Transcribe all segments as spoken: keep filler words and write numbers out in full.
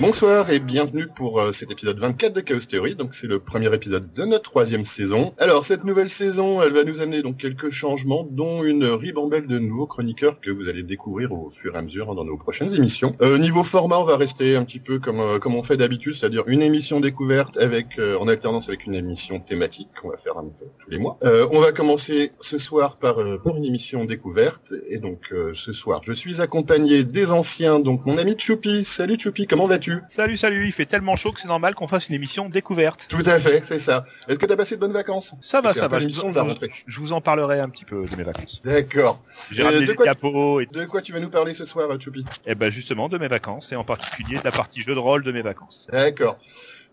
Bonsoir et bienvenue pour euh, cet épisode vingt-quatre de Chaos Theory, donc c'est le premier épisode de notre troisième saison. Alors cette nouvelle saison, elle va nous amener donc quelques changements, dont une ribambelle de nouveaux chroniqueurs que vous allez découvrir au fur et à mesure hein, dans nos prochaines émissions. Euh, niveau format, on va rester un petit peu comme, euh, comme on fait d'habitude, c'est-à-dire une émission découverte avec euh, en alternance avec une émission thématique qu'on va faire un peu tous les mois. Euh, on va commencer ce soir par, euh, par une émission découverte, et donc euh, ce soir je suis accompagné des anciens, donc mon ami Choupi. Salut Choupi, comment vas-tu? Salut, salut, il fait tellement chaud que c'est normal qu'on fasse une émission découverte. Tout à fait, c'est ça. Est-ce que t'as passé de bonnes vacances? Ça va, ça va. Je, je vous en parlerai un petit peu de mes vacances. D'accord. J'ai ramené des capots. Et... De quoi tu vas nous parler ce soir, Choupi? Eh ben justement, de mes vacances, et en particulier de la partie jeu de rôle de mes vacances. D'accord.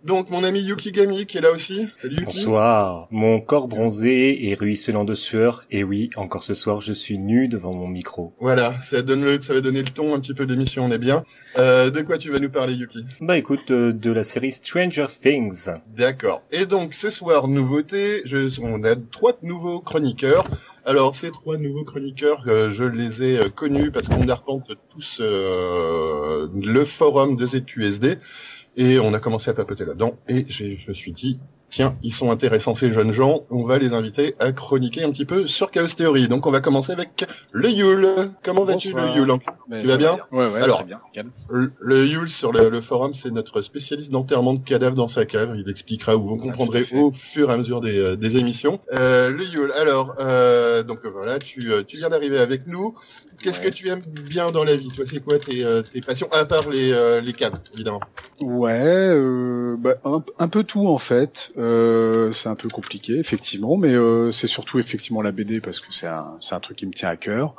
Donc, mon ami Yukigami, qui est là aussi. Salut, Yuki. Bonsoir. Mon corps bronzé et ruisselant de sueur. Et oui, encore ce soir, je suis nu devant mon micro. Voilà. Ça donne le, ça va donner le ton un petit peu d'émission, on est bien. Euh, de quoi tu vas nous parler, Yuki? Bah, écoute, euh, de la série Stranger Things. D'accord. Et donc, ce soir, nouveauté, je, on a trois nouveaux chroniqueurs. Alors, ces trois nouveaux chroniqueurs, euh, je les ai euh, connus parce qu'on arpente tous, euh, le forum de Z Q S D. Et on a commencé à papoter là-dedans, et j'ai, je me suis dit, tiens, ils sont intéressants ces jeunes gens, on va les inviter à chroniquer un petit peu sur Chaos Theory. Donc on va commencer avec le Yule. Comment vas-tu, le Yule? Tu vas bien? Ouais, ouais. Alors, bien. Le, le Yule sur le, le forum, c'est notre spécialiste d'enterrement de cadavres dans sa cave. Il expliquera, ou vous comprendrez au fur et à mesure des, euh, des émissions. Euh, le Yule, alors, euh, donc voilà, tu, euh, tu viens d'arriver avec nous. Qu'est-ce ouais. que tu aimes bien dans la vie? Toi, c'est quoi tes, euh, tes passions? À part les, euh, les caves, évidemment. Ouais, euh, bah, un, un peu tout, en fait. Euh, c'est un peu compliqué effectivement, mais euh, c'est surtout effectivement la B D parce que c'est un c'est un truc qui me tient à cœur,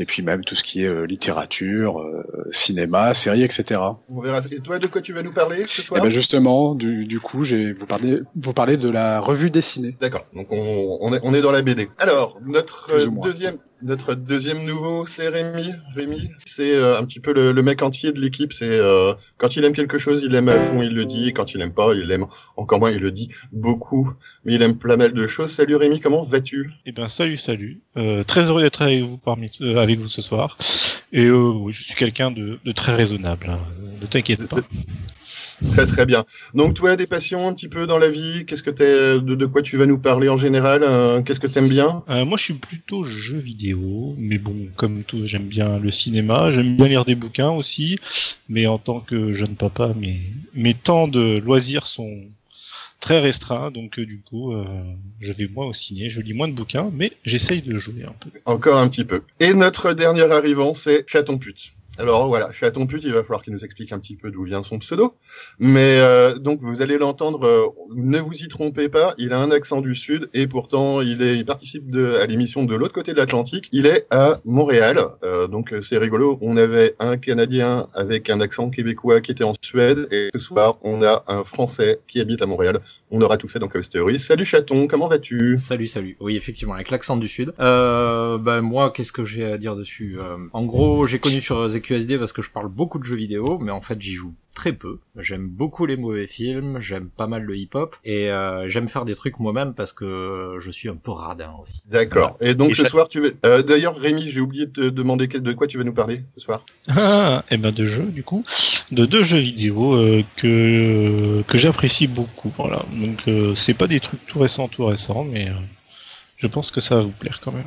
et puis même tout ce qui est euh, littérature, euh, cinéma, série, et cetera. On verra. Et toi, de quoi tu vas nous parler ce soir? Eh ben justement, du du coup, j'ai vous parlez vous parlez de la revue dessinée. D'accord. Donc on on est on est dans la B D. Alors notre euh, deuxième. Notre deuxième nouveau, c'est Rémi. Rémi, c'est euh, un petit peu le, le mec entier de l'équipe. C'est euh, quand il aime quelque chose, il aime à fond, il le dit. Et quand il aime pas, il l'aime encore moins, il le dit beaucoup. Mais il aime plein mal de choses. Salut Rémi, comment vas-tu? Eh ben salut, salut. Euh, très heureux d'être avec vous parmi euh, avec vous ce soir. Et euh, oui, je suis quelqu'un de, de très raisonnable. Hein. Ne t'inquiète pas. Très très bien. Donc toi, des passions un petit peu dans la vie, qu'est-ce que t'es, de, de quoi tu vas nous parler en général, euh, qu'est-ce que t'aimes bien? euh, Moi je suis plutôt jeu vidéo, mais bon, comme tout, j'aime bien le cinéma, j'aime bien lire des bouquins aussi, mais en tant que jeune papa, mes, mes temps de loisirs sont très restreints, donc euh, du coup, euh, je vais moins au ciné, je lis moins de bouquins, mais j'essaye de jouer un peu. Encore un petit peu. Et notre dernier arrivant, c'est Chaton Pute. Alors voilà, Chaton Pute, il va falloir qu'il nous explique un petit peu d'où vient son pseudo. Mais euh, donc vous allez l'entendre, euh, ne vous y trompez pas, il a un accent du Sud et pourtant il, est, il participe de, à l'émission de l'autre côté de l'Atlantique. Il est à Montréal, euh, donc c'est rigolo. On avait un Canadien avec un accent québécois qui était en Suède et ce soir on a un Français qui habite à Montréal. On aura tout fait dans Chaos Theory. Salut Chaton, comment vas-tu? Salut, salut. Oui, effectivement, avec l'accent du Sud. Euh, ben moi, qu'est-ce que j'ai à dire dessus? euh, En gros, j'ai connu sur Z Q Q S D parce que je parle beaucoup de jeux vidéo, mais en fait j'y joue très peu. J'aime beaucoup les mauvais films, j'aime pas mal le hip-hop, et euh, j'aime faire des trucs moi-même parce que je suis un peu radin aussi. D'accord. Voilà. Et donc et ce cha... soir tu veux... Euh, d'ailleurs Rémi, j'ai oublié de te demander de quoi tu veux nous parler ce soir. Ah, et ben de jeux du coup, de deux jeux vidéo euh, que que j'apprécie beaucoup. Voilà. Donc euh, c'est pas des trucs tout récents, tout récents, mais euh, je pense que ça va vous plaire quand même.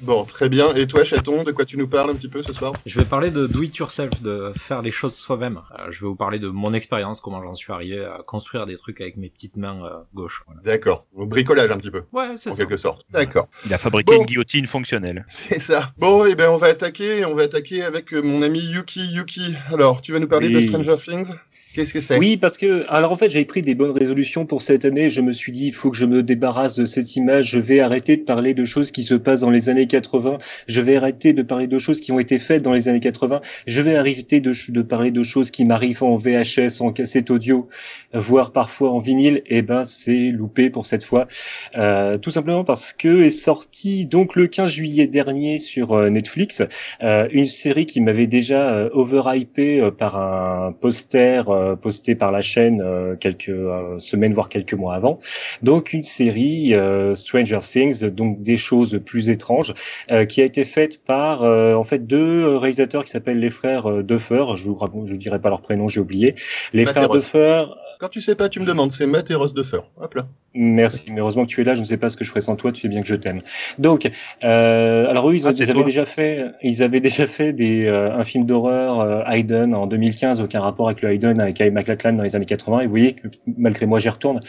Bon, très bien. Et toi, Chaton, de quoi tu nous parles un petit peu ce soir? Je vais parler de do it yourself, de faire les choses soi-même. Euh, je vais vous parler de mon expérience, comment j'en suis arrivé à construire des trucs avec mes petites mains euh, gauches. Voilà. D'accord. Au bricolage un petit peu. Ouais, c'est en ça. En quelque sorte. D'accord. Il a fabriqué bon. Une guillotine fonctionnelle. C'est ça. Bon, et eh ben on va attaquer. On va attaquer avec euh, mon ami Yuki. Yuki, alors, tu vas nous parler oui. de Stranger Things? Qu'est-ce que c'est? Oui, parce que, alors en fait, j'avais pris des bonnes résolutions pour cette année. Je me suis dit, il faut que je me débarrasse de cette image. Je vais arrêter de parler de choses qui se passent dans les années quatre-vingts. Je vais arrêter de parler de choses qui ont été faites dans les années quatre-vingts. Je vais arrêter de, de parler de choses qui m'arrivent en V H S, en cassette audio, voire parfois en vinyle. Eh ben, c'est loupé pour cette fois. Euh, tout simplement parce que est sorti, donc, le quinze juillet dernier sur euh, Netflix, euh, une série qui m'avait déjà euh, overhypé euh, par un poster, euh, euh, postée par la chaîne euh, quelques euh, semaines, voire quelques mois avant. Donc une série euh, Stranger Things, donc des choses plus étranges, euh, qui a été faite par euh, en fait deux réalisateurs qui s'appellent les frères euh, Duffer. Je vous je vous dirai pas leur prénom, j'ai oublié. Les Matt frères Duffer. Quand tu sais pas, tu me demandes. C'est Matt et Ross Duffer. Hop là. Merci, mais heureusement que tu es là, je ne sais pas ce que je ferais sans toi, tu sais bien que je t'aime. Donc, euh, alors eux, ils, ah, ils, avaient déjà fait, ils avaient déjà fait des, euh, un film d'horreur, euh, Hayden, en deux mille quinze, aucun rapport avec le Hayden, avec Kyle MacLachlan dans les années quatre-vingts, et vous voyez que malgré moi, j'y retourne.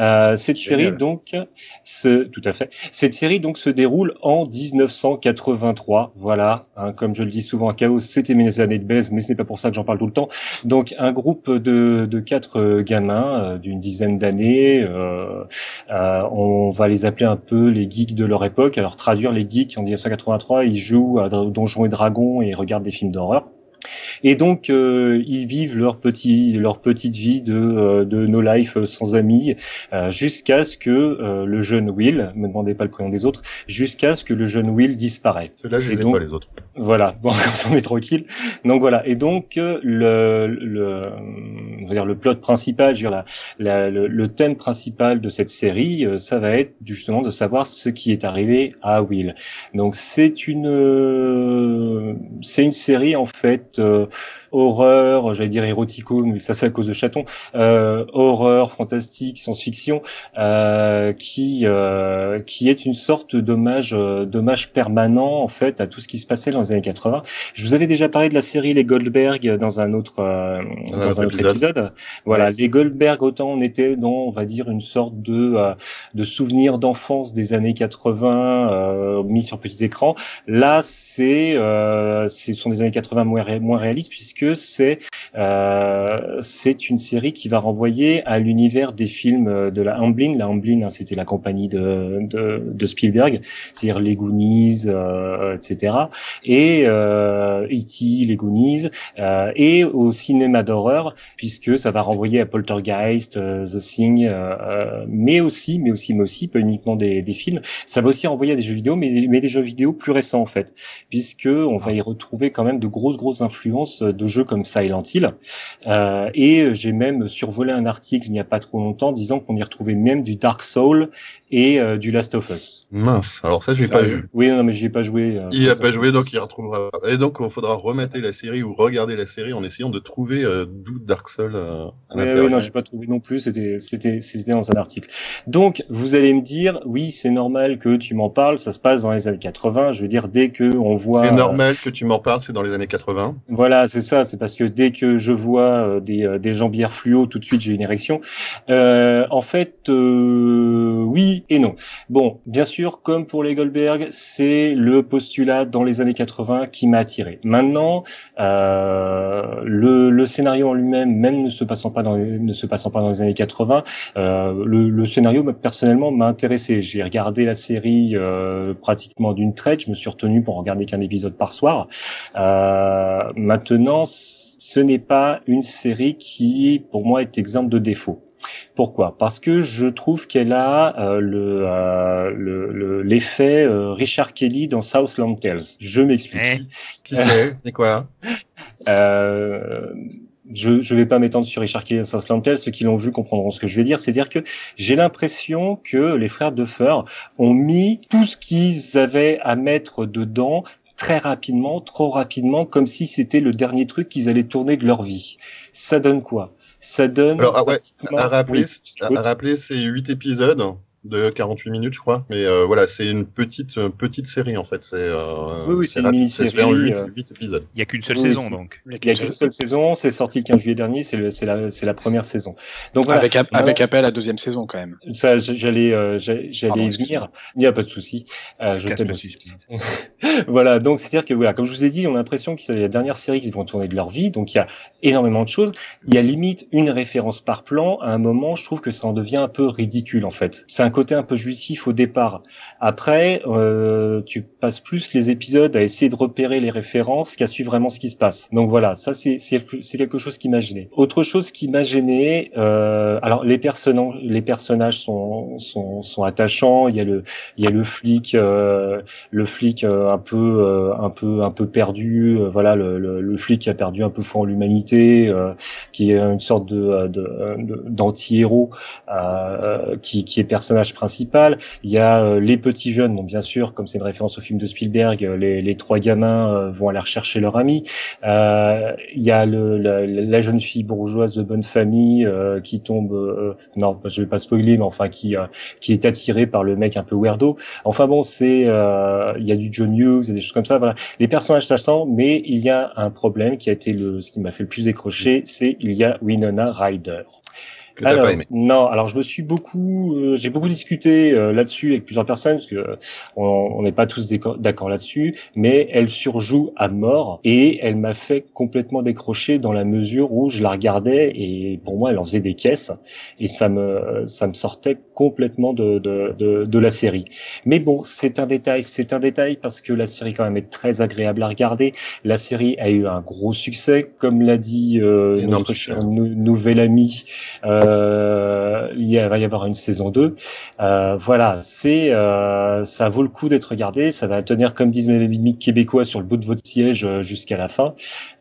Euh, cette série, bien. donc, ce, tout à fait, cette série, donc, se déroule en dix-neuf cent quatre-vingt-trois, voilà, hein, comme je le dis souvent à Chaos, c'était mes années de baise, mais ce n'est pas pour ça que j'en parle tout le temps. Donc, un groupe de, de quatre euh, gamins, euh, d'une dizaine d'années, euh, Euh, on va les appeler un peu les geeks de leur époque. Alors traduire les geeks en dix-neuf cent quatre-vingt-trois, ils jouent à Donjons et Dragons et regardent des films d'horreur. Et donc euh, ils vivent leur petit leur petite vie de de no life sans amis euh, jusqu'à ce que euh, le jeune Will, me demandez pas le prénom des autres, jusqu'à ce que le jeune Will disparaît. Là je sais pas les autres. Voilà, bon on s'en est tranquille. Donc voilà, et donc le le on va dire le plot principal, je veux dire la, la le, le thème principal de cette série, ça va être justement de savoir ce qui est arrivé à Will. Donc c'est une euh, c'est une série en fait Euh, horreur, j'allais dire érotico, mais ça c'est à cause de chaton, euh, horreur, fantastique, science-fiction, euh, qui euh, qui est une sorte d'hommage, euh, d'hommage permanent en fait à tout ce qui se passait dans les années quatre-vingts. Je vous avais déjà parlé de la série Les Goldbergs dans un autre euh, dans, dans un autre épisode. épisode. Voilà, ouais. Les Goldbergs, autant on était dans, on va dire, une sorte de euh, de souvenir d'enfance des années quatre-vingts euh, mis sur petit écran. Là, c'est euh, ce sont des années quatre-vingts moins moins réaliste puisque c'est euh, c'est une série qui va renvoyer à l'univers des films de la Amblin. La Amblin, hein, c'était la compagnie de, de de Spielberg, c'est-à-dire les Goonies, euh, et cetera. Et euh, E T, les Goonies, euh, et au cinéma d'horreur puisque ça va renvoyer à Poltergeist, euh, The Thing, euh, mais aussi, mais aussi, mais aussi, pas uniquement des, des films. Ça va aussi renvoyer à des jeux vidéo, mais mais des jeux vidéo plus récents en fait, puisque on va y retrouver quand même de grosses grosses influences de jeux comme Silent Hill. Euh, et j'ai même survolé un article il n'y a pas trop longtemps disant qu'on y retrouvait même du Dark Souls et euh, du Last of Us. Mince, alors ça, j'ai ah, pas vu. Oui, non, mais j'y ai pas joué. Euh, il n'y a pas joué, donc il retrouvera. Et donc, il faudra remater la série ou regarder la série en essayant de trouver euh, d'où Dark Souls. Euh, ouais, oui, non, j'ai pas trouvé non plus. C'était, c'était, c'était dans un article. Donc, vous allez me dire, oui, c'est normal que tu m'en parles. Ça se passe dans les années quatre-vingts. Je veux dire, dès que on voit. C'est normal que tu m'en parles. C'est dans les années quatre-vingts. Voilà, c'est ça, c'est parce que dès que je vois des, des jambières fluo, tout de suite j'ai une érection. Euh, en fait, euh, oui et non. Bon, bien sûr, comme pour les Goldberg, c'est le postulat dans les années quatre-vingts qui m'a attiré. Maintenant, euh, le, le scénario en lui-même, même ne se passant pas dans les, ne se passant pas dans les années quatre-vingts, euh, le, le scénario personnellement m'a intéressé. J'ai regardé la série euh, pratiquement d'une traite. Je me suis retenu pour regarder qu'un épisode par soir. Euh, Maintenant, ce n'est pas une série qui, pour moi, est exempte de défauts. Pourquoi ? Parce que je trouve qu'elle a euh, le, euh, le, le l'effet euh, Richard Kelly dans Southland Tales. Je m'explique. Eh, qui c'est ? C'est quoi ? euh, Je, je vais pas m'étendre sur Richard Kelly et Silent Hill, ceux qui l'ont vu comprendront ce que je vais dire, c'est-à-dire que j'ai l'impression que les frères Duffer ont mis tout ce qu'ils avaient à mettre dedans très rapidement, trop rapidement, comme si c'était le dernier truc qu'ils allaient tourner de leur vie. Ça donne quoi ? Ça donne... Alors, ah ouais, à rappeler, oui. à, à rappeler, c'est huit épisodes de quarante-huit minutes, je crois. Mais euh, voilà, c'est une petite, petite série, en fait. C'est, euh, oui, oui, c'est, c'est une mini-série. C'est huit, huit épisodes. Il n'y a qu'une seule oui, saison, donc. Il n'y a qu'une seule, seule saison. C'est sorti le quinze juillet dernier. C'est, le, c'est, la, c'est la première saison. Donc, voilà, avec, a, avec euh, appel à la deuxième saison, quand même. Ça, j'allais, euh, j'allais Pardon, venir. Il n'y a pas de souci. Euh, je t'aime aussi. Voilà, donc c'est-à-dire que, voilà, comme je vous ai dit, on a l'impression que c'est la dernière série qu'ils vont tourner de leur vie. Donc, il y a énormément de choses. Il y a limite une référence par plan. À un moment, je trouve que ça en devient un peu ridicule, en fait. C'est un côté un peu jouissif au départ. Après, euh, tu passes plus les épisodes à essayer de repérer les références qu'à suivre vraiment ce qui se passe. Donc voilà, ça c'est, c'est, c'est quelque chose qui m'a gêné. Autre chose qui m'a gêné, euh, alors les personnages, les personnages sont, sont, sont attachants. Il y a le, il y a le flic, euh, le flic euh, un peu, euh, un peu, un peu perdu. Euh, voilà, le, le, le flic qui a perdu un peu foi en l'humanité, euh, qui est une sorte de, de, de d'anti-héros. Euh, qui, qui est personnage principal. Il y a euh, les petits jeunes, bon, bien sûr, comme c'est une référence au film de Spielberg, les, les trois gamins euh, vont aller rechercher leur ami. Euh, il y a le, la, la jeune fille bourgeoise de bonne famille euh, qui tombe, euh, non, je vais pas spoiler, mais enfin qui euh, qui est attirée par le mec un peu weirdo. Enfin bon, c'est euh, il y a du John Hughes et des choses comme ça. Voilà, les personnages s'attachent, mais il y a un problème qui a été le, ce qui m'a fait le plus décrocher, c'est il y a Winona Ryder. Que alors, t'as pas aimé. Non, alors je me suis beaucoup, euh, j'ai beaucoup discuté euh, là-dessus avec plusieurs personnes parce que euh, on n'est pas tous déco- d'accord là-dessus, mais elle surjoue à mort et elle m'a fait complètement décrocher dans la mesure où je la regardais et pour moi elle en faisait des caisses et ça me, ça me sortait complètement de de de, de la série. Mais bon, c'est un détail, c'est un détail parce que la série quand même est très agréable à regarder. La série a eu un gros succès, comme l'a dit euh, notre cher nou- nouvel ami. Euh, Euh, il va y avoir une saison deux. Euh, voilà, c'est, euh, ça vaut le coup d'être regardé. Ça va tenir, comme disent mes amis québécois, sur le bout de votre siège jusqu'à la fin.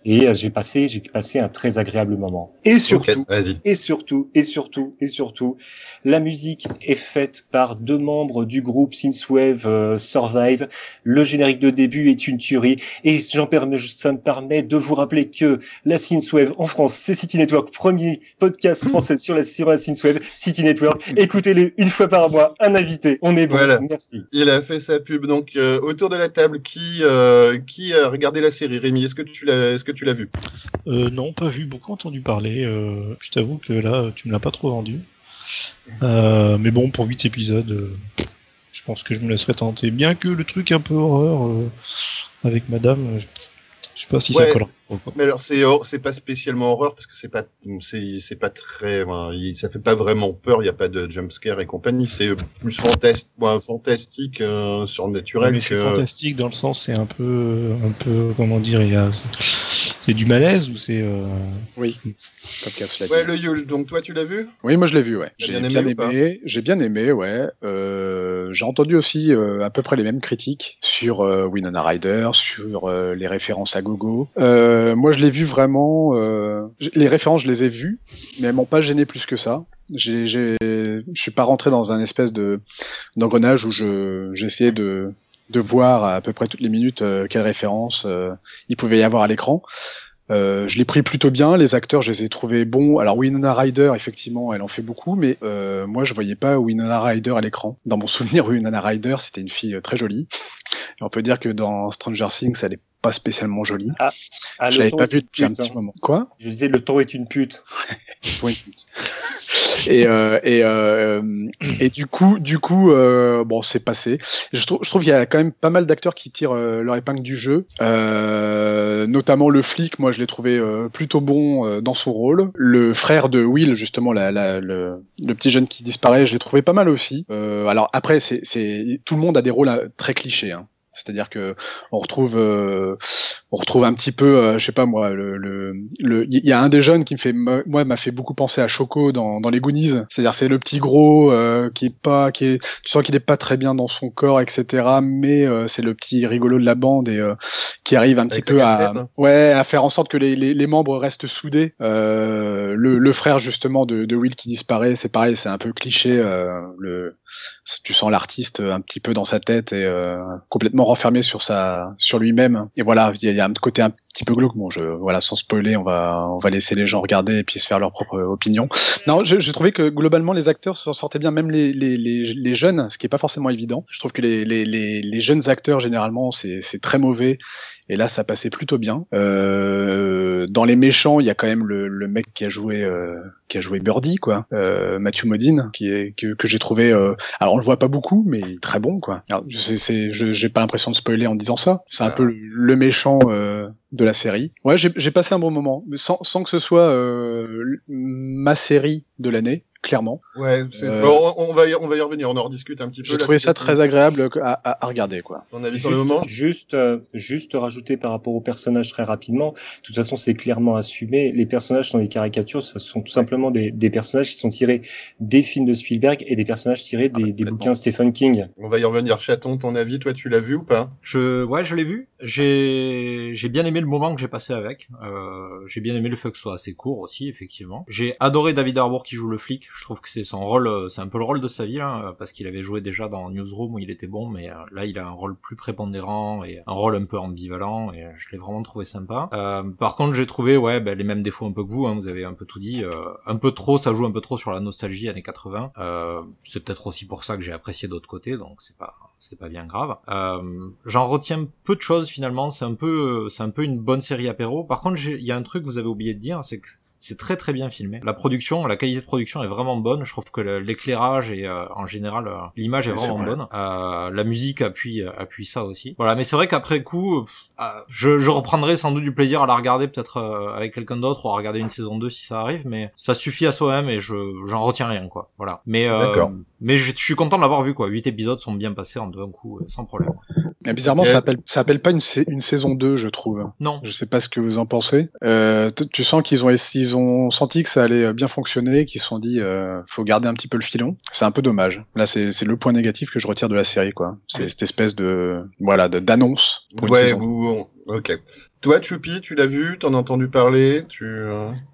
Et j'ai passé, j'ai passé un très agréable moment. Et surtout, okay, vas-y. et surtout, et surtout, et surtout, la musique est faite par deux membres du groupe Synthwave euh, Survive. Le générique de début est une tuerie. Et j'en permets, ça me permet de vous rappeler que la Synthwave en France, c'est City Network, premier podcast français sur la sur la Synthwave, City Network. Écoutez-les une fois par mois, un invité. On est bon. Voilà. Merci. Il a fait sa pub. Donc euh, autour de la table, qui euh, qui a regardé la série? Rémi, est-ce que tu l'as est-ce que tu l'as vu? Euh, non, pas vu, beaucoup entendu parler. Euh, je t'avoue que là, tu me l'as pas trop vendu. Euh, mais bon, pour huit épisodes, euh, je pense que je me laisserai tenter. Bien que le truc un peu horreur euh, avec Madame, je, je sais pas si ouais, ça collera. Mais alors c'est c'est pas spécialement horreur parce que c'est pas c'est c'est pas très ça fait pas vraiment peur, il y a pas de jump scare et compagnie, c'est plus fantastique fantastique euh, surnaturel. Mais que... c'est fantastique dans le sens c'est un peu un peu comment dire, il y a c'est du malaise ou c'est euh... oui. Ouais, le Yule, donc toi tu l'as vu? Oui, moi je l'ai vu, ouais. J'ai bien aimé, bien aimé j'ai bien aimé, ouais. Euh, j'ai entendu aussi euh, à peu près les mêmes critiques sur euh, Winona Ryder, sur euh, les références à gogo. Euh, Moi, je l'ai vu vraiment. Euh, les références, je les ai vues, mais elles m'ont pas gêné plus que ça. J'ai, j'ai, je suis pas rentré dans un espèce de d'engrenage où je j'essayais de de voir à peu près toutes les minutes euh, quelles références euh, il pouvait y avoir à l'écran. Euh, je l'ai pris plutôt bien, les acteurs je les ai trouvés bons. Alors Winona Ryder effectivement elle en fait beaucoup, mais euh, moi je voyais pas Winona Ryder à l'écran. Dans mon souvenir, Winona Ryder c'était une fille très jolie. Et on peut dire que dans Stranger Things elle est pas spécialement jolie. Ah, ah, je l'avais pas vu depuis un petit moment. Quoi ? Je disais le temps est une pute. Le temps est une pute. Et euh, et euh, et du coup du coup euh, bon c'est passé. Je trouve je trouve qu'il y a quand même pas mal d'acteurs qui tirent euh, leur épingle du jeu. Euh, notamment le flic, moi je l'ai trouvé euh, plutôt bon euh, dans son rôle. Le frère de Will justement, la, la, le le petit jeune qui disparaît, je l'ai trouvé pas mal aussi. Euh, alors après c'est c'est tout le monde a des rôles euh, très clichés. Hein. C'est-à-dire que on retrouve, euh, on retrouve un petit peu, euh, je sais pas moi, le, le, le, il y a un des jeunes qui me fait, moi, m'a fait beaucoup penser à Choco dans, dans les Goonies. C'est-à-dire c'est le petit gros euh, qui est pas, qui est, tu sens qu'il est pas très bien dans son corps, et cetera. Mais euh, c'est le petit rigolo de la bande et euh, qui arrive un petit peu à, hein. ouais, à faire en sorte que les, les, les membres restent soudés. Euh, le, le frère justement de, de Will qui disparaît, c'est pareil, c'est un peu cliché. Euh, le, tu sens l'artiste un petit peu dans sa tête et euh, complètement renfermé sur sa, sur lui-même. Et voilà, il y, y a un côté un petit peu glauque. Bon, je, voilà, sans spoiler, on va, on va laisser les gens regarder et puis se faire leur propre opinion. Non, je, je trouvais que globalement les acteurs s'en sortaient bien, même les, les, les, les jeunes, ce qui est pas forcément évident. Je trouve que les, les, les, les jeunes acteurs généralement c'est, c'est très mauvais. Et là, ça passait plutôt bien. Euh, dans les méchants, il y a quand même le, le mec qui a joué, euh, qui a joué Birdie, quoi. Euh, Matthew Modine, qui est que, que j'ai trouvé. Euh, alors on le voit pas beaucoup, mais très bon, quoi. Alors, c'est, c'est, je, j'ai pas l'impression de spoiler en disant ça. C'est un peu le, le méchant euh, de la série. Ouais, j'ai, j'ai passé un bon moment, sans, sans que ce soit euh, ma série de l'année. clairement. Ouais, c'est... Euh... Bon, on, on, va y, on va y revenir, on en rediscute un petit peu. J'ai trouvé là, ça très agréable à, à, à regarder, quoi. On a vu sur le moment. Juste, euh, juste rajouter par rapport aux personnages très rapidement, de toute façon c'est clairement assumé, les personnages sont des caricatures, ce sont tout simplement des, des personnages qui sont tirés des films de Spielberg et des personnages tirés des, ah, des bouquins de Stephen King. On va y revenir. Chaton, ton avis, toi tu l'as vu ou pas ? Je, ouais, je l'ai vu, j'ai, j'ai bien aimé le moment que j'ai passé avec, euh, j'ai bien aimé le fait que ce soit assez court aussi, effectivement. J'ai adoré David Harbour qui joue le flic, je trouve que c'est son rôle, c'est un peu le rôle de sa vie, hein, parce qu'il avait joué déjà dans Newsroom où il était bon, mais là il a un rôle plus prépondérant et un rôle un peu ambivalent, et je l'ai vraiment trouvé sympa. Euh, par contre j'ai trouvé ouais ben, les mêmes défauts un peu que vous, hein, vous avez un peu tout dit, euh, un peu trop, ça joue un peu trop sur la nostalgie années quatre-vingts, euh, c'est peut-être aussi pour ça que j'ai apprécié d'autres côtés, donc c'est pas c'est pas bien grave. Euh, j'en retiens peu de choses finalement, c'est un peu c'est un peu une bonne série apéro. Par contre il y a un truc que vous avez oublié de dire, c'est que c'est très très bien filmé. La production, la qualité de production est vraiment bonne. Je trouve que le, l'éclairage et euh, en général euh, l'image est oui, vraiment vrai. bonne. Euh, la musique appuie appuie ça aussi. Voilà, mais c'est vrai qu'après coup, euh, je, je reprendrai sans doute du plaisir à la regarder peut-être euh, avec quelqu'un d'autre ou à regarder une saison deux si ça arrive. Mais ça suffit à soi-même et je j'en retiens rien quoi. Voilà. Mais euh, D'accord. mais je, je suis content de l'avoir vu quoi. Huit épisodes sont bien passés en deux coups euh, sans problème. Mais bizarrement, okay. ça appelle ça appelle pas une une saison deux, je trouve. Non. Je sais pas ce que vous en pensez. Euh, t- tu sens qu'ils ont ils ont senti que ça allait bien fonctionner, qu'ils se sont dit euh, faut garder un petit peu le filon. C'est un peu dommage. Là, c'est c'est le point négatif que je retire de la série, quoi. C'est cette espèce de voilà de, d'annonce. Pour ouais. Une bon, ok. Toi, Choupi, tu l'as vu, t'en as entendu parler, tu.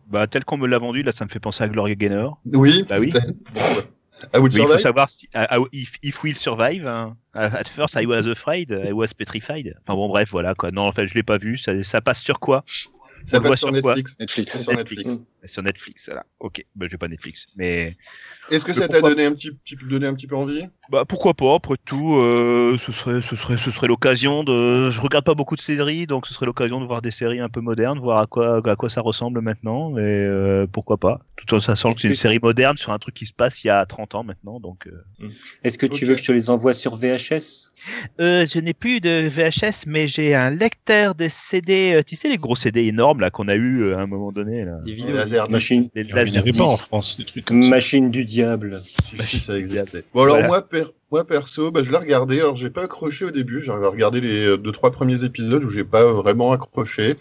Bah tel qu'on me l'a vendu, là, ça me fait penser à Gloria Gaynor. Oui. Bah oui. I would oui, il faut savoir si uh, if, if we'll survive. Hein. At first I was afraid, I was petrified. Enfin bon bref voilà quoi. Non en fait je l'ai pas vu. Ça, ça passe sur quoi ? Ça on passe sur, sur Netflix. Netflix. C'est sur Netflix. Netflix. Sur Netflix voilà. Ok. Ben j'ai pas Netflix mais. Est-ce que ça t'a donné un petit, petit, donné un petit peu envie ? Bah pourquoi pas après tout. Euh, ce serait, ce serait, ce serait l'occasion de. Je regarde pas beaucoup de séries donc ce serait l'occasion de voir des séries un peu modernes, voir à quoi, à quoi ça ressemble maintenant. Mais euh, pourquoi pas ? Tout en sachant que c'est une série moderne sur un truc qui se passe il y a trente ans maintenant donc. Euh... Est-ce que okay. tu veux que je te les envoie sur V H ? Euh, je n'ai plus de V H S, mais j'ai un lecteur de C D. Euh, tu sais les gros C D énormes là qu'on a eu euh, à un moment donné là. Des vidéos laser, machine. Des laser pas en France, des trucs comme machine ça. Du diable. Machine ça existait. Bon alors voilà. moi per- moi perso, bah je l'ai regardé. Alors j'ai pas accroché au début. J'avais regardé les deux trois premiers épisodes où j'ai pas vraiment accroché.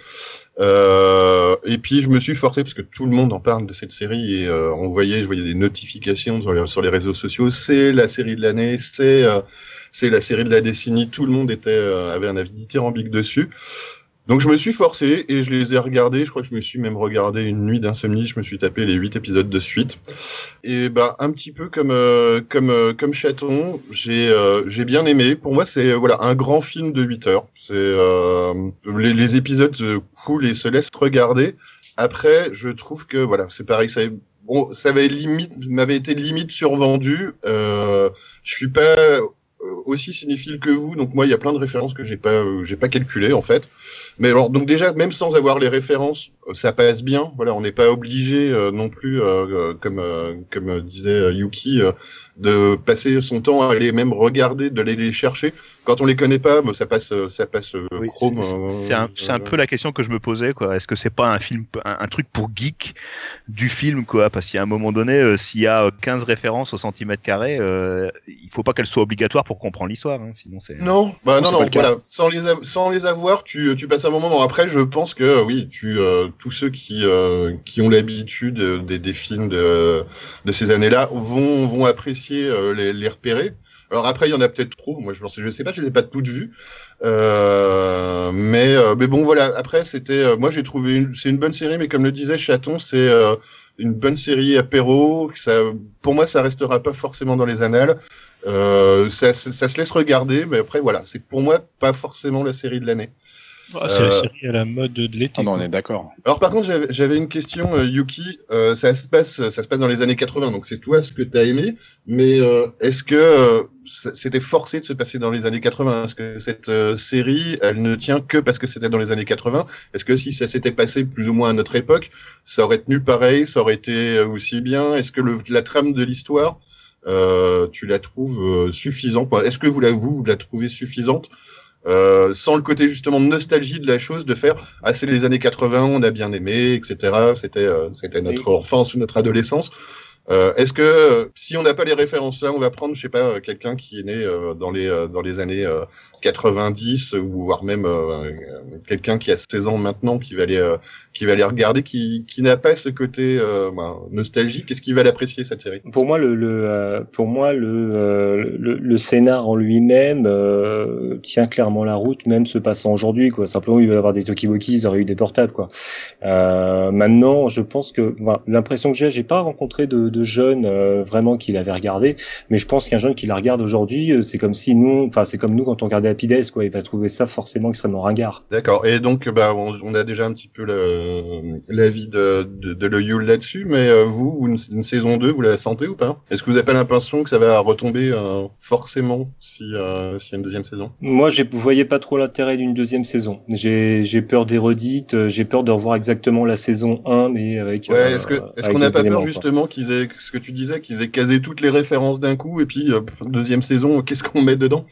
Euh, et puis je me suis forcé parce que tout le monde en parle de cette série et euh, on voyait, je voyais des notifications sur les, sur les réseaux sociaux. C'est la série de l'année, c'est euh, c'est la série de la décennie. Tout le monde était euh, avait un avis dithyrambique dessus. Donc je me suis forcé et je les ai regardés. Je crois que je me suis même regardé une nuit d'insomnie. Je me suis tapé les huit épisodes de suite. Et bah un petit peu comme euh, comme euh, comme Chaton, j'ai euh, j'ai bien aimé. Pour moi c'est voilà un grand film de huit heures. C'est euh, les, les épisodes euh, coulent et se laissent regarder. Après je trouve que voilà c'est pareil ça. Bon ça avait limite m'avait été limite survendu. Euh, je suis pas aussi cinéphile que vous, donc moi il y a plein de références que j'ai pas euh, j'ai pas calculées en fait. Mais alors donc déjà même sans avoir les références, ça passe bien. Voilà, on n'est pas obligé euh, non plus euh, comme euh, comme disait Yuki euh, de passer son temps à les même regarder, de les, les chercher. Quand on les connaît pas, bah, ça passe ça passe euh, oui, chrome. C'est, euh, c'est un c'est euh, un peu la question que je me posais quoi. Est-ce que c'est pas un film un, un truc pour geek du film quoi parce qu'il y a un moment donné euh, s'il y a quinze références au centimètre carré, euh, il faut pas qu'elles soient obligatoires pour comprendre l'histoire, hein, sinon c'est... Non, bah non, non, non voilà, sans les, av- sans les avoir, tu, tu passes un moment. Après, je pense que, oui, tu, euh, tous ceux qui, euh, qui ont l'habitude des, des films de, de ces années-là vont, vont apprécier euh, les, les repérer. Alors après, il y en a peut-être trop, moi je ne je sais pas, je les ai pas toutes vues. Euh, mais, euh, mais bon, voilà, après, c'était... Euh, moi, j'ai trouvé... Une, c'est une bonne série, mais comme le disait Chaton, c'est... Euh, une bonne série apéro, que ça, pour moi, ça restera pas forcément dans les annales. Euh, ça, ça, ça se laisse regarder, mais après, voilà, c'est pour moi pas forcément la série de l'année. Oh, c'est euh... la série à la mode de l'été. Oh, non, on est d'accord. Alors, par contre, j'avais, j'avais une question, euh, Yuki. Euh, ça se passe, ça se passe dans les années quatre-vingts, donc c'est toi ce que t'as aimé, mais euh, est-ce que euh, c'était forcé de se passer dans les années quatre-vingts? Est-ce que cette euh, série, elle ne tient que parce que c'était dans les années quatre-vingts? Est-ce que si ça s'était passé plus ou moins à notre époque, ça aurait tenu pareil, ça aurait été aussi bien? Est-ce que le, la trame de l'histoire, euh, tu la trouves euh, suffisante? Est-ce que vous la, vous, vous la trouvez suffisante? Euh, sans le côté justement de nostalgie de la chose, de faire ah c'est les années quatre-vingts, on a bien aimé, et cetera. C'était euh, c'était notre oui. enfance ou notre adolescence. Euh, est-ce que euh, si on n'a pas les références là, on va prendre, je sais pas, euh, quelqu'un qui est né euh, dans les euh, dans les années euh, quatre-vingt-dix ou voire même euh, quelqu'un qui a seize ans maintenant qui va aller euh, qui va aller regarder, qui qui n'a pas ce côté euh, bah, nostalgique, est-ce qu'il va l'apprécier cette série ? Pour moi, le, le euh, pour moi le, euh, le le scénar en lui-même euh, tient clairement la route, même se passant aujourd'hui, quoi. Simplement, il va y avoir des talkie-walkies, ils auraient eu des portables, quoi. Euh, maintenant, je pense que enfin, l'impression que j'ai, j'ai pas rencontré de, de de jeunes euh, vraiment qui l'avaient regardé, mais je pense qu'un jeune qui la regarde aujourd'hui, euh, c'est comme si nous, enfin c'est comme nous quand on regardait Happy Days, quoi, il va trouver ça forcément extrêmement ringard. D'accord. Et donc bah on, on a déjà un petit peu le, l'avis de de, de le Yule là-dessus, mais euh, vous une, une saison deux, vous la sentez ou pas ? Est-ce que vous avez pas l'impression que ça va retomber euh, forcément si euh, s'il y a une deuxième saison ? Moi, je voyais pas trop l'intérêt d'une deuxième saison. J'ai j'ai peur des redites, j'ai peur de revoir exactement la saison un, mais avec. Ouais. Euh, est-ce que est-ce qu'on n'a pas peur justement quoi. qu'ils aient ce que tu disais, qu'ils aient casé toutes les références d'un coup, et puis, euh, deuxième saison, qu'est-ce qu'on met dedans ?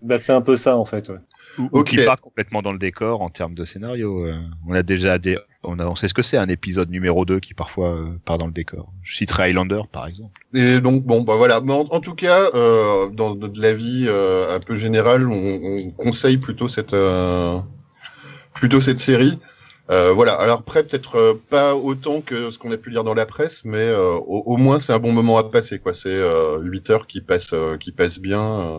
Bah, c'est un peu ça, en fait, ouais. Ou, ou okay. Qui part complètement dans le décor en termes de scénario. Euh, on a déjà des... On, a, on sait ce que c'est, un épisode numéro deux qui parfois euh, part dans le décor. Je citerai Highlander, par exemple. Et donc, bon, bah voilà. En, en tout cas, euh, dans de l'avis euh, un peu général, on, on conseille plutôt cette, euh, plutôt cette série. Euh, voilà, alors après peut-être euh, pas autant que ce qu'on a pu lire dans la presse, mais euh, au, au moins c'est un bon moment à passer, quoi. C'est euh, huit heures qui passent euh, qui passent bien. Euh...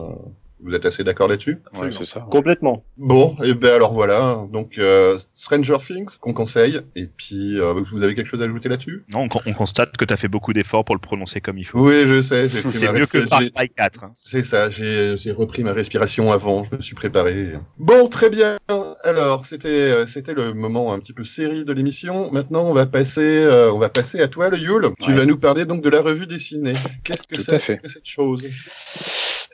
Vous êtes assez d'accord là-dessus ? Oui, c'est ça. Ouais. Complètement. Bon, et ben alors voilà. Donc euh, Stranger Things qu'on conseille. Et puis euh, vous avez quelque chose à ajouter là-dessus ? Non, on, on constate que t'as fait beaucoup d'efforts pour le prononcer comme il faut. Oui, je sais. J'ai pris c'est ma mieux resp... que par Paille quatre. Hein. C'est ça. J'ai, j'ai repris ma respiration avant. Je me suis préparé. Bon, très bien. Alors c'était c'était le moment un petit peu série de l'émission. Maintenant, on va passer euh, on va passer à toi, le Yule. Ouais. Tu vas nous parler donc de la revue dessinée. Qu'est-ce que Tout c'est que cette chose ?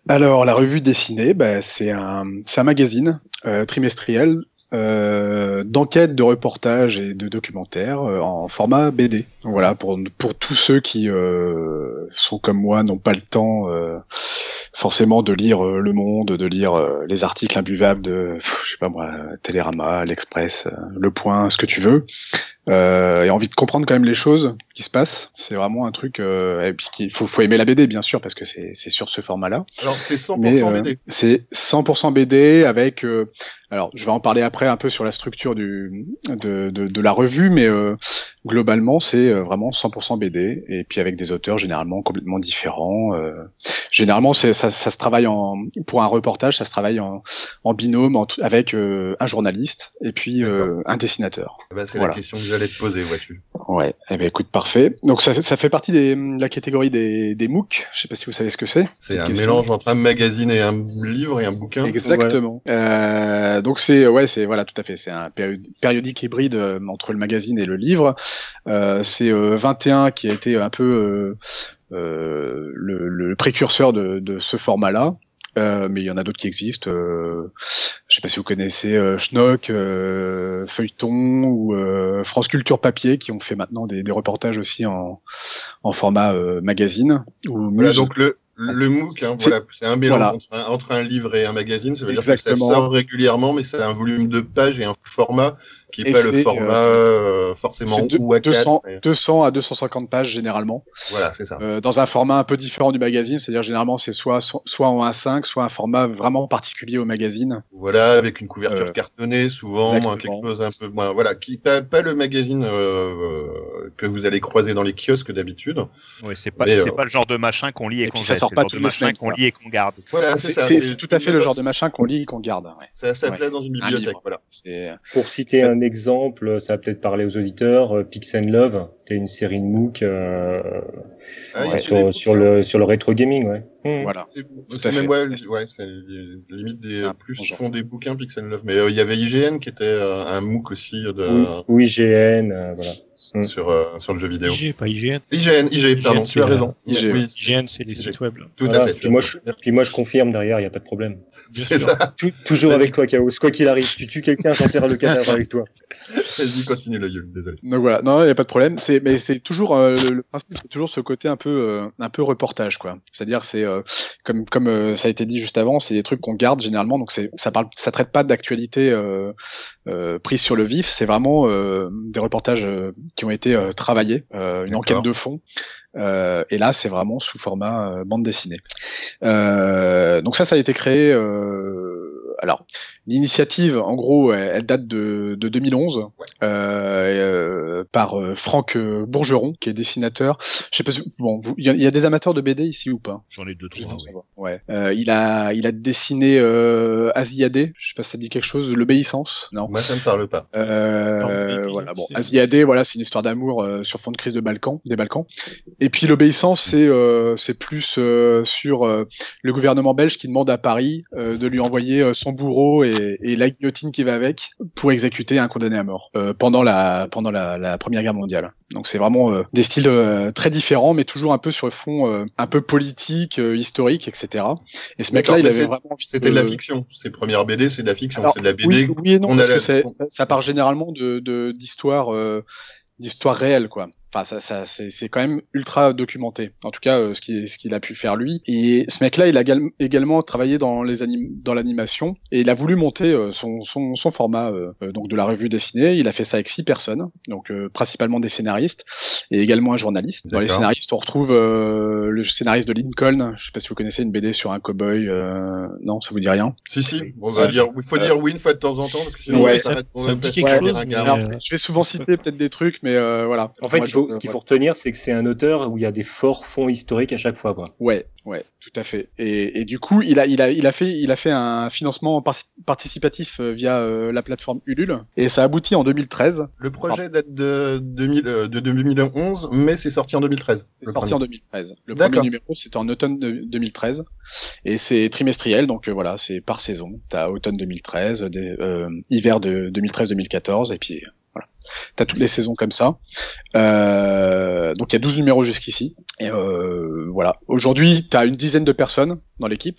Alors, la revue dessinée, bah, c'est un, c'est un magazine euh, trimestriel euh, d'enquête, de reportages et de documentaires euh, en format B D. Donc, voilà, pour, pour tous ceux qui euh, sont comme moi, n'ont pas le temps euh, forcément de lire euh, Le Monde, de lire euh, les articles imbuvables de, pff, je sais pas moi, Télérama, L'Express, euh, Le Point, ce que tu veux. Euh, et envie de comprendre quand même les choses qui se passent, c'est vraiment un truc euh, et puis qu'il faut, faut aimer la B D bien sûr parce que c'est, c'est sur ce format là. Alors c'est cent pour cent mais, euh, B D. C'est cent pour cent B D avec euh, alors je vais en parler après un peu sur la structure du de de, de la revue mais euh, globalement c'est vraiment cent pour cent B D et puis avec des auteurs généralement complètement différents. Euh, généralement c'est ça, ça se travaille en pour un reportage ça se travaille en, en binôme en, avec euh, un journaliste et puis euh, un dessinateur. Bah, c'est voilà. La question que j'allais te poser, vois-tu. Ouais, eh ben écoute, parfait. Donc ça, ça fait partie de la catégorie des, des MOOC. Je sais pas si vous savez ce que c'est. C'est, c'est un mélange entre un magazine et un livre et un bouquin. Exactement. Ouais. Euh, donc c'est ouais, c'est voilà, tout à fait. C'est un périodique hybride euh, entre le magazine et le livre. Euh, c'est euh, vingt et un qui a été un peu euh, euh, le, le précurseur de, de ce format-là. Euh, mais il y en a d'autres qui existent. Euh, je sais pas si vous connaissez euh, Schnock, euh, Feuilleton ou euh, France Culture Papier qui ont fait maintenant des, des reportages aussi en, en format euh, magazine. Ou voilà, donc le, le MOOC, hein, c'est, voilà, c'est un mélange voilà. entre, un, entre un livre et un magazine. Ça veut Exactement. Dire que ça sort régulièrement, mais ça a un volume de pages et un format qui n'est pas le format euh, forcément ou à quatre. Mais... deux cents à deux cent cinquante pages généralement. Voilà, c'est ça. Euh, dans un format un peu différent du magazine, c'est-à-dire généralement c'est soit, soit en un cinq, soit un format vraiment particulier au magazine. Voilà, avec une couverture euh, cartonnée souvent, exactement. Quelque chose un peu moins. Voilà, qui, pas, pas le magazine euh, que vous allez croiser dans les kiosques d'habitude. Oui, c'est pas, mais, c'est euh, pas le genre de machin qu'on lit et, et qu'on jette. Ça sort pas tous les machins qu'on lit et qu'on garde. Voilà, c'est, c'est ça. C'est, c'est tout à fait le genre de machin qu'on lit et qu'on garde. Ouais. Ça a sa place dans une bibliothèque. Voilà. Pour citer un exemple, ça va peut-être parler aux auditeurs, euh, Pix and Love, qui est une série de MOOC euh, ah, ouais, sur, sur, le, sur le rétro gaming. Ouais. Mmh. Voilà. C'est, c'est même, ouais, ouais, c'est limite des ah, plus qui font des bouquins Pix and Love. Mais il euh, y avait I G N qui était euh, un MOOC aussi. De, oui. Euh, Ou I G N, euh, voilà. Mmh. Sur, euh, sur le jeu vidéo. I G, pas I G N. I G N, I G, pardon, I G N, tu as raison. I G N, oui. I G N c'est les sites web. Là. Tout voilà, à fait. Puis moi, je, puis moi, je confirme derrière, il n'y a pas de problème. C'est sûr. Ça. Tout, toujours avec toi, Chaos. Quoi qu'il arrive, tu tues quelqu'un, j'enterre le cadavre avec toi. Vas-y, continue, le Yule, désolé. Donc voilà, non, il n'y a pas de problème. C'est, mais c'est toujours, euh, le, le principe, c'est toujours ce côté un peu, euh, un peu reportage, quoi. C'est-à-dire, c'est, euh, comme, comme euh, ça a été dit juste avant, c'est des trucs qu'on garde généralement, donc c'est, ça parle, ça traite pas d'actualité, euh, euh, prise sur le vif, c'est vraiment, euh, des reportages, euh, qui ont été euh, travaillés, euh, une D'accord. enquête de fond Euh, et là, c'est vraiment sous format euh, bande dessinée. Euh, donc ça, ça a été créé... Euh, alors, l'initiative, en gros, elle, elle date de, de deux mille onze, ouais. euh, euh, par euh, Franck euh, Bourgeron, qui est dessinateur. Je sais pas si... Bon, il y, y a des amateurs de B D ici ou pas ? J'en ai deux, trois, oui. Ouais. Euh, il, a, il a dessiné euh, Asiadé, je sais pas si ça dit quelque chose, l'Obéissance. Non. Moi, ça me parle pas. Euh, non, euh, voilà, bon, Asiadé, voilà, c'est une histoire d'amour euh, sur fond de crise de Balkans, des Balkans. Et puis l'obéissance, c'est euh, c'est plus euh, sur euh, le gouvernement belge qui demande à Paris euh, de lui envoyer euh, son bourreau et, et la guillotine qui va avec pour exécuter un condamné à mort euh, pendant la pendant la, la Première Guerre mondiale. Donc c'est vraiment euh, des styles euh, très différents, mais toujours un peu sur le fond euh, un peu politique, euh, historique, et cetera. Et ce mec-là, il avait vraiment envie c'était de... de la fiction. Ses premières B D, c'est de la fiction. Alors, c'est de la B D. Oui, oui et non, parce la... que c'est, ça part généralement de, de d'histoires euh, d'histoires réelles, quoi. Enfin, ça, ça, c'est, c'est quand même ultra documenté. En tout cas, euh, ce qui, ce qu'il a pu faire lui. Et ce mec-là, il a gal- également travaillé dans les anim- dans l'animation et il a voulu monter euh, son, son, son format euh, euh, donc de la revue dessinée. Il a fait ça avec six personnes, donc euh, principalement des scénaristes et également un journaliste. D'accord. Dans les scénaristes, on retrouve euh, le scénariste de Lincoln. Je sais pas si vous connaissez une B D sur un cow-boy. Euh... Non, ça vous dit rien ? Si si. On va euh, dire, il faut euh... dire oui une fois de temps en temps parce que sinon ouais, ça, ça, ça, ça me dit quelque chose. Ouais, mais... Alors, je vais souvent citer peut-être des trucs, mais euh, voilà. En fait, Moi, ce qu'il faut retenir, c'est que c'est un auteur où il y a des forts fonds historiques à chaque fois, quoi. Ouais, ouais, tout à fait. Et, et du coup, il a, il a, il a fait, il a fait un financement par- participatif via euh, la plateforme Ulule, et ça aboutit en deux mille treize. Le projet Pardon. date de, deux mille, euh, de deux mille onze, mais c'est sorti en deux mille treize. C'est sorti premier. en deux mille treize. Le D'accord. premier numéro, c'était en automne de, deux mille treize, et c'est trimestriel, donc euh, voilà, c'est par saison. T'as automne deux mille treize, des, euh, hiver de deux mille treize deux mille quatorze, et puis. Voilà. T'as toutes les saisons comme ça. Euh, donc il y a douze numéros jusqu'ici. Et euh, voilà. Aujourd'hui, t'as une dizaine de personnes dans l'équipe,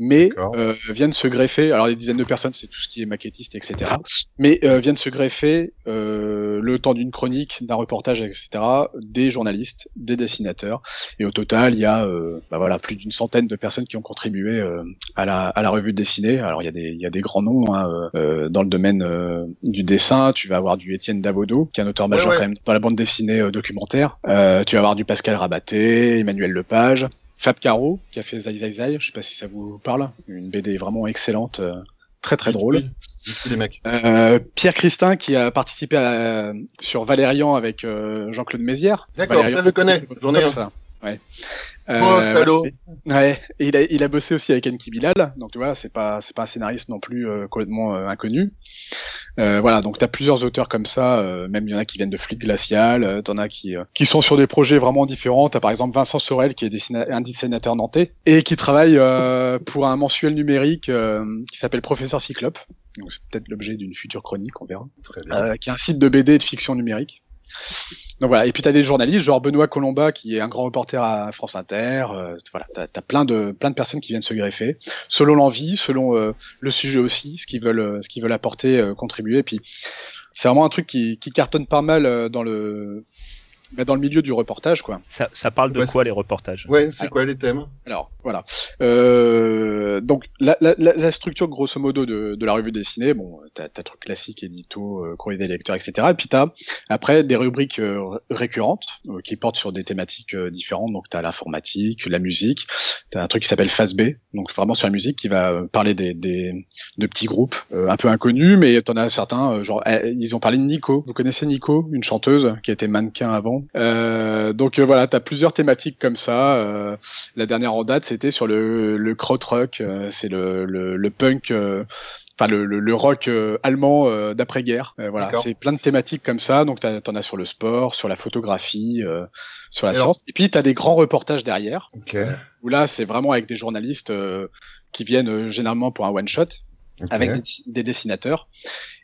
mais euh, viennent se greffer. Alors les dizaines de personnes, c'est tout ce qui est maquettiste, et cetera. Mais euh, viennent se greffer euh, le temps d'une chronique, d'un reportage, et cetera. Des journalistes, des dessinateurs. Et au total, il y a euh, bah voilà plus d'une centaine de personnes qui ont contribué euh, à la à la revue dessinée. Alors il y a des il y a des grands noms hein, euh, dans le domaine euh, du dessin. Tu vas avoir du Étienne Davodeau, qui est un auteur majeur ouais, ouais. quand même dans la bande dessinée euh, documentaire. Euh, tu vas avoir du Pascal Rabaté, Emmanuel Lepage. Fab Caro, qui a fait Zai Zai Zai, je sais pas si ça vous parle, une B D vraiment excellente, euh, très très oui, drôle. Oui, oui, les mecs. Euh, Pierre Christin, qui a participé à, sur Valérian avec euh, Jean-Claude Mézières. D'accord, Valérian, ça je le connais, j'en ai un. Ouais. Euh, oh, salaud! Ouais, et il a, il a bossé aussi avec Enki Bilal, donc tu vois, c'est pas, c'est pas un scénariste non plus euh, complètement euh, inconnu. Euh, voilà, donc t'as plusieurs auteurs comme ça, euh, même il y en a qui viennent de Flic Glacial, euh, t'en as qui, euh, qui sont sur des projets vraiment différents. T'as par exemple Vincent Sorel, qui est dessina- un dessinateur nantais, et qui travaille euh, pour un mensuel numérique euh, qui s'appelle Professeur Cyclope, donc c'est peut-être l'objet d'une future chronique, on verra, euh, qui est un site de B D et de fiction numérique. Donc voilà, et puis t'as des journalistes, genre Benoît Colomba qui est un grand reporter à France Inter, euh, voilà, t'as, t'as plein de plein de personnes qui viennent se greffer, selon l'envie, selon euh, le sujet aussi, ce qu'ils veulent ce qu'ils veulent apporter, euh, contribuer, et puis c'est vraiment un truc qui, qui cartonne pas mal dans le dans le milieu du reportage, quoi. Ça, ça parle de ouais, quoi c'est... les reportages ? Ouais, c'est alors, quoi les thèmes ? Alors voilà, euh, donc la, la, la structure grosso modo de, de la revue dessinée, bon, t'as, t'as truc classique, édito, euh, courrier des lecteurs, et cetera. Et puis t'as après des rubriques euh, récurrentes euh, qui portent sur des thématiques euh, différentes. Donc t'as l'informatique, la musique, t'as un truc qui s'appelle Phase B, donc vraiment sur la musique, qui va euh, parler des, des de petits groupes euh, un peu inconnus, mais t'en as certains, euh, genre euh, ils ont parlé de Nico. Vous connaissez Nico, une chanteuse qui était mannequin avant. Euh, donc euh, voilà, t'as plusieurs thématiques comme ça. Euh, la dernière en date, c'était sur le, le krautrock, euh, c'est le, le, le punk, euh, enfin le, le, le rock euh, allemand euh, d'après-guerre. Euh, voilà, D'accord. C'est plein de thématiques comme ça. Donc t'as, t'en as sur le sport, sur la photographie, euh, sur la Alors... science. Et puis t'as des grands reportages derrière. Okay. Où là, c'est vraiment avec des journalistes euh, qui viennent euh, généralement pour un one-shot, okay. avec des, des dessinateurs.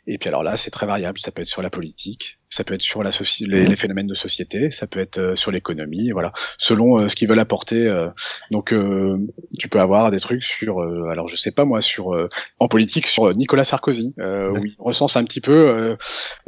Et puis alors là, c'est très variable. Ça peut être sur la politique, ça peut être sur la soci... les, les phénomènes de société, ça peut être euh, sur l'économie, voilà, selon euh, ce qu'ils veulent apporter. Euh, donc, euh, tu peux avoir des trucs sur, euh, alors je sais pas moi, sur euh, en politique, sur euh, Nicolas Sarkozy, euh, où il recense un petit peu euh,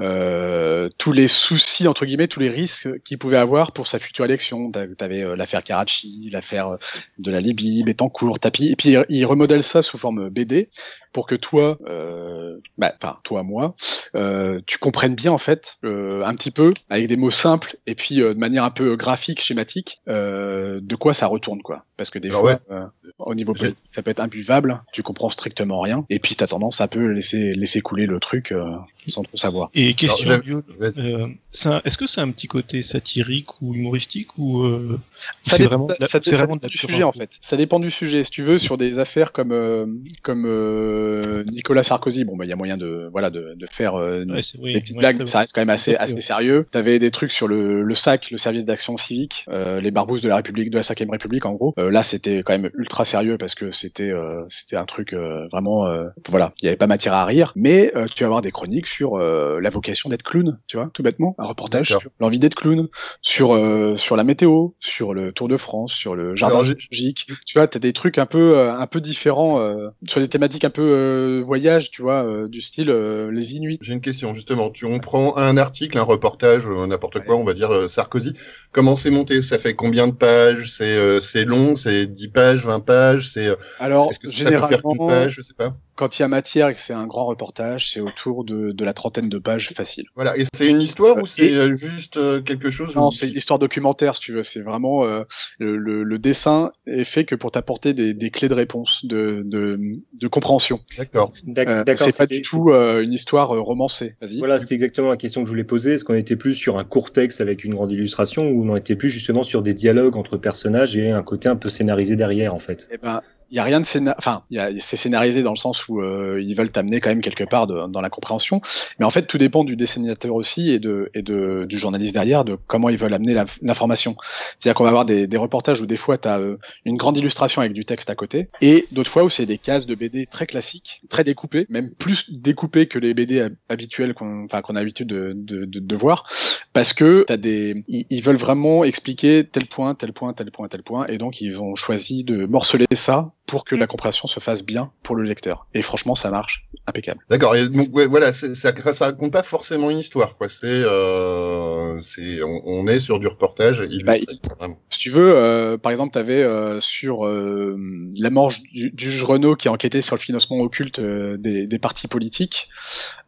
euh, tous les soucis entre guillemets, tous les risques qu'il pouvait avoir pour sa future élection. T'avais euh, l'affaire Karachi, l'affaire de la Libye, Bettencourt, Tapie, et puis il remodèle ça sous forme B D pour que toi, enfin euh, bah, toi. moi, euh, tu comprennes bien en fait, euh, un petit peu, avec des mots simples et puis euh, de manière un peu graphique, schématique, euh, de quoi ça retourne, quoi. Parce que des bah fois, ouais. euh, au niveau politique, ça peut être imbuvable, tu comprends strictement rien, et puis t'as tendance à un peu laisser, laisser couler le truc euh, sans trop savoir. Et question, Alors, bio, euh, ça, est-ce que c'est un petit côté satirique ou humoristique ou euh, ça c'est dépend, vraiment, ça, ça, c'est ça vraiment dépend du sujet en fait. Ça dépend du sujet. Si tu veux, sur des affaires comme euh, comme euh, Nicolas Sarkozy, bon ben bah, il y a moyen de voilà de, de faire euh, ouais, des oui, petites ouais, blagues, ça reste quand même assez assez sérieux. T'avais des trucs sur le le S A C, le service d'action civique, euh, les barbouzes de la République, de la cinquième République en gros. Euh, là c'était quand même ultra sérieux parce que c'était euh, c'était un truc euh, vraiment euh, voilà, il y avait pas matière à rire. Mais euh, tu vas avoir des chroniques sur euh, la vocation d'être clown, tu vois, tout bêtement, un reportage D'accord. sur l'envie d'être clown, sur euh, sur la météo, sur le Tour de France, sur le jardin zoologique. Tu vois, t'as des trucs un peu euh, un peu différents euh, sur des thématiques un peu euh, voyage, tu vois, euh, du style euh, les Inuits. J'ai une question justement. Tu on prend un article, un reportage, euh, n'importe ouais. quoi, on va dire euh, Sarkozy. Comment c'est monté ? Ça fait combien de pages ? C'est euh, c'est long, c'est dix pages, vingt pages, c'est euh, alors est-ce que ça peut faire qu'une page, je sais pas. Quand il y a matière et que c'est un grand reportage, c'est autour de de la trentaine de pages facile. Voilà, et c'est une histoire euh, ou c'est et... juste euh, quelque chose Non, où... c'est une histoire documentaire si tu veux, c'est vraiment euh, le, le, le dessin est fait que pour t'apporter des, des clés de réponse, de, de, de compréhension. D'accord. D'ac- euh, d'accord c'est pas du tout euh, une histoire euh, romancée. Vas-y. Voilà, c'était exactement la question que je voulais poser. Est-ce qu'on était plus sur un court texte avec une grande illustration ou on était plus justement sur des dialogues entre personnages et un côté un peu scénarisé derrière en fait ? Eh ben, il y a rien de scénar, enfin, y a, c'est scénarisé dans le sens où euh, ils veulent t'amener quand même quelque part de, dans la compréhension, mais en fait tout dépend du dessinateur aussi et de et de du journaliste derrière, de comment ils veulent amener la, l'information. C'est-à-dire qu'on va avoir des, des reportages où des fois t'as euh, une grande illustration avec du texte à côté, et d'autres fois où c'est des cases de B D très classiques, très découpées, même plus découpées que les B D habituelles qu'on, enfin qu'on a l'habitude de, de de de voir, parce que t'as des, ils veulent vraiment expliquer tel point, tel point, tel point, tel point, et donc ils ont choisi de morceler ça pour que la compréhension se fasse bien pour le lecteur. Et franchement, ça marche impeccable. D'accord. Et donc ouais, voilà, c'est, ça, ça raconte pas forcément une histoire, quoi. C'est, euh, c'est, on, on est sur du reportage illustré. Bah, si tu veux, euh, par exemple, t'avais euh, sur euh, la mort du, du juge Renaud qui enquêtait sur le financement occulte euh, des, des partis politiques.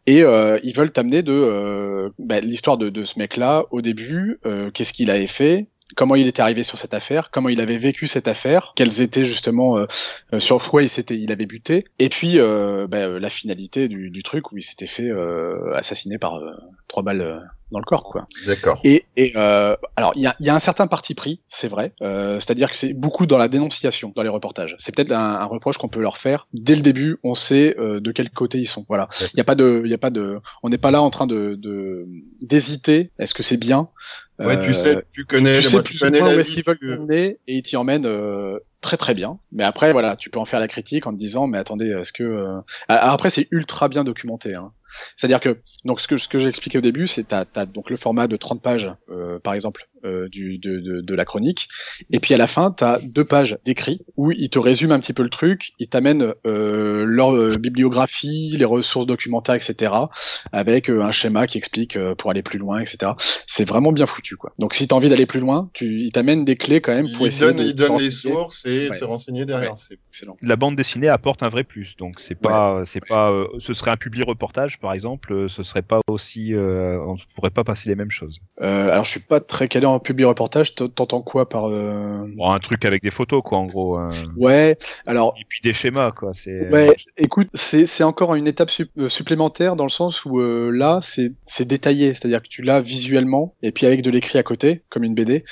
Et euh, ils veulent t'amener de euh, bah, l'histoire de, de ce mec-là au début. Euh, qu'est-ce qu'il avait fait? Comment il était arrivé sur cette affaire, comment il avait vécu cette affaire, quels étaient justement euh, sur quoi il s'était, il avait buté, et puis euh, bah, la finalité du, du truc où il s'était fait euh, assassiner par euh, trois balles. Euh dans le corps, quoi. D'accord. Et, et euh, alors, il y a, y a un certain parti pris, c'est vrai. Euh, c'est-à-dire que c'est beaucoup dans la dénonciation, dans les reportages. C'est peut-être un, un reproche qu'on peut leur faire. Dès le début, on sait euh, de quel côté ils sont. Voilà. Il y a pas de, il y a pas de, on n'est pas là en train de, de d'hésiter. Est-ce que c'est bien ? Euh, ouais, tu sais, tu connais, tu sais, moi, tu connais la où est-ce qu'ils veulent t'emmener et ils t'y emmènent. Euh, Très très bien, mais après voilà, tu peux en faire la critique en te disant mais attendez, est-ce que euh... Alors, après c'est ultra bien documenté, hein. C'est-à-dire que donc ce que ce que j'ai expliqué au début, c'est t'as t'as donc le format de trente pages euh, par exemple euh, du de, de de la chronique, et puis à la fin t'as deux pages d'écrit où ils te résument un petit peu le truc, ils t'amènent euh, leur euh, bibliographie, les ressources documentaires, et cetera avec euh, un schéma qui explique euh, pour aller plus loin, et cetera. C'est vraiment bien foutu, quoi. Donc si t'as envie d'aller plus loin, tu ils t'amènent des clés quand même pour ils essayer donnent, de ils donnent les sources. Et... Et ouais. te renseigner derrière, ouais. c'est excellent. La bande dessinée apporte un vrai plus, donc c'est pas, ouais. c'est ouais. pas, euh, ce serait un public reportage par exemple, euh, ce serait pas aussi, euh, on ne pourrait pas passer les mêmes choses. Euh, alors je suis pas très calé en public reportage. T'entends quoi par euh... bon, un truc avec des photos, quoi, en gros. Hein. Ouais. Alors et puis des schémas, quoi. C'est. Ouais. Écoute, c'est c'est encore une étape sup- supplémentaire dans le sens où euh, là c'est c'est détaillé, c'est-à-dire que tu l'as visuellement et puis avec de l'écrit à côté, comme une B D.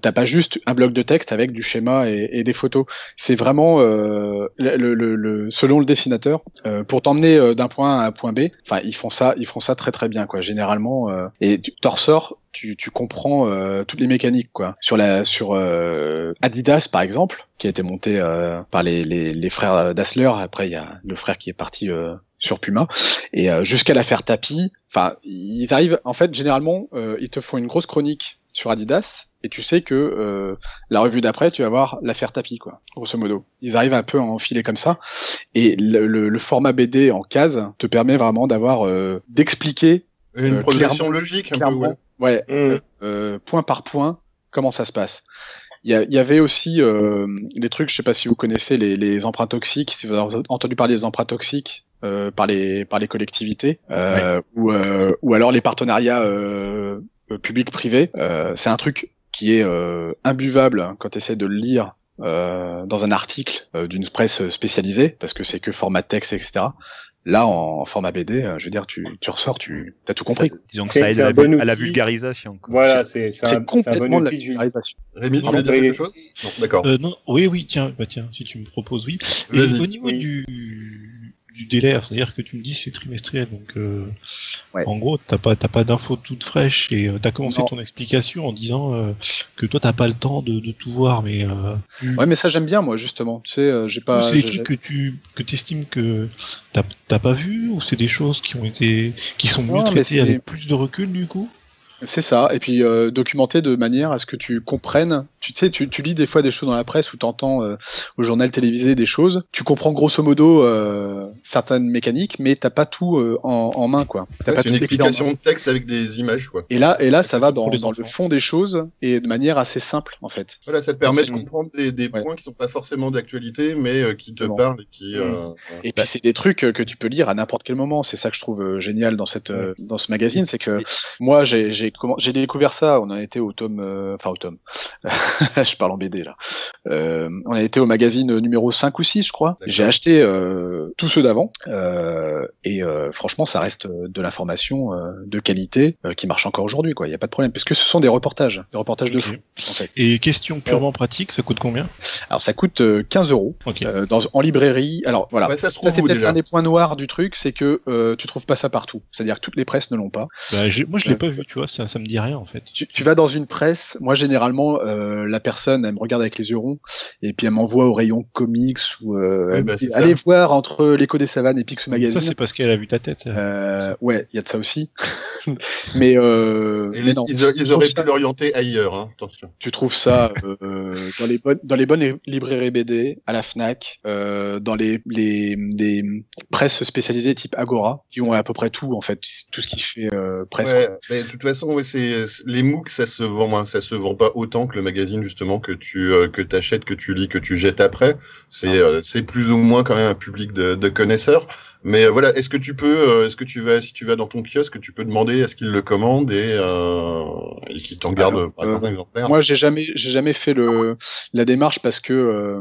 T'as pas juste un bloc de texte avec du schéma et, et des photos. C'est vraiment euh, le, le, le, selon le dessinateur euh, pour t'emmener euh, d'un point A à un point B. Enfin, ils font ça, ils font ça très très bien, quoi. Généralement, euh, et tu t'en ressors. Tu, tu comprends euh, toutes les mécaniques, quoi. Sur la sur euh, Adidas par exemple, qui a été monté euh, par les, les les frères Dassler. Après il y a le frère qui est parti euh, sur Puma, et euh, jusqu'à l'affaire Tapie. Enfin, ils arrivent. En fait, généralement, euh, ils te font une grosse chronique sur Adidas. Et tu sais que euh, la revue d'après, tu vas voir l'affaire Tapie, quoi, grosso modo. Ils arrivent un peu à enfiler comme ça. Et le, le, le format B D en case te permet vraiment d'avoir euh, d'expliquer une euh, progression logique, un peu, ouais, ouais mmh. euh, euh, point par point, comment ça se passe. Il y, y avait aussi euh, les trucs, je sais pas si vous connaissez les, les emprunts toxiques. Si vous avez entendu parler des emprunts toxiques. euh, par les par les collectivités euh, ouais. ou euh, ou alors les partenariats euh, public-privé. Euh, c'est un truc qui est euh, imbuvable quand tu essaies de le lire euh, dans un article euh, d'une presse spécialisée, parce que c'est que format texte, et cetera. Là, en format B D, je veux dire, tu, tu ressors, tu as tout compris. Ça, disons que c'est, ça aide à, la, bon à la vulgarisation. Quoi. Voilà, c'est, c'est, c'est, un, complètement c'est un bon outil de vulgarisation. Rémi, tu voulais dire quelque chose ? Non, d'accord. Euh, non, oui, oui, tiens, bah tiens, si tu me proposes, oui. Et au niveau oui. du, du délai, c'est-à-dire que tu me dis c'est trimestriel, donc euh, ouais. en gros, t'as pas, t'as pas d'infos toutes fraîches, et euh, t'as commencé non. ton explication en disant euh, que toi, t'as pas le temps de, de tout voir, mais. Euh, tu... Ouais, mais ça j'aime bien, moi, justement. Tu sais, euh, j'ai pas. C'est des trucs que tu, que t'estimes que t'as. T'as pas vu, ou c'est des choses qui ont été, qui sont mieux ouais, traitées avec plus de recul du coup. C'est ça, et puis euh, documentées de manière à ce que tu comprennes. Tu sais, tu, tu lis des fois des choses dans la presse ou t'entends euh, au journal télévisé des choses. Tu comprends grosso modo euh, certaines mécaniques, mais t'as pas tout euh, en, en main quoi. T'as ouais, pas c'est une explication de texte avec des images quoi. Et là, et là, ça va dans, dans le fond des choses et de manière assez simple en fait. Voilà, ça te permet donc, de comprendre des, des ouais. points qui sont pas forcément d'actualité, mais euh, qui te bon. parlent et qui. Euh... Et bah, puis c'est des trucs euh, que tu peux lire à n'importe quel moment. C'est ça que je trouve euh, génial dans cette euh, dans ce magazine, c'est que moi j'ai, j'ai J'ai, comment, j'ai découvert ça, on a été au tome, euh, enfin au tome, je parle en B D là, euh, on a été au magazine numéro cinq ou six je crois. D'accord. J'ai acheté euh, tous ceux d'avant euh, et euh, franchement ça reste de l'information euh, de qualité euh, qui marche encore aujourd'hui quoi, il n'y a pas de problème, parce que ce sont des reportages, des reportages okay. de fou. En fait. Et question purement ouais. pratique, ça coûte combien ? Alors ça coûte quinze euros okay. euh, dans, en librairie, alors voilà, ouais, ça, se trouve ça c'est peut-être déjà. Un des points noirs du truc, c'est que euh, tu trouves pas ça partout, c'est-à-dire que toutes les presses ne l'ont pas. Bah, j'ai, moi je l'ai euh, pas vu tu vois. Ça, ça me dit rien en fait. Tu, tu vas dans une presse, moi généralement euh, la personne elle me regarde avec les yeux ronds et puis elle m'envoie au rayon comics ou euh, ouais, elle bah, me dit, allez voir entre l'écho des savanes et Picsou Magazine. Ça c'est parce qu'elle a vu ta tête. Euh, ouais, il y a de ça aussi. mais, euh, mais non, ils, ils auraient pu l'orienter ailleurs. Hein, attention. Tu trouves ça euh, dans les bonnes, dans les bonnes librairies B D, à la Fnac, euh, dans les, les les presses spécialisées type Agora qui ont à peu près tout en fait, tout ce qui fait euh, presse. Ouais, mais de toute façon oui, c'est, c'est les MOOC, ça se vend moins, ça se vend pas autant que le magazine justement que tu euh, que t'achètes, que tu lis, que tu jettes après. C'est ah. euh, c'est plus ou moins quand même un public de, de connaisseurs. Mais euh, voilà, est-ce que tu peux, euh, est-ce que tu vas, si tu vas dans ton kiosque, tu peux demander à ce qu'ils le commandent et, euh, et qu'ils t'en gardent euh, un exemplaire. Moi, j'ai jamais j'ai jamais fait le la démarche parce que. Euh,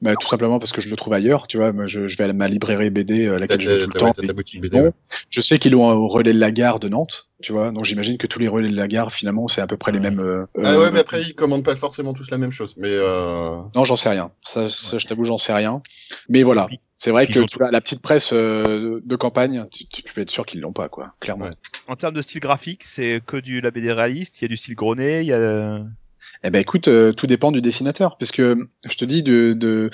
Bah, tout simplement parce que je le trouve ailleurs, tu vois. Moi, je, je vais à ma librairie B D, euh, laquelle je vais tout le temps. B D, ouais. Je sais qu'ils l'ont au relais de la gare de Nantes, tu vois. Donc, j'imagine que tous les relais de la gare, finalement, c'est à peu près les mêmes. Euh, ah euh, ouais, mais après, ils commandent pas forcément tous la même chose, mais. Euh... Non, j'en sais rien. Ça, ça ouais. je t'avoue, j'en sais rien. Mais voilà. C'est vrai que tu vois, la petite presse euh, de campagne, tu, tu peux être sûr qu'ils l'ont pas, quoi. Clairement. Ouais. En termes de style graphique, c'est que du la B D réaliste. Il y a du style grené, il y a. Eh ben écoute, euh, tout dépend du dessinateur, parce que je te dis de de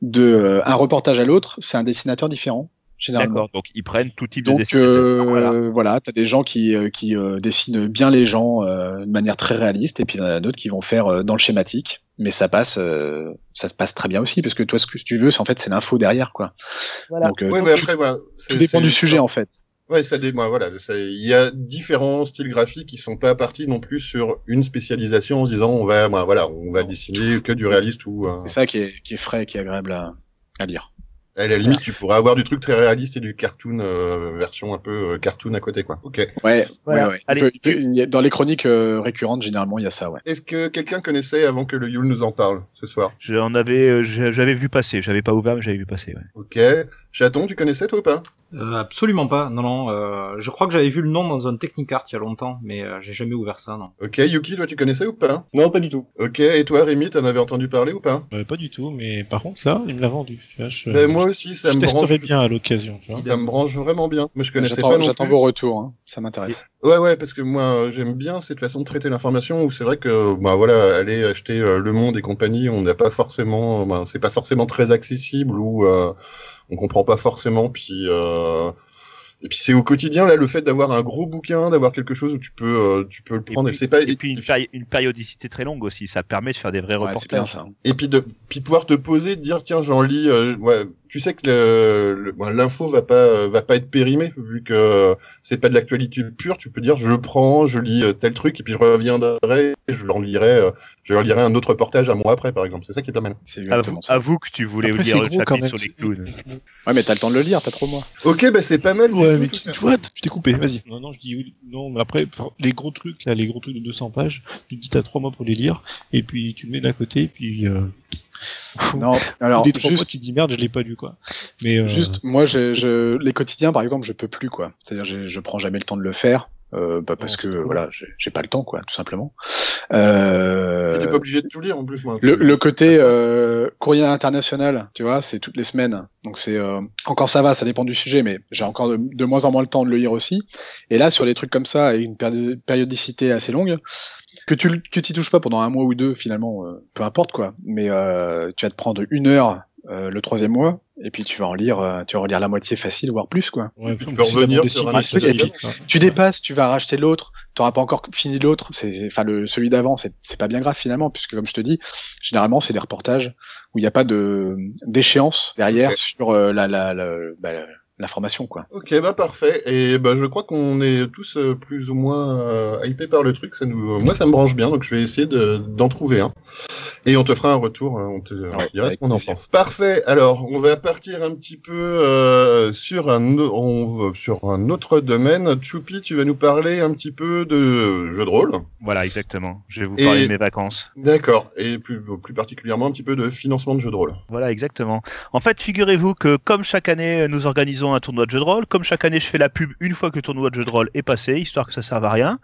de euh, un reportage à l'autre, c'est un dessinateur différent. Généralement. D'accord, donc ils prennent tout type de dessinateurs. Donc euh, voilà. voilà, t'as des gens qui qui euh, dessinent bien les gens euh, de manière très réaliste, et puis il y en a d'autres qui vont faire euh, dans le schématique. Mais ça passe, euh, ça se passe très bien aussi, parce que toi, ce que tu veux, c'est en fait c'est l'info derrière, quoi. Voilà. Donc, euh, ouais, donc, mais après, moi, ouais, tout dépend c'est... du sujet en fait. Ouais, ça des, moi, voilà, ça, il y a différents styles graphiques qui sont pas partis non plus sur une spécialisation en se disant on va, bah, voilà, on va dessiner que du réaliste ou. Euh... C'est ça qui est, qui est frais, qui est agréable à, à lire. À la limite, tu pourrais avoir du truc très réaliste et du cartoon euh, version un peu euh, cartoon à côté, quoi. Ok. Ouais. Voilà. Ouais, ouais. Allez, tu peux, tu... Dans les chroniques euh, récurrentes, généralement, il y a ça, ouais. Est-ce que quelqu'un connaissait avant que le Yule nous en parle ce soir ? J'en avais, euh, j'avais vu passer. J'avais pas ouvert, mais j'avais vu passer. Ouais. Ok. Chaton, tu connaissais toi ou pas ? euh, Absolument pas. Non, non. Euh, je crois que j'avais vu le nom dans un Technicart il y a longtemps, mais euh, j'ai jamais ouvert ça, non. Ok. Yuki, toi, tu connaissais ou pas ? Non, pas du tout. Ok. Et toi, Rémi, t'en avais entendu parler ou pas ? euh, Pas du tout. Mais par contre, ça, il me l'a vendu. Tu vois, je... ben, moi, aussi, ça je me testerai branche... bien à l'occasion. Tu vois. Ça me branche vraiment bien. Moi, je connaissais j'attends, pas non j'attends plus. Vos retours, hein. Ça m'intéresse. Ouais, ouais, parce que moi, j'aime bien cette façon de traiter l'information où c'est vrai que, bah voilà, aller acheter euh, Le Monde et compagnie, on n'a pas forcément, bah, c'est pas forcément très accessible ou euh, on comprend pas forcément. Puis, euh, et puis c'est au quotidien là, le fait d'avoir un gros bouquin, d'avoir quelque chose où tu peux, euh, tu peux le prendre. Et, et, puis, c'est pas... et puis une, péri- une périodicité très longue aussi, ça permet de faire des vrais ouais, reportages. Bien, ça. Et puis de, puis pouvoir te poser, de dire tiens, j'en lis, euh, ouais. tu sais que le, le, bon, l'info va pas va pas être périmée vu que c'est pas de l'actualité pure. Tu peux dire je prends, je lis tel truc et puis je reviendrai, je leur lirai, je leur lirai un autre reportage un mois après par exemple. C'est ça qui est pas mal. C'est exactement ça. Avoue que tu voulais après, lire le chapitre sur les clowns. Ouais mais t'as le temps de le lire, t'as trop mois. Ok bah c'est pas mal. Ouais mais tu vois, je t'ai coupé. Vas-y. Non non je dis oui, non mais après les gros trucs là, les gros trucs de deux cents pages, tu te dis t'as trois mois pour les lire et puis tu le mets d'un côté et puis. Euh... Non, alors des trois juste, fois, tu te dis merde, je l'ai pas lu quoi. Mais euh... juste, moi, je, je, les quotidiens, par exemple, je peux plus quoi. C'est-à-dire, je, je prends jamais le temps de le faire, euh, bah, parce oh, que cool. voilà, j'ai, j'ai pas le temps quoi, tout simplement. Euh... T'es pas obligé de tout lire en plus. Moi, le, le côté euh, courrier international, tu vois, c'est toutes les semaines. Donc c'est euh, encore ça va, ça dépend du sujet, mais j'ai encore de, de moins en moins le temps de le lire aussi. Et là, sur les trucs comme ça, avec une péri- périodicité assez longue. Que tu que t'y touches pas pendant un mois ou deux, finalement, euh, peu importe quoi. Mais euh, tu vas te prendre une heure euh, le troisième mois, et puis tu vas en lire, euh, tu vas en lire la moitié facile, voire plus quoi. Ouais, tu peux revenir sur un truc, et puis tu dépasses, tu vas racheter l'autre. T'auras pas encore fini l'autre. C'est enfin le celui d'avant, c'est c'est pas bien grave finalement, puisque comme je te dis, généralement c'est des reportages où il y a pas de d'échéance derrière okay. sur euh, la la, la, bah, la l'information quoi. Ok bah parfait et bah je crois qu'on est tous euh, plus ou moins euh, hypés par le truc, ça nous euh, moi ça me branche bien donc je vais essayer de, d'en trouver un et on te fera un retour, on te ouais, on dira ce qu'on en pense. Parfait, alors on va partir un petit peu euh, sur un on, sur un autre domaine. Choupi, tu vas nous parler un petit peu de jeux de rôle. Voilà exactement, je vais vous parler et... de mes vacances. D'accord et plus plus particulièrement un petit peu de financement de jeux de rôle. Voilà exactement. En fait figurez-vous que comme chaque année nous organisons un tournoi de jeu de rôle. Comme chaque année, je fais la pub une fois que le tournoi de jeu de rôle est passé, histoire que ça serve à rien.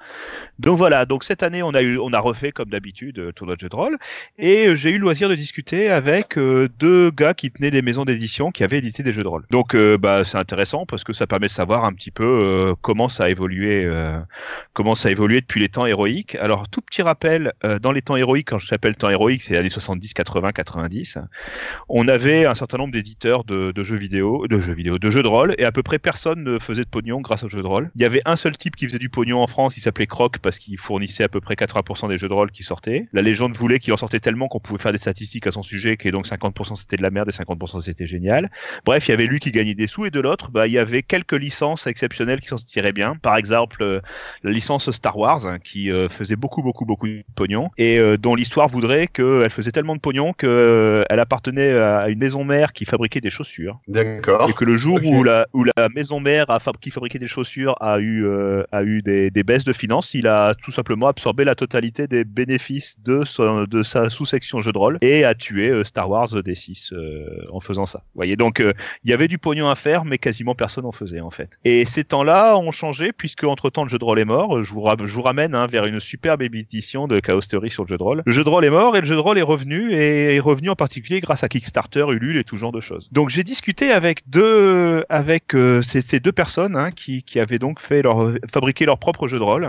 Donc voilà. Donc cette année, on a eu, on a refait comme d'habitude le tournoi de jeu de rôle. Et j'ai eu le loisir de discuter avec euh, deux gars qui tenaient des maisons d'édition qui avaient édité des jeux de rôle. Donc euh, bah c'est intéressant parce que ça permet de savoir un petit peu euh, comment ça a évolué, euh, comment ça a évolué depuis les temps héroïques. Alors tout petit rappel, euh, dans les temps héroïques, quand je t'appelle temps héroïque, c'est les années soixante-dix, quatre-vingts, quatre-vingt-dix. On avait un certain nombre d'éditeurs de, de jeux vidéo, de jeux vidéo, de jeux de et à peu près personne ne faisait de pognon grâce aux jeux de rôle. Il y avait un seul type qui faisait du pognon en France, il s'appelait Croc parce qu'il fournissait à peu près quatre-vingts pour cent des jeux de rôle qui sortaient. La légende voulait qu'il en sortait tellement qu'on pouvait faire des statistiques à son sujet, qui donc cinquante pour cent c'était de la merde et cinquante pour cent c'était génial. Bref, il y avait lui qui gagnait des sous et de l'autre, bah, il y avait quelques licences exceptionnelles qui s'en tiraient bien. Par exemple, euh, la licence Star Wars hein, qui euh, faisait beaucoup, beaucoup, beaucoup de pognon et euh, dont l'histoire voudrait qu'elle faisait tellement de pognon qu'elle euh, appartenait à une maison mère qui fabriquait des chaussures. D'accord. Et que le jour okay. où La, où la maison mère a fab- qui fabriquait des chaussures a eu, euh, a eu des, des baisses de finances, il a tout simplement absorbé la totalité des bénéfices de, son, de sa sous-section jeu de rôle et a tué euh, Star Wars D six euh, en faisant ça. Vous voyez, donc il euh, y avait du pognon à faire, mais quasiment personne en faisait en fait. Et ces temps-là ont changé, puisque entre-temps le jeu de rôle est mort. Je vous, ra- je vous ramène hein, vers une superbe édition de Chaos Theory sur le jeu de rôle. Le jeu de rôle est mort et le jeu de rôle est revenu, et est revenu en particulier grâce à Kickstarter, Ulule et tout genre de choses. Donc j'ai discuté avec deux... avec euh, ces, ces deux personnes hein, qui, qui avaient donc fait leur, fabriqué leur propre jeu de rôle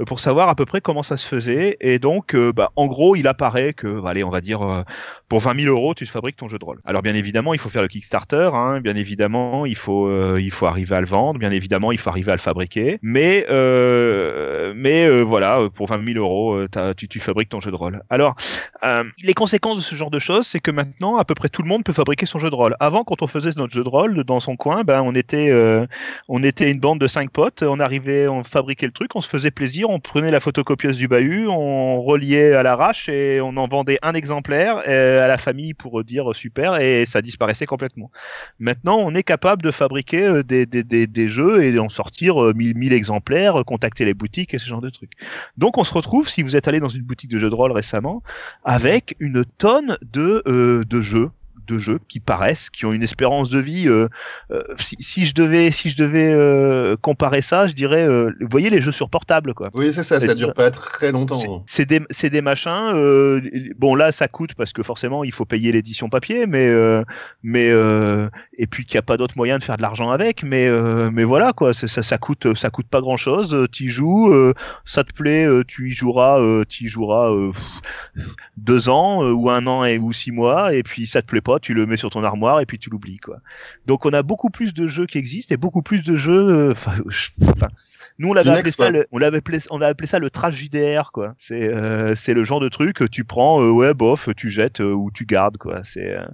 euh, pour savoir à peu près comment ça se faisait. Et donc, euh, bah, en gros, il apparaît que, bah, allez, on va dire, euh, pour vingt mille euros, tu te fabriques ton jeu de rôle. Alors, bien évidemment, il faut faire le Kickstarter. Hein, bien évidemment, il faut, euh, il faut arriver à le vendre. Bien évidemment, il faut arriver à le fabriquer. Mais, euh, mais euh, voilà, pour vingt mille euros, tu, tu fabriques ton jeu de rôle. Alors, euh, les conséquences de ce genre de choses, c'est que maintenant, à peu près tout le monde peut fabriquer son jeu de rôle. Avant, quand on faisait notre jeu de rôle dans son coin, ben on était euh, on était une bande de cinq potes, on arrivait, on fabriquait le truc, on se faisait plaisir, on prenait la photocopieuse du bahut, on reliait à l'arrache et on en vendait un exemplaire à la famille pour dire super, et ça disparaissait complètement. Maintenant, on est capable de fabriquer des des des, des jeux et en sortir mille exemplaires, contacter les boutiques et ce genre de trucs. Donc on se retrouve, si vous êtes allé dans une boutique de jeux de rôle récemment, avec une tonne de euh, de jeux. de jeux qui paraissent, qui ont une espérance de vie. Euh, euh, si, si je devais, si je devais euh, comparer ça, je dirais, euh, vous voyez les jeux sur portable, quoi. Oui, c'est ça, ça, ça dure pas très longtemps. C'est, c'est, des, c'est des machins. Euh, bon, là, ça coûte parce que forcément, il faut payer l'édition papier, mais, euh, mais euh, et puis qu'il n'y a pas d'autre moyen de faire de l'argent avec. Mais, euh, mais voilà, quoi. C'est, ça, ça coûte, ça coûte pas grand chose. Euh, t'y joues, euh, ça te plaît, euh, tu y joueras, euh, t'y joueras euh, pff, deux ans euh, ou un an et ou six mois, et puis ça te plaît pas. Tu le mets sur ton armoire et puis tu l'oublies, quoi. Donc on a beaucoup plus de jeux qui existent et beaucoup plus de jeux. Enfin, euh, nous on l'avait appelé ça, le, on l'avait appelé, on a appelé ça le trash J D R, quoi. C'est euh, c'est le genre de truc tu prends, euh, ouais bof, tu jettes euh, ou tu gardes, quoi. C'est euh,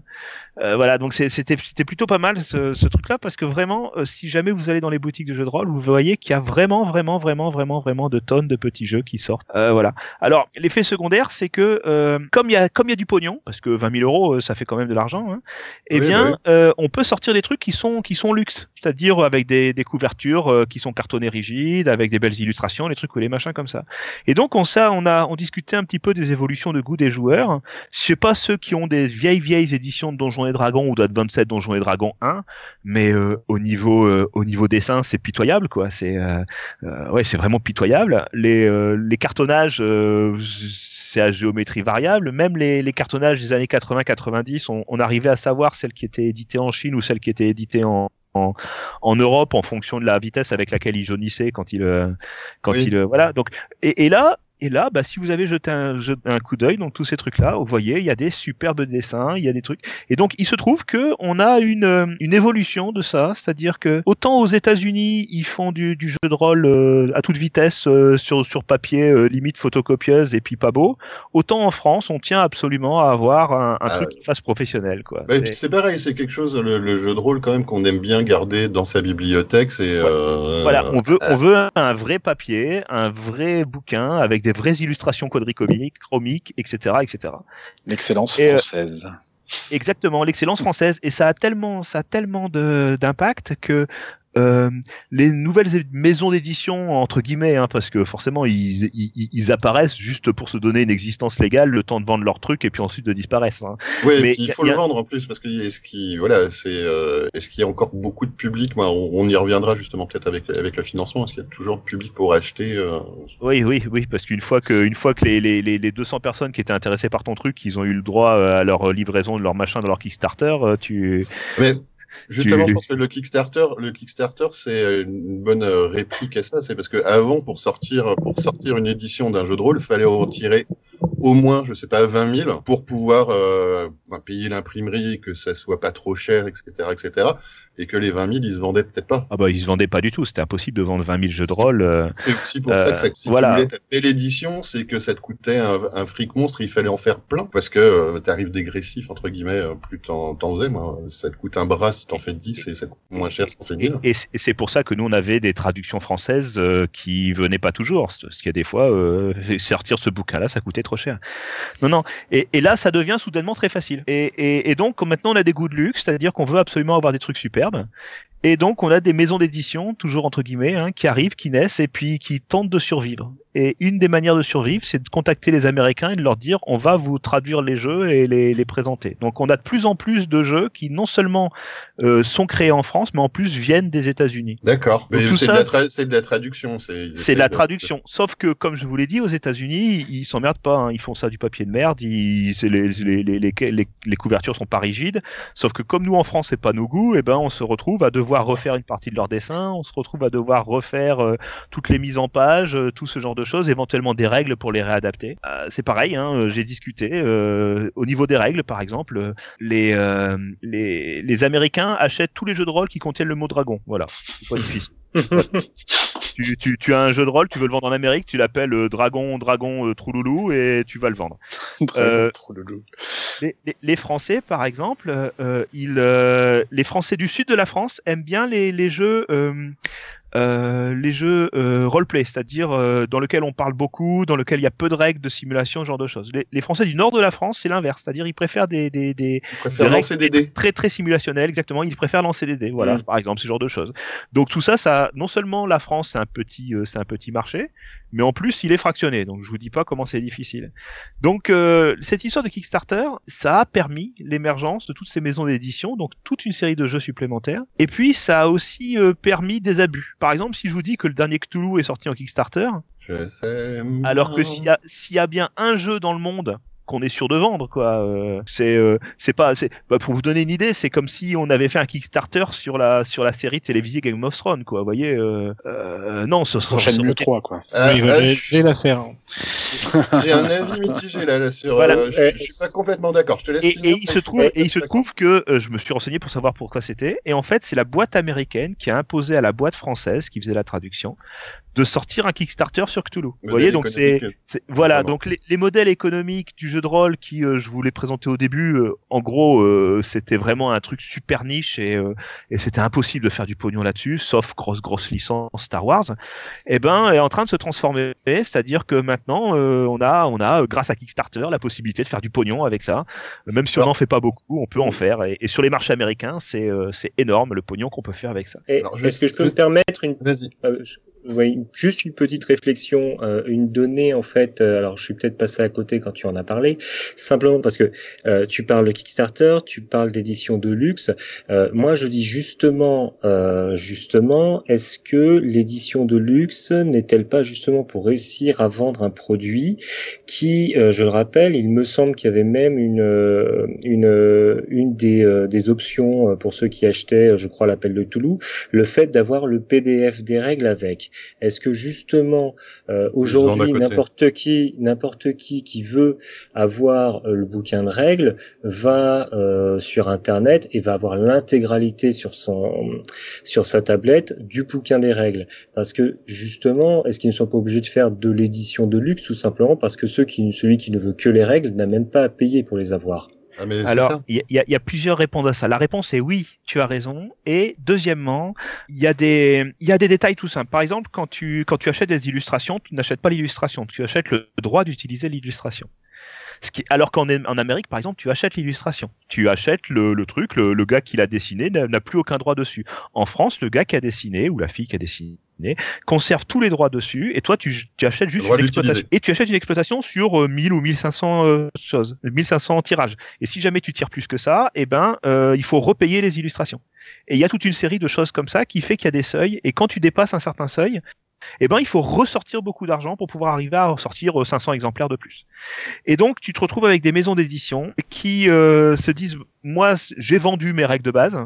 Euh, voilà, donc c'est, c'était, c'était plutôt pas mal ce, ce truc-là, parce que vraiment, euh, si jamais vous allez dans les boutiques de jeux de rôle, vous voyez qu'il y a vraiment, vraiment, vraiment, vraiment, vraiment de tonnes de petits jeux qui sortent. Euh, voilà. Alors, l'effet secondaire, c'est que euh, comme il y a, comme il y a du pognon, parce que vingt mille euros, ça fait quand même de l'argent. Hein, eh oui, bien, bah oui. euh, on peut sortir des trucs qui sont, qui sont luxe, c'est-à-dire avec des, des couvertures euh, qui sont cartonnées rigides, avec des belles illustrations, des trucs ou les machins comme ça. Et donc, on ça, on a, on discutait un petit peu des évolutions de goût des joueurs. C'est pas ceux qui ont des vieilles, vieilles éditions de Donjons et Dragons ou d'Advanced Donjons et Dragons un, mais euh, au niveau, euh, au niveau dessin, c'est pitoyable, quoi. C'est, euh, euh, ouais, c'est vraiment pitoyable. Les, euh, les cartonnages, euh, c'est à géométrie variable. Même les, les cartonnages des années quatre-vingts quatre-vingt-dix, on, on arrivait à savoir celles qui étaient éditées en Chine ou celles qui étaient éditées en, en, en Europe en fonction de la vitesse avec laquelle ils jaunissaient quand ils, quand oui. ils, voilà. Donc, et, et là, Et là, bah, si vous avez jeté un, un coup d'œil, donc tous ces trucs-là, vous voyez, il y a des superbes dessins, il y a des trucs. Et donc, il se trouve que on a une, une évolution de ça, c'est-à-dire que autant aux États-Unis, ils font du, du jeu de rôle euh, à toute vitesse euh, sur, sur papier, euh, limite photocopieuse et puis pas beau, autant en France, on tient absolument à avoir un, un ah, truc qui fasse professionnel, quoi. Bah, c'est... c'est pareil, c'est quelque chose le, le jeu de rôle quand même qu'on aime bien garder dans sa bibliothèque. C'est voilà, euh... voilà on veut, on veut un, un vrai papier, un vrai bouquin avec des des vraies illustrations quadricomiques, chromiques, et cetera, et cetera. L'excellence et, française. Euh, exactement, l'excellence française. Et ça a tellement, ça a tellement de, d'impact que euh, les nouvelles maisons d'édition, entre guillemets, hein, parce que forcément, ils, ils, ils apparaissent juste pour se donner une existence légale, le temps de vendre leur truc et puis ensuite de disparaître. Hein. Oui, mais il faut a, le a... vendre en plus, parce que est-ce qu'il, voilà, c'est, euh, est-ce qu'il y a encore beaucoup de public ? Moi, on, on y reviendra justement peut-être avec, avec le financement. Est-ce qu'il y a toujours de public pour acheter euh... Oui, oui, oui, parce qu'une fois que, une fois que les, les, les deux cents personnes qui étaient intéressées par ton truc, ils ont eu le droit à leur livraison de leur machin dans leur Kickstarter, tu... Mais... Justement, tu... je pense que le Kickstarter, le Kickstarter, c'est une bonne réplique à ça. C'est parce que avant, pour sortir, pour sortir une édition d'un jeu de rôle, fallait retirer au moins, je sais pas, vingt mille pour pouvoir euh, payer l'imprimerie, que ça soit pas trop cher, et cetera, et cetera. Et que les vingt mille, ils se vendaient peut-être pas. Ah bah ils se vendaient pas du tout. C'était impossible de vendre vingt mille jeux de rôle. Euh... C'est aussi pour euh, ça que ça, si voilà. Tu voulais ta belle édition, c'est que ça te coûtait un, un fric monstre. Il fallait en faire plein parce que euh, t'arrives dégressif entre guillemets. Plus t'en, t'en faisais, moi, ça te coûte un bras. Si t'en fais dix, et ça coûte moins cher si t'en fais mille. Et c'est pour ça que nous, on avait des traductions françaises euh, qui venaient pas toujours. Parce qu'il y a des fois, euh, sortir ce bouquin-là, ça coûtait trop cher. Non, non. Et, et là, ça devient soudainement très facile. Et, et, et donc, maintenant, on a des goûts de luxe, c'est-à-dire qu'on veut absolument avoir des trucs superbes. Et donc, on a des maisons d'édition, toujours entre guillemets, hein, qui arrivent, qui naissent et puis qui tentent de survivre. Et une des manières de survivre, c'est de contacter les Américains et de leur dire « on va vous traduire les jeux et les, les présenter ». Donc, on a de plus en plus de jeux qui, non seulement euh, sont créés en France, mais en plus viennent des États-Unis. D'accord. Donc, mais c'est, ça, de la tra- c'est de la traduction. C'est, c'est de la de... traduction. Sauf que, comme je vous l'ai dit, aux États-Unis, ils s'emmerdent pas. Hein. Ils font ça du papier de merde. Ils, c'est les, les, les, les, les, les couvertures sont pas rigides. Sauf que, comme nous, en France, c'est pas nos goûts, eh ben, on se retrouve à devoir refaire une partie de leur dessin, on se retrouve à devoir refaire euh, toutes les mises en page, euh, tout ce genre de choses, éventuellement des règles pour les réadapter. Euh, c'est pareil, hein, euh, j'ai discuté euh, au niveau des règles, par exemple, euh, les, euh, les les Américains achètent tous les jeux de rôle qui contiennent le mot dragon. Voilà, c'est pas difficile. tu, tu, tu as un jeu de rôle, tu veux le vendre en Amérique, tu l'appelles euh, Dragon, Dragon, euh, Trouloulou et tu vas le vendre. Euh, les, les, les Français, par exemple, euh, ils, euh, les Français du sud de la France aiment bien les, les jeux. Euh, Euh, les jeux euh, roleplay, c'est-à-dire euh, dans lequel on parle beaucoup, dans lequel il y a peu de règles de simulation, ce genre de choses. Les, les Français du nord de la France, c'est l'inverse, c'est-à-dire ils préfèrent des des des, préfèrent des lancer règles des dés. très très simulationnelles, exactement. Ils préfèrent lancer des dés, voilà, mmh. par exemple ce genre de choses. Donc tout ça, ça non seulement la France c'est un petit euh, c'est un petit marché, mais en plus il est fractionné. Donc je vous dis pas comment c'est difficile. Donc euh, cette histoire de Kickstarter, ça a permis l'émergence de toutes ces maisons d'édition, donc toute une série de jeux supplémentaires. Et puis ça a aussi euh, permis des abus. Par exemple, si je vous dis que le dernier Cthulhu est sorti en Kickstarter, je sais alors que s'il y a, s'il y a bien un jeu dans le monde qu'on est sûr de vendre, quoi. Euh, c'est, euh, c'est pas, c'est, bah, pour vous donner une idée, c'est comme si on avait fait un Kickstarter sur la sur la série télévisée Game of Thrones, quoi. Vous voyez, euh, euh, non, ce sera le trois, quoi. Ah, oui, là, j'ai, je... j'ai la faire. J'ai un avis mitigé là, là sur. Voilà. Euh, je, je suis pas complètement d'accord. Je te laisse. Et, et il se trouve, et il se trouve que euh, je me suis renseigné pour savoir pourquoi c'était. Et en fait, c'est la boîte américaine qui a imposé à la boîte française qui faisait la traduction de sortir un Kickstarter sur Cthulhu. Vous voyez, donc c'est, c'est voilà, donc les, les modèles économiques du jeu de rôle qui euh, je vous les présentais au début, euh, en gros, euh, c'était vraiment un truc super niche et, euh, et c'était impossible de faire du pognon là-dessus, sauf grosse grosse licence Star Wars. Et ben, est en train de se transformer, c'est-à-dire que maintenant, euh, on a on a grâce à Kickstarter la possibilité de faire du pognon avec ça, même si on n'en fait pas beaucoup, on peut en faire. Et, et sur les marchés américains, c'est euh, c'est énorme le pognon qu'on peut faire avec ça. Et, Alors, je, est-ce que je peux je... me permettre une Vas-y. Euh, je... Oui, juste une petite réflexion, euh, une donnée en fait. Euh, alors, je suis peut-être passé à côté quand tu en as parlé, simplement parce que euh, tu parles de Kickstarter, tu parles d'édition de luxe. Euh, moi, je dis justement, euh, justement, est-ce que l'édition de luxe n'est-elle pas justement pour réussir à vendre un produit qui, euh, je le rappelle, il me semble qu'il y avait même une une une des euh, des options pour ceux qui achetaient, je crois, l'appel de Toulouse, le fait d'avoir le P D F des règles avec. Est-ce que justement euh, aujourd'hui n'importe qui, n'importe qui qui veut avoir le bouquin de règles va euh, sur internet et va avoir l'intégralité sur son sur sa tablette du bouquin des règles, parce que justement est-ce qu'ils ne sont pas obligés de faire de l'édition de luxe tout simplement parce que ceux qui celui qui ne veut que les règles n'a même pas à payer pour les avoir. Ah mais Alors, il y, y a plusieurs réponses à ça. La réponse est oui, tu as raison. Et deuxièmement, il y a des, il y a des détails tout simples. Par exemple, quand tu, quand tu achètes des illustrations, tu n'achètes pas l'illustration, tu achètes le droit d'utiliser l'illustration. Ce qui, alors qu'en en Amérique, par exemple, tu achètes l'illustration, tu achètes le, le truc, le, le gars qui l'a dessiné n'a, n'a plus aucun droit dessus. En France, le gars qui a dessiné ou la fille qui a dessiné conserve tous les droits dessus et toi tu, tu achètes juste l'exploitation et tu achètes une exploitation sur euh, mille ou mille cinq cents euh, choses, mille cinq cents tirages. Et si jamais tu tires plus que ça, eh ben euh, il faut repayer les illustrations. Et il y a toute une série de choses comme ça qui fait qu'il y a des seuils et quand tu dépasses un certain seuil, eh ben il faut ressortir beaucoup d'argent pour pouvoir arriver à ressortir cinq cents exemplaires de plus. Et donc tu te retrouves avec des maisons d'édition qui euh, se disent moi j'ai vendu mes règles de base,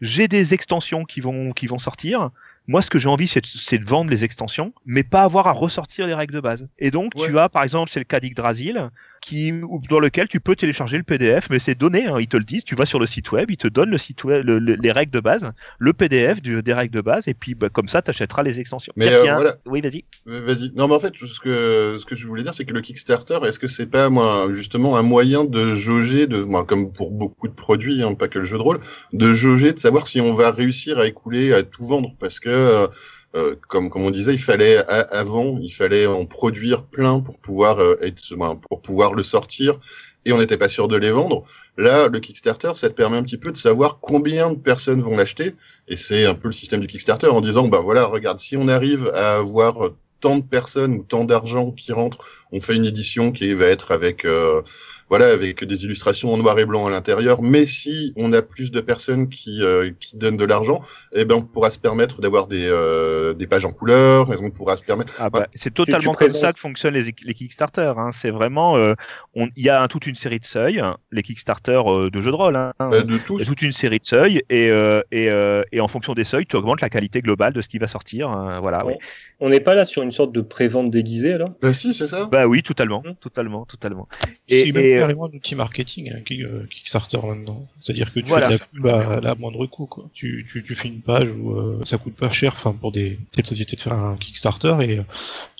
j'ai des extensions qui vont qui vont sortir. Moi, ce que j'ai envie, c'est de, c'est de vendre les extensions, mais pas avoir à ressortir les règles de base. Et donc, ouais. tu as, par exemple, c'est le cas d'Yggdrasil, qui, dans lequel tu peux télécharger le P D F, mais c'est donné, hein, ils te le disent, tu vas sur le site web, ils te donnent le site web, le, le, les règles de base, le P D F du, des règles de base, et puis bah, comme ça, t'achèteras les extensions. Mais euh, voilà. Oui, vas-y. Vas-y. Non, mais en fait, ce que, ce que je voulais dire, c'est que le Kickstarter, est-ce que c'est pas, moi, justement, un moyen de jauger, de, moi, comme pour beaucoup de produits, hein, pas que le jeu de rôle, de jauger, de savoir si on va réussir à écouler, à tout vendre, parce que Euh, euh, comme comme on disait, il fallait a- avant, il fallait en produire plein pour pouvoir euh, être, ben, pour pouvoir le sortir, et on n'était pas sûr de les vendre. Là, le Kickstarter, ça te permet un petit peu de savoir combien de personnes vont l'acheter, et c'est un peu le système du Kickstarter en disant, ben voilà, regarde, si on arrive à avoir tant de personnes ou tant d'argent qui rentrent, on fait une édition qui va être avec euh, voilà avec des illustrations en noir et blanc à l'intérieur, mais si on a plus de personnes qui euh, qui donnent de l'argent, eh ben on pourra se permettre d'avoir des euh, des pages en couleur, on pourra se permettre ah bah, enfin, c'est totalement comme ça que fonctionnent les les Kickstarter, hein, c'est vraiment euh, on il y a un, toute une série de seuils, les Kickstarter euh, de jeux de rôle, hein, euh, de tous. Toute une série de seuils et euh, et euh, et en fonction des seuils, tu augmentes la qualité globale de ce qui va sortir, hein, voilà, bon. Oui. On n'est pas là sur une sorte de prévente déguisée alors ? Bah si, c'est ça. Bah oui, totalement, mmh. totalement, totalement. Et, c'est et, même carrément un outil marketing, hein, Kickstarter là-dedans. C'est-à-dire que tu voilà. fais de la pub à, à la moindre coût, quoi. Tu, tu, tu fais une page où euh, ça coûte pas cher, enfin pour des sociétés de faire un Kickstarter et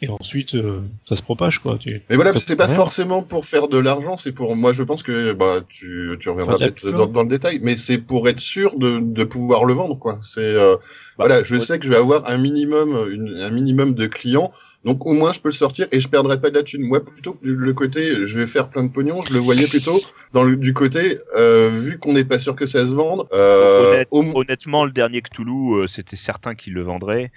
et ensuite euh, ça se propage, quoi. Tu, Mais voilà, c'est pas rien. Forcément pour faire de l'argent, c'est pour moi je pense que bah tu tu reviendras enfin, peut-être dans, dans le détail, mais c'est pour être sûr de de pouvoir le vendre, quoi. C'est euh, bah, voilà, je ouais. sais que je vais avoir un minimum une, un minimum de clients. Donc au moins je peux le sortir et je perdrai pas de la thune. Moi plutôt que le côté je vais faire plein de pognon, je le voyais plutôt dans le, du côté euh, vu qu'on n'est pas sûr que ça se vende. Euh, Honnête, au... Honnêtement le dernier Cthulhu euh, c'était certain qu'il le vendrait.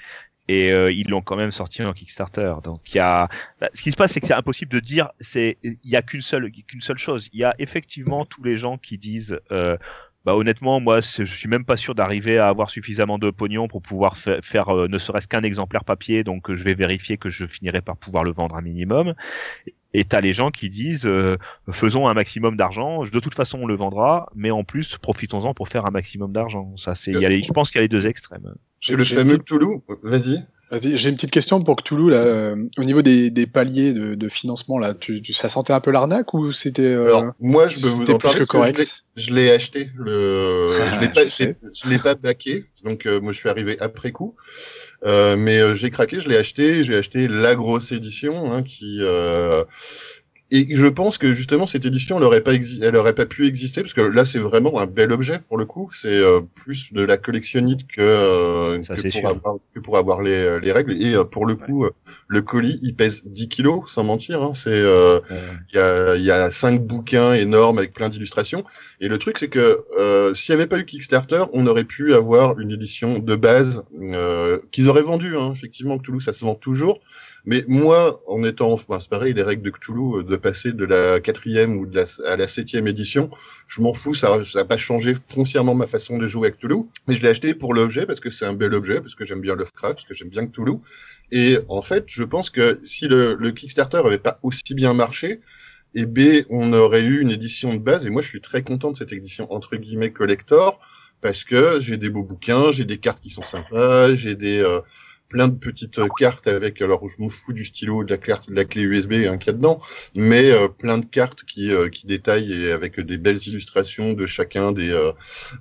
Et euh, ils l'ont quand même sorti en Kickstarter. Donc il y a, bah, ce qui se passe, c'est que c'est impossible de dire. C'est il y a qu'une seule qu'une seule chose. Il y a effectivement tous les gens qui disent. Euh, Bah honnêtement, moi, je suis même pas sûr d'arriver à avoir suffisamment de pognon pour pouvoir fa- faire euh, ne serait-ce qu'un exemplaire papier. Donc, euh, je vais vérifier que je finirai par pouvoir le vendre un minimum. Et t'as les gens qui disent euh, faisons un maximum d'argent. De toute façon, on le vendra, mais en plus, profitons-en pour faire un maximum d'argent. Ça, c'est. Il y a les, je pense qu'il y a les deux extrêmes. Et le fameux Cthulhu, vas-y. Vas-y, j'ai une petite question pour Cthulhu. Là, euh, au niveau des, des paliers de, de financement, là, tu, tu, ça sentait un peu l'arnaque ou c'était euh, Alors, moi, je peux vous en parler. Je l'ai acheté. Le... Ah, je l'ai pas, je je l'ai pas backé. Donc, euh, moi, je suis arrivé après coup. Euh, mais euh, j'ai craqué, je l'ai acheté. J'ai acheté la grosse édition hein, qui... Euh... Et je pense que justement cette édition, elle aurait pas exi- elle aurait pas pu exister parce que là c'est vraiment un bel objet pour le coup. C'est euh, plus de la collectionnite que, euh, ça, que, pour avoir, que pour avoir les, les règles. Et euh, pour le coup, ouais. le colis il pèse dix kilos sans mentir. Hein. C'est il euh, ouais. y, y a cinq bouquins énormes avec plein d'illustrations. Et le truc c'est que euh, s'il y avait pas eu Kickstarter, on aurait pu avoir une édition de base euh, qu'ils auraient vendue. Hein. Effectivement, Cthulhu ça se vend toujours. Mais moi, en étant, enfin, c'est pareil, les règles de Cthulhu, de passer de la quatrième ou de la, à la septième édition, je m'en fous, ça, ça a pas changé foncièrement ma façon de jouer à Cthulhu. Mais je l'ai acheté pour l'objet parce que c'est un bel objet, parce que j'aime bien Lovecraft, parce que j'aime bien Cthulhu. Et en fait, je pense que si le, le Kickstarter avait pas aussi bien marché, eh ben, on aurait eu une édition de base. Et moi, je suis très content de cette édition entre guillemets collector parce que j'ai des beaux bouquins, j'ai des cartes qui sont sympas, j'ai des euh, plein de petites cartes avec, alors je m'en fous du stylo, de la, carte, de la clé U S B hein, qu'il y a dedans, mais euh, plein de cartes qui, euh, qui détaillent et avec des belles illustrations de chacun des euh,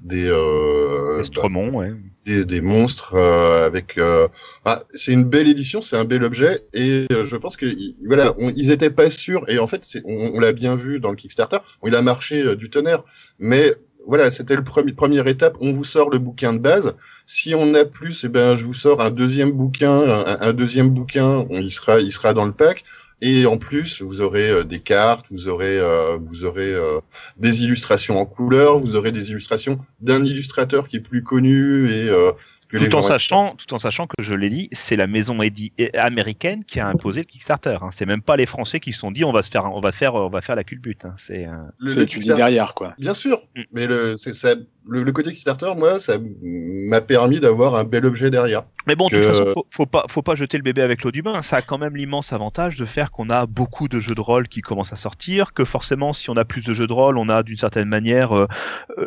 des, euh, bah, ouais. des des monstres euh, avec. Euh... Ah, c'est une belle édition, c'est un bel objet et euh, je pense que voilà, on, ils étaient pas sûrs et en fait c'est, on, on l'a bien vu dans le Kickstarter, bon, il a marché euh, du tonnerre, mais voilà, c'était le premier, première étape. On vous sort le bouquin de base. Si on a plus, eh ben, je vous sors un deuxième bouquin, un, un deuxième bouquin. On, il sera, il sera dans le pack. Et en plus, vous aurez euh, des cartes, vous aurez, euh, vous aurez euh, des illustrations en couleur, vous aurez des illustrations d'un illustrateur qui est plus connu et euh, que tout les en gens... sachant, tout en sachant que je l'ai dit, c'est la maison édi- américaine qui a imposé le Kickstarter. Hein. C'est même pas les Français qui se sont dit on va se faire, on va faire, on va faire la culbute. Hein. C'est, euh... le, c'est le Kickstarter derrière quoi. Bien sûr, mm. mais le, c'est, ça, le, le côté Kickstarter, moi, ça m'a permis d'avoir un bel objet derrière. Mais bon, de que... toute façon, faut, faut pas, faut pas jeter le bébé avec l'eau du bain. Ça a quand même l'immense avantage de faire qu'on a beaucoup de jeux de rôle qui commencent à sortir, que forcément si on a plus de jeux de rôle on a d'une certaine manière euh,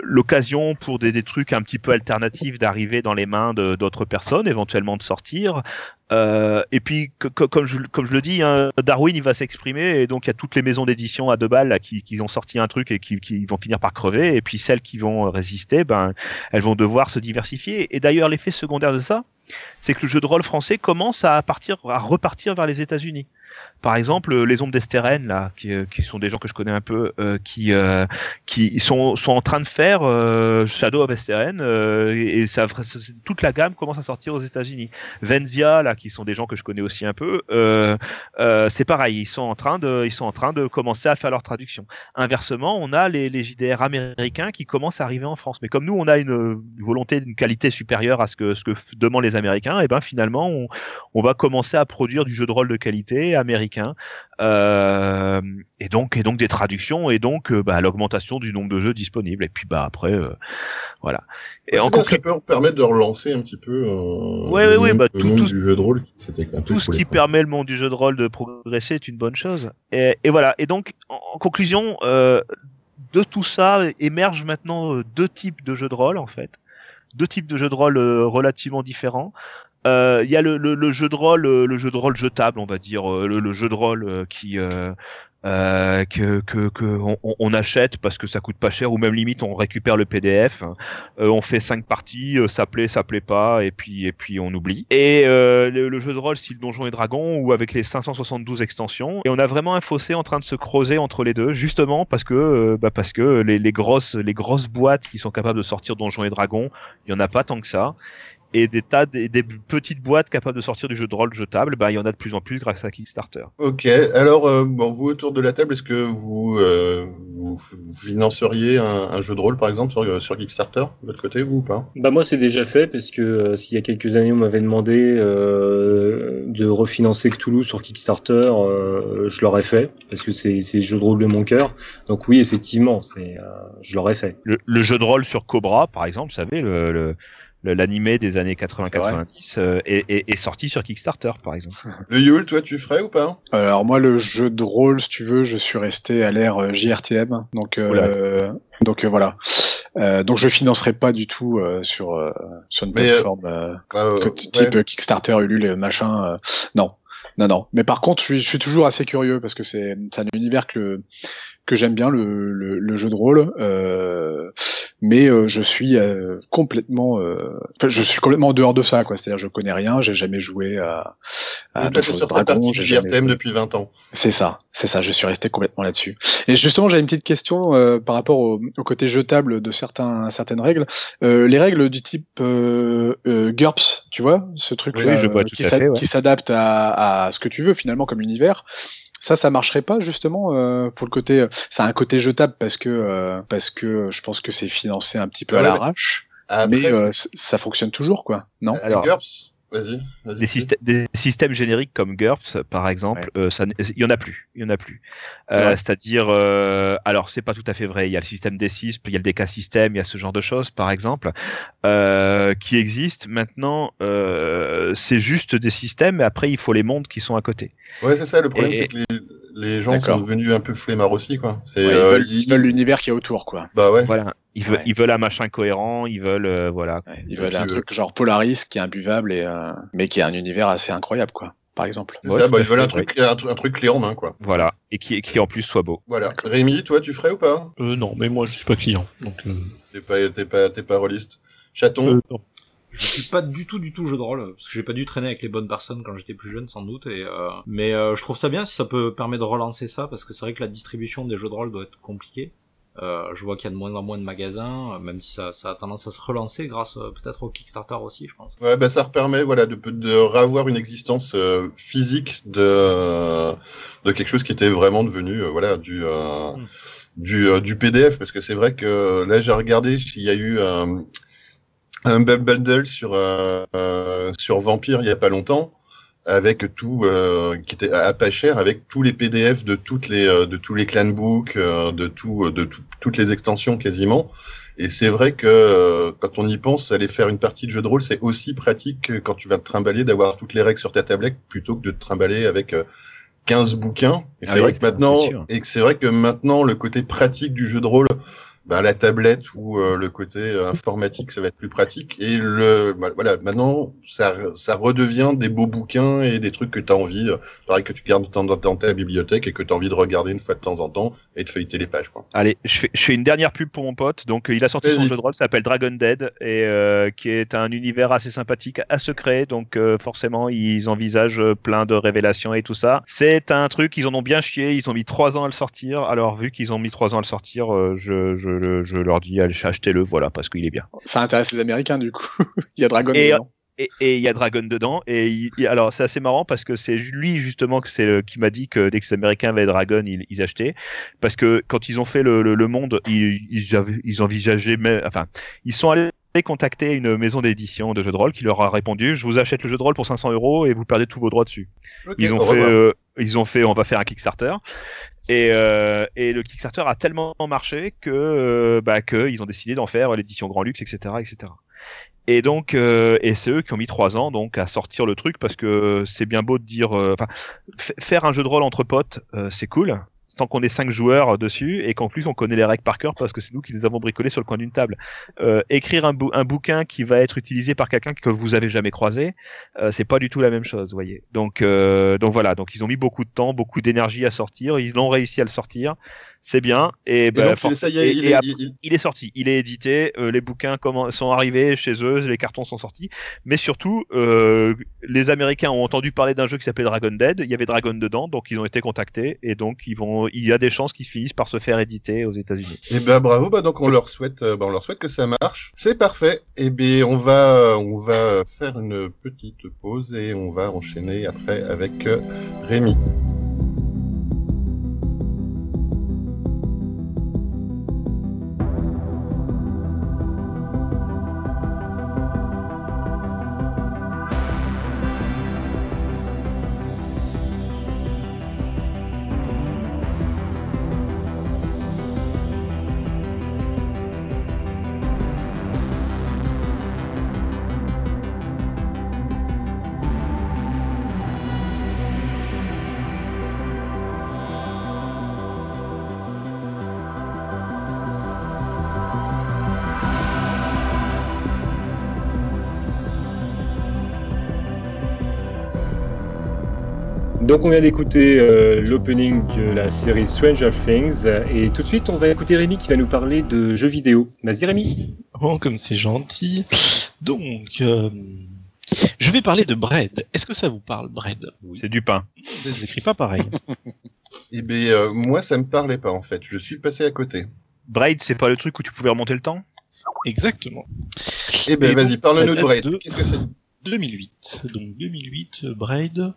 l'occasion pour des, des trucs un petit peu alternatifs d'arriver dans les mains de, d'autres personnes, éventuellement de sortir euh, et puis que, que, comme, je, comme je le dis hein, Darwin il va s'exprimer et donc il y a toutes les maisons d'édition à deux balles là, qui, qui ont sorti un truc et qui, qui vont finir par crever et puis celles qui vont résister ben, elles vont devoir se diversifier et d'ailleurs l'effet secondaire de ça c'est que le jeu de rôle français commence à, partir, à repartir vers les États-Unis. Par exemple, les Ombres d'Estérène, là, qui, qui sont des gens que je connais un peu, euh, qui, euh, qui sont, sont en train de faire euh, Shadow of Estérène, euh, et, et ça, toute la gamme commence à sortir aux États-Unis. Venzia, là, qui sont des gens que je connais aussi un peu, euh, euh, c'est pareil, ils sont en train de, ils sont en train de commencer à faire leur traduction. Inversement, on a les, les J D R américains qui commencent à arriver en France. Mais comme nous, on a une volonté d'une qualité supérieure à ce que, ce que demandent les Américains, et ben finalement, on, on va commencer à produire du jeu de rôle de qualité américain euh, et donc et donc des traductions et donc euh, bah, l'augmentation du nombre de jeux disponibles et puis bah après euh, voilà et en conclu... ça peut permettre de relancer un petit peu euh, ouais, le ouais, monde, bah, tout, le monde tout, du jeu de rôle c'était un peu tout ce qui permet le monde du jeu de rôle de progresser est une bonne chose et, et voilà et donc en conclusion euh, de tout ça émergent maintenant deux types de jeux de rôle en fait deux types de jeux de rôle euh, relativement différents. Il euh, y a le, le, le jeu de rôle, le jeu de rôle jetable, on va dire, le, le jeu de rôle qui euh, euh, que que, que on, on achète parce que ça coûte pas cher ou même limite on récupère le P D F, euh, on fait cinq parties, ça plaît, ça plaît pas et puis et puis on oublie. Et euh, le, le jeu de rôle style Donjons et Dragons ou avec les cinq cent soixante-douze extensions. Et on a vraiment un fossé en train de se creuser entre les deux, justement parce que euh, bah parce que les, les grosses les grosses boîtes qui sont capables de sortir Donjons et Dragons, il y en a pas tant que ça. Et des tas de, des petites boîtes capables de sortir du jeu de rôle jetable, bah il y en a de plus en plus grâce à Kickstarter. Ok, alors euh, bon, vous autour de la table, est-ce que vous euh, vous, vous financeriez un, un jeu de rôle par exemple sur, sur Kickstarter de votre côté vous ou pas ? Bah moi c'est déjà fait parce que euh, s'il y a quelques années on m'avait demandé euh, de refinancer Cthulhu sur Kickstarter, euh, je l'aurais fait parce que c'est c'est le jeu de rôle de mon cœur. Donc oui effectivement c'est euh, je l'aurais fait. Le, le jeu de rôle sur Cobra par exemple, vous savez le, le... l'animé des années quatre-vingts quatre-vingt-dix euh, est, est, est sorti sur Kickstarter, par exemple. Le Yule, toi, tu ferais ou pas ? Alors moi, le jeu de rôle, si tu veux, je suis resté à l'ère J R T M, donc euh, donc euh, voilà. Euh, donc je financerai pas du tout euh, sur euh, sur une mais plateforme euh, euh, euh, type ouais. Kickstarter, Ulule, machin. Euh, non, non, non. Mais par contre, je, je suis toujours assez curieux parce que c'est, c'est un univers que que j'aime bien, le le, le jeu de rôle. Euh, mais euh, je suis euh, complètement, euh, je suis complètement en dehors de ça, quoi. C'est-à-dire, je connais rien, j'ai jamais joué à, à Dungeons et Dragons, j'ai jamais R T M depuis vingt ans. C'est ça, c'est ça. Je suis resté complètement là-dessus. Et justement, j'avais une petite question euh, par rapport au, au côté jetable de certains certaines règles. Euh, les règles du type euh, euh, GURPS, tu vois, ce truc-là, oui, euh, qui, s'a- fait, ouais. qui s'adapte à, à ce que tu veux finalement comme univers. Ça, ça marcherait pas justement euh, pour le côté. Ça a un côté jetable parce que euh, parce que je pense que c'est financé un petit peu ouais, à l'arrache, mais, après, mais euh, ça fonctionne toujours, quoi. Non ? Alors, GURPS, vas-y. vas-y des, syst- des systèmes génériques comme GURPS, par exemple, ouais. euh, ça, il y en a plus, il y en a plus. C'est euh, c'est-à-dire, euh, alors c'est pas tout à fait vrai. Il y a le système D six, il y a le D K système, il y a ce genre de choses, par exemple, euh, qui existent maintenant. Euh, c'est juste des systèmes, mais après il faut les mondes qui sont à côté. Ouais, c'est ça. Le problème, et... c'est que les, les gens D'accord. sont devenus un peu flemmards aussi, quoi. C'est, ouais, euh, ils, veulent, ils... ils veulent l'univers qu'il y a autour, quoi. Bah ouais. Voilà. Ils veulent, ouais. ils veulent un machin cohérent. Ils veulent, euh, voilà. Ouais, ils veulent un truc veux. genre Polaris qui est imbuvable et euh, mais qui a un univers assez incroyable, quoi. Par exemple. C'est ouais, ça. Bah, ils veulent un truc, un truc, un truc clé en main, quoi. Voilà. Et qui, qui en plus soit beau. Voilà. D'accord. Rémi, toi, tu ferais ou pas ? Euh, non, mais moi, je suis pas client, donc. Euh... T'es pas, t'es pas, t'es pas rôliste. Chaton. Euh, non. Je suis pas du tout, du tout jeu de rôle, parce que j'ai pas dû traîner avec les bonnes personnes quand j'étais plus jeune, sans doute, et euh... mais euh, je trouve ça bien si ça peut permettre de relancer ça, parce que c'est vrai que la distribution des jeux de rôle doit être compliquée. Euh, je vois qu'il y a de moins en moins de magasins, même si ça, ça a tendance à se relancer grâce euh, peut-être au Kickstarter aussi, je pense. Ouais, bah ça permet, voilà, de de revoir une existence euh, physique de euh, de quelque chose qui était vraiment devenu, euh, voilà, du. Euh, mmh. du euh, du P D F, parce que c'est vrai que là j'ai regardé, il y a eu euh, un bundle sur euh, sur Vampire il y a pas longtemps, avec tout euh, qui était à pas cher, avec tous les P D F de toutes les euh, de tous les clan books, euh, de tout de tout, toutes les extensions quasiment. Et c'est vrai que euh, quand on y pense, aller faire une partie de jeu de rôle, c'est aussi pratique quand tu vas te trimballer d'avoir toutes les règles sur ta tablette plutôt que de te trimballer avec euh, quinze bouquins. Et c'est ah vrai oui, que maintenant, et que c'est vrai que maintenant, le côté pratique du jeu de rôle, bah, la tablette ou euh, le côté euh, informatique, ça va être plus pratique. Et le, bah, voilà, maintenant, ça, ça redevient des beaux bouquins et des trucs que t'as envie, euh, pareil, que tu gardes de temps en temps à la bibliothèque et que t'as envie de regarder une fois de temps en temps et de feuilleter les pages, quoi. Allez, je fais, je fais une dernière pub pour mon pote. Donc, euh, il a sorti Vas-y. son jeu de rôle, ça s'appelle Dragon Dead et euh, qui est un univers assez sympathique à se créer. Donc, euh, forcément, ils envisagent plein de révélations et tout ça. C'est un truc, ils en ont bien chié. Ils ont mis trois ans à le sortir. Alors, vu qu'ils ont mis trois ans à le sortir, euh, je, je Je, je leur dis, allez, achetez-le, voilà, parce qu'il est bien. Ça intéresse les Américains, du coup. Il y a Dragon et, dedans. Et il y a Dragon dedans. Et, il, et alors, c'est assez marrant parce que c'est lui, justement, que c'est le, qui m'a dit que dès que les Américains avaient Dragon, ils, ils achetaient. Parce que quand ils ont fait le, le, le monde, ils, ils, avaient, ils envisageaient, mais, enfin, ils sont allés contacter une maison d'édition de jeux de rôle qui leur a répondu, je vous achète le jeu de rôle pour cinq cents euros et vous perdez tous vos droits dessus. Okay, ils ont fait, euh, ils ont fait, on va faire un Kickstarter. Et, euh, et le Kickstarter a tellement marché que, euh, bah, que ils ont décidé d'en faire l'édition Grand Luxe, et cetera, et cetera. Et donc, euh, et c'est eux qui ont mis trois ans donc à sortir le truc parce que c'est bien beau de dire, enfin, euh, f- faire un jeu de rôle entre potes, euh, c'est cool. Tant qu'on est cinq joueurs dessus et qu'en plus on connaît les règles par cœur parce que c'est nous qui les avons bricolés sur le coin d'une table. Euh, écrire un, bou- un bouquin qui va être utilisé par quelqu'un que vous avez jamais croisé, euh, c'est pas du tout la même chose, vous voyez. Donc, euh, donc voilà. Donc ils ont mis beaucoup de temps, beaucoup d'énergie à sortir. Ils ont réussi à le sortir. C'est bien. Et, bah, et donc, for- ça y est, et, il, est, et après, il... il est sorti, il est édité, euh, les bouquins comment, sont arrivés chez eux, les cartons sont sortis. Mais surtout, euh, les Américains ont entendu parler d'un jeu qui s'appelait Dragon Dead. Il y avait Dragon dedans, donc ils ont été contactés et donc ils vont. Il y a des chances qu'ils finissent par se faire éditer aux États-Unis. Et ben bah, bravo, bah donc on leur souhaite, bah, on leur souhaite que ça marche. C'est parfait. Et ben on va, on va faire une petite pause et on va enchaîner après avec Rémi. Donc on vient d'écouter euh, l'opening de la série Stranger Things et tout de suite on va écouter Rémi qui va nous parler de jeux vidéo. Vas-y Rémi. Oh comme c'est gentil. Donc euh, je vais parler de Braid. Est-ce que ça vous parle Braid ? Oui. C'est du pain. Ça s'écrit pas pareil. Eh bien euh, moi ça me parlait pas en fait, je suis passé à côté. Braid c'est pas le truc où tu pouvais remonter le temps ? Exactement. Eh bien vas-y, parle-nous de Braid. De... Qu'est-ce que c'est ? deux mille huit. Donc deux mille huit, Braid,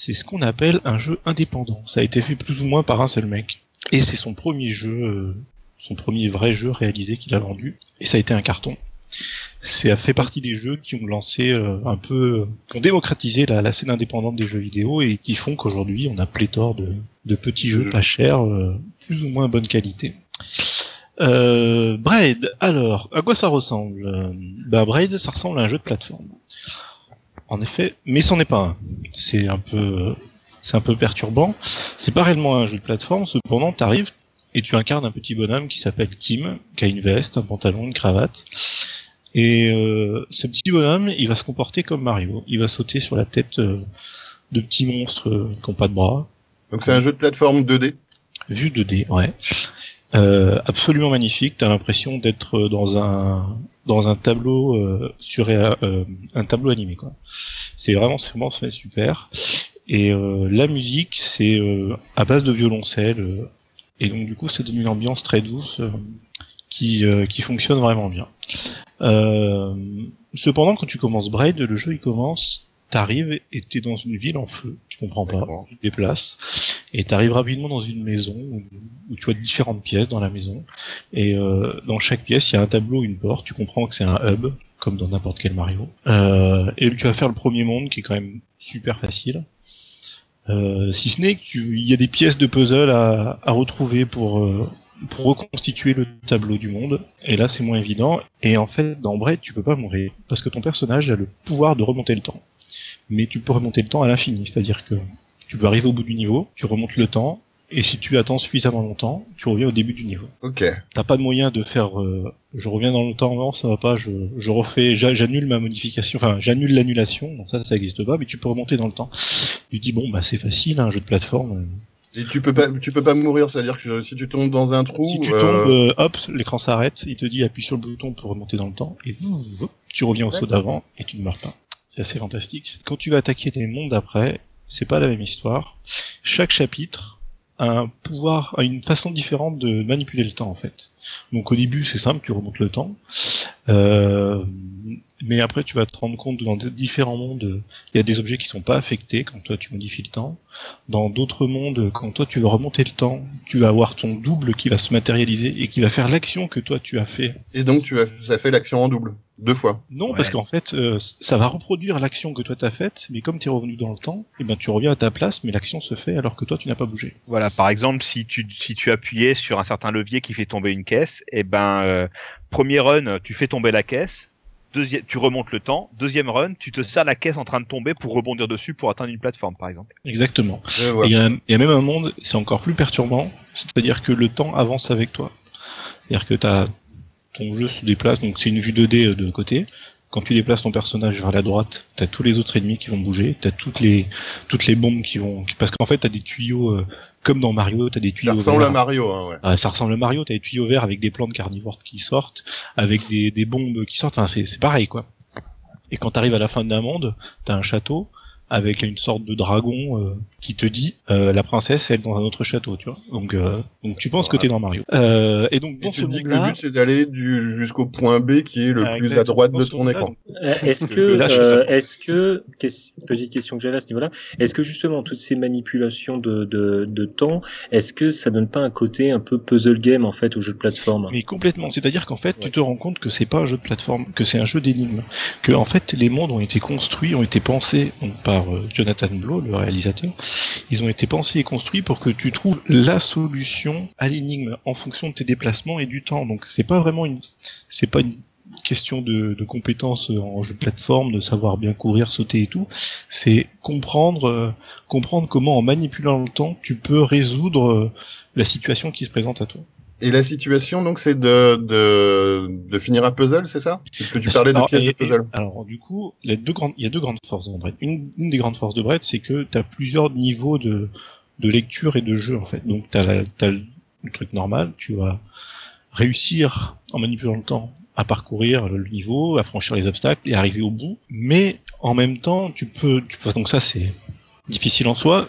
c'est ce qu'on appelle un jeu indépendant. Ça a été fait plus ou moins par un seul mec. Et c'est son premier jeu, euh, son premier vrai jeu réalisé qu'il a vendu. Et ça a été un carton. Ça fait partie des jeux qui ont lancé euh, un peu, euh, qui ont démocratisé la, la scène indépendante des jeux vidéo et qui font qu'aujourd'hui on a pléthore de, de petits jeux pas chers, euh, plus ou moins bonne qualité. Euh, Braid, alors, à quoi ça ressemble ? Bah, Braid, ça ressemble à un jeu de plateforme. En effet, mais c'en est pas un. C'est un peu, c'est un peu perturbant. C'est pas réellement un jeu de plateforme, cependant, t'arrives et tu incarnes un petit bonhomme qui s'appelle Tim, qui a une veste, un pantalon, une cravate. Et, euh, ce petit bonhomme, il va se comporter comme Mario. Il va sauter sur la tête de petits monstres qui ont pas de bras. Donc c'est un jeu de plateforme deux D ? Vue deux D, ouais. Euh, absolument magnifique, t'as l'impression d'être dans un dans un tableau euh, sur euh, un tableau animé quoi. C'est vraiment vraiment c'est super. Et euh, la musique c'est euh, à base de violoncelle euh, et donc du coup ça donne une ambiance très douce euh, qui euh, qui fonctionne vraiment bien. Euh, cependant quand tu commences Braid, le jeu il commence, t'arrives et t'es dans une ville en feu, tu comprends pas, tu te déplaces. Et t'arrives rapidement dans une maison où, où tu as différentes pièces dans la maison. Et euh, dans chaque pièce, il y a un tableau, une porte. Tu comprends que c'est un hub, comme dans n'importe quel Mario. Euh, et tu vas faire le premier monde, qui est quand même super facile. Euh, si ce n'est qu'il y a des pièces de puzzle à, à retrouver pour, euh, pour reconstituer le tableau du monde. Et là, c'est moins évident. Et en fait, dans Braid, tu peux pas mourir. Parce que ton personnage a le pouvoir de remonter le temps. Mais tu peux remonter le temps à l'infini. C'est-à-dire que... tu peux arriver au bout du niveau, tu remontes le temps, et si tu attends suffisamment longtemps, tu reviens au début du niveau. Ok. T'as pas de moyen de faire, euh, je reviens dans le temps, non, ça va pas, je, je refais, j'a, j'annule ma modification, enfin, j'annule l'annulation, donc ça, ça existe pas, mais tu peux remonter dans le temps. Tu dis, bon, bah, c'est facile, un jeu de plateforme. Et tu peux pas, tu peux pas mourir, c'est-à-dire que si tu tombes dans un trou. Si tu euh... tombes, euh, hop, l'écran s'arrête, il te dit appuie sur le bouton pour remonter dans le temps, et tu reviens au saut d'avant, et tu ne meurs pas. C'est assez fantastique. Quand tu vas attaquer les mondes après, c'est pas la même histoire. Chaque chapitre a un pouvoir, a une façon différente de manipuler le temps en fait. Donc au début c'est simple, tu remontes le temps, euh, mais après tu vas te rendre compte que dans différents mondes il y a des objets qui sont pas affectés quand toi tu modifies le temps. Dans d'autres mondes, quand toi tu veux remonter le temps, tu vas avoir ton double qui va se matérialiser et qui va faire l'action que toi tu as fait. Et donc tu as ça fait l'action en double. Deux fois. Non, ouais. Parce qu'en fait, euh, ça va reproduire l'action que toi t'as faite, mais comme t'es revenu dans le temps, eh ben, tu reviens à ta place, mais l'action se fait alors que toi tu n'as pas bougé. Voilà, par exemple, si tu, si tu appuyais sur un certain levier qui fait tomber une caisse, eh ben, euh, premier run, tu fais tomber la caisse, deuxième, tu remontes le temps, deuxième run, tu te sers la caisse en train de tomber pour rebondir dessus pour atteindre une plateforme, par exemple. Exactement. Euh, ouais. Et il y, y a même un monde, c'est encore plus perturbant, c'est-à-dire que le temps avance avec toi. C'est-à-dire que t'as ton jeu se déplace, donc c'est une vue deux D de côté. Quand tu déplaces ton personnage vers la droite, t'as tous les autres ennemis qui vont bouger, t'as toutes les toutes les bombes qui vont... Parce qu'en fait, t'as des tuyaux, euh, comme dans Mario, t'as des tuyaux verts. Ça ressemble verts. à Mario, hein, ouais. Ah, ça ressemble à Mario, t'as des tuyaux verts avec des plantes carnivores qui sortent, avec des, des bombes qui sortent, enfin, c'est, c'est pareil, quoi. Et quand t'arrives à la fin d'un monde, t'as un château, avec une sorte de dragon euh, qui te dit euh, la princesse elle est dans un autre château, tu vois. Donc euh, donc tu penses voilà. que t'es dans Mario. Euh, et donc dans et ce monde là, le but c'est d'aller du jusqu'au point B qui est le ah, plus exactement. à droite de ton écran. Euh, est-ce que euh, est-ce que petite question que j'avais à ce niveau-là, est-ce que justement toutes ces manipulations de de de temps, est-ce que ça donne pas un côté un peu puzzle game en fait au jeu de plateforme ? Mais complètement, c'est-à-dire qu'en fait ouais. tu te rends compte que c'est pas un jeu de plateforme, que c'est un jeu d'énigmes, que en fait les mondes ont été construits, ont été pensés, on parle Jonathan Blow, le réalisateur, ils ont été pensés et construits pour que tu trouves la solution à l'énigme en fonction de tes déplacements et du temps. Donc c'est pas vraiment une, c'est pas une question de, de compétences en jeu de plateforme, de savoir bien courir, sauter et tout. C'est comprendre, euh, comprendre comment en manipulant le temps tu peux résoudre euh, la situation qui se présente à toi. Et la situation, donc, c'est de, de, de finir un puzzle, c'est ça? Parce que tu parlais de pièces de puzzle. Et, alors, du coup, il y a deux grandes, il y a deux grandes forces dans Braid. Une, une des grandes forces de Braid, c'est que t'as plusieurs niveaux de, de lecture et de jeu, en fait. Donc, t'as la, t'as le, le truc normal, tu vas réussir, en manipulant le temps, à parcourir le niveau, à franchir les obstacles et arriver au bout. Mais, en même temps, tu peux, tu peux, donc ça, c'est difficile en soi.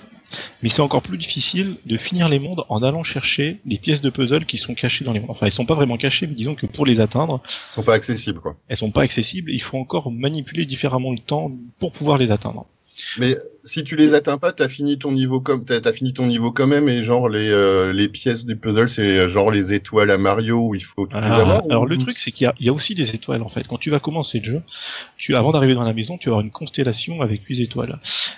Mais c'est encore plus difficile de finir les mondes en allant chercher des pièces de puzzle qui sont cachées dans les mondes. Enfin, elles sont pas vraiment cachées, mais disons que pour les atteindre, elles sont pas accessibles, quoi. Elles sont pas accessibles. Il faut encore manipuler différemment le temps pour pouvoir les atteindre. Mais si tu les atteins pas, t'as fini ton niveau comme t'as, t'as fini ton niveau quand même. Et genre les euh, les pièces du puzzle, c'est genre les étoiles à Mario où il faut tout alors, les avoir. Alors ou... le truc, c'est qu'il y a, il y a aussi des étoiles en fait. Quand tu vas commencer le jeu, tu avant d'arriver dans la maison, tu vas avoir une constellation avec huit étoiles.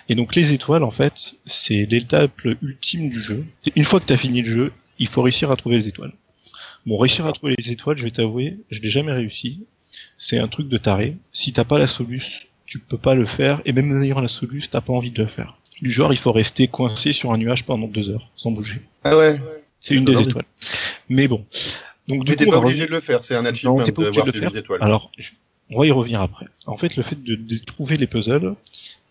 Et donc les étoiles en fait, c'est l'étape ultime du jeu. C'est, une fois que t'as fini le jeu, il faut réussir à trouver les étoiles. Bon, réussir à trouver les étoiles, je vais t'avouer, je l'ai jamais réussi. C'est un truc de taré. Si t'as pas la solution, tu peux pas le faire, et même d'ailleurs la solution, t'as pas envie de le faire. Du genre, il faut rester coincé sur un nuage pendant deux heures, sans bouger. Ah ouais. C'est une des étoiles. Mais bon. Donc, du coup, t'es pas obligé de le faire, c'est un achievement. Non, t'es pas obligé de le faire. Alors, on va y revenir après. En fait, le fait de, de trouver les puzzles,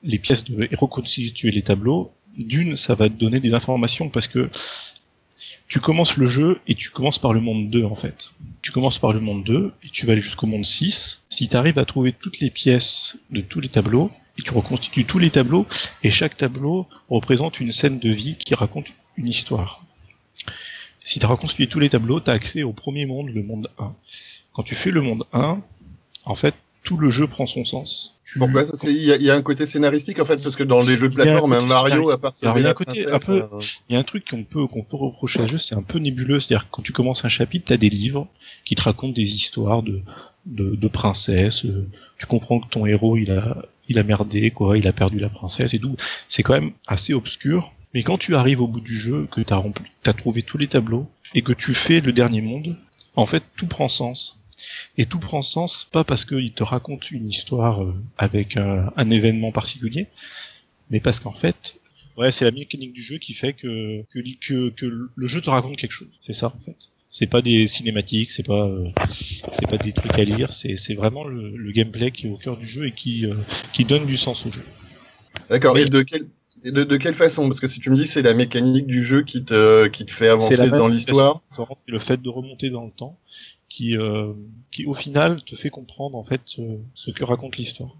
les pièces de, et reconstituer les tableaux, d'une, ça va te donner des informations parce que tu commences le jeu et tu commences par le monde deux, en fait. Tu commences par le monde deux et tu vas aller jusqu'au monde six. Si tu arrives à trouver toutes les pièces de tous les tableaux, et tu reconstitues tous les tableaux, et chaque tableau représente une scène de vie qui raconte une histoire. Si tu as reconstitué tous les tableaux, tu as accès au premier monde, le monde un. Quand tu fais le monde un, en fait, tout le jeu prend son sens. Pourquoi ? Parce qu'il y a, il y a un côté scénaristique en fait, parce que dans les jeux de plateforme, un Mario à part ça, il y a un côté un peu. Il y a un truc qu'on peut qu'on peut reprocher à ce jeu, c'est un peu nébuleux. C'est-à-dire que quand tu commences un chapitre, t'as des livres qui te racontent des histoires de de, de princesses. Tu comprends que ton héros il a il a merdé quoi, il a perdu la princesse et tout. C'est quand même assez obscur. Mais quand tu arrives au bout du jeu, que t'as rempli, t'as trouvé tous les tableaux et que tu fais le dernier monde, en fait tout prend sens. Et tout prend sens, pas parce qu'il te raconte une histoire avec un, un événement particulier, mais parce qu'en fait, ouais, c'est la mécanique du jeu qui fait que, que, que, que le jeu te raconte quelque chose. C'est ça, en fait. C'est pas des cinématiques, c'est pas, euh, c'est pas des trucs à lire, c'est, c'est vraiment le, le gameplay qui est au cœur du jeu et qui, euh, qui donne du sens au jeu. D'accord, mais... et de quel... Et de, de quelle façon ? Parce que si tu me dis c'est la mécanique du jeu qui te qui te fait avancer dans l'histoire, c'est le fait de remonter dans le temps qui euh, qui au final te fait comprendre en fait ce que raconte l'histoire,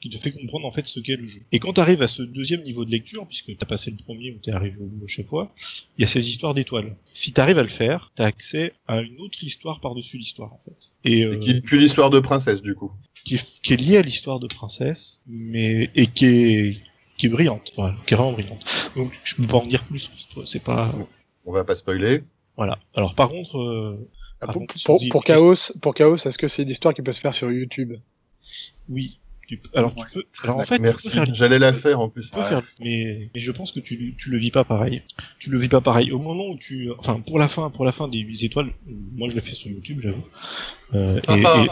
qui te fait comprendre en fait ce qu'est le jeu. Et quand tu arrives à ce deuxième niveau de lecture, puisque t'as passé le premier où t'es arrivé au bout chaque fois, il y a ces histoires d'étoiles. Si t'arrives à le faire, t'as accès à une autre histoire par-dessus l'histoire en fait. Et, euh, et qui est plus l'histoire de princesse du coup. Qui est, qui est liée à l'histoire de princesse, mais et qui est qui est brillante, voilà, qui est vraiment brillante. Donc, je peux pas en dire plus, c'est pas... On va pas spoiler. Voilà. Alors, par contre... Euh, ah, par pour, contre pour, pour, Chaos, pour Chaos, est-ce que c'est une histoire qui peut se faire sur YouTube ? Oui. Tu, alors, ouais. tu peux... Alors, en fait, merci. Tu peux faire, J'allais la faire, en plus. Tu peux ouais. faire, mais, mais je pense que tu, tu le vis pas pareil. Tu le vis pas pareil. Au moment où tu... Enfin, pour la fin, pour la fin des huit étoiles, moi, je l'ai fait sur YouTube, j'avoue. Euh, ah et, ah et,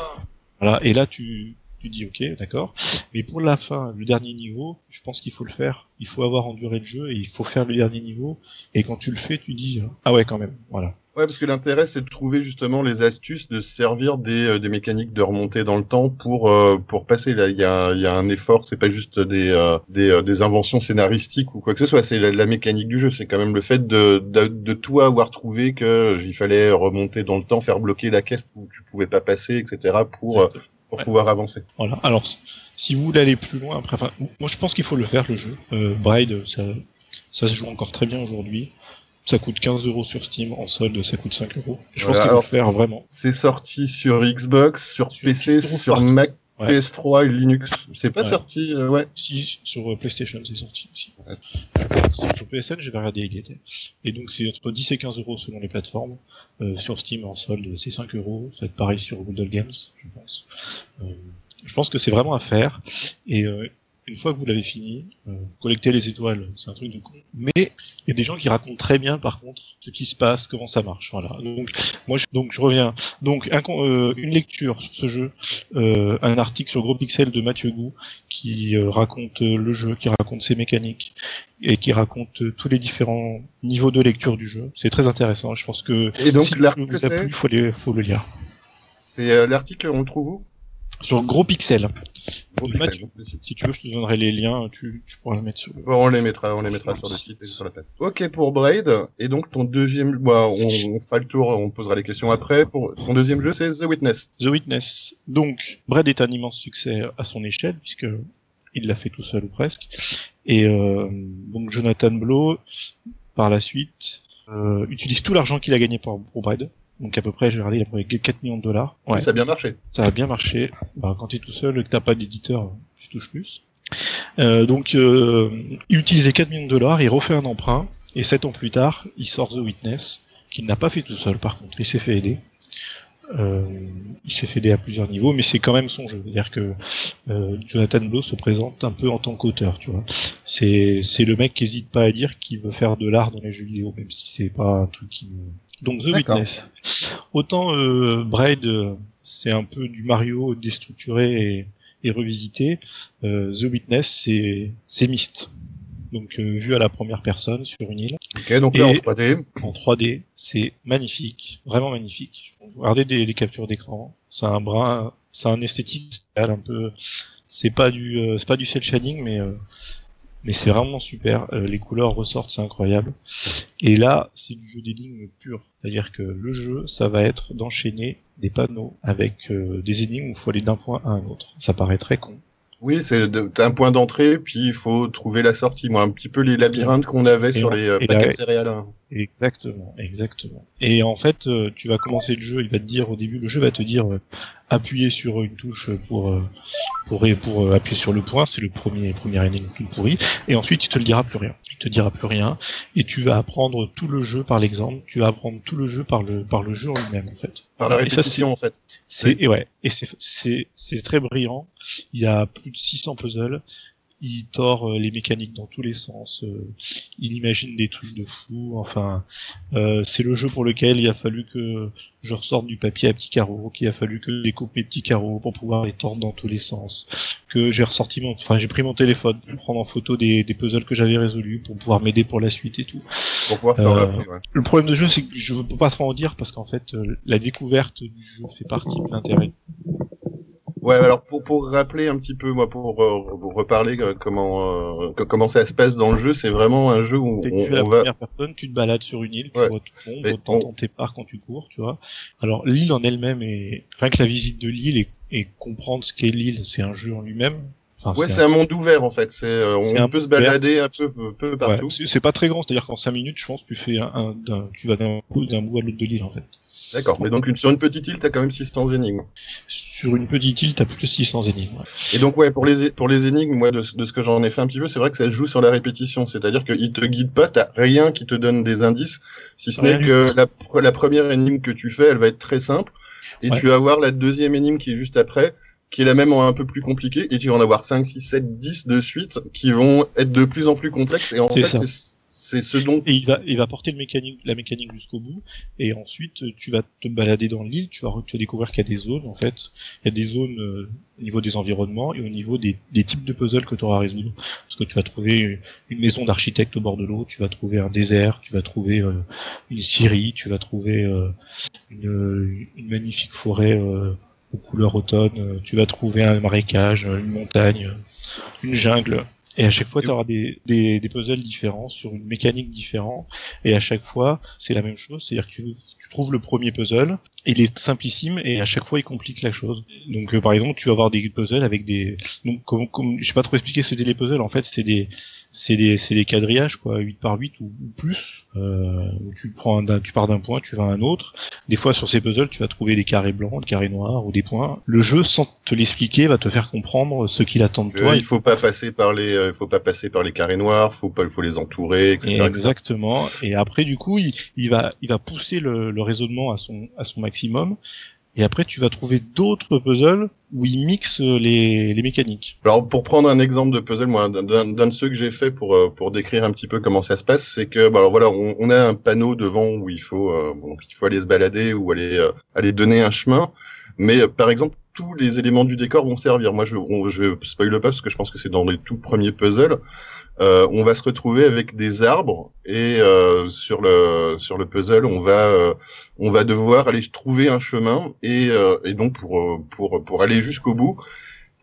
voilà. Et là, tu... Tu dis ok, d'accord, mais pour la fin, le dernier niveau, je pense qu'il faut le faire. Il faut avoir enduré le jeu et il faut faire le dernier niveau. Et quand tu le fais, tu dis ah ouais quand même, voilà. Ouais, parce que l'intérêt c'est de trouver justement les astuces, de se servir des des mécaniques de remontée dans le temps pour euh, pour passer. Là, il y a il y a un effort. C'est pas juste des euh, des euh, des inventions scénaristiques ou quoi que ce soit. C'est la, la mécanique du jeu. C'est quand même le fait de de, de toi avoir trouvé que il fallait remonter dans le temps, faire bloquer la caisse où tu pouvais pas passer, et cetera pour pour ouais. pouvoir avancer. Voilà. Alors, si vous voulez aller plus loin, après, enfin, moi je pense qu'il faut le faire le jeu. Euh, Braid, ça, ça se joue encore très bien aujourd'hui. Ça coûte quinze euros sur Steam, en solde, ça coûte cinq euros. Je voilà, pense qu'il faut le faire vraiment. C'est sorti sur Xbox, sur, sur P C, sur, sur Mac, ouais. P S trois et Linux. C'est pas ouais. sorti, euh, ouais. Si, sur euh, PlayStation, c'est sorti aussi. Ouais. Donc, sur P S N, j'ai regardé, il y était. Et donc, c'est entre dix et quinze euros selon les plateformes. Euh, sur Steam, en solde, c'est cinq euros. Ça va être pareil sur Google Games, je pense. Euh, je pense que c'est vraiment à faire. Et, euh, une fois que vous l'avez fini, euh, collectez les étoiles, c'est un truc de con. Mais il y a des gens qui racontent très bien, par contre, ce qui se passe, comment ça marche. Voilà. Donc, moi, je, donc je reviens. Donc, un, euh, une lecture sur ce jeu, euh, un article sur Gros Pixel de Mathieu Gou qui euh, raconte euh, le jeu, qui raconte ses mécaniques et qui raconte euh, tous les différents niveaux de lecture du jeu. C'est très intéressant. Je pense que et donc, si le jeu vous a plu, faut les, faut le lire. C'est euh, l'article on le trouve où ? Sur Gros Pixel. Gros Pixel. Mathieu, si tu veux, je te donnerai les liens, tu, tu pourras les mettre sur le... Bon, on les mettra, on les mettra sur le site et sur la tête. Ok, pour Braid, et donc ton deuxième... Bah, on, on fera le tour, on posera les questions après. Pour ton deuxième jeu, c'est The Witness. The Witness. Donc, Braid est un immense succès à son échelle, puisque il l'a fait tout seul ou presque. Et euh, donc Jonathan Blow, par la suite, euh, utilise tout l'argent qu'il a gagné pour, pour Braid. Donc à peu près, j'ai regardé, il a pris quatre millions de dollars. Ouais. Ça a bien marché. Ça a bien marché. Bah, quand t'es tout seul et que t'as pas d'éditeur, tu touches plus. Euh, donc, euh, il utilisait quatre millions de dollars, il refait un emprunt, et sept ans plus tard, il sort The Witness, qu'il n'a pas fait tout seul par contre, il s'est fait aider. Euh, il s'est fait aider à plusieurs niveaux, mais c'est quand même son jeu. C'est-à-dire que euh, Jonathan Blow se présente un peu en tant qu'auteur, tu vois. C'est, c'est le mec qui hésite pas à dire qu'il veut faire de l'art dans les jeux vidéo, même si c'est pas un truc qui... Donc The D'accord. Witness. Autant euh, Braid, euh, c'est un peu du Mario déstructuré et, et revisité. Euh, The Witness, c'est, c'est Myst. Donc euh, vu à la première personne sur une île. Ok, donc là et en trois D. En trois D, c'est magnifique, vraiment magnifique. Regardez des, des captures d'écran. C'est un brin, c'est un esthétique un peu. C'est pas du, euh, c'est pas du cel shading, mais. Euh, Mais c'est vraiment super, euh, les couleurs ressortent, c'est incroyable. Et là, c'est du jeu d'énigmes pur. C'est-à-dire que le jeu, ça va être d'enchaîner des panneaux avec euh, des énigmes où il faut aller d'un point à un autre. Ça paraît très con. Oui, c'est de, t'as un point d'entrée, puis il faut trouver la sortie. Moi, un petit peu les labyrinthes qu'on avait et sur les euh, paquets de céréales. Exactement, exactement. Et en fait, euh, tu vas commencer le jeu, il va te dire au début, le jeu va te dire euh, appuyer sur une touche pour euh, pour pour euh, appuyer sur le point, c'est le premier premier énigme tout pourri. Et ensuite, il te le dira plus rien. Il te dira plus rien, et tu vas apprendre tout le jeu par l'exemple. Tu vas apprendre tout le jeu par le par le jeu en lui-même, en fait. Par la répétition, en fait. C'est oui. et ouais, et c'est c'est c'est très brillant. Il y a plus de six cents puzzles, il tord euh, les mécaniques dans tous les sens, euh, il imagine des trucs de fou, enfin, euh, c'est le jeu pour lequel il a fallu que je ressorte du papier à petits carreaux, qu'il a fallu que je découpe mes petits carreaux pour pouvoir les tordre dans tous les sens, que j'ai ressorti mon, enfin, j'ai pris mon téléphone pour prendre en photo des, des puzzles que j'avais résolus pour pouvoir m'aider pour la suite et tout. Pourquoi euh, ouais. Le problème de jeu, c'est que je ne peux pas trop en dire parce qu'en fait, euh, la découverte du jeu fait partie de l'intérêt. Ouais, alors pour pour rappeler un petit peu, moi pour, pour reparler comment euh, comment ça se passe dans le jeu, c'est vraiment un jeu où T'es on, tu on la va. Première personne, tu te balades sur une île, tu ouais. vois tout le monde, autant on... t'éparpilles quand tu cours, tu vois. Alors l'île en elle-même est, rien que la visite de l'île et, et comprendre ce qu'est l'île, c'est un jeu en lui-même. Enfin, ouais, c'est, c'est un monde ouvert en fait. C'est, euh, c'est on peut se balader un peu, peu, peu partout. Ouais, c'est, c'est pas très grand, c'est-à-dire qu'en cinq minutes, je pense, tu fais un, un, d'un, tu vas d'un bout, d'un bout à l'autre de l'île en fait. D'accord. Mais donc une, sur une petite île, t'as quand même six cents énigmes. Sur une petite île, t'as plus de six cents énigmes. Ouais. Et donc ouais, pour les pour les énigmes, moi de, de ce que j'en ai fait un petit peu, c'est vrai que ça joue sur la répétition. C'est-à-dire qu'il te guide pas, t'as rien qui te donne des indices, si ce n'est que la, la première énigme que tu fais, elle va être très simple, et ouais. tu vas avoir la deuxième énigme qui est juste après, qui est la même un peu plus compliquée, et tu vas en avoir cinq, six, sept, dix de suite qui vont être de plus en plus complexes, et en c'est fait, ça. c'est c'est ce dont... Et il va, il va porter le mécanique, la mécanique jusqu'au bout, et ensuite, tu vas te balader dans l'île, tu vas, tu vas découvrir qu'il y a des zones, en fait, il y a des zones euh, au niveau des environnements et au niveau des, des types de puzzles que tu auras à résoudre. Parce que tu vas trouver une maison d'architecte au bord de l'eau, tu vas trouver un désert, tu vas trouver euh, une scierie, tu vas trouver euh, une, une magnifique forêt... Euh, aux couleurs automne, tu vas trouver un marécage, une montagne, une jungle, et à chaque fois tu auras des, des, des puzzles différents sur une mécanique différente, et à chaque fois c'est la même chose, c'est-à-dire que tu, tu trouves le premier puzzle, il est simplissime et à chaque fois il complique la chose. Donc euh, par exemple tu vas avoir des puzzles avec des, donc comme, comme je sais pas trop expliquer ce que c'est les puzzles, en fait c'est des c'est des c'est des quadrillages quoi, huit par huit ou, ou plus, euh, où tu prends un, tu pars d'un point, tu vas à un autre. Des fois sur ces puzzles tu vas trouver des carrés blancs, des carrés noirs ou des points. Le jeu sans te l'expliquer va te faire comprendre ce qu'il attend de toi. Euh, il faut pas passer par les euh, faut pas passer par les carrés noirs, faut pas faut les entourer, et cetera. Exactement. Et après du coup il, il va il va pousser le, le raisonnement à son à son maximum. Et après, tu vas trouver d'autres puzzles où ils mixent les, les mécaniques. Alors, pour prendre un exemple de puzzle, moi, d'un, d'un de ceux que j'ai fait pour pour décrire un petit peu comment ça se passe, c'est que, bah, alors voilà, on, on a un panneau devant où il faut euh, bon, il faut aller se balader ou aller euh, aller donner un chemin. Mais euh, par exemple, tous les éléments du décor vont servir. Moi, je on, je spoil pas parce que je pense que c'est dans les tout premiers puzzles. Euh, on va se retrouver avec des arbres et euh, sur le sur le puzzle, on va euh, on va devoir aller trouver un chemin et euh, et donc pour pour pour aller jusqu'au bout.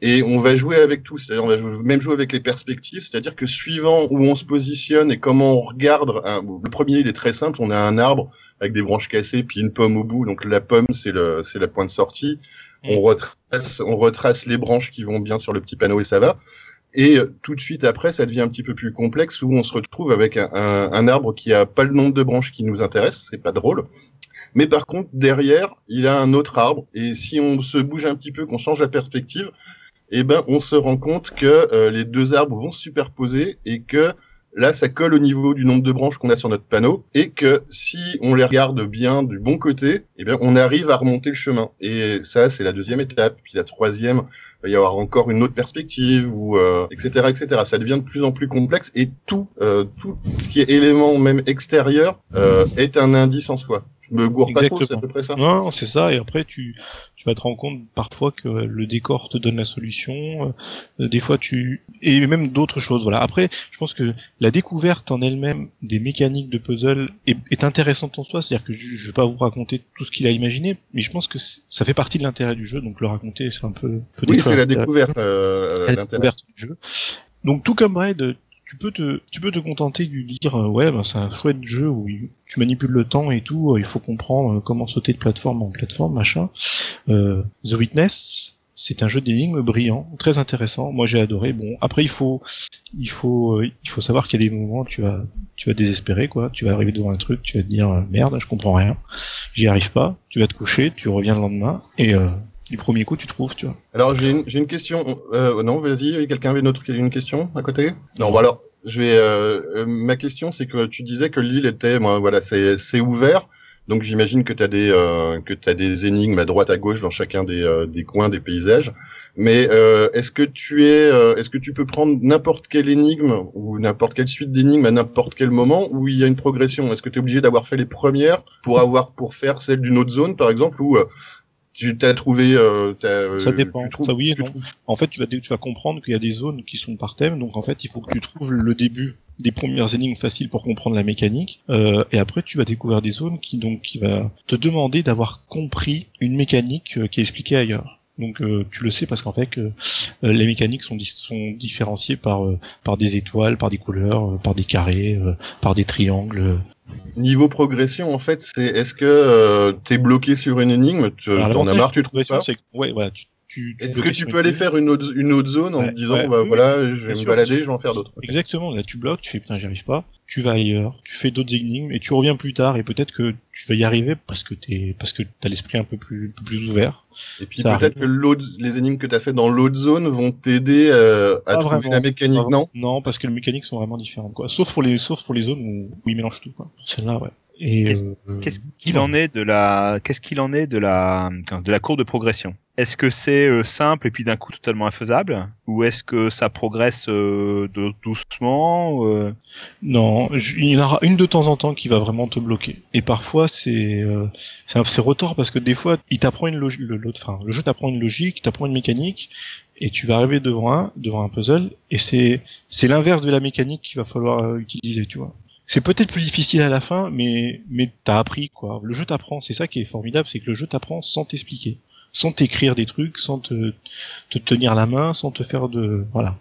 Et on va jouer avec tout, c'est-à-dire on va même jouer avec les perspectives, c'est-à-dire que suivant où on se positionne et comment on regarde, un, le premier il est très simple, on a un arbre avec des branches cassées puis une pomme au bout, donc la pomme c'est le c'est la pointe de sortie, on retrace on retrace les branches qui vont bien sur le petit panneau et ça va. Et tout de suite après, ça devient un petit peu plus complexe où on se retrouve avec un, un, un arbre qui a pas le nombre de branches qui nous intéresse, c'est pas drôle. Mais par contre derrière, il a un autre arbre et si on se bouge un petit peu, qu'on change la perspective, eh ben, on se rend compte que euh, les deux arbres vont se superposer et que là, ça colle au niveau du nombre de branches qu'on a sur notre panneau et que si on les regarde bien du bon côté, eh ben, on arrive à remonter le chemin. Et ça, c'est la deuxième étape. Puis la troisième, il va y avoir encore une autre perspective ou euh, et cetera, et cetera. Ça devient de plus en plus complexe et tout, euh, tout ce qui est élément même extérieur euh, est un indice en soi. Je me gourre Exactement. Pas trop, c'est à peu près ça. Non, c'est ça. Et après, tu, tu vas te rendre compte parfois que le décor te donne la solution. Euh, des fois, tu, et même d'autres choses. Voilà. Après, je pense que la découverte en elle-même des mécaniques de puzzle est, est intéressante en soi. C'est-à-dire que je, je vais pas vous raconter tout ce qu'il a imaginé, mais je pense que ça fait partie de l'intérêt du jeu. Donc le raconter, c'est un peu, peu oui, c'est la découverte, euh, la découverte du jeu. Donc tout comme Braid, tu peux te, tu peux te contenter de dire, euh, ouais, ben, c'est un chouette jeu où tu manipules le temps et tout, euh, il faut comprendre comment sauter de plateforme en plateforme, machin. Euh, The Witness, c'est un jeu d'énigmes brillant, très intéressant. Moi, j'ai adoré. Bon, après, il faut, il faut, euh, il faut savoir qu'il y a des moments où tu vas, tu vas désespérer, quoi. Tu vas arriver devant un truc, tu vas te dire, euh, merde, je comprends rien, j'y arrive pas. Tu vas te coucher, tu reviens le lendemain et, euh, du premier coup, tu trouves, tu vois. Alors, j'ai une, j'ai une question. Euh, non, vas-y, quelqu'un avait une, autre, une question à côté ? Non, bah alors, je vais, euh, ma question, c'est que tu disais que l'île était, bon, voilà, c'est, c'est ouvert. Donc, j'imagine que tu as des, euh, que tu as des énigmes à droite, à gauche, dans chacun des, euh, des coins, des paysages. Mais euh, est-ce que tu es, euh, est-ce que tu peux prendre n'importe quelle énigme ou n'importe quelle suite d'énigmes à n'importe quel moment où il y a une progression ? Est-ce que tu es obligé d'avoir fait les premières pour avoir, pour faire celle d'une autre zone, par exemple, où euh, tu t'as trouvé euh, t'as, ça dépend. Tu trouves, ça oui et non. Trouves... En fait, tu vas tu vas comprendre qu'il y a des zones qui sont par thème, donc en fait, il faut que tu trouves le début des premières énigmes faciles pour comprendre la mécanique, euh, et après tu vas découvrir des zones qui donc qui va te demander d'avoir compris une mécanique euh, qui est expliquée ailleurs. Donc euh, tu le sais parce qu'en fait euh, les mécaniques sont, sont différenciées par euh, par des étoiles, par des couleurs, euh, par des carrés, euh, par des triangles. Euh. Niveau progression, en fait, c'est est-ce que euh, t'es bloqué sur une énigme, tu, alors, t'en as marre, tu trouves pas. C'est que, ouais, voilà. Tu, tu, tu est-ce que tu peux aller faire une autre une autre zone en ouais, te disant ouais, bah oui, voilà, je vais me sûr, balader, je vais en faire d'autres. Exactement. Là, tu bloques, tu fais putain, j'y arrive pas. Tu vas ailleurs, tu fais d'autres énigmes et tu reviens plus tard et peut-être que tu vas y arriver parce que t'es parce que t'as l'esprit un peu plus un peu plus ouvert. Et puis ça peut-être arrive. Que l'autre, les énigmes que t'as fait dans l'autre zone vont t'aider euh, à pas trouver vraiment. La mécanique, pas non? Non, parce que les mécaniques sont vraiment différentes, quoi. Sauf pour les, sauf pour les zones où, où ils mélangent tout, quoi. Celle-là, ouais. Et qu'est-ce, euh, qu'est-ce qu'il en est de la, qu'est-ce qu'il en est de la, de la courbe de progression? Est-ce que c'est euh, simple et puis d'un coup totalement infaisable, ou est-ce que ça progresse euh, de, doucement? Euh... Non, j- il y en aura une de temps en temps qui va vraiment te bloquer. Et parfois c'est, euh, c'est, un, c'est retors parce que des fois il t'apprend une logique, le, enfin, le jeu t'apprend une logique, t'apprend une mécanique. Et tu vas arriver devant un, devant un puzzle, et c'est, c'est l'inverse de la mécanique qu'il va falloir euh, utiliser, tu vois. C'est peut-être plus difficile à la fin, mais, mais t'as appris, quoi. Le jeu t'apprend, c'est ça qui est formidable, c'est que le jeu t'apprend sans t'expliquer. Sans t'écrire des trucs, sans te, te tenir la main, sans te faire de, voilà.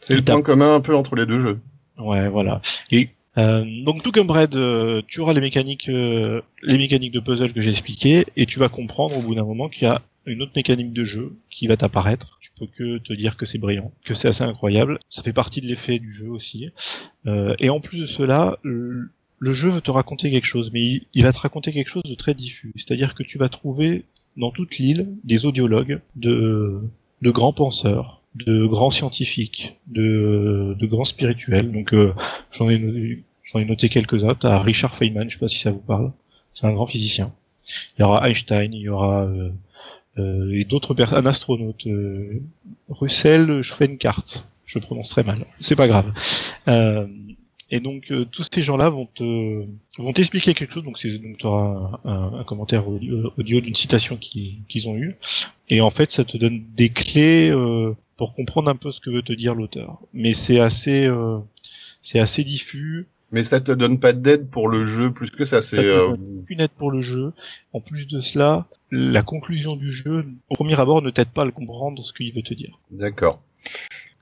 C'est et le t'app... point commun un peu entre les deux jeux. Ouais, voilà. Et, Euh, donc tout comme Braid, euh, tu auras les mécaniques, euh, les mécaniques de puzzle que j'ai expliquées, et tu vas comprendre au bout d'un moment qu'il y a une autre mécanique de jeu qui va t'apparaître. Tu peux que te dire que c'est brillant, que c'est assez incroyable. Ça fait partie de l'effet du jeu aussi. Euh, et en plus de cela, le, le jeu veut te raconter quelque chose, mais il, il va te raconter quelque chose de très diffus. C'est-à-dire que tu vas trouver dans toute l'île des audiologues de, de grands penseurs, de grands scientifiques, de, de grands spirituels. Donc euh, j'en ai j'en ai noté quelques-uns. T'as Richard Feynman, je sais pas si ça vous parle. C'est un grand physicien. il y aura Einstein, il y aura euh, euh, et d'autres personnes, un astronaute, euh, Russell Schwenkart, je prononce très mal, c'est pas grave. Euh, Et donc euh, tous ces gens-là vont te vont t'expliquer quelque chose. Donc c'est donc tu auras un, un, un commentaire audio, audio d'une citation qui, qu'ils ont eue. Et en fait, ça te donne des clés euh, pour comprendre un peu ce que veut te dire l'auteur. Mais c'est assez euh, c'est assez diffus. Mais ça te donne pas d'aide pour le jeu plus que ça. C'est ça te donne aucune aide pour le jeu. En plus de cela, la conclusion du jeu, au premier abord, ne t'aide pas à le comprendre ce qu'il veut te dire. D'accord.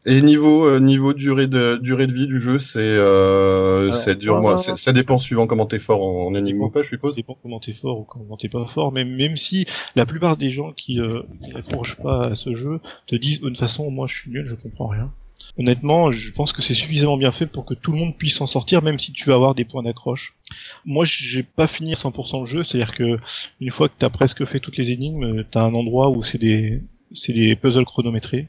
Et niveau euh, niveau durée de durée de vie du jeu, c'est euh, Alors, ça dure moins. C'est, ça dépend suivant comment t'es fort en, en énigme ou pas, je suppose. Ça dépend comment t'es fort ou comment t'es pas fort. Mais même si la plupart des gens qui euh, qui n'accrochent pas à ce jeu te disent de toute façon moi je suis nul, je comprends rien. Honnêtement, je pense que c'est suffisamment bien fait pour que tout le monde puisse s'en sortir, même si tu vas avoir des points d'accroche. Moi, j'ai pas fini à cent pour cent le jeu, c'est-à-dire que une fois que t'as presque fait toutes les énigmes, t'as un endroit où c'est des c'est des puzzles chronométrés.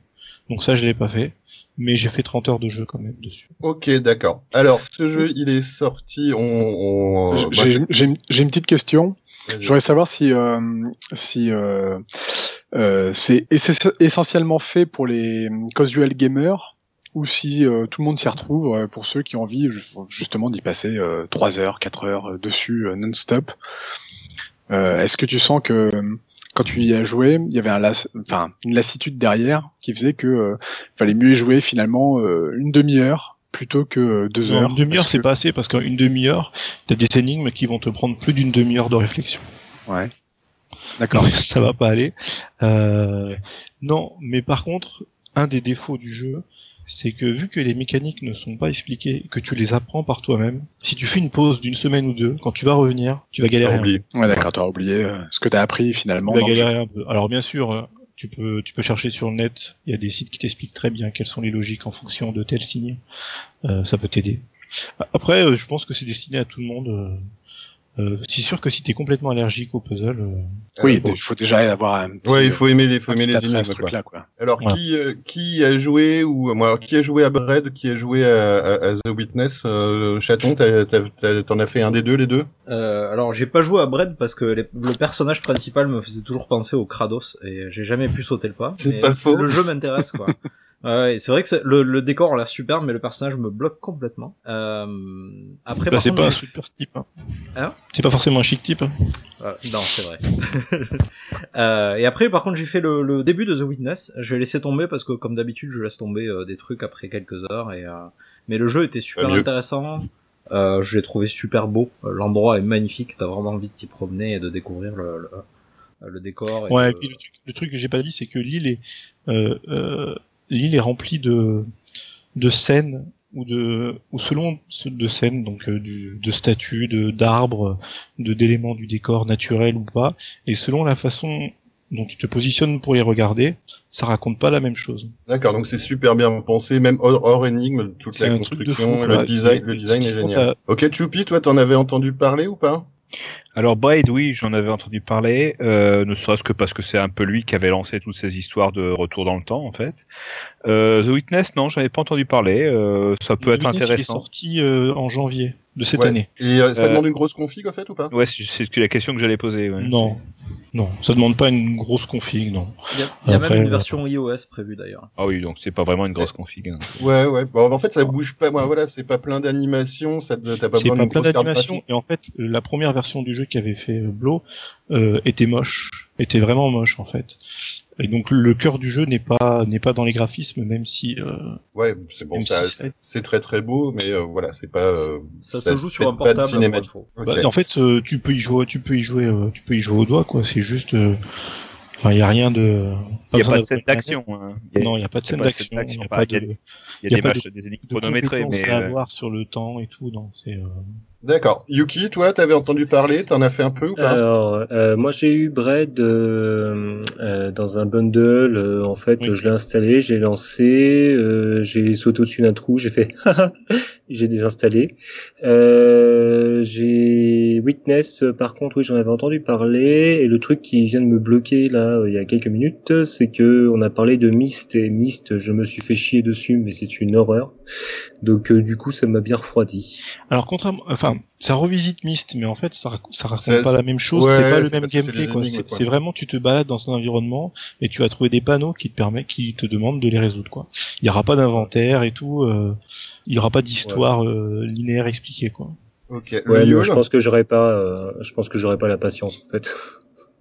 Donc ça, je l'ai pas fait, mais j'ai fait trente heures de jeu quand même dessus. Ok, d'accord. Alors, ce jeu, il est sorti... On, on... J'ai, bah, j'ai, j'ai, une, j'ai une petite question. Vas-y. Je voudrais savoir si, euh, si euh, euh, c'est essentiellement fait pour les casual gamers ou si euh, tout le monde s'y retrouve euh, pour ceux qui ont envie justement d'y passer euh, trois heures, quatre heures dessus euh, non-stop. Euh, est-ce que tu sens que... Quand tu y as joué, il y avait un las... enfin, une lassitude derrière qui faisait que euh, fallait mieux jouer finalement euh, une demi-heure plutôt que deux heures. Une demi-heure, c'est que... pas assez parce qu'en une demi-heure, t'as des énigmes qui vont te prendre plus d'une demi-heure de réflexion. Ouais. D'accord. Non, ça va pas aller. Euh... Non, mais par contre, un des défauts du jeu, c'est que vu que les mécaniques ne sont pas expliquées, que tu les apprends par toi-même, si tu fais une pause d'une semaine ou deux, quand tu vas revenir, tu vas galérer. T'as oublié. Ouais, d'accord, t'auras oublié euh, ce que t'as appris finalement. Tu vas galérer un peu. Alors bien sûr, tu peux, tu peux chercher sur le net, il y a des sites qui t'expliquent très bien quelles sont les logiques en fonction de tel signe, euh, ça peut t'aider. Après, euh, je pense que c'est destiné à tout le monde... Euh... Euh, c'est sûr que si t'es complètement allergique au puzzle, euh... oui, il euh, faut déjà avoir un. Petit, ouais, il faut aimer les, faut aimer les images, quoi. Là, quoi. Alors ouais. qui, euh, qui a joué ou moi, qui a joué à Braid, qui a joué à, à, à The Witness, euh, Chaton, t'as, t'as, t'as, t'en as fait un des deux, les deux. Euh, alors j'ai pas joué à Braid parce que les, le personnage principal me faisait toujours penser au Kratos et j'ai jamais pu sauter le pas. C'est mais pas faux. Le jeu m'intéresse, quoi. Ouais, c'est vrai que c'est, le, le décor on l'a super, mais le personnage me bloque complètement. Euh, après, bah, c'est contre, pas un je... super type. Hein. Hein c'est pas forcément un chic type. Hein. Euh, non, c'est vrai. euh, et après, par contre, j'ai fait le, le début de The Witness. J'ai laissé tomber parce que, comme d'habitude, je laisse tomber euh, des trucs après quelques heures. Et euh... mais le jeu était super ah, intéressant. Euh, je l'ai trouvé super beau. L'endroit est magnifique. T'as vraiment envie de t'y promener et de découvrir le. le... le décor. Et ouais, le... et puis le truc, le truc que j'ai pas dit, c'est que l'île est euh, euh, l'île est remplie de de scènes ou de ou selon de scènes donc du, de statues, de d'arbres, de d'éléments du décor naturel ou pas, et selon la façon dont tu te positionnes pour les regarder, ça raconte pas la même chose. D'accord, donc c'est super bien pensé, même hors, hors énigme, toute c'est la construction, fou, le là. design, c'est, le design c'est, est génial. T'as... Ok, Choupi, toi t'en avais entendu parler ou pas? Alors Braid, oui, j'en avais entendu parler, euh, ne serait-ce que parce que c'est un peu lui qui avait lancé toutes ces histoires de retour dans le temps, en fait. Euh, The Witness, non, j'en avais pas entendu parler. Euh, ça peut The être Witness intéressant. Est sorti euh, en janvier de cette ouais. année. Et euh, ça euh... demande une grosse config, en fait, ou pas? Ouais, c'est, c'est la question que j'allais poser. Ouais. Non, non, ça demande pas une grosse config, non. Il y a, il y a Après, même une version iOS prévue d'ailleurs. Ah oui, donc c'est pas vraiment une grosse config. Hein. Ouais, ouais. Bon, en fait, ça bouge pas. Moi, voilà, c'est pas plein d'animations. Ça, t'as pas c'est besoin pas de plein d'animations. Et en fait, la première version du jeu qu'avait fait Blow euh, était moche, était vraiment moche en fait. Et donc le cœur du jeu n'est pas n'est pas dans les graphismes, même si euh, ouais c'est bon, ça, si c'est... c'est très très beau, mais euh, voilà c'est pas euh, ça, ça se joue sur un portable. Bah, okay. En fait euh, tu peux y jouer, tu peux y jouer, euh, tu peux y jouer au doigt quoi. C'est juste, enfin euh, il y a rien de, il y a pas de scène d'action. Non, il y a pas de scène d'action. Il y a pas de, il y a des matchs, des énigmes chronométrées, mais à voir sur le temps et tout, non c'est D'accord. Yuki, toi, t'avais entendu parler, t'en as fait un peu ou pas ? Alors, euh, moi j'ai eu Braid euh, euh, dans un bundle, euh, en fait, oui. Je l'ai installé, j'ai lancé, euh, j'ai sauté au-dessus d'un trou, j'ai fait j'ai désinstallé. Euh, j'ai Witness, par contre, oui, j'en avais entendu parler, et le truc qui vient de me bloquer là, euh, il y a quelques minutes, c'est que on a parlé de Myst, et Myst, je me suis fait chier dessus, mais c'est une horreur. Donc euh, du coup, ça m'a bien refroidi. Alors, contrairement... Enfin, enfin, ça revisite Myst, mais en fait, ça, ça raconte c'est, pas c'est... la même chose, ouais, c'est pas c'est le même gameplay, quoi. C'est, c'est vraiment, tu te balades dans un environnement, et tu vas trouver des panneaux qui te permettent, qui te demandent de les résoudre, quoi. Il y aura pas d'inventaire et tout, euh, il y aura pas d'histoire, ouais. euh, linéaire expliquée, quoi. Ok. Ouais, moi, je pense que j'aurais pas, euh, je pense que j'aurais pas la patience, en fait.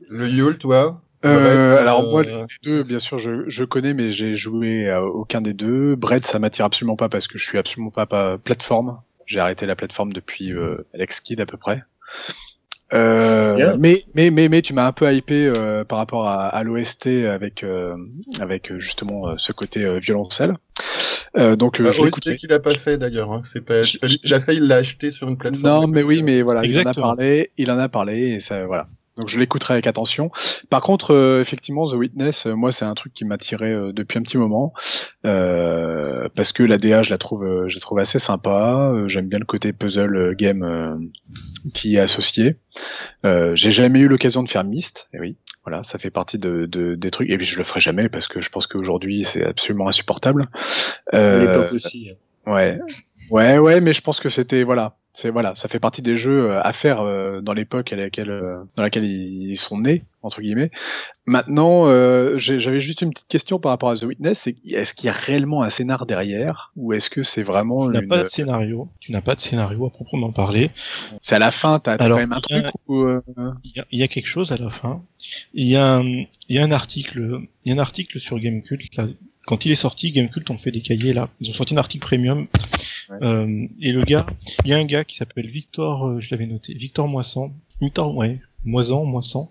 Le Yule, toi? Euh, Brett, alors euh... moi les deux bien sûr je, je connais mais j'ai joué à aucun des deux. Braid ça m'attire absolument pas parce que je suis absolument pas, pas plateforme. J'ai arrêté la plateforme depuis euh, Alex Kidd à peu près. Euh, yeah. mais, mais mais mais tu m'as un peu hypé euh, par rapport à, à l'O S T avec euh, avec justement euh, ce côté euh, violoncelle. Euh, donc euh, bah, je l'écoutais. O S T qu'il a pas fait d'ailleurs. Hein. C'est pas. Je, je, il a fait, il l'a acheté sur une plateforme. Non mais oui mais voilà. Exactement. Il en a parlé. Il en a parlé et ça voilà. Donc je l'écouterai avec attention. Par contre, euh, effectivement, The Witness, euh, moi c'est un truc qui m'attirait euh, depuis un petit moment euh, parce que la D A, je la trouve, euh, je la trouve assez sympa. Euh, j'aime bien le côté puzzle game euh, qui est associé. Euh, j'ai jamais eu l'occasion de faire Myst. Et oui, voilà, ça fait partie de, de des trucs. Et puis je le ferai jamais parce que je pense qu'aujourd'hui c'est absolument insupportable. Euh, à l'époque aussi. Ouais, ouais, ouais, mais je pense que c'était voilà. C'est voilà, ça fait partie des jeux à faire euh, dans l'époque à laquelle, euh, dans laquelle ils sont nés entre guillemets. Maintenant, euh, j'ai, j'avais juste une petite question par rapport à The Witness. C'est, est-ce qu'il y a réellement un scénar derrière, ou est-ce que c'est vraiment tu n'as une... pas de scénario. Tu n'as pas de scénario à proprement parler. C'est à la fin, t'as alors, quand même un y a, truc. Ou euh... y a, y a quelque chose à la fin. Il y a, il y a un article, il y a un article sur Gamekult là. Quand il est sorti, Gamekult ont fait des cahiers là. Ils ont sorti un article premium. Ouais. Euh, et le gars, il y a un gars qui s'appelle Victor, euh, je l'avais noté, Victor Moissan, Victor, ouais, Moisan, Moissan,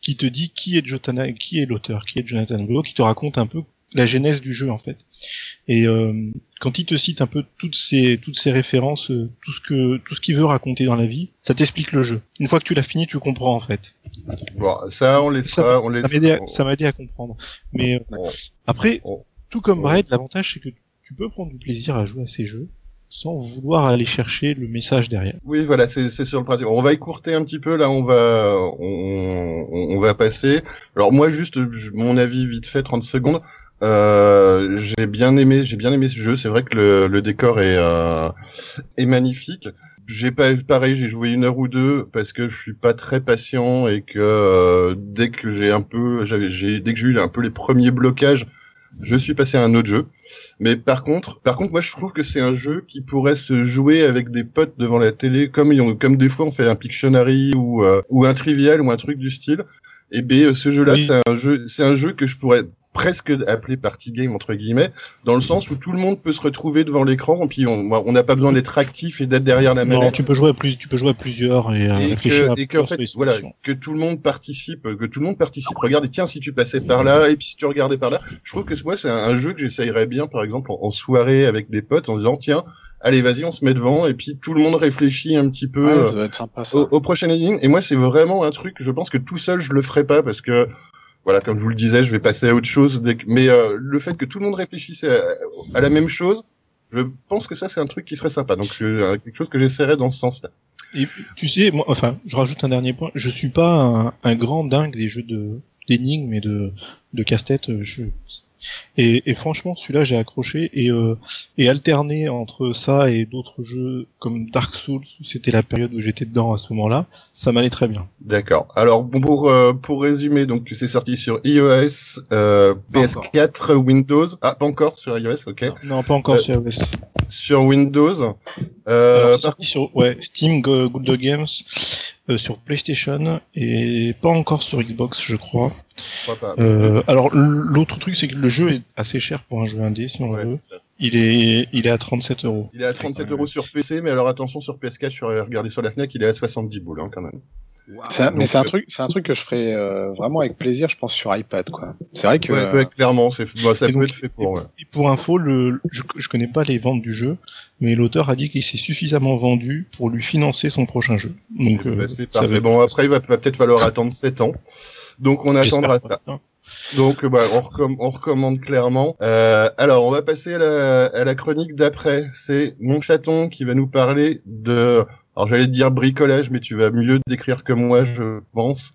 qui te dit qui est Jotana, qui est l'auteur, qui est Jonathan Blow, qui te raconte un peu la genèse du jeu en fait. Et euh, quand il te cite un peu toutes ces toutes ces références, euh, tout ce que tout ce qu'il veut raconter dans la vie, ça t'explique le jeu. Une fois que tu l'as fini, tu comprends en fait. Bon, ça on laissera, ça, on laissera. Ça m'a aidé à, ça m'a aidé à comprendre. Mais euh, oh. après. Oh. Tout comme Braid, l'avantage c'est que tu peux prendre du plaisir à jouer à ces jeux sans vouloir aller chercher le message derrière. Oui, voilà, c'est, c'est sur le principe. On va écourter un petit peu, là, on va, on, on va passer. Alors moi, juste mon avis vite fait, trente secondes. Euh, j'ai bien aimé, j'ai bien aimé ce jeu. C'est vrai que le, le décor est, euh, est magnifique. J'ai pas, pareil, j'ai joué une heure ou deux parce que je suis pas très patient et que euh, dès que j'ai un peu, j'avais, j'ai, dès que j'ai eu un peu les premiers blocages. Je suis passé à un autre jeu, mais par contre, par contre, moi je trouve que c'est un jeu qui pourrait se jouer avec des potes devant la télé, comme ils ont, comme des fois on fait un Pictionary ou euh, ou un Trivial ou un truc du style. Et ben ce jeu-là, oui. c'est un jeu, c'est un jeu que je pourrais presque appeler party game entre guillemets, dans le sens où tout le monde peut se retrouver devant l'écran, et puis on on n'a pas besoin d'être actif et d'être derrière la manette. Non, tu peux jouer à plus, tu peux jouer à plusieurs et, et réfléchir que, à et que en fait voilà que tout le monde participe, que tout le monde participe. Regarde, tiens si tu passais par là et puis si tu regardais par là, je trouve que moi c'est un, un jeu que j'essayerais bien par exemple en, en soirée avec des potes en disant tiens allez, vas-y, on se met devant, et puis tout le monde réfléchit un petit peu ouais, ça va être sympa, ça. Au, au prochain énigme. Et moi, c'est vraiment un truc, je pense que tout seul, je le ferai pas, parce que, voilà, comme je vous le disais, je vais passer à autre chose. Dès que... Mais euh, le fait que tout le monde réfléchisse à, à la même chose, je pense que ça, c'est un truc qui serait sympa. Donc, euh, quelque chose que j'essaierai dans ce sens-là. Et tu sais, moi, enfin, je rajoute un dernier point. Je suis pas un, un grand dingue des jeux de d'énigmes et de, de casse-tête. Je... Et, et franchement, celui-là, j'ai accroché et, euh, et alterné entre ça et d'autres jeux comme Dark Souls, où c'était la période où j'étais dedans à ce moment-là, ça m'allait très bien. D'accord. Alors, bon, pour, euh, pour résumer, donc, c'est sorti sur iOS, euh, P S quatre, Windows. Ah, pas encore sur iOS, ok. Non, non pas encore euh, sur iOS. Sur Windows. Euh, Alors, c'est sorti sur, ouais, Steam, Google Games, euh, sur PlayStation et pas encore sur Xbox, je crois. Euh, alors l'autre truc c'est que le jeu est assez cher pour un jeu indé si on ouais, veut. Il est il est à trente-sept euros. Il est à trente-sept euros sur P C mais alors attention sur P S quatre sur regardez sur la Fnac il est à soixante-dix boules hein, quand même. Wow. C'est un, mais donc, c'est un truc c'est un truc que je ferais euh, vraiment avec plaisir je pense sur iPad quoi. C'est vrai que ouais, ouais, clairement c'est bah, ça peut donc, être fait pour. Et, ouais. et pour info le je, je connais pas les ventes du jeu mais l'auteur a dit qu'il s'est suffisamment vendu pour lui financer son prochain jeu. Donc euh, bah, c'est parfait. Bon après il va, va peut-être falloir attendre sept ans. Donc on attendra ça. Donc bah, on, recomm- on recommande clairement. Euh, alors on va passer à la, à la chronique d'après. C'est mon chaton qui va nous parler de. Alors j'allais te dire bricolage, mais tu vas mieux décrire que moi, je pense.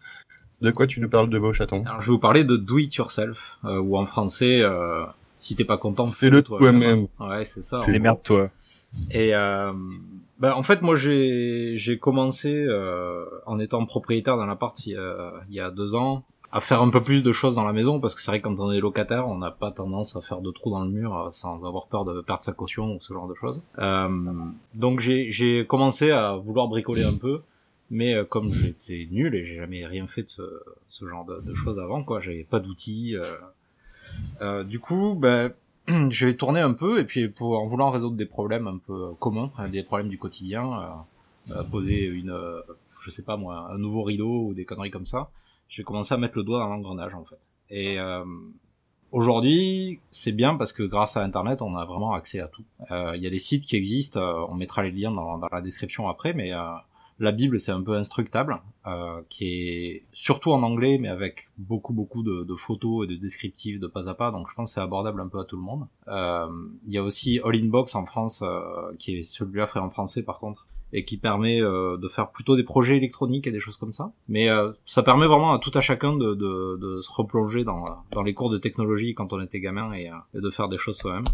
De quoi tu nous parles de beau chaton ? Alors je vais vous parler de do it yourself, euh, ou en français, euh, si t'es pas content, fais-le toi-même. Toi-même. Ouais, c'est ça. C'est démerde-toi. Et euh, Ben, en fait, moi, j'ai, j'ai commencé, euh, en étant propriétaire dans l'appart, il y a, il y a deux ans, à faire un peu plus de choses dans la maison, parce que c'est vrai que quand on est locataire, on n'a pas tendance à faire de trous dans le mur sans avoir peur de perdre sa caution ou ce genre de choses. Euh, donc j'ai, j'ai commencé à vouloir bricoler un peu, mais euh, comme j'étais nul et j'ai jamais rien fait de ce, ce genre de, de choses avant, quoi, j'avais pas d'outils. Euh, euh, du coup, ben, je vais tourner un peu, et puis pour, en voulant résoudre des problèmes un peu communs, hein, des problèmes du quotidien, euh, poser une, euh, je sais pas moi, un nouveau rideau ou des conneries comme ça, j'ai commencé à mettre le doigt dans l'engrenage, en fait. Et euh, aujourd'hui, c'est bien parce que grâce à Internet, on a vraiment accès à tout. Il euh, y a des sites qui existent, euh, on mettra les liens dans, dans la description après, mais euh, la Bible, c'est un peu Instructables, euh, qui est surtout en anglais, mais avec beaucoup, beaucoup de, de photos et de descriptifs de pas à pas, donc je pense que c'est abordable un peu à tout le monde. Il euh, y a aussi All in Box en France, euh, qui est celui-là fait en français, par contre, et qui permet euh, de faire plutôt des projets électroniques et des choses comme ça. Mais euh, ça permet vraiment à tout à chacun de, de, de se replonger dans, dans les cours de technologie quand on était gamin et, euh, et de faire des choses soi-même.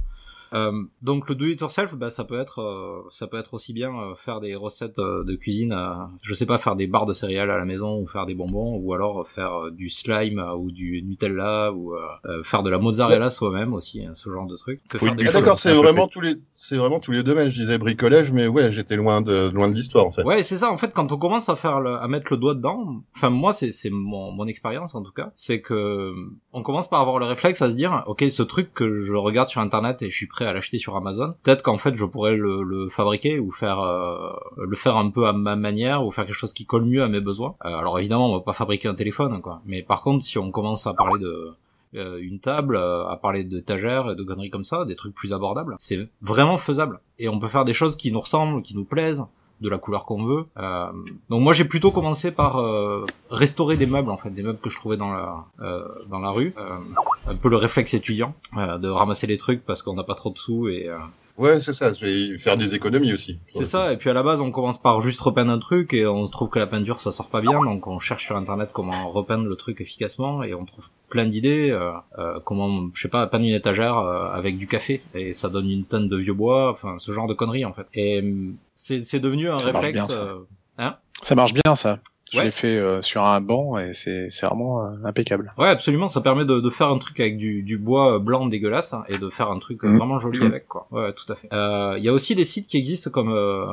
Euh, donc le do it yourself, bah ça peut être euh, ça peut être aussi bien euh, faire des recettes euh, de cuisine, euh, je sais pas, faire des barres de céréales à la maison ou faire des bonbons, ou alors euh, faire euh, du slime euh, ou du Nutella ou euh, euh, faire de la mozzarella ouais. soi-même aussi, hein, ce genre de truc. Que oui, faire des ah d'accord, c'est vraiment tous les c'est vraiment tous les domaines. Je disais bricolage, mais ouais, j'étais loin de loin de l'histoire en fait. Ouais, c'est ça en fait. Quand on commence à faire le, à mettre le doigt dedans, enfin moi c'est c'est mon mon expérience en tout cas, c'est que on commence par avoir le réflexe à se dire, ok, ce truc que je regarde sur internet et je suis prêt à l'acheter sur Amazon. Peut-être qu'en fait, je pourrais le, le fabriquer ou faire euh, le faire un peu à ma manière ou faire quelque chose qui colle mieux à mes besoins. Euh, alors évidemment, on va pas fabriquer un téléphone, quoi. Mais par contre, si on commence à parler de euh, une table, euh, à parler d'étagères et de conneries comme ça, des trucs plus abordables, c'est vraiment faisable. Et on peut faire des choses qui nous ressemblent, qui nous plaisent, de la couleur qu'on veut. Euh, donc moi j'ai plutôt commencé par euh, restaurer des meubles en fait, des meubles que je trouvais dans la euh, dans la rue, euh, un peu le réflexe étudiant euh, de ramasser les trucs parce qu'on n'a pas trop de sous et euh... ouais c'est ça, c'est faire des économies aussi. C'est ça fait. Et puis à la base on commence par juste repeindre un truc et on se trouve que la peinture ça sort pas bien, donc on cherche sur internet comment repeindre le truc efficacement et on trouve plein d'idées, euh, euh, comment, je sais pas, peindre une étagère euh, avec du café, et ça donne une tonne de vieux bois, enfin, ce genre de conneries, en fait. Et c'est, c'est devenu un ça réflexe... Marche bien, ça. Euh... Hein ça marche bien, ça. Je ouais. l'ai fait euh, sur un banc, et c'est, c'est vraiment euh, impeccable. Ouais, absolument, ça permet de, de faire un truc avec du, du bois blanc dégueulasse, hein, et de faire un truc euh, mmh. vraiment joli mmh. avec, quoi. Ouais, tout à fait. Il euh, y a aussi des sites qui existent comme euh,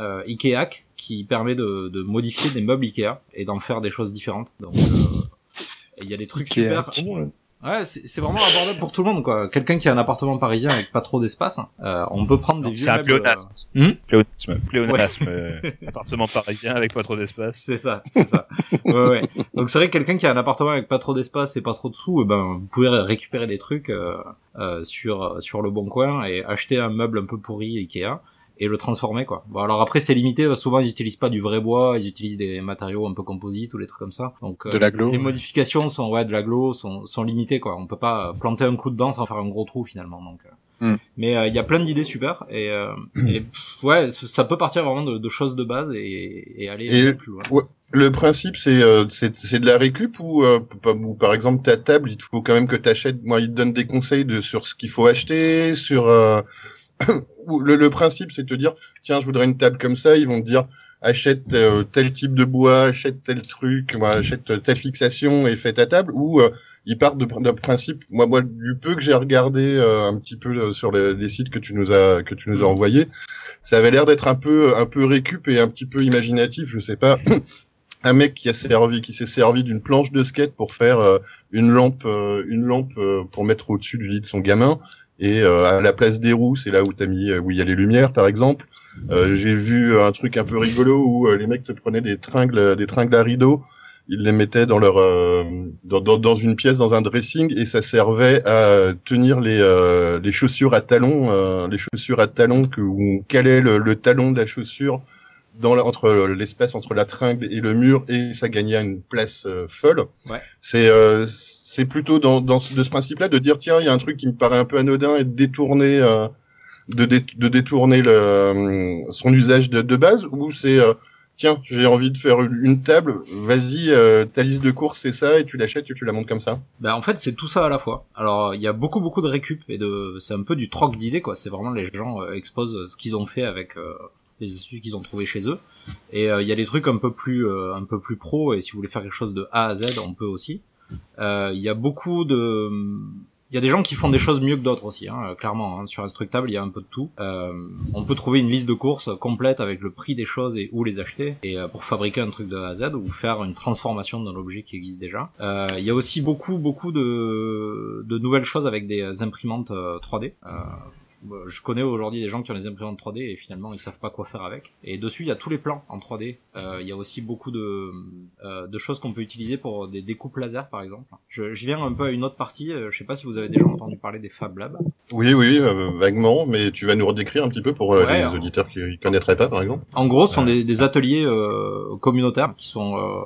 euh, Ikeac, qui permet de, de modifier des meubles Ikea, et d'en faire des choses différentes. Donc... Euh... il y a des trucs okay, super cool. Ouais, c'est, c'est vraiment abordable pour tout le monde, quoi. Quelqu'un qui a un appartement parisien avec pas trop d'espace, euh, on peut prendre des vieux meubles. C'est un pléonasme. Hum pléonasme. Pléonasme. Ouais. Appartement parisien avec pas trop d'espace. C'est ça, c'est ça. ouais, ouais. Donc c'est vrai que quelqu'un qui a un appartement avec pas trop d'espace et pas trop de sous, eh ben, vous pouvez récupérer des trucs, euh, euh, sur, sur le bon coin et acheter un meuble un peu pourri Ikea. Et le transformer, quoi. Bon, alors après, c'est limité, parce que souvent, ils utilisent pas du vrai bois, ils utilisent des matériaux un peu composites ou des trucs comme ça. Donc, euh, de la glo, les modifications sont, ouais, de la glo, sont, sont limitées, quoi. On peut pas planter un coup dedans sans faire un gros trou, finalement, donc. Mm. Mais, il euh, y a plein d'idées super, et, euh, mm. et pff, ouais, ça peut partir vraiment de, de choses de base et, et aller et, plus loin. Ouais. Le principe, c'est, euh, c'est, c'est de la récup ou, euh, ou par exemple ta table, il faut quand même que t'achètes, moi, ils te donnent des conseils de, sur ce qu'il faut acheter, sur, euh, le, le principe, c'est de te dire, tiens, je voudrais une table comme ça. Ils vont te dire, achète euh, tel type de bois, achète tel truc, moi, achète telle fixation et fais ta table. Ou euh, ils partent d'un principe. Moi, moi, du peu que j'ai regardé euh, un petit peu euh, sur les, les sites que tu nous as que tu nous as envoyés, ça avait l'air d'être un peu un peu récup et un petit peu imaginatif. Je sais pas. Un mec qui a servi, qui s'est servi d'une planche de skate pour faire euh, une lampe, euh, une lampe euh, pour mettre au-dessus du lit de son gamin. Et euh, à la place des roues, c'est là où t'as mis, où il y a les lumières, par exemple. Euh, j'ai vu un truc un peu rigolo où euh, les mecs te prenaient des tringles, des tringles à rideaux, ils les mettaient dans leur, euh, dans, dans, dans une pièce, dans un dressing, et ça servait à tenir les, euh, les chaussures à talons, euh, les chaussures à talons que où on calait le, le talon de la chaussure dans la, entre l'espace entre la tringle et le mur, et ça gagnait une place euh, folle. Ouais. C'est euh, c'est plutôt dans dans ce, de ce principe-là de dire tiens il y a un truc qui me paraît un peu anodin et de détourner euh, de dé, de détourner le son usage de, de base, ou c'est euh, tiens j'ai envie de faire une, une table, vas-y euh, ta liste de courses c'est ça et tu l'achètes et tu la montes comme ça. Bah en fait c'est tout ça à la fois. Alors il y a beaucoup beaucoup de récup et de c'est un peu du troc d'idées quoi. C'est vraiment les gens euh, exposent ce qu'ils ont fait avec euh... les issues qu'ils ont trouvées chez eux. Et il euh, y a des trucs un peu plus euh, un peu plus pro, et si vous voulez faire quelque chose de A à Z, on peut aussi. Il euh, y a beaucoup de... Il y a des gens qui font des choses mieux que d'autres aussi, hein, clairement. Hein. Sur Instructables, il y a un peu de tout. Euh, on peut trouver une liste de courses complète avec le prix des choses et où les acheter, et euh, pour fabriquer un truc de A à Z ou faire une transformation d'un objet qui existe déjà. Euh, il y a aussi beaucoup, beaucoup de, de nouvelles choses avec des imprimantes euh, trois D. Euh, Je connais aujourd'hui des gens qui ont des imprimantes trois D et finalement ils savent pas quoi faire avec. Et dessus il y a tous les plans en trois D. Euh, il y a aussi beaucoup de euh, de choses qu'on peut utiliser pour des découpes laser par exemple. Je, j'y viens un peu à une autre partie. Je sais pas si vous avez déjà entendu parler des Fab Labs. Oui oui euh, vaguement, mais tu vas nous redécrire un petit peu pour euh, ouais, les euh, auditeurs qui ne connaîtraient pas par exemple. En gros, ce sont des, des ateliers euh, communautaires qui sont euh,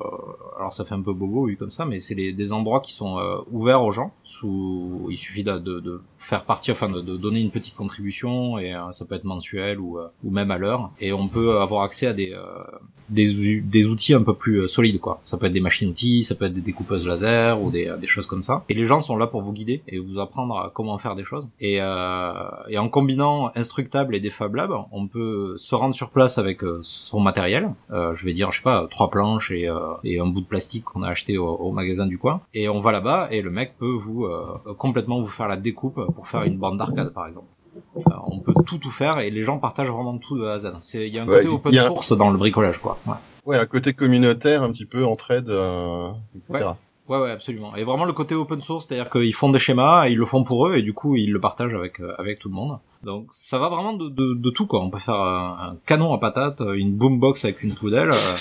alors ça fait un peu bobo oui comme ça, mais c'est des, des endroits qui sont euh, ouverts aux gens. Sous il suffit de, de, de faire partie, enfin de, de donner une petite contribution, et euh, ça peut être mensuel ou euh, ou même à l'heure, et on peut avoir accès à des euh, des des outils un peu plus euh, solides quoi. Ça peut être des machines-outils, ça peut être des découpeuses laser ou des euh, des choses comme ça. Et les gens sont là pour vous guider et vous apprendre à comment faire des choses. Et euh, et en combinant Instructables et des Fab Labs, on peut se rendre sur place avec euh, son matériel. Euh, je vais dire je sais pas trois planches et euh, et un bout de plastique qu'on a acheté au, au magasin du coin. Et on va là-bas et le mec peut vous euh, complètement vous faire la découpe pour faire une bande d'arcade par exemple. Euh, on peut tout tout faire et les gens partagent vraiment tout de A à Z. Il y a un côté ouais, open a... source dans le bricolage quoi. Ouais. Ouais, un côté communautaire, un petit peu entraide, euh, et cetera. Ouais. Ouais, ouais, absolument. Et vraiment le côté open source, c'est-à-dire qu'ils font des schémas, ils le font pour eux, et du coup, ils le partagent avec euh, avec tout le monde. Donc, ça va vraiment de de, de tout quoi. On peut faire un, un canon à patates, une boombox avec une poudelle. Euh,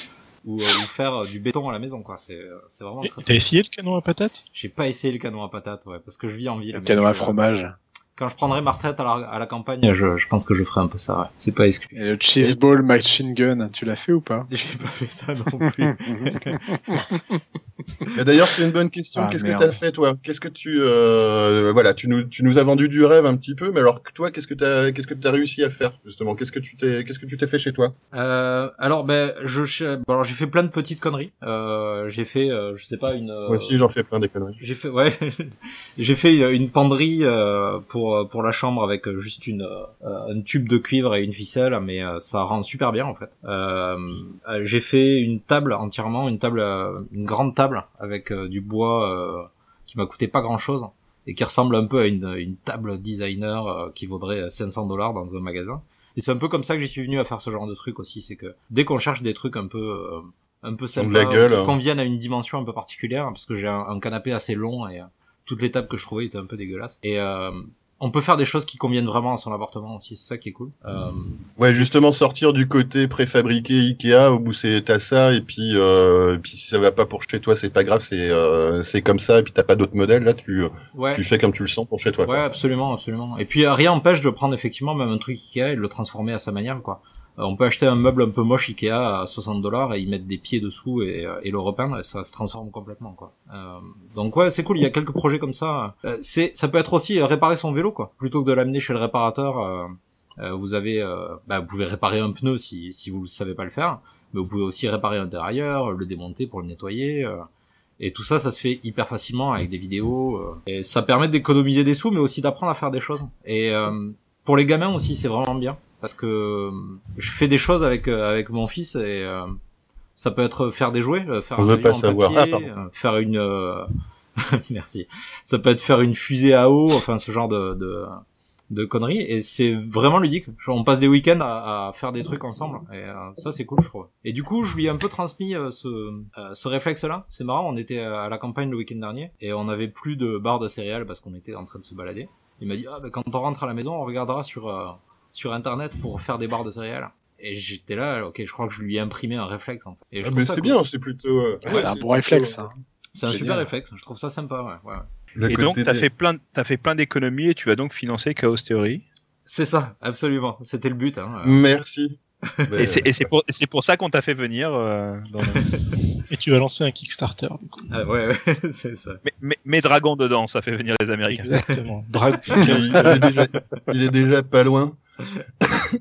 Ou, euh, ou faire euh, du béton à la maison, quoi. C'est, euh, c'est vraiment. Très... T'as essayé le canon à patates ? J'ai pas essayé le canon à patates, ouais, parce que je vis en ville. Le canon à fromage. Quand je prendrai ma retraite à la, à la campagne, je, je pense que je ferai un peu ça, ouais. C'est pas exclu. Et le cheeseball machine gun, tu l'as fait ou pas ? J'ai pas fait ça non plus. Et d'ailleurs, c'est une bonne question. Ah, qu'est-ce merde. que t'as fait, toi ? Qu'est-ce que tu, euh, voilà, tu nous, tu nous as vendu du rêve un petit peu, mais alors toi, qu'est-ce que t'as, qu'est-ce que t'as réussi à faire justement ? Qu'est-ce que tu t'es, qu'est-ce que tu t'es fait chez toi ? euh, Alors, ben, je, bon, alors j'ai fait plein de petites conneries. Euh, j'ai fait, euh, je sais pas une. Euh... Moi aussi, j'en fais plein des conneries. J'ai fait, ouais, j'ai fait une penderie euh, pour pour la chambre avec juste une euh, un tube de cuivre et une ficelle, mais euh, ça rend super bien en fait. Euh, j'ai fait une table entièrement, une table, une grande table. Avec euh, du bois euh, qui m'a coûté pas grand chose et qui ressemble un peu à une, une table designer euh, qui vaudrait cinq cents dollars dans un magasin. Et c'est un peu comme ça que j'y suis venu à faire ce genre de truc aussi, c'est que dès qu'on cherche des trucs un peu euh, un peu sympas, qui hein. conviennent à une dimension un peu particulière, parce que j'ai un, un canapé assez long et euh, toutes les tables que je trouvais étaient un peu dégueulasses. Et euh, on peut faire des choses qui conviennent vraiment à son appartement aussi, c'est ça qui est cool. Euh... Ouais, justement sortir du côté préfabriqué Ikea où c'est t'as ça et puis euh, et puis si ça va pas pour chez toi, c'est pas grave, c'est euh, c'est comme ça et puis t'as pas d'autres modèles là, tu ouais. tu fais comme tu le sens pour chez toi. Ouais, quoi. absolument, absolument. Et puis rien n'empêche de prendre effectivement même un truc Ikea et de le transformer à sa manière quoi. Euh, on peut acheter un meuble un peu moche Ikea à soixante dollars et y mettre des pieds dessous et, et le repeindre et ça se transforme complètement quoi. Euh, donc ouais c'est cool, il y a quelques projets comme ça. Euh, c'est ça peut être aussi réparer son vélo quoi. Plutôt que de l'amener chez le réparateur, euh, euh, vous avez, euh, bah vous pouvez réparer un pneu si si vous ne savez pas le faire, mais vous pouvez aussi réparer un dérailleur, le démonter pour le nettoyer. Euh, Et tout ça, ça se fait hyper facilement avec des vidéos. Euh, et ça permet d'économiser des sous, mais aussi d'apprendre à faire des choses. Et euh, pour les gamins aussi, c'est vraiment bien. Parce que je fais des choses avec avec mon fils et euh, ça peut être faire des jouets, faire un avion en papier, ah, faire une euh... merci. Ça peut être faire une fusée à eau, enfin ce genre de de, de conneries. Et c'est vraiment ludique. Genre, on passe des week-ends à, à faire des trucs ensemble et euh, ça c'est cool je trouve. Et du coup je lui ai un peu transmis euh, ce euh, ce réflexe-là. C'est marrant, on était à la campagne le week-end dernier et on avait plus de barres de céréales parce qu'on était en train de se balader. Il m'a dit ah ben quand on rentre à la maison on regardera sur euh, sur internet pour faire des barres de céréales. Et j'étais là, ok, je crois que je lui ai imprimé un réflexe en fait. Et je ah mais c'est cool. bien, c'est plutôt... Euh... Ouais, ouais, c'est un bon réflexe. Hein. C'est un Génial. super réflexe, je trouve ça sympa. Ouais. Ouais. Et donc, t'as des... fait plein, t'as fait plein d'économies et tu vas donc financer Chaos Theory. C'est ça, absolument. C'était le but. Hein. Merci. et c'est, et c'est, pour, c'est pour ça qu'on t'a fait venir. Euh, dans le... et tu vas lancer un Kickstarter du coup. Ah, ouais, ouais, c'est ça. Mais, mais, mais Dragon dedans, ça fait venir les Américains. Exactement. Dragon. il, déjà... il est déjà pas loin.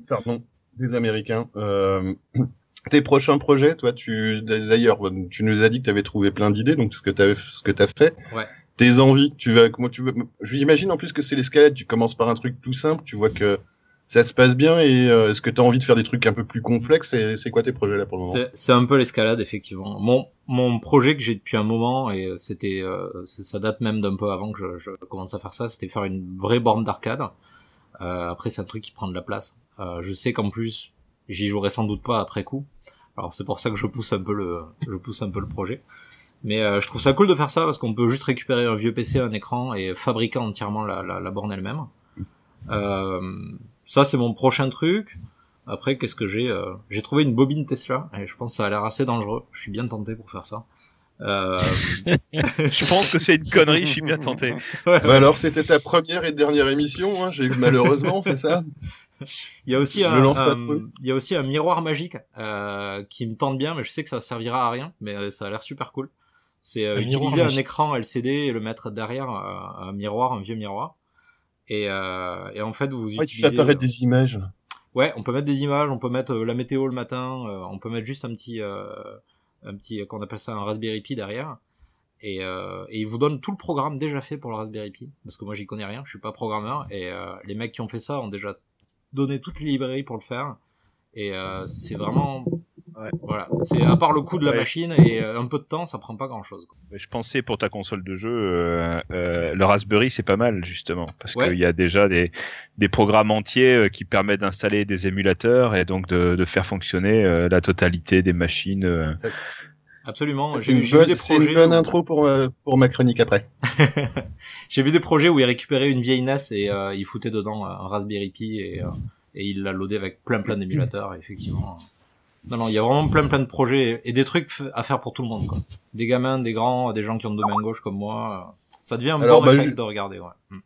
Pardon, des Américains. Euh... Tes prochains projets, toi, tu d'ailleurs, tu nous as dit que tu avais trouvé plein d'idées, donc ce que t'avais, ce que t'as fait. Ouais. Tes envies, tu vas, comment tu veux. J'imagine en plus que c'est l'escalade. Tu commences par un truc tout simple, tu vois que. ça se passe bien et euh, est-ce que t'as envie de faire des trucs un peu plus complexes et c'est quoi tes projets là pour le moment? C'est, c'est un peu l'escalade effectivement. Mon mon projet que j'ai depuis un moment et c'était euh, ça date même d'un peu avant que je, je commence à faire ça, c'était faire une vraie borne d'arcade. Euh, après c'est un truc qui prend de la place. Euh, je sais qu'en plus j'y jouerai sans doute pas après coup. Alors c'est pour ça que je pousse un peu le je pousse un peu le projet. Mais euh, je trouve ça cool de faire ça parce qu'on peut juste récupérer un vieux P C, un écran et fabriquer entièrement la la, la borne elle-même. Euh, ça c'est mon prochain truc. Après qu'est-ce que j'ai euh, j'ai trouvé une bobine Tesla et je pense que ça a l'air assez dangereux. Je suis bien tenté pour faire ça. Euh... je pense que c'est une connerie, je suis bien tenté. Ouais. Bah alors c'était ta première et dernière émission, hein, j'ai... malheureusement c'est ça. Il y a aussi un, un il y a aussi un miroir magique euh, qui me tente bien, mais je sais que ça servira à rien, mais ça a l'air super cool. C'est euh, un utiliser un magique. Écran L C D et le mettre derrière euh, un miroir, un vieux miroir. Et, euh, et en fait, vous ouais, utilisez. Ça paraît euh, des images. Ouais, on peut mettre des images, on peut mettre euh, la météo le matin, euh, on peut mettre juste un petit, euh, un petit, qu'on appelle ça un Raspberry Pi derrière. Et, euh, et ils vous donnent tout le programme déjà fait pour le Raspberry Pi, parce que moi j'y connais rien, je suis pas programmeur, et euh, les mecs qui ont fait ça ont déjà donné toutes les librairies pour le faire. Et euh, c'est vraiment. Ouais. Voilà, c'est à part le coût de la ouais. machine et euh, un peu de temps, ça prend pas grand-chose. Je pensais pour ta console de jeu, euh, euh, le Raspberry c'est pas mal justement parce ouais. qu'il y a déjà des des programmes entiers euh, qui permettent d'installer des émulateurs et donc de, de faire fonctionner euh, la totalité des machines. Euh... Ça, absolument. Ça, j'ai, une j'ai bonne, vu des c'est projets. C'est une bonne où... intro pour euh, pour ma chronique après. J'ai vu des projets où ils récupéraient une vieille N E S et euh, ils foutaient dedans un Raspberry Pi et euh, et ils la loadaient avec plein plein d'émulateurs effectivement. Non, non, il y a vraiment plein, plein de projets et des trucs à faire pour tout le monde, quoi. Des gamins, des grands, des gens qui ont le deux mains gauches comme moi. Ça devient un Alors, bon bah, réflexe ju- de regarder, ouais.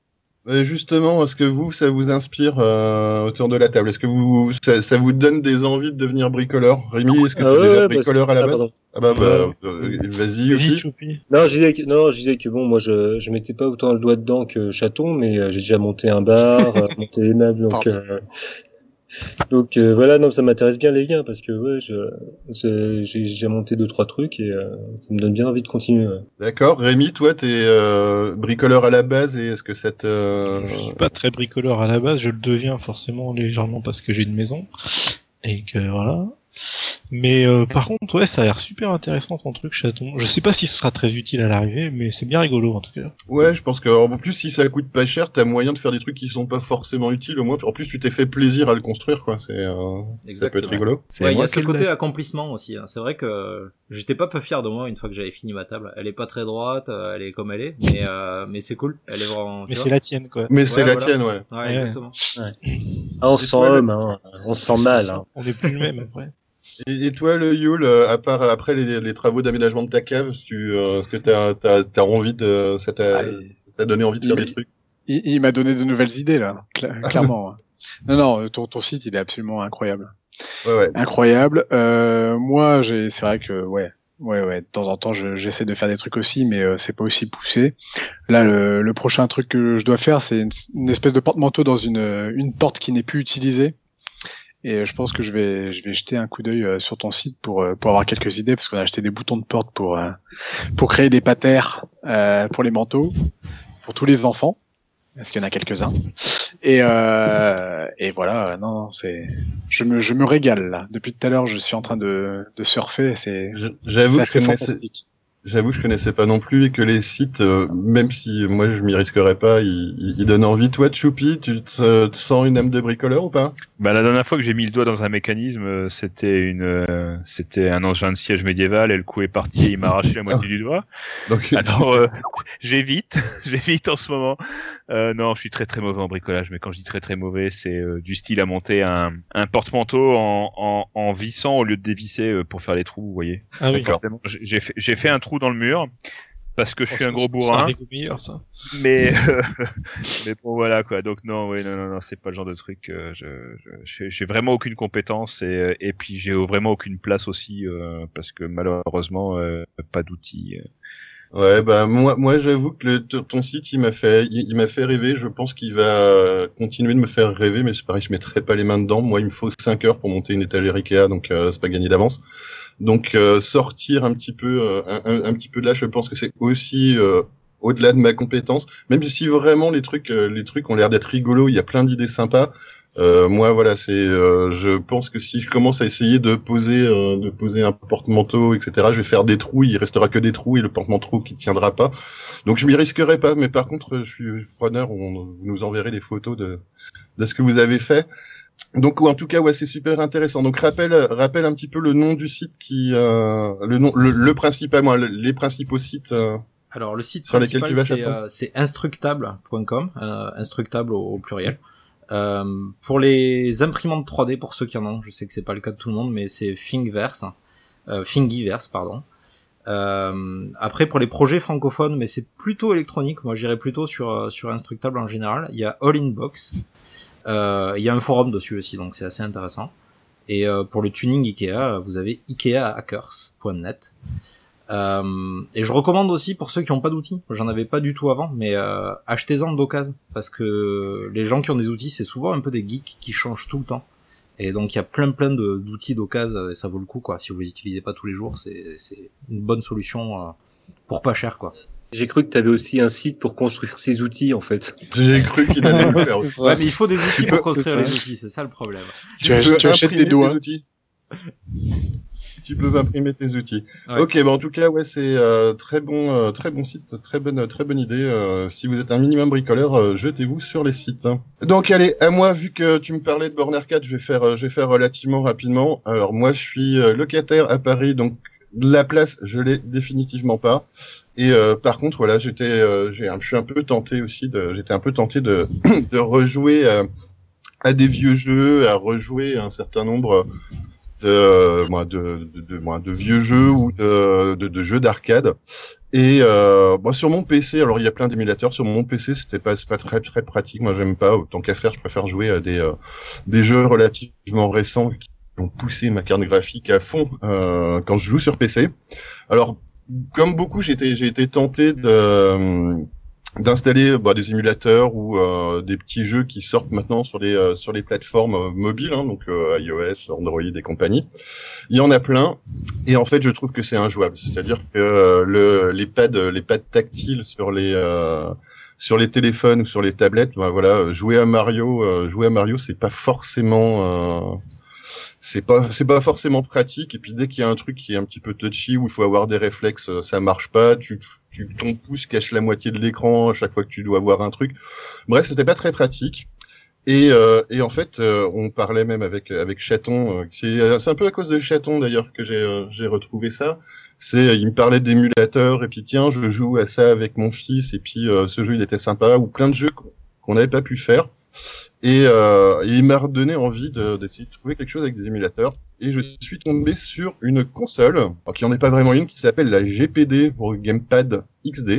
Bah justement, est-ce que vous, ça vous inspire euh, autour de la table? Est-ce que vous, ça, ça vous donne des envies de devenir bricoleur? Rémi, est-ce que ah, tu es ouais, déjà ouais, bricoleur à la base? Ah bah, bah euh, vas-y, vas-y Choupi. Non, je disais que, non, je disais que bon, moi, je, je mettais pas autant le doigt dedans que chaton, mais euh, j'ai déjà monté un bar, monté les meubles, donc... Euh, Donc euh, voilà, non, ça m'intéresse bien les liens parce que ouais, je, je j'ai, j'ai monté deux trois trucs et euh, ça me donne bien envie de continuer. Ouais. D'accord, Rémi, toi t'es euh, bricoleur à la base et est-ce que cette euh... Je suis pas très bricoleur à la base, je le deviens forcément légèrement parce que j'ai une maison et que voilà. Mais euh, par contre, ouais, ça a l'air super intéressant ton truc, chaton. Je sais pas si ce sera très utile à l'arrivée, mais c'est bien rigolo en tout cas. Ouais, je pense que en plus si ça coûte pas cher, t'as moyen de faire des trucs qui sont pas forcément utiles. Au moins, en plus tu t'es fait plaisir à le construire, quoi. C'est euh, ça peut être rigolo. C'est ouais, il y a ce côté t'es... accomplissement aussi. Hein. C'est vrai que j'étais pas peu fier de moi une fois que j'avais fini ma table. Elle est pas très droite, elle est comme elle est, mais euh, mais c'est cool. Elle est vraiment. Mais c'est vois. La tienne, quoi. Mais ouais, c'est voilà. la tienne, ouais. Ouais, ouais. Exactement. Ouais. Ah, on se sent homme, hein. On se sent mal. Hein. On est plus le même après. Et toi, le Yule, à part après les, les travaux d'aménagement de ta cave, tu, euh, est-ce que t'as, t'as, t'as envie de, ça t'a, t'a donné envie de il, faire des trucs? Il, il m'a donné de nouvelles idées là, cl- clairement. Non, non, ton, ton site, il est absolument incroyable. Ouais, ouais. Incroyable. Euh, moi, j'ai, c'est vrai que ouais, ouais, ouais. De temps en temps, je, j'essaie de faire des trucs aussi, mais euh, c'est pas aussi poussé. Là, le, le prochain truc que je dois faire, c'est une, une espèce de porte-manteau dans une, une porte qui n'est plus utilisée. Et je pense que je vais, je vais jeter un coup d'œil sur ton site pour pour avoir quelques idées parce qu'on a acheté des boutons de porte pour pour créer des patères euh, pour les manteaux pour tous les enfants parce qu'il y en a quelques-uns et euh, et voilà non, non c'est je me je me régale là depuis tout à l'heure je suis en train de de surfer c'est je, j'avoue c'est assez fantastique. J'avoue, je connaissais pas non plus et que les sites, euh, même si moi je m'y risquerais pas, ils, ils donnent envie. Toi, Choupi, tu te, te sens une âme de bricoleur ou pas? Bah la dernière fois que j'ai mis le doigt dans un mécanisme, c'était une, euh, c'était un engin de siège médiéval et le coup est parti, et il m'a arraché la moitié ah. du doigt. Donc alors, euh, j'évite, j'évite en ce moment. Euh, non, je suis très très mauvais en bricolage, mais quand je dis très très mauvais, c'est euh, du style à monter un, un porte-manteau en, en, en vissant au lieu de dévisser euh, pour faire les trous, vous voyez. Ah oui. Forcément, j'ai fait, j'ai fait un trou dans le mur parce que je suis un gros bourrin. Ça. Mais euh, mais bon voilà quoi. Donc non, oui, non non non, c'est pas le genre de truc euh, je, je j'ai vraiment aucune compétence et et puis j'ai vraiment aucune place aussi euh, parce que malheureusement euh, pas d'outils. Ouais bah moi moi j'avoue que le, ton site il m'a fait il, il m'a fait rêver, je pense qu'il va continuer de me faire rêver mais c'est pareil, je mettrai pas les mains dedans. Moi, il me faut cinq heures pour monter une étagère Ikea donc euh, c'est pas gagné d'avance. Donc euh, sortir un petit peu euh, un, un, un petit peu de là, je pense que c'est aussi euh, au-delà de ma compétence, même si vraiment les trucs, les trucs ont l'air d'être rigolos, il y a plein d'idées sympas. Euh, moi, voilà, c'est, euh, je pense que si je commence à essayer de poser, euh, de poser un porte-manteau, et cetera, je vais faire des trous, il restera que des trous et le porte-manteau qui tiendra pas. Donc, je m'y risquerai pas, mais par contre, je suis preneur, on, vous nous enverrez les photos de, de ce que vous avez fait. Donc, en tout cas, ouais, c'est super intéressant. Donc, rappelle, rappelle un petit peu le nom du site qui, euh, le nom, le, le principal, moi, les principaux sites, euh, alors, le site sur lesquels tu vas, c'est, euh, c'est instructable point com, euh, instructable au, au pluriel. Euh, pour les imprimantes trois D, pour ceux qui en ont, je sais que c'est pas le cas de tout le monde, mais c'est Thingiverse, euh, Thingiverse, pardon. Euh, après, pour les projets francophones, mais c'est plutôt électronique, moi j'irais plutôt sur, sur Instructable en général, il y a All in Box, euh, il y a un forum dessus aussi, donc c'est assez intéressant. Et euh, pour le tuning Ikea, vous avez ikeahackers point net. Euh, et je recommande aussi pour ceux qui n'ont pas d'outils, j'en avais pas du tout avant, mais euh, achetez-en d'occasion, parce que les gens qui ont des outils, c'est souvent un peu des geeks qui changent tout le temps, et donc il y a plein plein de, d'outils d'occasion, et ça vaut le coup quoi. Si vous les utilisez pas tous les jours, c'est, c'est une bonne solution euh, pour pas cher quoi. J'ai cru que t'avais aussi un site pour construire ces outils, en fait. J'ai cru qu'il allait le faire. Ouais, mais il faut des outils pour construire les outils, c'est ça le problème. Tu, tu, tu achètes tes doigts. Tu peux imprimer tes outils. Ouais. Ok, bah en tout cas, ouais, c'est euh, très bon, euh, très bon site, très bonne, très bonne idée. Euh, si vous êtes un minimum bricoleur, euh, jetez-vous sur les sites. Donc, allez, à moi, vu que tu me parlais de borne arcade, je vais faire, euh, je vais faire relativement rapidement. Alors, moi, je suis euh, locataire à Paris, donc la place, je l'ai définitivement pas. Et euh, par contre, voilà, j'étais, euh, j'ai, je suis un peu tenté aussi de, j'étais un peu tenté de, de rejouer euh, à des vieux jeux, à rejouer un certain nombre. Euh, de moi de de, de, de de vieux jeux ou de de, de jeux d'arcade et euh, bon, sur mon P C, alors il y a plein d'émulateurs sur mon P C, c'était pas c'est pas très très pratique, moi j'aime pas, autant qu'à faire je préfère jouer à des euh, des jeux relativement récents qui ont poussé ma carte graphique à fond euh, quand je joue sur P C. Alors comme beaucoup, j'ai été j'ai été tenté de euh, d'installer bah, des émulateurs ou euh, des petits jeux qui sortent maintenant sur les euh, sur les plateformes euh, mobiles, hein, donc euh, iOS, Android et compagnie. Il y en a plein et en fait je trouve que c'est injouable, c'est-à-dire que euh, le les pads les pads tactiles sur les euh, sur les téléphones ou sur les tablettes, bah, voilà, jouer à Mario euh, jouer à Mario c'est pas forcément euh, c'est pas c'est pas forcément pratique, et puis dès qu'il y a un truc qui est un petit peu touchy où il faut avoir des réflexes, ça marche pas, tu Tu, ton pouce cache la moitié de l'écran à chaque fois que tu dois voir un truc. Bref, c'était pas très pratique. Et, euh, et en fait, euh, on parlait même avec avec Chaton. Euh, c'est, c'est un peu à cause de Chaton d'ailleurs que j'ai euh, j'ai retrouvé ça. C'est il me parlait d'émulateurs et puis tiens, je joue à ça avec mon fils et puis euh, ce jeu il était sympa, ou plein de jeux qu'on n'avait pas pu faire. Et, euh, et il m'a redonné envie de, d'essayer de trouver quelque chose avec des émulateurs. Et je suis tombé sur une console, qui n'en est pas vraiment une, qui s'appelle la G P D pour Gamepad X D.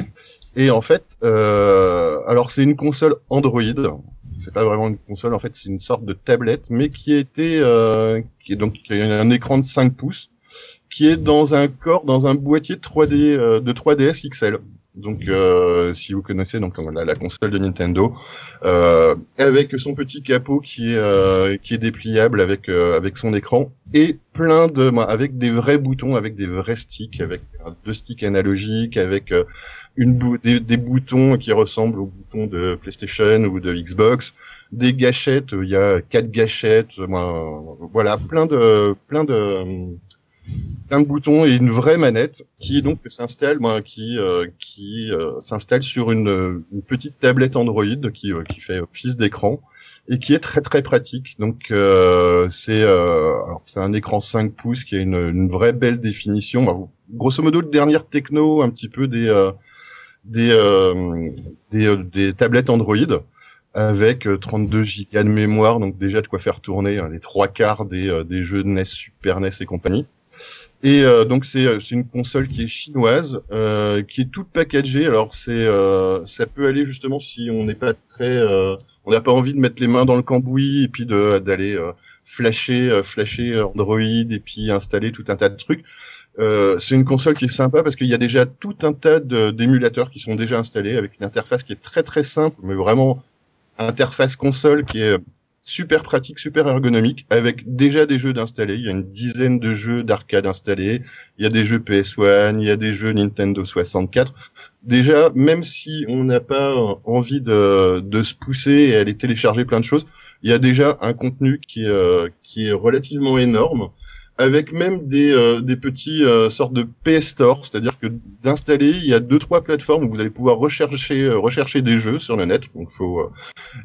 Et en fait, euh, alors c'est une console Android. C'est pas vraiment une console, en fait c'est une sorte de tablette, mais qui a été, euh, qui est donc qui a un écran de cinq pouces, qui est dans un corps, dans un boîtier de trois D, euh, de trois D S X L. Donc, euh, si vous connaissez, donc la, la console de Nintendo, euh, avec son petit capot qui est euh, qui est dépliable, avec euh, avec son écran et plein de, bah, avec des vrais boutons, avec des vrais sticks, avec euh, deux sticks analogiques, avec euh, une bou- des, des boutons qui ressemblent aux boutons de PlayStation ou de Xbox, des gâchettes, il y a quatre gâchettes, bah, voilà, plein de plein de plein de boutons et une vraie manette qui donc s'installe, ben, qui euh, qui euh, s'installe sur une, une petite tablette Android qui euh, qui fait office d'écran et qui est très très pratique. Donc euh, c'est euh, alors, c'est un écran cinq pouces qui a une, une vraie belle définition. Ben, grosso modo, le dernier techno un petit peu des euh, des euh, des, euh, des tablettes Android, avec trente-deux gigas de mémoire, donc déjà de quoi faire tourner hein, les trois quarts des euh, des jeux de N E S, Super N E S et compagnie. Et euh, donc c'est c'est une console qui est chinoise, euh, qui est toute packagée. Alors c'est euh, ça peut aller justement si on n'est pas très, euh, on n'a pas envie de mettre les mains dans le cambouis et puis de d'aller euh, flasher euh, flasher Android et puis installer tout un tas de trucs. Euh, c'est une console qui est sympa parce qu'il y a déjà tout un tas de, d'émulateurs qui sont déjà installés avec une interface qui est très très simple, mais vraiment interface console qui est super pratique, super ergonomique, avec déjà des jeux d'installés. Il y a une dizaine de jeux d'arcade installés. Il y a des jeux P S un, il y a des jeux Nintendo soixante-quatre. Déjà, même si on n'a pas envie de, de se pousser et aller télécharger plein de choses, il y a déjà un contenu qui est, euh, qui est relativement énorme, avec même des, euh, des petits euh, sortes de P S Store, c'est-à-dire que d'installer, il y a deux trois plateformes où vous allez pouvoir rechercher euh, rechercher des jeux sur le net. Donc faut euh,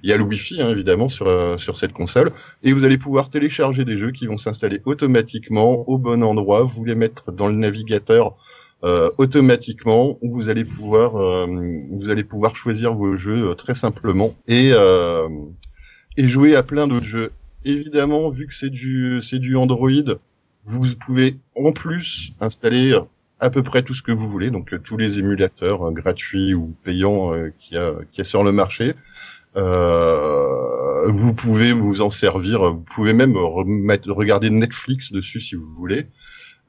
il y a le Wi-Fi hein, évidemment sur euh, sur cette console, et vous allez pouvoir télécharger des jeux qui vont s'installer automatiquement au bon endroit, vous les mettre dans le navigateur euh, automatiquement, où vous allez pouvoir euh, vous allez pouvoir choisir vos jeux euh, très simplement et euh, et jouer à plein d'autres jeux. Évidemment, vu que c'est du c'est du Android, vous pouvez en plus installer à peu près tout ce que vous voulez, donc tous les émulateurs gratuits ou payants euh, qu'il y a, qu'il y a sur le marché. Euh, vous pouvez vous en servir, vous pouvez même remettre, regarder Netflix dessus si vous voulez.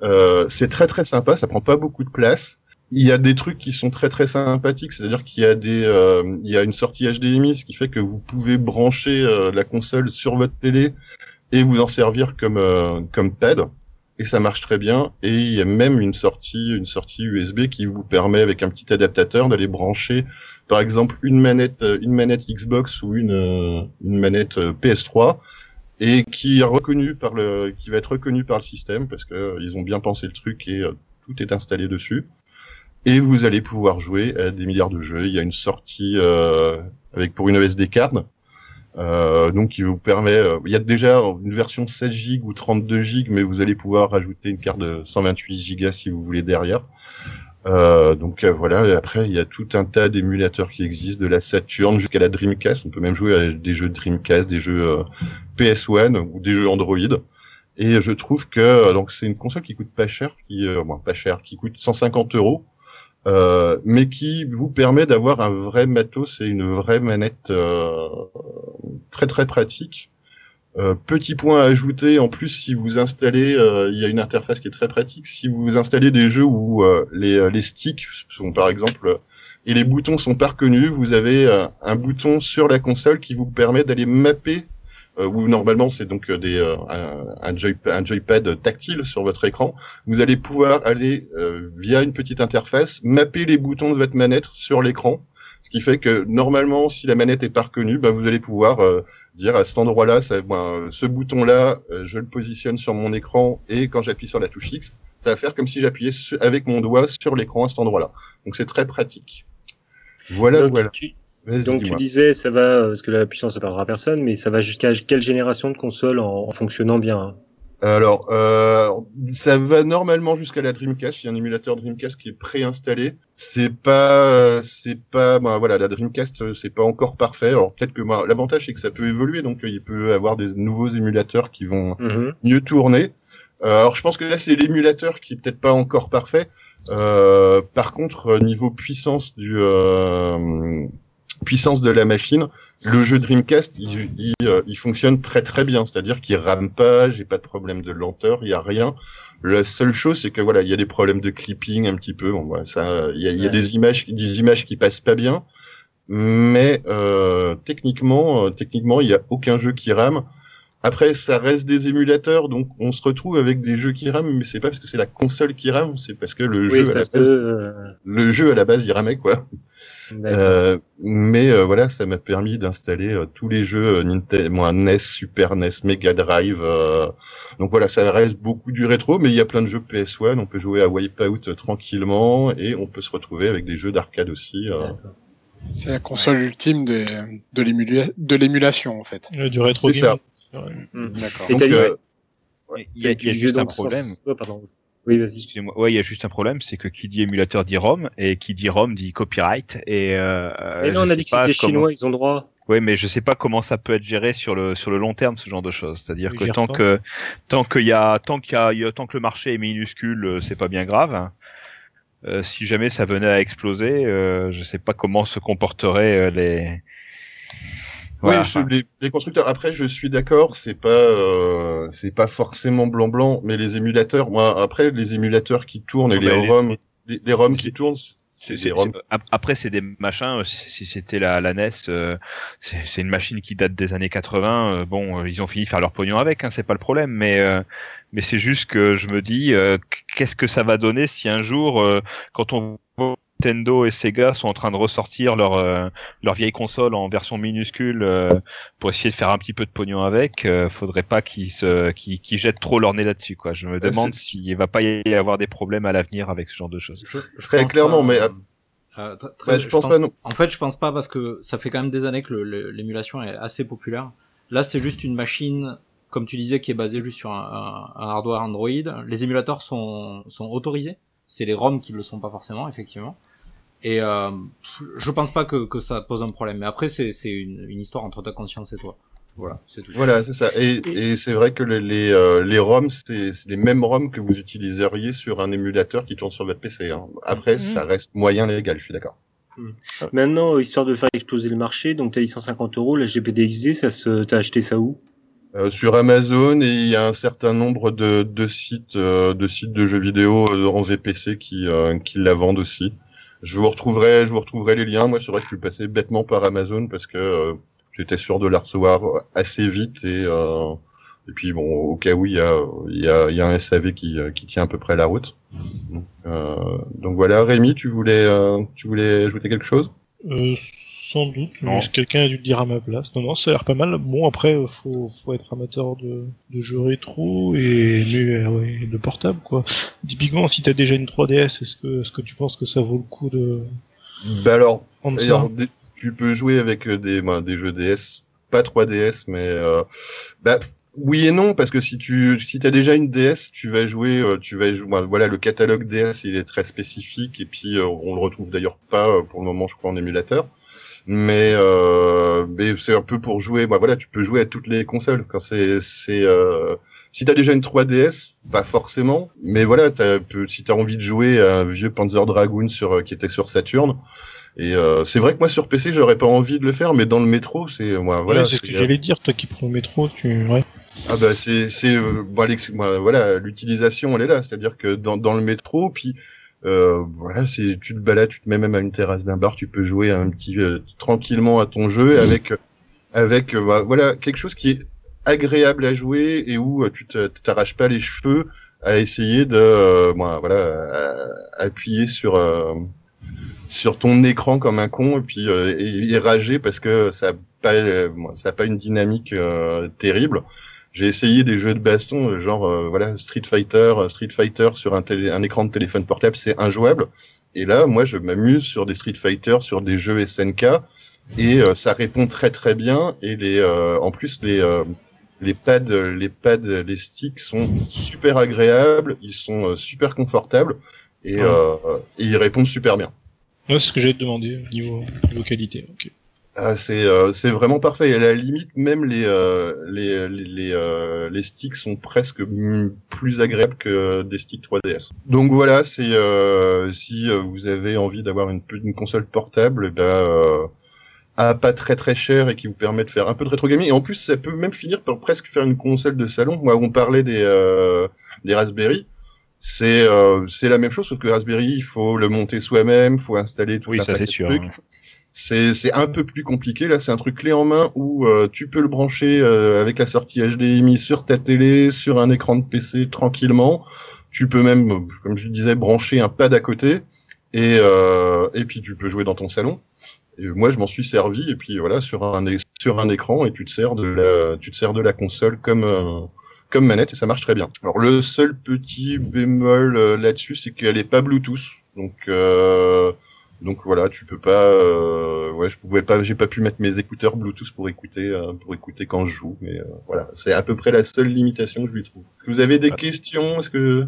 Euh, c'est très très sympa, ça prend pas beaucoup de place. Il y a des trucs qui sont très très sympathiques, c'est-à-dire qu'il y a des, euh, il y a une sortie H D M I, ce qui fait que vous pouvez brancher euh, la console sur votre télé et vous en servir comme euh, comme pad. Et ça marche très bien. Et il y a même une sortie, une sortie U S B qui vous permet, avec un petit adaptateur, d'aller brancher, par exemple, une manette, une manette Xbox ou une, une manette P S trois, et qui est reconnue par le, qui va être reconnue par le système, parce que euh, ils ont bien pensé le truc et euh, tout est installé dessus. Et vous allez pouvoir jouer à des milliards de jeux. Il y a une sortie euh, avec pour une S D card. Euh, donc il vous permet, euh, il y a déjà une version seize gigas ou trente-deux gigas, mais vous allez pouvoir rajouter une carte de cent vingt-huit gigas si vous voulez derrière. Euh, donc euh, voilà, et après il y a tout un tas d'émulateurs qui existent, de la Saturn jusqu'à la Dreamcast. On peut même jouer à des jeux Dreamcast, des jeux euh, P S un ou des jeux Android. Et je trouve que donc c'est une console qui coûte pas cher, qui euh, bon, pas cher, qui coûte cent cinquante euros. Euh, mais qui vous permet d'avoir un vrai matos et une vraie manette euh, très très pratique. Euh, petit point à ajouter, en plus si vous installez, euh, il y a une interface qui est très pratique, si vous installez des jeux où euh, les, les sticks sont par exemple, et les boutons sont pas reconnus, vous avez euh, un bouton sur la console qui vous permet d'aller mapper, euh, où normalement c'est donc des, euh, un, un, joy, un joypad tactile sur votre écran, vous allez pouvoir aller euh, via une petite interface mapper les boutons de votre manette sur l'écran, ce qui fait que normalement si la manette est pas reconnue, bah, vous allez pouvoir euh, dire à cet endroit-là, ça, ben, ce bouton-là, euh, je le positionne sur mon écran et quand j'appuie sur la touche X, ça va faire comme si j'appuyais su- avec mon doigt sur l'écran à cet endroit-là. Donc c'est très pratique. Voilà, donc, voilà. Tu... Vas-y, donc dis-moi. Tu disais, ça va, parce que la puissance ne perdra personne, mais ça va jusqu'à quelle génération de consoles en, en fonctionnant bien hein? Alors, euh, ça va normalement jusqu'à la Dreamcast. Il y a un émulateur Dreamcast qui est préinstallé. C'est pas, c'est pas, bah, voilà, la Dreamcast, c'est pas encore parfait. Alors peut-être que bah, l'avantage c'est que ça peut évoluer, donc il peut avoir des nouveaux émulateurs qui vont mm-hmm. mieux tourner. Alors je pense que là c'est l'émulateur qui est peut-être pas encore parfait. Euh, par contre, niveau puissance du euh, puissance de la machine, le jeu Dreamcast, il, il, il fonctionne très très bien, c'est-à-dire qu'il rame pas, j'ai pas de problème de lenteur, il y a rien. La seule chose, c'est que voilà, il y a des problèmes de clipping un petit peu. Bon, voilà, ça, il y a, il y a des images, des images qui passent pas bien, mais euh, techniquement, euh, techniquement, il y a aucun jeu qui rame. Après, ça reste des émulateurs, donc on se retrouve avec des jeux qui rament, mais c'est pas parce que c'est la console qui rame, c'est parce que le oui, jeu, à la base, que... le jeu à la base, il ramait quoi. Euh, mais euh, voilà, ça m'a permis d'installer euh, tous les jeux euh, Nintendo, bon, N E S, Super N E S, Mega Drive. Euh, donc voilà, ça reste beaucoup du rétro, mais il y a plein de jeux P S un. On peut jouer à Wipeout euh, tranquillement et on peut se retrouver avec des jeux d'arcade aussi. Euh. C'est la console ouais. ultime des, de, l'émula- de l'émulation en fait. Du rétro. C'est game. Ça. Mmh. D'accord. Et donc, euh, ouais, il y a du jeu dans le problème. Sens... Oh, pardon. Oui, vas-y. Excusez-moi. Ouais, il y a juste un problème, c'est que qui dit émulateur dit ROM, et qui dit ROM dit copyright, et euh. Mais non, on a dit que c'était chinois, ils ont droit. Oui, mais je sais pas comment ça peut être géré sur le, sur le long terme, ce genre de choses. C'est-à-dire oui, que tant pas. que, tant qu'il y a, tant qu'il y a, tant que le marché est minuscule, c'est pas bien grave, hein. Euh, si jamais ça venait à exploser, euh, je sais pas comment se comporteraient les, Voilà, oui, je, les, les constructeurs. Après, je suis d'accord, c'est pas, euh, c'est pas forcément blanc-blanc, mais les émulateurs. Moi, après, les émulateurs qui tournent et les, les ROM, les, les ROM qui tournent, C'est, c'est, c'est, après, c'est des machins. Si c'était la, la N E S, euh, c'est, c'est une machine qui date des années quatre-vingts. Euh, bon, ils ont fini de faire leur pognon avec, hein, c'est pas le problème. Mais, euh, mais c'est juste que je me dis, euh, qu'est-ce que ça va donner si un jour, euh, quand on voit Nintendo et Sega sont en train de ressortir leur euh, leur vieille console en version minuscule euh, pour essayer de faire un petit peu de pognon avec, euh, faudrait pas qu'ils se qu'ils, qu'ils jettent trop leur nez là-dessus, quoi. Je me demande euh, s'il va pas y avoir des problèmes à l'avenir avec ce genre de choses. Je, je très clairement, pas, mais euh, euh, très, très, ouais, je, je pense, pense pas non. En fait, je pense pas parce que ça fait quand même des années que le, le, l'émulation est assez populaire. Là, c'est juste une machine, comme tu disais, qui est basée juste sur un, un, un hardware Android. Les émulateurs sont sont autorisés. C'est les ROM qui le sont pas forcément, effectivement. Et euh, je pense pas que, que ça pose un problème. Mais après, c'est, c'est une, une histoire entre ta conscience et toi. Voilà, c'est tout. Voilà, c'est ça. Et, et c'est vrai que les, les, euh, les ROM, c'est, c'est les mêmes ROM que vous utiliseriez sur un émulateur qui tourne sur votre P C. Hein. Après, mm-hmm. ça reste moyen légal, je suis d'accord. Mm. Maintenant, histoire de faire exploser le marché, donc t'as huit cent cinquante euros, la G P D X D, ça se... t'as acheté ça où ? Euh, sur Amazon, et il y a un certain nombre de, de sites, euh, de sites de jeux vidéo euh, en V P C qui, euh, qui la vendent aussi. Je vous retrouverai, je vous retrouverai les liens. Moi, c'est vrai que je suis passé bêtement par Amazon parce que euh, j'étais sûr de la recevoir assez vite et, euh, et puis bon, au cas où, il y a, il y a, il y a un S A V qui, qui tient à peu près la route. Donc, euh, donc voilà, Rémi, tu voulais, euh, tu voulais ajouter quelque chose ? Euh... Sans doute, non. Quelqu'un a dû le dire à ma place. Non, non, ça a l'air pas mal. Bon, après, faut, faut être amateur de, de jeux rétro et aimer, ouais, de portable, quoi. Typiquement, si t'as déjà une trois D S, est-ce que, est-ce que tu penses que ça vaut le coup de... Bah alors, alors tu peux jouer avec des, bah, des jeux D S, pas trois D S, mais... Euh, bah, oui et non, parce que si tu si t'as déjà une D S, tu vas jouer, tu vas jouer. Voilà, le catalogue D S, il est très spécifique et puis on le retrouve d'ailleurs pas pour le moment, je crois, en émulateur. Mais, euh, mais c'est un peu pour jouer. Bah voilà, tu peux jouer à toutes les consoles. Quand c'est, c'est, euh, si t'as déjà une trois D S, pas forcément. Mais voilà, t'as, si t'as envie de jouer à un vieux Panzer Dragoon sur qui était sur Saturn. Et euh, c'est vrai que moi sur P C, j'aurais pas envie de le faire. Mais dans le métro, c'est moi. Voilà, ouais, c'est, c'est ce que j'allais dire. Toi qui prends le métro, tu. Ouais. Ah bah c'est, c'est, euh, bah, bah, voilà, l'utilisation elle est là. C'est-à-dire que dans dans le métro, puis. Euh, voilà, c'est, tu te balades, tu te mets même à une terrasse d'un bar, tu peux jouer un petit euh, tranquillement à ton jeu avec avec euh, bah, voilà quelque chose qui est agréable à jouer et où euh, tu te, t'arraches pas les cheveux à essayer de euh, bah, voilà à, à appuyer sur euh, sur ton écran comme un con et puis euh, et, et rager parce que ça a pas euh, ça a pas une dynamique euh, terrible. J'ai essayé des jeux de baston, genre euh, voilà Street Fighter, Street Fighter sur un, télé, un écran de téléphone portable, c'est injouable. Et là, moi, je m'amuse sur des Street Fighter, sur des jeux S N K, et euh, ça répond très très bien. Et les, euh, en plus, les euh, les pads, les pads, les sticks sont super agréables, ils sont euh, super confortables et, euh, et ils répondent super bien. Ouais, c'est ce que j'allais te demander niveau, niveau qualité. Ok. Ah, c'est euh, c'est vraiment parfait. Et à la limite, même les euh, les les les, euh, les sticks sont presque m- plus agréables que des sticks trois D S. Donc voilà, c'est euh, si vous avez envie d'avoir une une console portable, bah euh, à pas très très cher et qui vous permet de faire un peu de rétro gaming. Et en plus, ça peut même finir par presque faire une console de salon. Moi, on parlait des euh, des Raspberry. C'est euh, c'est la même chose, sauf que Raspberry, il faut le monter soi-même, faut installer tout. Oui, ça c'est sûr. Hein. C'est, c'est un peu plus compliqué. Là, c'est un truc clé en main où euh, tu peux le brancher euh, avec la sortie H D M I sur ta télé, sur un écran de P C tranquillement. Tu peux même, comme je disais, brancher un pad à côté et euh, et puis tu peux jouer dans ton salon. Et moi, je m'en suis servi et puis voilà sur un sur un écran et tu te sers de la tu te sers de la console comme euh, comme manette et ça marche très bien. Alors le seul petit bémol euh, là-dessus, c'est qu'elle est pas Bluetooth, donc. Euh, Donc voilà, tu peux pas, euh, ouais, je pouvais pas, j'ai pas pu mettre mes écouteurs Bluetooth pour écouter, euh, pour écouter quand je joue, mais euh, voilà, c'est à peu près la seule limitation que je lui trouve. Est-ce que vous avez des ah. questions ? Est-ce que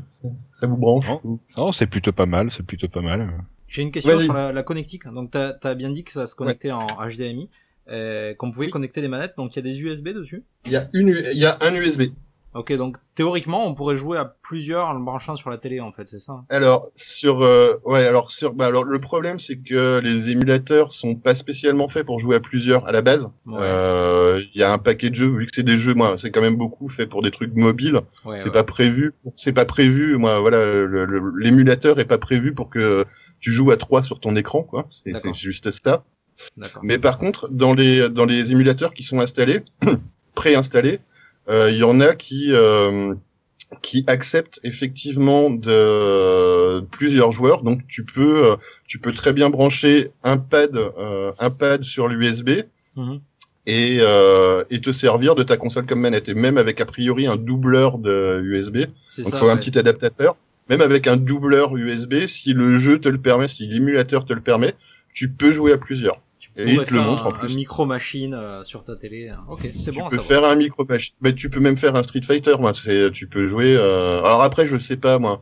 ça vous branche ? Non. Ou... non, c'est plutôt pas mal, c'est plutôt pas mal. J'ai une question Vas-y. sur la, la connectique. Donc t'as, t'as bien dit que ça se connectait ouais. en H D M I, euh, qu'on pouvait oui. connecter des manettes. Donc il y a des U S B dessus ? Il y a une, il y a un U S B. Ok, donc théoriquement, on pourrait jouer à plusieurs en le branchant sur la télé, en fait, c'est ça? Alors sur, euh, ouais, alors sur, bah alors le problème c'est que les émulateurs sont pas spécialement faits pour jouer à plusieurs à la base. Il ouais. euh, y a un paquet de jeux, vu que c'est des jeux, moi, c'est quand même beaucoup fait pour des trucs mobiles. Ouais, c'est ouais. pas prévu, c'est pas prévu, moi, voilà, le, le, l'émulateur est pas prévu pour que tu joues à trois sur ton écran, quoi. C'est, c'est juste ça. D'accord. Mais par contre, dans les dans les émulateurs qui sont installés, préinstallés. Il euh, y en a qui euh, qui acceptent effectivement de euh, plusieurs joueurs, donc tu peux euh, tu peux très bien brancher un pad euh, un pad sur l'U S B mm-hmm. et euh, et te servir de ta console comme manette, et même avec a priori un doubleur de U S B. C'est donc ça, faut ouais. un petit adaptateur. Même avec un doubleur U S B, si le jeu te le permet, si l'émulateur te le permet, tu peux jouer à plusieurs. Et il te le montre un, en plus. Un micro-machine euh, sur ta télé. Ok, c'est tu bon. Tu peux faire un micro-machine. Mais tu peux même faire un Street Fighter. Moi, c'est, tu peux jouer. Euh... Alors après, je sais pas moi.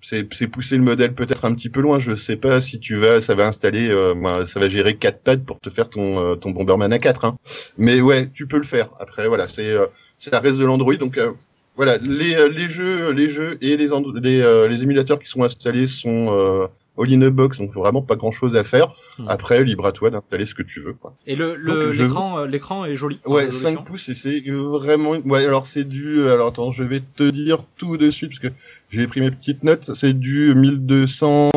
C'est, c'est pousser le modèle peut-être un petit peu loin. Je sais pas si tu vas, ça va installer, euh, ça va gérer quatre pads pour te faire ton euh, ton Bomberman à quatre. Hein. Mais ouais, tu peux le faire. Après, voilà, c'est euh, ça reste de l'Android, donc. Euh, Voilà, les les jeux, les jeux et les andro- les, euh, les émulateurs qui sont installés sont euh, all in a box, donc vraiment pas grand chose à faire. Mmh. Après, libre à toi d'installer ce que tu veux, quoi. Et le, le donc, l'écran, je... l'écran est joli. Ouais, cinq pouces et c'est vraiment. Ouais, alors c'est du. Alors attends, je vais te dire tout de suite parce que j'ai pris mes petites notes. C'est du mille deux cents,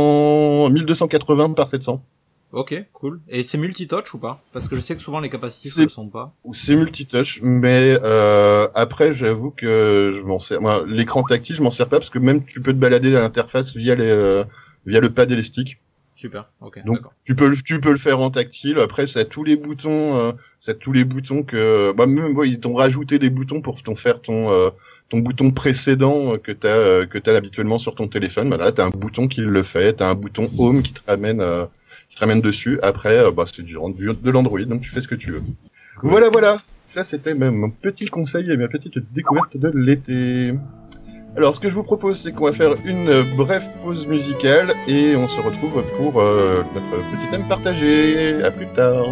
mille deux cent quatre-vingts par sept cents. Ok, cool. Et c'est multitouch ou pas? Parce que je sais que souvent les capacitifs ne le sont pas. C'est multitouch, mais euh, après j'avoue que je m'en sers. Moi, l'écran tactile, je m'en sers pas parce que même tu peux te balader à l'interface via les euh, via le pad et les sticks. Super. Ok. Donc d'accord. tu peux tu peux le faire en tactile. Après, ça a tous les boutons, euh, ça a tous les boutons que. Bah même moi, ils t'ont rajouté des boutons pour t'en faire ton euh, ton bouton précédent que t'as euh, que t'as habituellement sur ton téléphone. Bah là, t'as un bouton qui le fait. T'as un bouton home qui te ramène. Euh, Je ramène dessus. Après, bah, c'est du rendu de l'Android, donc tu fais ce que tu veux. Voilà, voilà. Ça, c'était mon petit conseil et ma petite découverte de l'été. Alors, ce que je vous propose, c'est qu'on va faire une brève pause musicale et on se retrouve pour euh, notre petit thème partagé. À plus tard.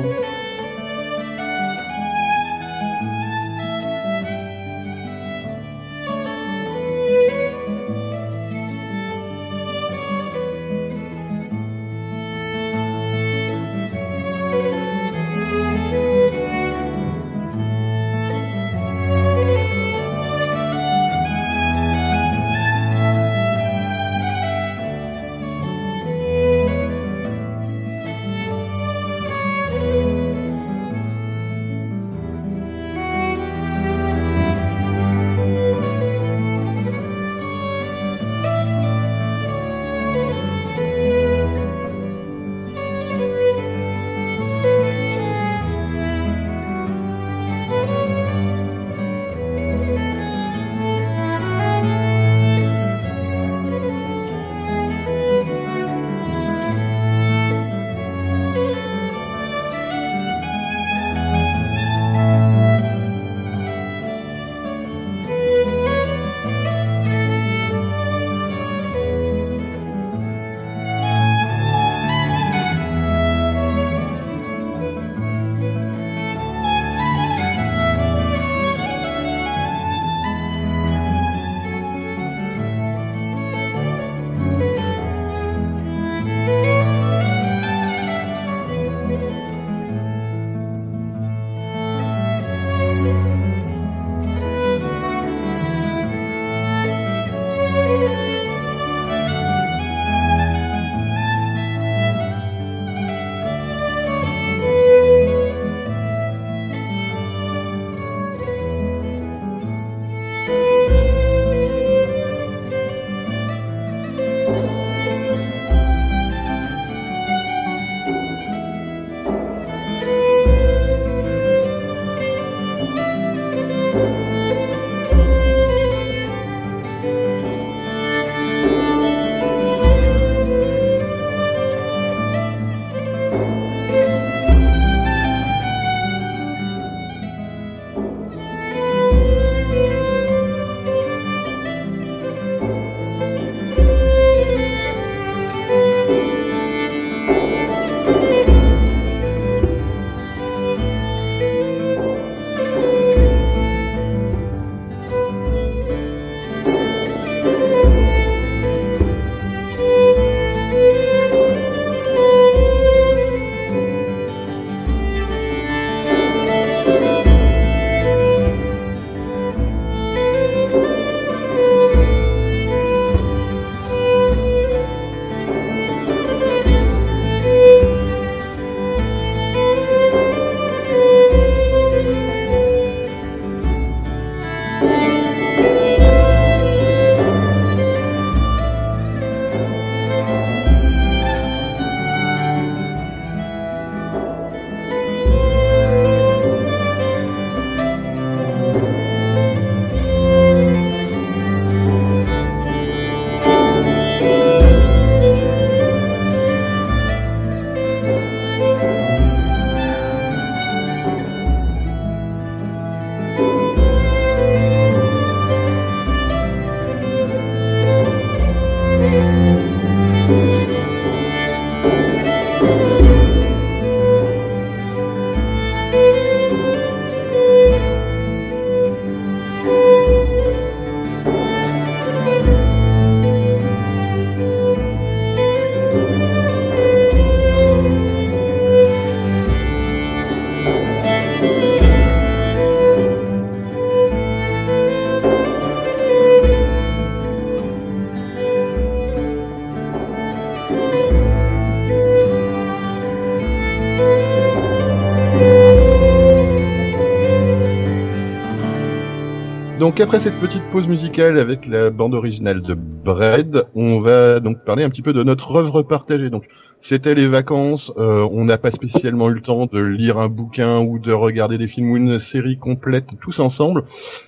donc après cette petite pause musicale avec la bande originale de Braid, on va donc parler un petit peu de notre œuvre partagée. Donc c'était les vacances, euh, on n'a pas spécialement eu le temps de lire un bouquin ou de regarder des films ou une série complète tous ensemble.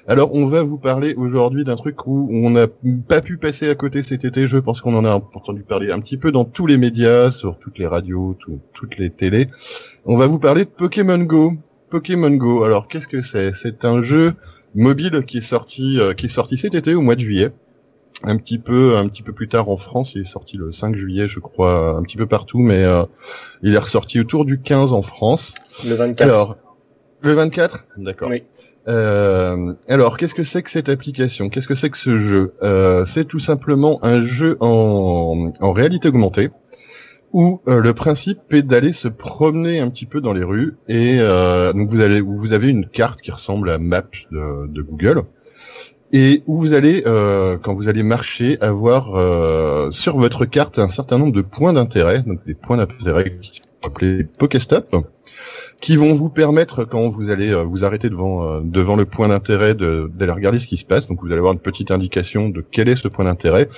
Alors on va vous parler aujourd'hui d'un truc où on n'a pas pu passer à côté cet été. Je pense qu'on en a entendu parler un petit peu dans tous les médias, sur toutes les radios, tout, toutes les télés. On va vous parler de Pokémon Go. Pokémon Go, alors qu'est-ce que c'est ? C'est un jeu mobile qui est sorti euh, qui est sorti cet été au mois de juillet. Un petit peu un petit peu plus tard en France, il est sorti le cinq juillet, je crois, un petit peu partout, mais euh, il est ressorti autour du quinze en France. Le vingt-quatre. Alors, le vingt-quatre ? D'accord. Oui. Euh, alors, qu'est-ce que c'est que cette application ? Qu'est-ce que c'est que ce jeu ? euh, C'est tout simplement un jeu en, en réalité augmentée, où euh, le principe est d'aller se promener un petit peu dans les rues, et euh, donc vous allez vous avez une carte qui ressemble à Maps de, de Google, et où vous allez, euh, quand vous allez marcher, avoir euh, sur votre carte un certain nombre de points d'intérêt, donc des points d'intérêt qui sont appelés Pokéstop, qui vont vous permettre, quand vous allez euh, vous arrêter devant euh, devant le point d'intérêt, de, d'aller regarder ce qui se passe. Donc vous allez avoir une petite indication de quel est ce point d'intérêt,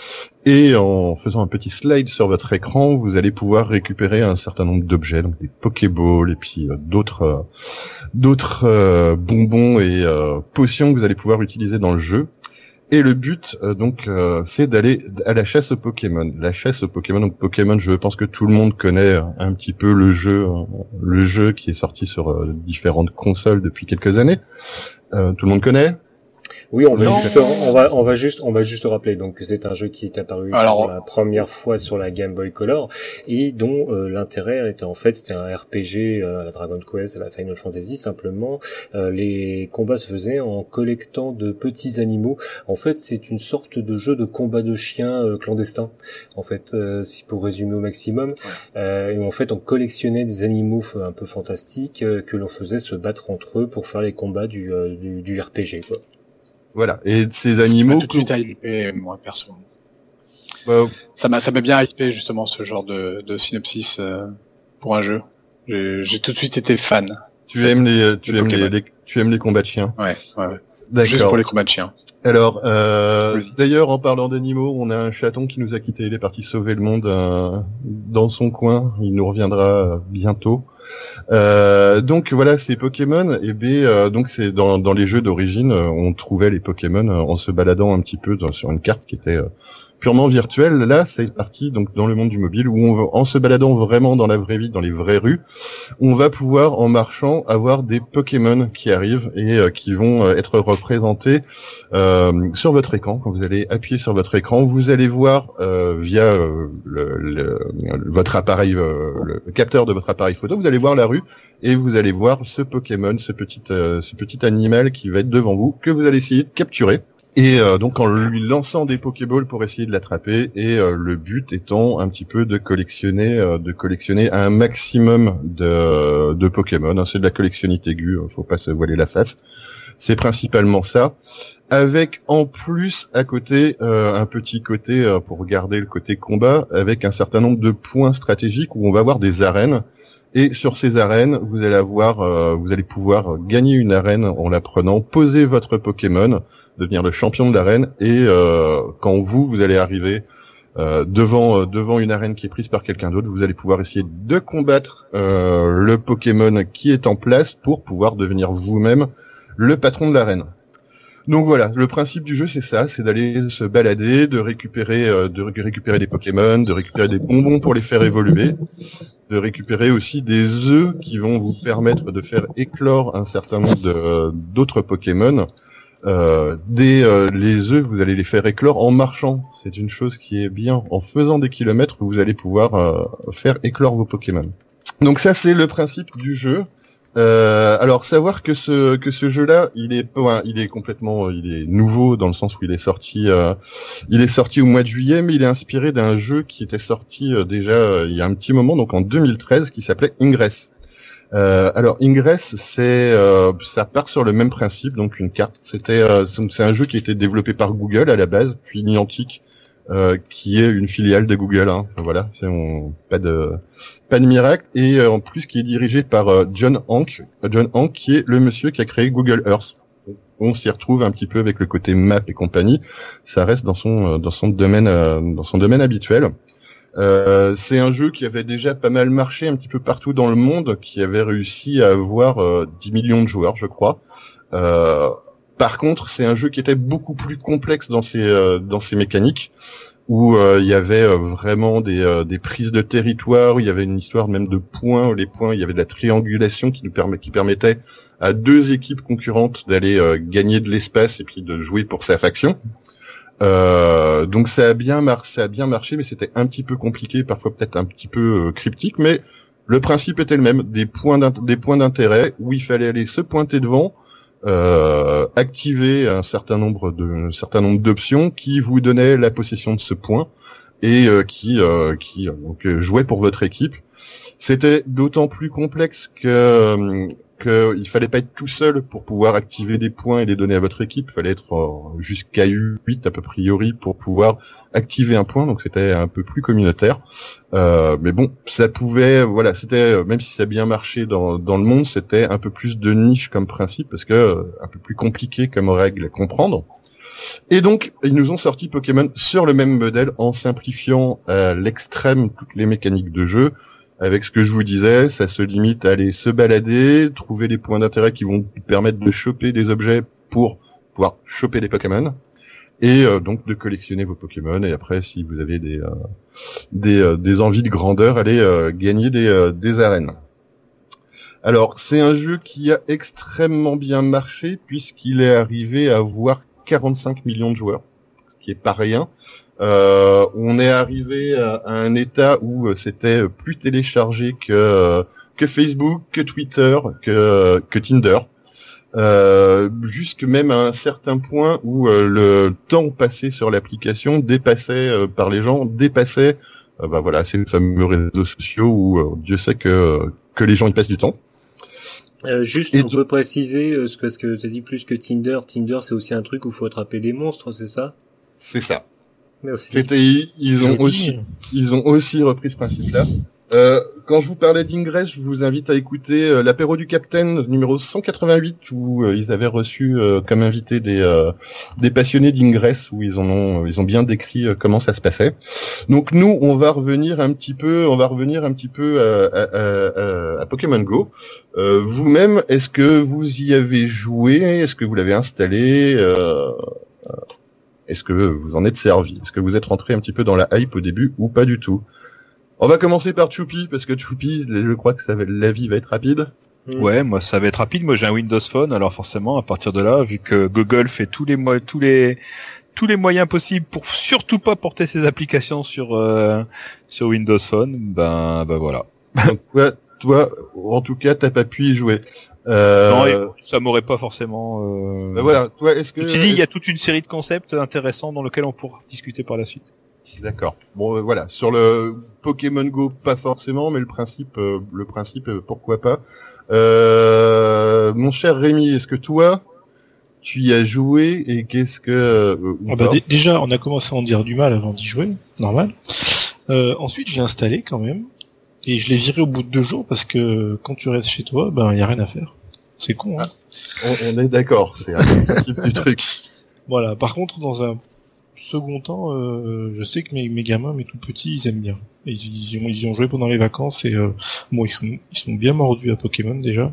et en faisant un petit slide sur votre écran, vous allez pouvoir récupérer un certain nombre d'objets, donc des Pokéballs, et puis euh, d'autres euh, d'autres euh, bonbons et euh, potions que vous allez pouvoir utiliser dans le jeu. Et le but, euh, donc, euh, c'est d'aller à la chasse aux Pokémon. La chasse aux Pokémon, donc Pokémon, je pense que tout le monde connaît euh, un petit peu le jeu, euh, le jeu qui est sorti sur euh, différentes consoles depuis quelques années. Euh, tout le monde connaît. Oui, on va, juste, on va, on va juste, on va juste rappeler. Donc, c'est un jeu qui est apparu alors, pour la première fois sur la Game Boy Color, et dont euh, l'intérêt était en fait, c'était un R P G, euh, à la Dragon Quest, à la Final Fantasy. Simplement, euh, les combats se faisaient en collectant de petits animaux. En fait, c'est une sorte de jeu de combat de chiens euh, clandestin. En fait, euh, si pour résumer au maximum, euh, et en fait, on collectionnait des animaux un peu fantastiques euh, que l'on faisait se battre entre eux pour faire les combats du, euh, du, du R P G, quoi. Voilà, et ces animaux... Ça m'a hypé, moi, perso. Bah, ça m'a, ça m'a bien hypé, justement, ce genre de, de synopsis euh, pour un jeu. J'ai, j'ai tout de suite été fan. Tu aimes les, tu aimes les, les, tu aimes les combats de chiens. Ouais, ouais, ouais. D'accord. Juste pour les combats de chiens. Alors, euh, d'ailleurs, en parlant d'animaux, on a un chaton qui nous a quittés. Il est parti sauver le monde euh, dans son coin. Il nous reviendra bientôt. Euh, donc voilà, c'est Pokémon. Et eh bien, euh, donc c'est dans, dans les jeux d'origine, on trouvait les Pokémon en se baladant un petit peu dans, sur une carte qui était euh, purement virtuelle. Là, c'est parti donc dans le monde du mobile où on va, en se baladant vraiment dans la vraie vie, dans les vraies rues, on va pouvoir en marchant avoir des Pokémon qui arrivent et euh, qui vont euh, être représentés. Euh, Euh, sur votre écran, quand vous allez appuyer sur votre écran, vous allez voir euh, via euh, le, le, votre appareil, euh, le capteur de votre appareil photo, vous allez voir la rue et vous allez voir ce Pokémon, ce petit, euh, ce petit animal qui va être devant vous, que vous allez essayer de capturer. Et euh, donc en lui lançant des Pokéballs pour essayer de l'attraper, et euh, le but étant un petit peu de collectionner, euh, de collectionner un maximum de, de Pokémon. Hein, c'est de la collectionnite aiguë, faut pas se voiler la face. C'est principalement ça. Avec en plus à côté euh, un petit côté euh, pour garder le côté combat, avec un certain nombre de points stratégiques où on va avoir des arènes, et sur ces arènes vous allez avoir euh, vous allez pouvoir gagner une arène en la prenant, poser votre Pokémon, devenir le champion de l'arène, et euh, quand vous vous allez arriver euh, devant euh, devant une arène qui est prise par quelqu'un d'autre, vous allez pouvoir essayer de combattre euh, le Pokémon qui est en place pour pouvoir devenir vous-même le patron de l'arène. Donc voilà, le principe du jeu c'est ça, c'est d'aller se balader, de récupérer, euh, de récupérer des Pokémon, de récupérer des bonbons pour les faire évoluer, de récupérer aussi des œufs qui vont vous permettre de faire éclore un certain nombre de, euh, d'autres Pokémon. Euh, des euh, les œufs, vous allez les faire éclore en marchant. C'est une chose qui est bien. En faisant des kilomètres, vous allez pouvoir euh, faire éclore vos Pokémon. Donc ça c'est le principe du jeu. Euh, alors savoir que ce que ce jeu-là, il est il est complètement il est nouveau dans le sens où il est sorti euh, il est sorti au mois de juillet, mais il est inspiré d'un jeu qui était sorti euh, déjà euh, il y a un petit moment, donc en deux mille treize, qui s'appelait Ingress. Euh, alors Ingress, c'est euh, ça part sur le même principe, donc une carte. C'était euh, c'est un jeu qui a été développé par Google à la base, puis Niantic. Euh, qui est une filiale de Google, hein. Voilà, c'est on, pas de pas de miracle, et euh, en plus qui est dirigé par euh, John Hank, John Hank qui est le monsieur qui a créé Google Earth. on s'y retrouve un petit peu avec le côté map et compagnie. Ça reste dans son dans son domaine dans son domaine habituel. Euh, c'est un jeu qui avait déjà pas mal marché un petit peu partout dans le monde, qui avait réussi à avoir euh, dix millions de joueurs, je crois. Euh, par contre, c'est un jeu qui était beaucoup plus complexe dans ses euh, dans ses mécaniques, où il euh, y avait euh, vraiment des euh, des prises de territoire, où il y avait une histoire même de points, où les points, il y avait de la triangulation qui nous permet qui permettait à deux équipes concurrentes d'aller euh, gagner de l'espace et puis de jouer pour sa faction. Euh, donc ça a bien mar- ça a bien marché, mais c'était un petit peu compliqué, parfois peut-être un petit peu euh, cryptique, mais le principe était le même, des points d'int- des points d'intérêt où il fallait aller se pointer devant, euh, activer un certain nombre de un certain nombre d'options qui vous donnaient la possession de ce point et euh, qui euh, qui euh, donc jouait pour votre équipe. C'était d'autant plus complexe que euh, qu'il fallait pas être tout seul pour pouvoir activer des points et les donner à votre équipe. Il fallait être jusqu'à huit à peu priori pour pouvoir activer un point, donc c'était un peu plus communautaire. Euh, mais bon, ça pouvait, voilà, c'était, même si ça a bien marché dans, dans le monde, c'était un peu plus de niche comme principe, parce que un peu plus compliqué comme règle à comprendre. Et donc, ils nous ont sorti Pokémon sur le même modèle, en simplifiant à l'extrême toutes les mécaniques de jeu. Avec ce que je vous disais, ça se limite à aller se balader, trouver les points d'intérêt qui vont vous permettre de choper des objets pour pouvoir choper les Pokémon, et euh, donc de collectionner vos Pokémon. Et après, si vous avez des euh, des, euh, des envies de grandeur, allez euh, gagner des, euh, des arènes. Alors, c'est un jeu qui a extrêmement bien marché, puisqu'il est arrivé à avoir quarante-cinq millions de joueurs, ce qui est pas rien. Euh, on est arrivé à, à un état où c'était plus téléchargé que que Facebook, que Twitter, que que Tinder, euh, jusque même à un certain point où le temps passé sur l'application dépassait euh, par les gens dépassait, euh, bah voilà, ces fameux réseaux sociaux où euh, Dieu sait que que les gens y passent du temps. Euh, juste, Et on t- peut préciser euh, parce que tu as dit plus que Tinder. Tinder, c'est aussi un truc où faut attraper des monstres, c'est ça ? C'est ça. Merci. C'était, ils ont aussi, ils ont aussi repris ce principe-là. Euh, quand je vous parlais d'Ingress, je vous invite à écouter euh, l'apéro du Capitaine numéro cent quatre-vingt-huit, où euh, ils avaient reçu euh, comme invité des euh, des passionnés d'Ingress, où ils en ont, ils ont bien décrit euh, comment ça se passait. Donc nous, on va revenir un petit peu, on va revenir un petit peu à, à, à, à Pokémon Go. Euh, vous-même, est-ce que vous y avez joué ? Est-ce que vous l'avez installé ? euh, Est-ce que vous en êtes servi ? Est-ce que vous êtes rentré un petit peu dans la hype au début ou pas du tout ? On va commencer par Choupi, parce que Choupi, je crois que ça va, la vie va être rapide. Mmh. Ouais, moi ça va être rapide. Moi j'ai un Windows Phone, alors forcément à partir de là, vu que Google fait tous les mois, tous les tous les moyens possibles pour surtout pas porter ses applications sur euh, sur Windows Phone, ben ben voilà. Donc toi, toi, en tout cas, t'as pas pu y jouer. Euh... Non, et ça m'aurait pas forcément. Euh... Ben voilà. Toi, est-ce que. Je t'ai dit, il y a toute une série de concepts intéressants dans lesquels on pourra discuter par la suite. D'accord. Bon, euh, voilà. Sur le Pokémon Go, pas forcément, mais le principe, euh, le principe, euh, pourquoi pas. Euh... Mon cher Rémi, est-ce que toi, tu y as joué et qu'est-ce que. Euh, ah bah, d- déjà, on a commencé à en dire du mal avant d'y jouer, normal. Euh, ensuite, j'ai installé quand même. Et je l'ai viré au bout de deux jours parce que quand tu restes chez toi, ben y a rien à faire. C'est con, hein. Ah, on, on est d'accord, c'est un principe du truc. Voilà. Par contre, dans un second temps, euh, je sais que mes, mes gamins, mes tout petits, ils aiment bien. Ils, ils, ils, ont, ils ont joué pendant les vacances et euh, bon, ils sont, ils sont bien mordus à Pokémon déjà.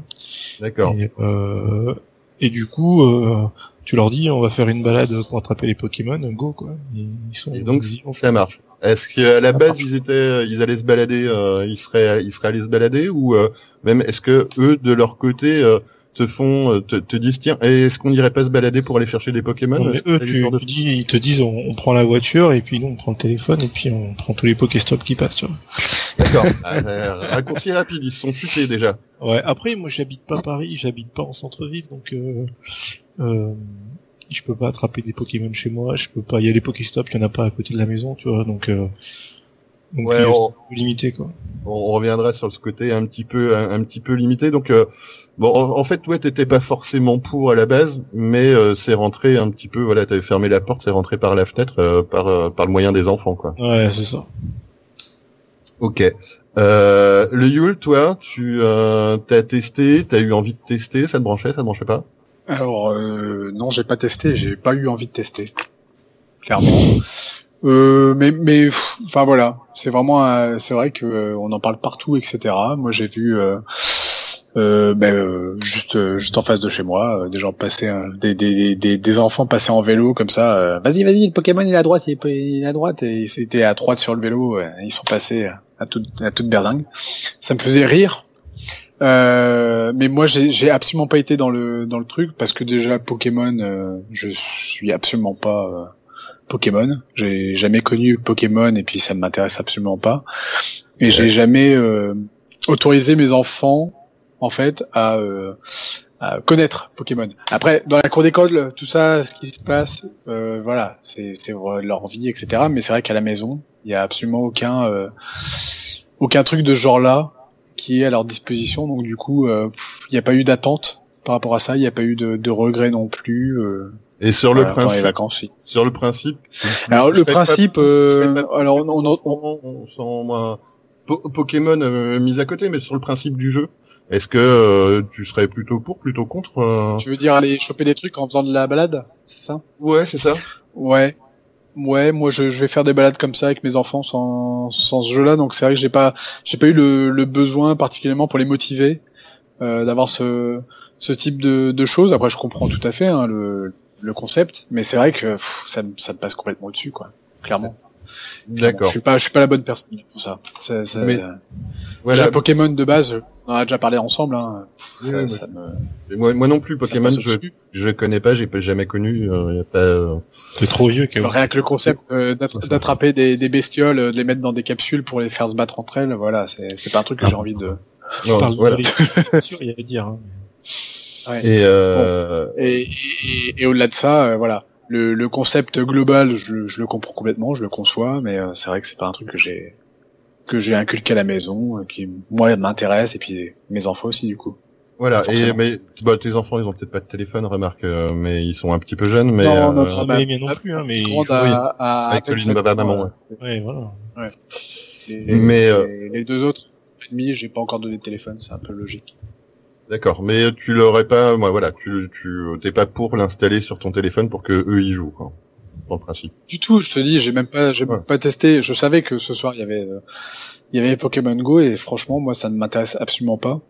D'accord. Et, euh, et du coup, euh, tu leur dis, on va faire une balade pour attraper les Pokémon, go quoi. Ils, ils sont. Et donc, ça marche. Est-ce qu'à la base ils étaient, ils allaient se balader, euh, ils seraient, ils seraient allés se balader, ou euh, même est-ce que eux de leur côté euh, te font, te, te disent tiens, est-ce qu'on irait pas se balader pour aller chercher des Pokémon ? Non, mais eux, tu, tu de... dis, ils te disent on, on prend la voiture et puis nous on prend le téléphone et puis on prend tous les Pokéstops qui passent, tu vois. D'accord. Raccourci rapide, ils se sont futés déjà. Ouais. Après, moi j'habite pas Paris, j'habite pas en centre-ville, donc. Euh, euh... Je peux pas attraper des Pokémon chez moi, je peux pas. Il y a les Pokéstops, il y en a pas à côté de la maison, tu vois, donc. Euh... donc ouais, on... limité quoi. On reviendra sur ce côté un petit peu, un, un petit peu limité. Donc euh... bon, en, en fait, toi, ouais, t'étais pas forcément pour à la base, mais euh, c'est rentré un petit peu. Voilà, t'avais fermé la porte, c'est rentré par la fenêtre, euh, par euh, par le moyen des enfants, quoi. Ouais, c'est ça. Ok. Euh, le Yule, toi, tu euh, t'as testé, t'as eu envie de tester, ça te branchait, ça te branchait pas ? Alors euh, non, j'ai pas testé, j'ai pas eu envie de tester, clairement. Euh, mais mais pff, enfin voilà, c'est vraiment un, c'est vrai que euh, on en parle partout, et cetera. Moi j'ai vu euh, euh, ben, euh, juste euh, juste en face de chez moi euh, des gens passer, hein, des, des des des enfants passer en vélo comme ça. Euh, vas-y vas-y, le Pokémon il est à droite, il est, il est à droite et c'était à droite sur le vélo. Euh, ils sont passés à toute à toute berdingue. Ça me faisait rire. Euh, mais moi j'ai, j'ai absolument pas été dans le dans le truc parce que déjà Pokémon euh, je suis absolument pas euh, Pokémon, j'ai jamais connu Pokémon et puis ça ne m'intéresse absolument pas et ouais. j'ai jamais euh, autorisé mes enfants en fait à, euh, à connaître Pokémon. Après dans la cour d'école tout ça ce qui se passe euh, voilà c'est c'est leur vie etc, mais c'est vrai qu'à la maison il y a absolument aucun euh, aucun truc de genre là qui est à leur disposition, donc du coup, il euh, n'y a pas eu d'attente par rapport à ça, il n'y a pas eu de, de regrets non plus. Euh, Et sur le euh, principe, vacances, oui. Sur le principe. Alors le principe, pas, euh, pas, alors on, on, on, on sent euh, Pokémon euh, mis à côté, mais sur le principe du jeu, est-ce que euh, tu serais plutôt pour, plutôt contre euh... Tu veux dire aller choper des trucs en faisant de la balade, c'est ça? Ouais, c'est ça. Ouais. Ouais, moi je, je vais faire des balades comme ça avec mes enfants sans sans ce jeu-là, donc c'est vrai que j'ai pas j'ai pas eu le, le besoin particulièrement pour les motiver euh, d'avoir ce ce type de, de choses. Après je comprends tout à fait hein, le le concept, mais c'est vrai que pff, ça ça me passe complètement au-dessus quoi, clairement. D'accord. Bon, je suis pas je suis pas la bonne personne pour ça. Ça, ça mais... euh... voilà. Déjà, Pokémon de base, on en a déjà parlé ensemble. Hein. Oui, ça, moi, ça me... moi, moi non plus Pokémon, je je connais pas, j'ai jamais connu. Euh, y a pas, euh... C'est trop vieux. Que... Rien que le concept euh, d'attra- d'attraper des, des bestioles, euh, de les mettre dans des capsules pour les faire se battre entre elles, voilà, c'est, c'est pas un truc que j'ai envie de. Si tu non, parles voilà. de c'est sûr, il y a à dire. Hein. Ouais. Et, euh... bon. et, et, et, et au-delà de ça, euh, voilà, le, le concept global, je, je le comprends complètement, je le conçois, mais euh, c'est vrai que c'est pas un truc que j'ai que j'ai inculqué à la maison, euh, qui moi m'intéresse, et puis mes enfants aussi du coup. Voilà, et mais bah, tes enfants, ils ont peut-être pas de téléphone, remarque, euh, mais ils sont un petit peu jeunes, mais non, non, euh, bah, mais non plus, hein, mais ils jouent à, à, avec celui de ma maman, ouais. Ouais, voilà. Ouais. Les, mais les, euh... les deux autres, demi, j'ai pas encore donné de téléphone, c'est un peu logique. D'accord, mais tu l'aurais pas, moi, voilà, tu, tu, t'es pas pour l'installer sur ton téléphone pour que eux y jouent, quoi. En principe. Du tout, je te dis, j'ai même pas, j'ai ouais. même pas testé. Je savais que ce soir il y avait, euh, il y avait Pokémon Go et franchement, moi, ça ne m'intéresse absolument pas.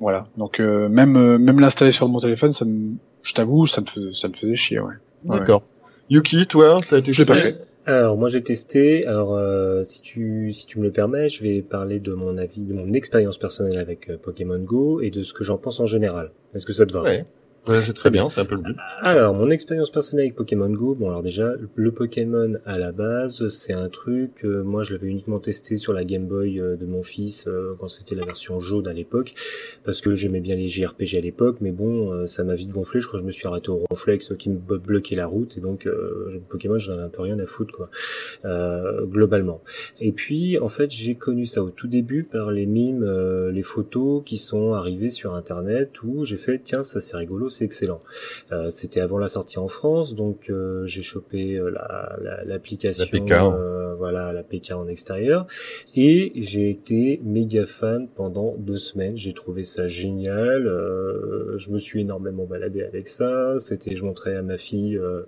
Voilà, donc euh, même euh, même l'installer sur mon téléphone, ça me, je t'avoue, ça me faisait, ça me faisait chier, ouais. D'accord. Ouais. Yuki, toi, t'as testé? J'ai pas fait. Alors moi j'ai testé. Alors euh, si tu si tu me le permets, je vais parler de mon avis, de mon expérience personnelle avec euh, Pokémon Go et de ce que j'en pense en général. Est-ce que ça te va? Ouais. Ouais, c'est très bien, c'est un peu le but. Alors, mon expérience personnelle avec Pokémon Go, bon alors déjà, le Pokémon à la base, c'est un truc, euh, moi je l'avais uniquement testé sur la Game Boy euh, de mon fils, euh, quand c'était la version jaune à l'époque, parce que j'aimais bien les J R P G à l'époque, mais bon, euh, ça m'a vite gonflé, je crois que je me suis arrêté au Ronflex euh, qui me bloquait la route, et donc euh, Pokémon, j'en avais un peu rien à foutre, quoi, euh, globalement. Et puis, en fait, j'ai connu ça au tout début par les mimes, euh, les photos qui sont arrivées sur Internet, où j'ai fait, tiens, ça c'est rigolo, c'est excellent. Euh, c'était avant la sortie en France, donc euh, j'ai chopé euh, la, la, l'application, la P K, hein. euh, voilà, la P K en extérieur, et j'ai été méga fan pendant deux semaines. J'ai trouvé ça génial. Euh, je me suis énormément baladé avec ça. C'était, je montrais à ma fille euh,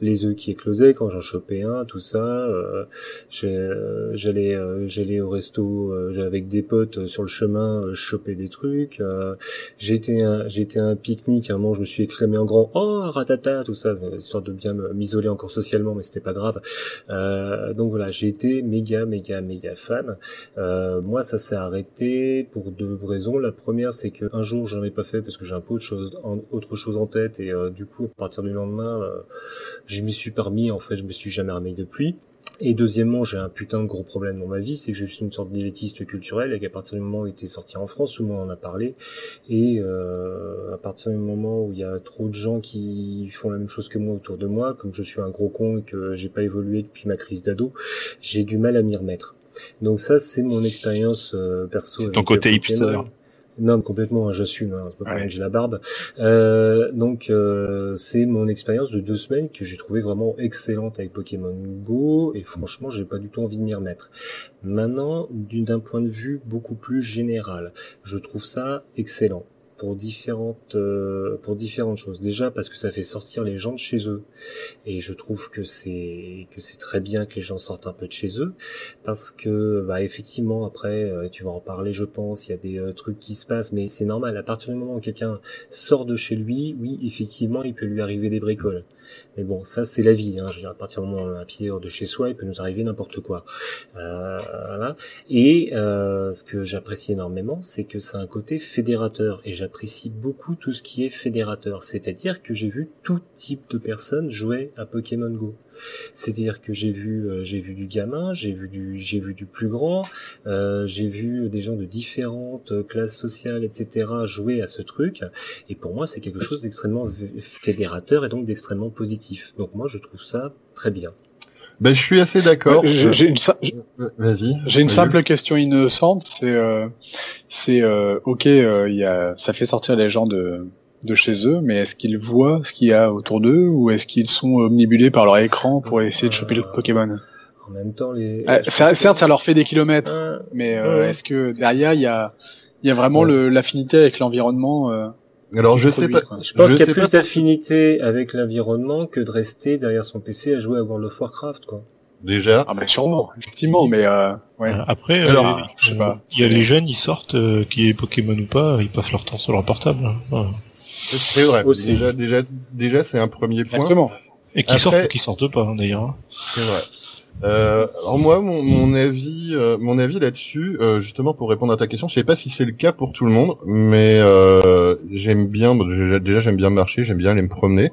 les œufs qui éclosaient quand j'en chopais un, tout ça. Euh, euh, j'allais, euh, j'allais au resto euh, avec des potes euh, sur le chemin, euh, choper des trucs. Euh, j'étais, un, j'étais un pique-nique. Un je me suis exclamé en grand oh ratata tout ça, histoire de bien m'isoler encore socialement, mais c'était pas grave. Euh, donc voilà, j'ai été méga méga méga fan. Euh, moi ça s'est arrêté pour deux raisons. La première, c'est que un jour j'en ai pas fait parce que j'ai un peu autre chose en, autre chose en tête et euh, du coup à partir du lendemain euh, je m'y suis permis, en fait je me suis jamais remis depuis. Et deuxièmement, j'ai un putain de gros problème dans ma vie, c'est que je suis une sorte d'élétiste culturel et qu'à partir du moment où il était sorti en France, tout le monde en a parlé, et euh, à partir du moment où il y a trop de gens qui font la même chose que moi autour de moi, comme je suis un gros con et que j'ai pas évolué depuis ma crise d'ado, j'ai du mal à m'y remettre. Donc ça, c'est mon expérience euh, perso. C'est avec ton côté hipster. Non, complètement, hein, j'assume, hein, c'est pas pour rien que j'ai la barbe. Euh, donc, euh, c'est mon expérience de deux semaines que j'ai trouvée vraiment excellente avec Pokémon Go, et franchement, j'ai pas du tout envie de m'y remettre. Maintenant, d'un point de vue beaucoup plus général, je trouve ça excellent. pour différentes euh, pour différentes choses. Déjà parce que ça fait sortir les gens de chez eux, et je trouve que c'est que c'est très bien que les gens sortent un peu de chez eux, parce que bah effectivement après euh, tu vas en parler, je pense, il y a des euh, trucs qui se passent, mais c'est normal. À partir du moment où quelqu'un sort de chez lui, oui, effectivement, il peut lui arriver des bricoles. Mais bon, ça c'est la vie, hein. Je veux dire, à partir du moment où on a un pied hors de chez soi, il peut nous arriver n'importe quoi. Euh, voilà. Et euh, ce que j'apprécie énormément, c'est que c'est un côté fédérateur, et j'apprécie beaucoup tout ce qui est fédérateur. C'est-à-dire que j'ai vu tout type de personnes jouer à Pokémon Go. C'est-à-dire que j'ai vu euh, j'ai vu du gamin, j'ai vu du j'ai vu du plus grand, euh, j'ai vu des gens de différentes classes sociales, et cetera jouer à ce truc, et pour moi c'est quelque chose d'extrêmement fédérateur et donc d'extrêmement positif. Donc moi je trouve ça très bien. Ben je suis assez d'accord. J'ai, j'ai une, vas-y. J'ai une vas-y. simple question innocente, c'est euh, c'est euh, ok, euh, y a, ça fait sortir les gens de de chez eux, mais est-ce qu'ils voient ce qu'il y a autour d'eux, ou est-ce qu'ils sont omnibulés par leur écran pour essayer de choper le Pokémon ? En même temps, les... Euh, ça, certes, ça leur fait des kilomètres, euh, mais euh, ouais. Est-ce que derrière, il y a, y a vraiment ouais. le, l'affinité avec l'environnement euh, Alors, je produit, sais pas. Quoi. Je pense je qu'il y a plus pas. d'affinité avec l'environnement que de rester derrière son P C à jouer à World of Warcraft, quoi. Déjà. Ah bah sûrement, effectivement, mais euh, ouais. Après, alors, euh, je sais pas. Il y a les jeunes, ils sortent, euh, qu'il y ait Pokémon ou pas, ils passent leur temps sur leur portable. Voilà. C'est vrai. Aussi. Déjà, déjà, déjà, c'est un premier point. Exactement. Et qui sortent, qui sortent pas, hein, d'ailleurs. C'est vrai. Euh, alors moi, mon, mon avis, euh, mon avis là-dessus, euh, justement pour répondre à ta question, je sais pas si c'est le cas pour tout le monde, mais euh, j'aime bien, bon, je, déjà j'aime bien marcher, j'aime bien aller me promener,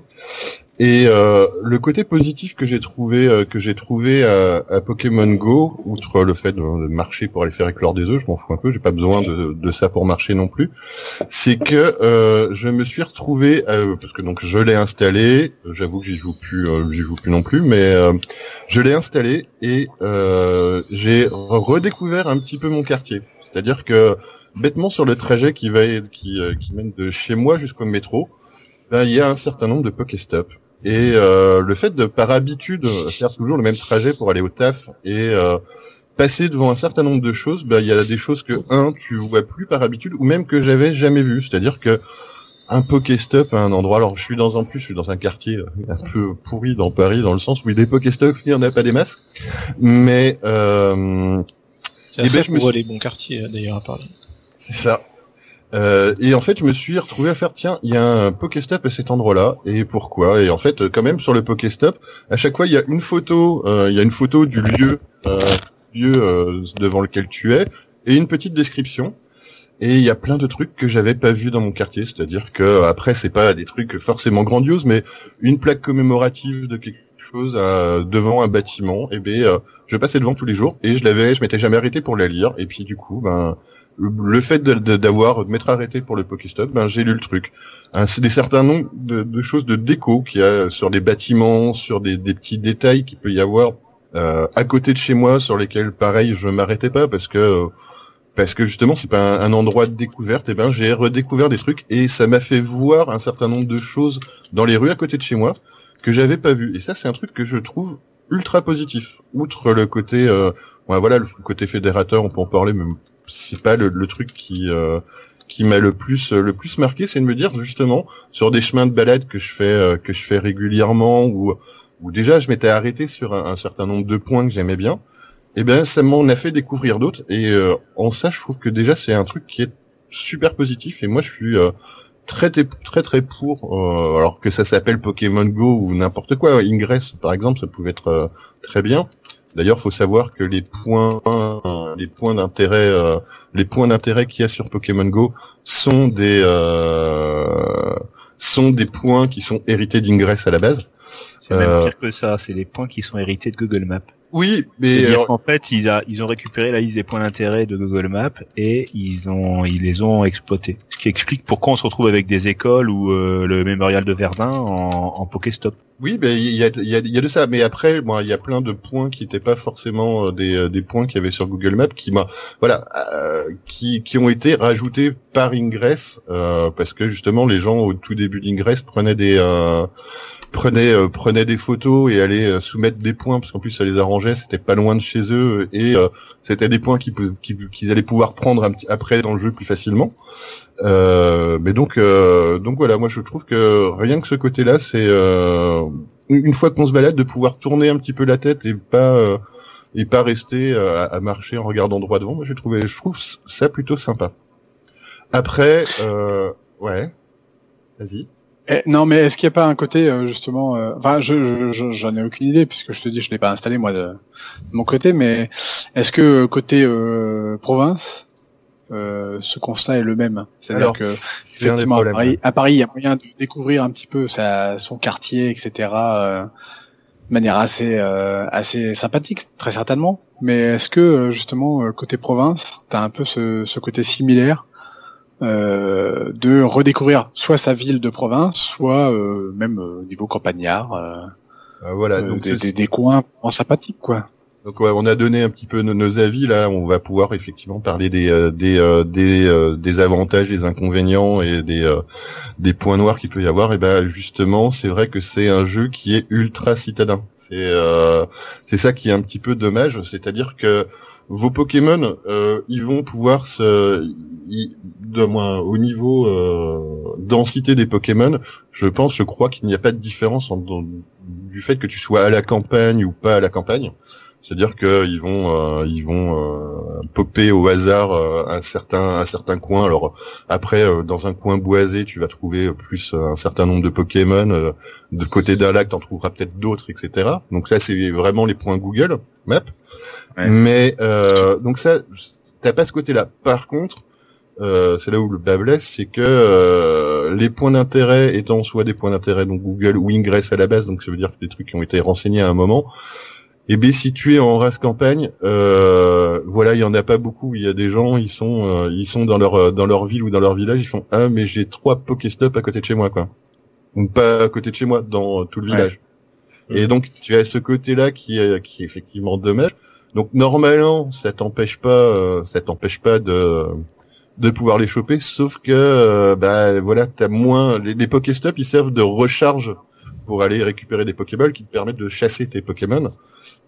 et euh, le côté positif que j'ai trouvé, euh, que j'ai trouvé à, à Pokémon Go, outre le fait de, de marcher pour aller faire éclore des œufs, je m'en fous un peu, j'ai pas besoin de, de ça pour marcher non plus, c'est que euh, je me suis retrouvé, à, parce que donc je l'ai installé, j'avoue que j'y joue plus, euh, j'y joue plus non plus, mais euh, je l'ai installé. Et euh, j'ai redécouvert un petit peu mon quartier, c'est-à-dire que bêtement sur le trajet qui va qui, qui mène de chez moi jusqu'au métro, ben, il y a un certain nombre de Pokéstops. Et euh, le fait de par habitude faire toujours le même trajet pour aller au taf et euh, passer devant un certain nombre de choses, ben, il y a des choses que un tu vois plus par habitude, ou même que j'avais jamais vu, c'est-à-dire que un Pokéstop à un endroit. Alors, je suis dans un plus, je suis dans un quartier un peu pourri dans Paris, dans le sens où il y a des Pokéstops, il n'y en a pas des masses. Mais, euh, c'est et ça ben, je me suis... les bons quartiers, d'ailleurs, à Paris. C'est ça. Euh, et en fait, je me suis retrouvé à faire, tiens, il y a un Pokéstop à cet endroit-là. Et pourquoi? Et en fait, quand même, sur le Pokéstop, à chaque fois, il y a une photo, euh, il y a une photo du lieu, euh, lieu, euh, devant lequel tu es, et une petite description. Et il y a plein de trucs que j'avais pas vu dans mon quartier, c'est-à-dire que après c'est pas des trucs forcément grandioses, mais une plaque commémorative de quelque chose à, devant un bâtiment, et eh ben euh, je passais devant tous les jours et je l'avais, je m'étais jamais arrêté pour la lire, et puis du coup ben le fait de, de, d'avoir de m'être arrêté pour le Pokéstop, ben j'ai lu le truc. Hein, c'est des certains nombres de, de choses de déco qu'il y a sur des bâtiments, sur des, des petits détails qu'il peut y avoir euh, à côté de chez moi, sur lesquels pareil je m'arrêtais pas parce que euh, Parce que justement, c'est pas un, un endroit de découverte. Et ben, j'ai redécouvert des trucs et ça m'a fait voir un certain nombre de choses dans les rues à côté de chez moi que j'avais pas vu. Et ça, c'est un truc que je trouve ultra positif. Outre le côté, euh, ouais, voilà, le côté fédérateur, on peut en parler, mais c'est pas le, le truc qui euh, qui m'a le plus le plus marqué, c'est de me dire justement sur des chemins de balade que je fais euh, que je fais régulièrement, ou ou déjà je m'étais arrêté sur un, un certain nombre de points que j'aimais bien. Eh ben, ça m'en a fait découvrir d'autres, et euh, en ça, je trouve que déjà, c'est un truc qui est super positif, et moi, je suis euh, très, très, très pour, euh, alors que ça s'appelle Pokémon Go ou n'importe quoi. Ingress, par exemple, ça pouvait être euh, très bien. D'ailleurs, faut savoir que les points, euh, les points d'intérêt, euh, les points d'intérêt qu'il y a sur Pokémon Go sont des, euh, sont des points qui sont hérités d'Ingress à la base. C'est euh, même pire que ça, c'est les points qui sont hérités de Google Maps. Oui, mais euh... en fait, ils, a, ils ont récupéré la liste des points d'intérêt de Google Maps et ils ont, ils les ont exploités. Ce qui explique pourquoi on se retrouve avec des écoles ou euh, le mémorial de Verdun en, en Pokéstop. Oui, ben il y a, il y a, il y a de ça. Mais après, bon, il y a plein de points qui n'étaient pas forcément des, des points qu'il y avait sur Google Maps, qui, ben, voilà, euh, qui, qui ont été rajoutés par Ingress euh, parce que justement, les gens au tout début d'Ingress prenaient des. Euh, prenaient euh, prenaient des photos et allaient euh, soumettre des points, parce qu'en plus ça les arrangeait, c'était pas loin de chez eux, et euh, c'était des points qu'ils qu'ils, qu'ils allaient pouvoir prendre un petit, après dans le jeu plus facilement. Euh, mais donc euh, donc voilà, moi je trouve que rien que ce côté-là, c'est euh, une fois qu'on se balade, de pouvoir tourner un petit peu la tête et pas euh, et pas rester euh, à marcher en regardant droit devant. Moi, j'ai trouvé, je trouve ça plutôt sympa. Après, euh, ouais, vas-y. Eh, non, mais est-ce qu'il n'y a pas un côté euh, justement euh, Enfin, je, je, j'en ai aucune idée puisque je te dis, je l'ai pas installé moi de, de mon côté. Mais est-ce que côté euh, province, euh, ce constat est le même? C'est-à-dire Alors, que c'est effectivement, à Paris, à Paris, il y a moyen de découvrir un petit peu sa, son quartier, et cetera. Euh, manière assez euh, assez sympathique, très certainement, mais est-ce que justement côté province t'as un peu ce, ce côté similaire euh, de redécouvrir soit sa ville de province, soit euh, même au niveau campagnard euh, euh, voilà, euh, donc des, des, des coins en sympathiques quoi. Donc ouais, on a donné un petit peu nos, nos avis là, on va pouvoir effectivement parler des euh, des euh, des euh, des avantages, des inconvénients et des euh, des points noirs qu'il peut y avoir. Et ben justement, c'est vrai que c'est un jeu qui est ultra citadin. C'est euh, c'est ça qui est un petit peu dommage, c'est-à-dire que vos Pokémon, euh, ils vont pouvoir se ils, de moins au niveau euh, densité des Pokémon, je pense, je crois qu'il n'y a pas de différence en, dans, du fait que tu sois à la campagne ou pas à la campagne. C'est-à-dire que ils vont euh, ils vont euh, popper au hasard euh, un certain un certain coin. Alors après euh, dans un coin boisé, tu vas trouver plus euh, un certain nombre de Pokémon. Euh, de côté d'un lac, t'en trouveras peut-être d'autres, et cetera. Donc ça, c'est vraiment les points Google Maps. Ouais. Mais euh, donc ça, t'as pas ce côté-là. Par contre, euh, c'est là où le bât blesse, c'est que euh, les points d'intérêt étant soit des points d'intérêt donc Google ou Ingress à la base, donc ça veut dire que des trucs qui ont été renseignés à un moment. Et bien, si tu es en race campagne, euh, voilà, il y en a pas beaucoup. Il y a des gens, ils sont, euh, ils sont dans leur dans leur ville ou dans leur village, ils font ah mais j'ai trois Pokéstop à côté de chez moi quoi, ou pas à côté de chez moi dans tout le village. Ouais. Et donc tu as ce côté-là qui est qui est effectivement dommage. Donc normalement, ça t'empêche pas, euh, ça t'empêche pas de de pouvoir les choper, sauf que euh, bah voilà, t'as moins les, les Pokéstop, ils servent de recharge pour aller récupérer des Pokéballs qui te permettent de chasser tes Pokémon.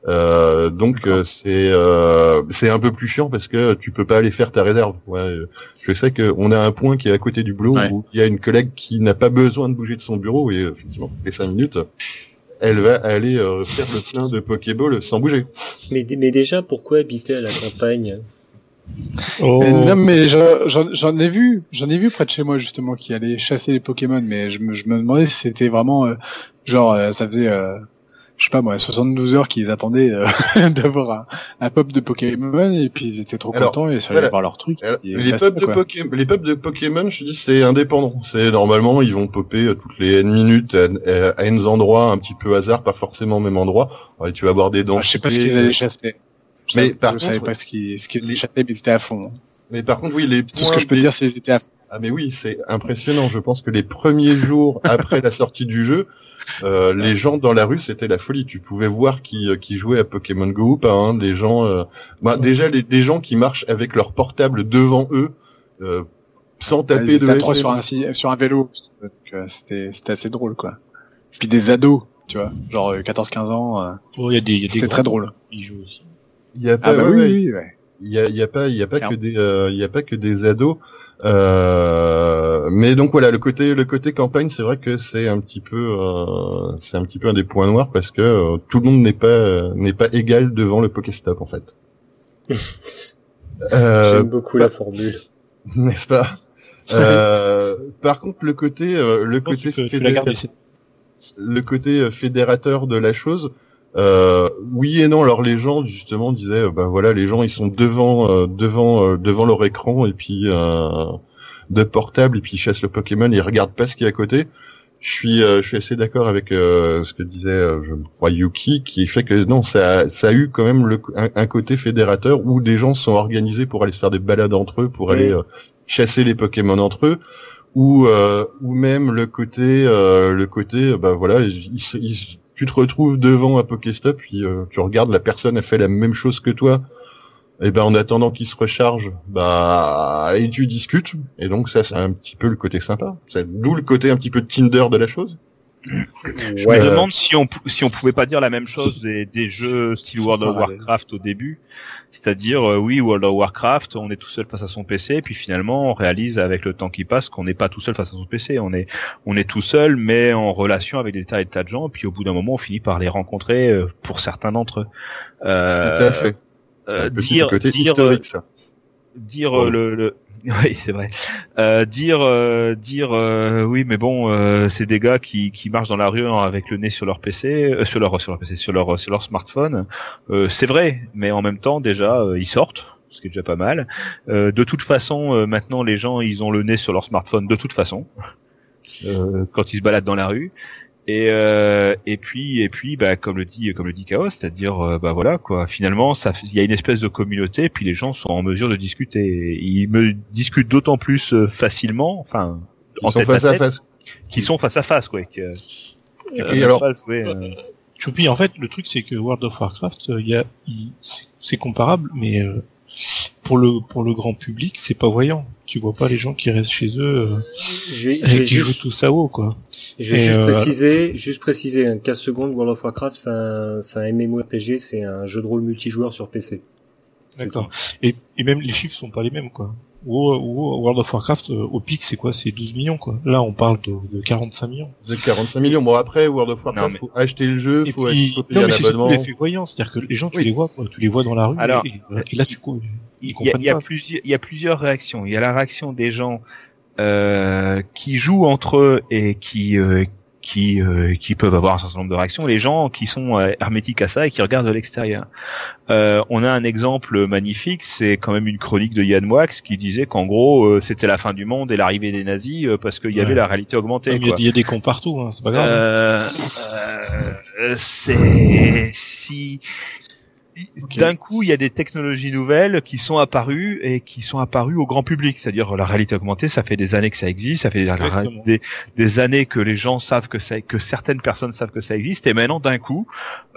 Euh, donc euh, c'est euh, c'est un peu plus chiant parce que tu peux pas aller faire ta réserve. Ouais, je sais que on a un point qui est à côté du boulot, ouais, où il y a une collègue qui n'a pas besoin de bouger de son bureau et euh, effectivement les cinq minutes, elle va aller euh, faire le plein de Pokéballs sans bouger. Mais mais déjà pourquoi habiter à la campagne? Oh. Non mais j'en, j'en, j'en ai vu, j'en ai vu près de chez moi justement qui allait chasser les Pokémon, mais je me, je me demandais si c'était vraiment euh, genre euh, ça faisait euh, je sais pas moi soixante-douze heures qu'ils attendaient euh, d'avoir un, un pop de Pokémon et puis ils étaient trop alors, contents et ça allait voilà. voir leur truc. Alors, les pop de Pokémon, les pop de Pokémon, je dis c'est indépendant, c'est normalement ils vont popper euh, toutes les n minutes à, à, à n endroits un petit peu hasard, pas forcément au même endroit. Alors, et tu vas avoir des dents. Ah, je sais pas ce qu'ils allaient chasser. Je mais par je contre, savais pas ce qui, ce qui les châtaient, mais c'était à fond. Mais par contre, oui, les points. Tout ce que je peux les... dire, c'est qu'ils étaient à fond. Ah, mais oui, c'est impressionnant. Je pense que les premiers jours après la sortie du jeu, euh, les gens dans la rue, c'était la folie. Tu pouvais voir qui, qui jouait à Pokémon Go ou pas, hein. Des gens, euh... bah, déjà, les, des gens qui marchent avec leur portable devant eux, euh, sans taper de S M S. Sur un, sur un vélo. Donc, euh, c'était, c'était assez drôle, quoi. Puis des ados, tu vois. Genre, quatorze, quinze ans. Euh... Oh, y a des, y a des c'était très drôle. Ils jouent aussi. Il y a pas, ah bah ouais, oui, oui, ouais. il y a, il y a pas, il y a pas que des, euh, il y a pas que des ados. Euh, mais donc voilà, le côté, le côté campagne, c'est vrai que c'est un petit peu, euh, c'est un petit peu un des points noirs parce que euh, tout le monde n'est pas, euh, n'est pas égal devant le Pokéstop en fait. euh, J'aime beaucoup pas, la formule, n'est-ce pas? euh, par contre, le côté, euh, le oh, côté, tu peux, tu peux la garder, c'est... le côté fédérateur de la chose. Euh, oui et non. Alors les gens justement disaient, ben voilà, les gens ils sont devant, euh, devant, euh, devant leur écran et puis euh, de portable et puis ils chassent le Pokémon, ils regardent pas ce qui est à côté. Je suis, euh, je suis assez d'accord avec euh, ce que disait, euh, je crois Yuki, qui fait que non, ça, ça a eu quand même le, un, un côté fédérateur où des gens sont organisés pour aller se faire des balades entre eux, pour oui. aller euh, chasser les Pokémon entre eux. Ou euh, ou même le côté euh, le côté bah voilà il, il, il, tu te retrouves devant un Pokéstop puis euh, tu regardes la personne elle fait la même chose que toi et ben bah, en attendant qu'il se recharge bah et tu discutes et donc ça c'est un petit peu le côté sympa, c'est d'où le côté un petit peu Tinder de la chose. Je ouais. me demande si on si on pouvait pas dire la même chose des, des jeux style World of Warcraft au début, c'est-à-dire euh, oui World of Warcraft, on est tout seul face à son P C, puis finalement on réalise avec le temps qui passe qu'on n'est pas tout seul face à son P C, on est on est tout seul mais en relation avec des tas et des tas de gens, puis au bout d'un moment on finit par les rencontrer euh, pour certains d'entre eux. Euh, tout à fait. Euh, dire dire ça. dire ouais. le, le oui c'est vrai euh, dire euh, dire euh, oui mais bon euh, c'est des gars qui qui marchent dans la rue avec le nez sur leur P C euh, sur leur sur leur P C sur leur sur leur smartphone, euh, c'est vrai, mais en même temps déjà euh, ils sortent, ce qui est déjà pas mal. Euh, de toute façon euh, maintenant les gens ils ont le nez sur leur smartphone de toute façon euh, quand ils se baladent dans la rue. Et euh, et puis et puis bah comme le dit comme le dit Chaos, c'est-à-dire euh, bah voilà quoi, finalement ça il y a une espèce de communauté, puis les gens sont en mesure de discuter, ils me discutent d'autant plus facilement, enfin en tête à tête, qu'ils sont face à face quoi. Que, euh, et alors jouer, euh... Choupi, en fait le truc c'est que World of Warcraft il euh, y a y, c'est, c'est comparable, mais euh, pour le pour le grand public c'est pas voyant. Tu vois pas les gens qui restent chez eux euh, je vais, et je vais qui juste... jouent tous à WoW quoi. Je vais et juste euh... préciser, juste préciser, hein, quinze secondes, World of Warcraft c'est un, c'est un MMORPG, c'est un jeu de rôle multijoueur sur P C. D'accord. Et, et même les chiffres sont pas les mêmes quoi. WoW, WoW, World of Warcraft euh, au pic c'est quoi, c'est douze millions quoi. Là on parle de, de quarante-cinq millions. De quarante-cinq millions. Bon après World of Warcraft non, mais... faut acheter le jeu, faut, puis... être, faut payer non, mais un abonnement. C'est l'effet voyant, c'est-à-dire que les gens tu oui. les vois quoi, tu les vois dans la rue. Alors... et, et là tu cours. Il y a, y, a plusieurs, y a plusieurs réactions. Il y a la réaction des gens euh, qui jouent entre eux et qui euh, qui euh, qui peuvent avoir un certain nombre de réactions. Les gens qui sont euh, hermétiques à ça et qui regardent de l'extérieur. Euh, on a un exemple magnifique. C'est quand même une chronique de Yann Moix qui disait qu'en gros euh, c'était la fin du monde et l'arrivée des nazis euh, parce qu'il y ouais. avait la réalité augmentée. Il y, y a des cons partout. Hein, c'est pas grave. Euh, euh, c'est si. Okay. D'un coup, il y a des technologies nouvelles qui sont apparues et qui sont apparues au grand public. C'est-à-dire la réalité augmentée, ça fait des années que ça existe, ça fait des, des années que les gens savent que ça, que certaines personnes savent que ça existe. Et maintenant, d'un coup,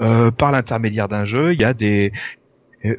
euh, par l'intermédiaire d'un jeu, il y a des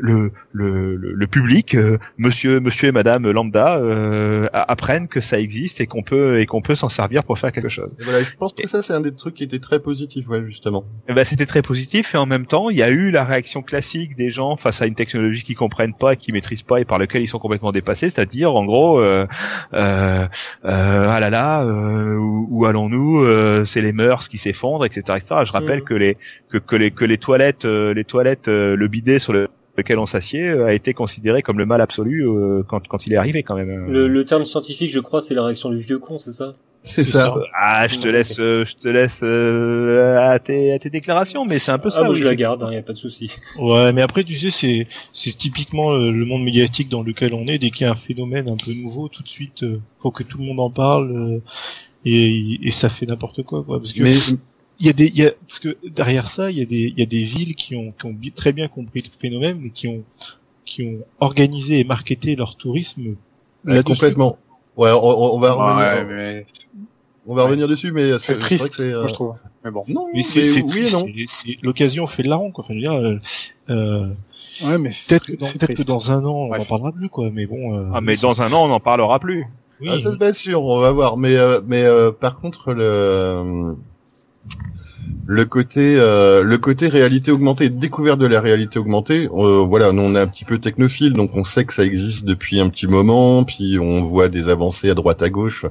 le le le public, euh, monsieur monsieur et madame lambda euh, apprennent que ça existe et qu'on peut et qu'on peut s'en servir pour faire quelque chose. Et voilà, je pense que et... ça c'est un des trucs qui était très positif, ouais justement. Et ben c'était très positif et en même temps, il y a eu la réaction classique des gens face à une technologie qu'ils comprennent pas, qu'ils maîtrisent pas et par laquelle ils sont complètement dépassés, c'est-à-dire en gros euh, euh, euh ah là là euh, où, où allons-nous, euh, c'est les mœurs qui s'effondrent, etc., et cetera. Je rappelle mmh. que les que que les que les toilettes euh, les toilettes euh, le bidet sur le lequel on s'assied a été considéré comme le mal absolu euh, quand quand il est arrivé quand même. Le, le terme scientifique, je crois, c'est la réaction du vieux con, c'est ça ? C'est, c'est ça. ça. Ah, je te laisse, euh, je te laisse euh, à tes à tes déclarations, mais c'est un peu ah, ça. Ah, bon, je la garde, il hein, y a pas de souci. Ouais, mais après, tu sais, c'est c'est typiquement euh, le monde médiatique dans lequel on est. Dès qu'il y a un phénomène un peu nouveau, tout de suite, euh, faut que tout le monde en parle euh, et et ça fait n'importe quoi, quoi, parce que. Mais... Il y a des, il y a, parce que derrière ça, il y a des, il y a des villes qui ont, qui ont très bien compris le phénomène, mais qui ont, qui ont organisé et marketé leur tourisme. Là, complètement. Ouais, on, on va revenir. Ouais, mais... On va revenir ouais. dessus, mais c'est, c'est triste, c'est, euh... moi je trouve. Mais bon. Non, mais c'est, mais c'est, oui, non. c'est, c'est l'occasion fait de la ronde, quoi. Enfin, je veux dire, euh, ouais, mais peut-être que dans, peut-être que dans un an, ouais. on en parlera plus, quoi. Mais bon. Euh... Ah, mais dans un an, on en parlera plus. Oui. Ah, ça c'est bien sûr, on va voir. Mais, euh, mais euh, par contre, le. Le côté, euh, le côté réalité augmentée, découverte de la réalité augmentée. Euh, voilà, nous on est un petit peu technophile, donc on sait que ça existe depuis un petit moment. Puis on voit des avancées à droite à gauche,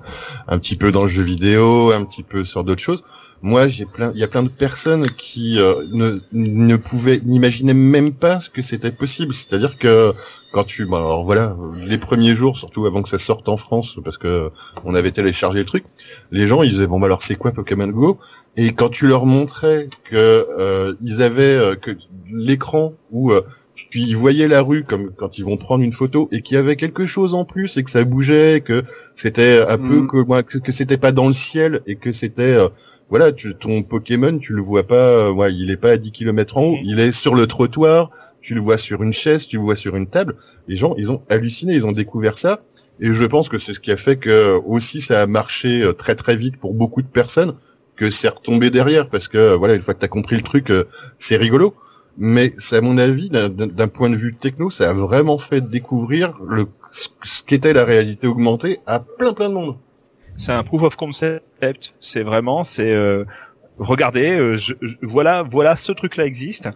un petit peu dans le jeu vidéo, un petit peu sur d'autres choses. Moi, j'ai plein, il y a plein de personnes qui euh, ne, ne pouvaient, n'imaginaient même pas ce que c'était possible. C'est-à-dire que quand tu, bon, alors voilà, les premiers jours, surtout avant que ça sorte en France, parce que on avait téléchargé le truc, les gens ils disaient bon bah alors c'est quoi Pokémon Go ? Et quand tu leur montrais que euh, ils avaient euh, que l'écran où euh, puis ils voyaient la rue comme quand ils vont prendre une photo et qu'il y avait quelque chose en plus et que ça bougeait, que c'était un mmh. peu que que c'était pas dans le ciel et que c'était euh, voilà, tu, ton Pokémon, tu le vois pas, euh, ouais, il est pas à dix kilomètres en haut, mmh. il est sur le trottoir, tu le vois sur une chaise, tu le vois sur une table. Les gens, ils ont halluciné, ils ont découvert ça. Et je pense que c'est ce qui a fait que aussi ça a marché très très vite pour beaucoup de personnes, que c'est retombé derrière, parce que voilà, une fois que t'as compris le truc, c'est rigolo. Mais c'est à mon avis, d'un, d'un point de vue techno, ça a vraiment fait découvrir le ce qu'était la réalité augmentée à plein plein de monde. C'est un proof of concept, c'est vraiment, c'est euh, regardez, euh, je, je, voilà, voilà, ce truc-là existe.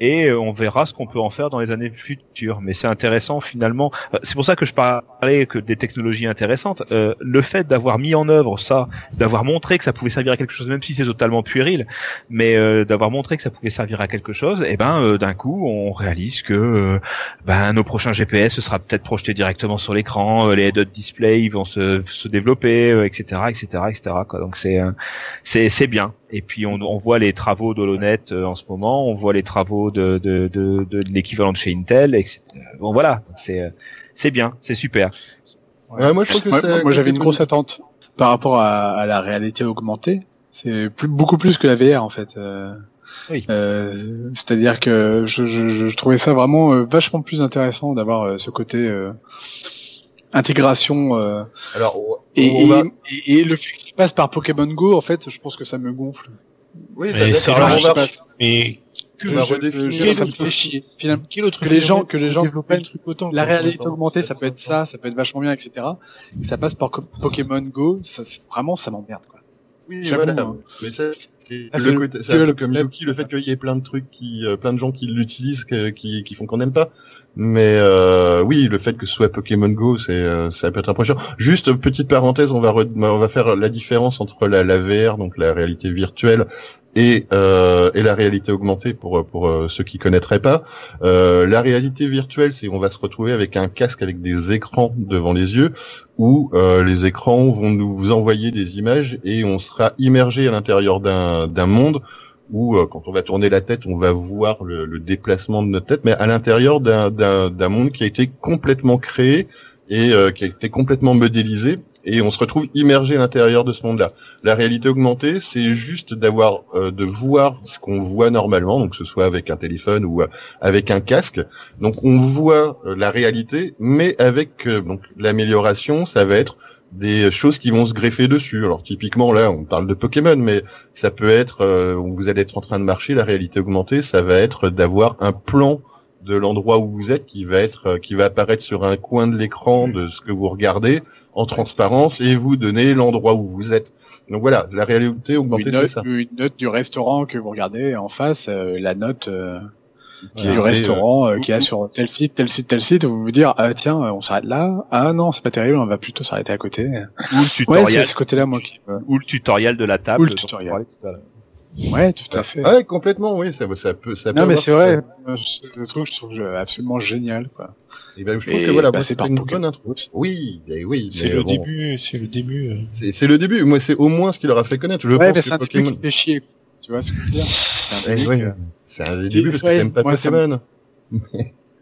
Et on verra ce qu'on peut en faire dans les années futures. Mais c'est intéressant finalement. C'est pour ça que je parlais que des technologies intéressantes. Euh, le fait d'avoir mis en œuvre ça, d'avoir montré que ça pouvait servir à quelque chose, même si c'est totalement puéril, mais euh, d'avoir montré que ça pouvait servir à quelque chose, et eh ben euh, d'un coup on réalise que euh, ben nos prochains G P S ce sera peut-être projeté directement sur l'écran, euh, les head-up display ils vont se, se développer, euh, et cetera, et cetera, et cetera. Quoi. Donc c'est euh, c'est c'est bien. Et puis on, on voit les travaux d'HoloNet en ce moment, on voit les travaux de, de, de, de, de l'équivalent de chez Intel, et cetera. Bon voilà, c'est c'est bien, c'est super. Ouais, ouais, moi je trouve que ouais, c'est, moi j'avais une grosse attente par rapport à, à la réalité augmentée. C'est plus, beaucoup plus que la V R en fait. Euh, oui. Euh, c'est-à-dire que je, je, je trouvais ça vraiment euh, vachement plus intéressant d'avoir euh, ce côté euh, intégration. Euh, Alors. Et, va... et, et le fait que ça passe par Pokémon Go, en fait, je pense que ça me gonfle. Oui, mais c'est là on va mais que les gens que les gens développent le truc autant. La réalité augmentée, ça peut être ça, ça peut être vachement bien, et cetera. Et ça passe par Pokémon Go, ça c'est vraiment ça m'emmerde quoi. Oui, voilà. Mais ça, c'est ah, le, le côté, ça, le, comme Yuki, le fait qu'il y ait plein de trucs qui, euh, plein de gens qui l'utilisent, que, qui, qui font qu'on n'aime pas. Mais euh, oui, le fait que ce soit Pokémon Go, c'est, euh, ça peut être impressionnant. Juste petite parenthèse, on va, re, on va faire la différence entre la, la V R, donc la réalité virtuelle, et, euh, et la réalité augmentée pour, pour euh, ceux qui connaîtraient pas. Euh, la réalité virtuelle, c'est on va se retrouver avec un casque avec des écrans devant les yeux. Où euh, les écrans vont nous envoyer des images et on sera immergé à l'intérieur d'un, d'un monde où euh, quand on va tourner la tête, on va voir le, le déplacement de notre tête, mais à l'intérieur d'un, d'un, d'un monde qui a été complètement créé et euh, qui a été complètement modélisé et on se retrouve immergé à l'intérieur de ce monde-là. La réalité augmentée, c'est juste d'avoir euh, de voir ce qu'on voit normalement, donc que ce soit avec un téléphone ou euh, avec un casque. Donc on voit euh, la réalité, mais avec euh, donc l'amélioration, ça va être des choses qui vont se greffer dessus. Alors typiquement là, on parle de Pokémon, mais ça peut être euh, vous allez être en train de marcher, la réalité augmentée, ça va être d'avoir un plan de l'endroit où vous êtes, qui va être, qui va apparaître sur un coin de l'écran de ce que vous regardez en transparence et vous donner l'endroit où vous êtes. Donc voilà, la réalité augmentée, une note, c'est ça. Une note du restaurant que vous regardez en face, euh, la note euh, qui voilà, est du restaurant euh, euh, qui a sur tel site, tel site, tel site, vous vous dire ah tiens, on s'arrête là, ah non c'est pas terrible, on va plutôt s'arrêter à côté. Ou le tutoriel, ouais, c'est ce côté-là moi qui. Ou le tutoriel de la table. Ou le tutoriel. Ouais, tout à fait. Ouais, complètement, oui, ça, ça peut, ça peut. Non, mais c'est vrai, le truc, je trouve absolument génial, quoi. Et ben, je trouve et que voilà, bah, c'est une bonne intro. Oui, ben oui. C'est le bon. début, c'est le début. Euh... C'est, c'est le début. Moi, c'est au moins ce qui leur a fait connaître. Je ouais, pense mais que c'est un Pokémon... début qui fait chier. Tu vois ce que je veux dire? C'est un début, ouais, ouais. C'est un début parce ouais, que t'aimes pas Pokémon.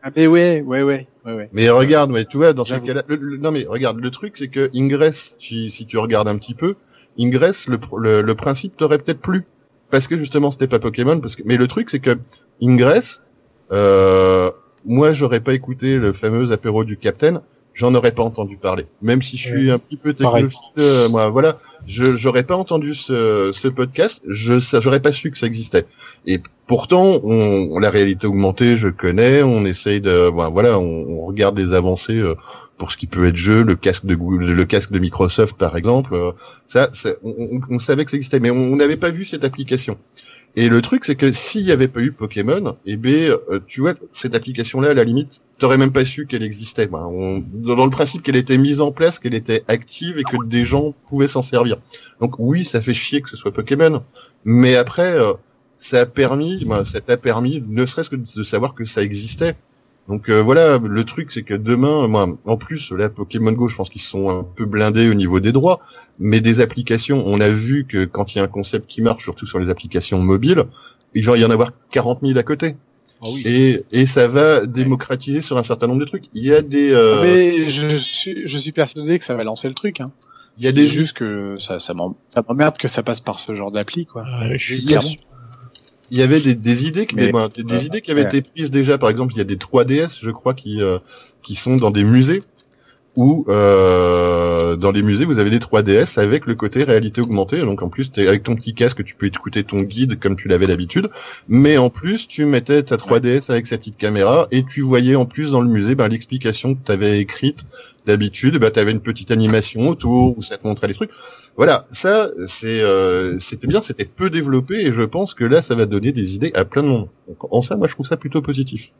Ah mais ouais, ouais, ouais, ouais, ouais. Mais regarde, ouais, tu vois, dans ce cas-là, le, le, non mais regarde, le truc, c'est que Ingress, tu, si tu regardes un petit peu, Ingress, le, le, le principe t'aurait peut-être plu. Parce que justement c'était pas Pokémon, parce que mais le truc c'est que Ingress, euh, moi j'aurais pas écouté le fameux apéro du Capitaine, j'en aurais pas entendu parler. Même si je suis ouais, un petit peu technophile, euh, moi voilà, je j'aurais pas entendu ce, ce podcast, je ça, j'aurais pas su que ça existait. Et pourtant on, on la réalité augmentée, je connais, on essaye de bon, voilà, on, on regarde les avancées euh, pour ce qui peut être jeu, le casque de Google, le casque de Microsoft par exemple, euh, ça, ça on, on savait que ça existait, mais on n'avait pas vu cette application. Et le truc, c'est que s'il y avait pas eu Pokémon, eh ben, euh, tu vois, cette application-là, à la limite, t'aurais même pas su qu'elle existait. Ben, on, dans le principe qu'elle était mise en place, qu'elle était active et que des gens pouvaient s'en servir. Donc oui, ça fait chier que ce soit Pokémon, mais après, euh, ça a permis, ben, ça t'a permis, ne serait-ce que de savoir que ça existait. Donc euh, voilà, le truc c'est que demain, moi, en plus, là, Pokémon Go, je pense qu'ils sont un peu blindés au niveau des droits, mais des applications, on a vu que quand il y a un concept qui marche, surtout sur les applications mobiles, il va y en avoir quarante mille à côté. Oh oui. Et, et ça va démocratiser sur un certain nombre de trucs. Il y a des... Euh... Mais je suis, je suis persuadé que ça va lancer le truc, hein. Il y a des... C'est juste que ça, ça m'emmerde que ça passe par ce genre d'appli, quoi. Ouais, je suis clairement... Il y avait des, des idées qui, mais, des, ben, des ouais, idées qui avaient ouais. été prises déjà. Par exemple, il y a des trois D S, je crois, qui, euh, qui sont dans des musées. où euh, dans les musées vous avez des trois D S avec le côté réalité augmentée, donc en plus t'es, avec ton petit casque tu peux écouter ton guide comme tu l'avais d'habitude, mais en plus tu mettais ta trois D S avec sa petite caméra et tu voyais en plus dans le musée ben, l'explication que t'avais écrite d'habitude, ben, t'avais une petite animation autour où ça te montrait les trucs. Voilà, ça c'est euh, c'était bien, c'était peu développé et je pense que là ça va donner des idées à plein de monde. Donc, en ça moi je trouve ça plutôt positif.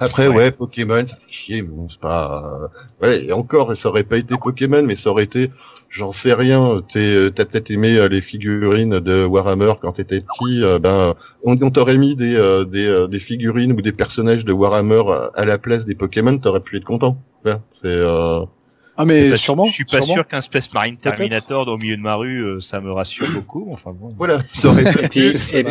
Après ouais, ouais Pokémon ça fait chier, bon c'est pas euh... ouais et encore ça aurait pas été Pokémon mais ça aurait été j'en sais rien, t'es, t'as peut-être aimé les figurines de Warhammer quand t'étais petit, euh, ben on, on t'aurait mis des euh, des euh, des figurines ou des personnages de Warhammer à la place des Pokémon, t'aurais pu être content. Ouais, c'est euh... Ah mais sûrement. Je suis pas sûrement. sûr qu'un Space Marine Terminator au milieu de ma rue, ça me rassure beaucoup. Enfin bon. Voilà. Ça aurait et, puis, et,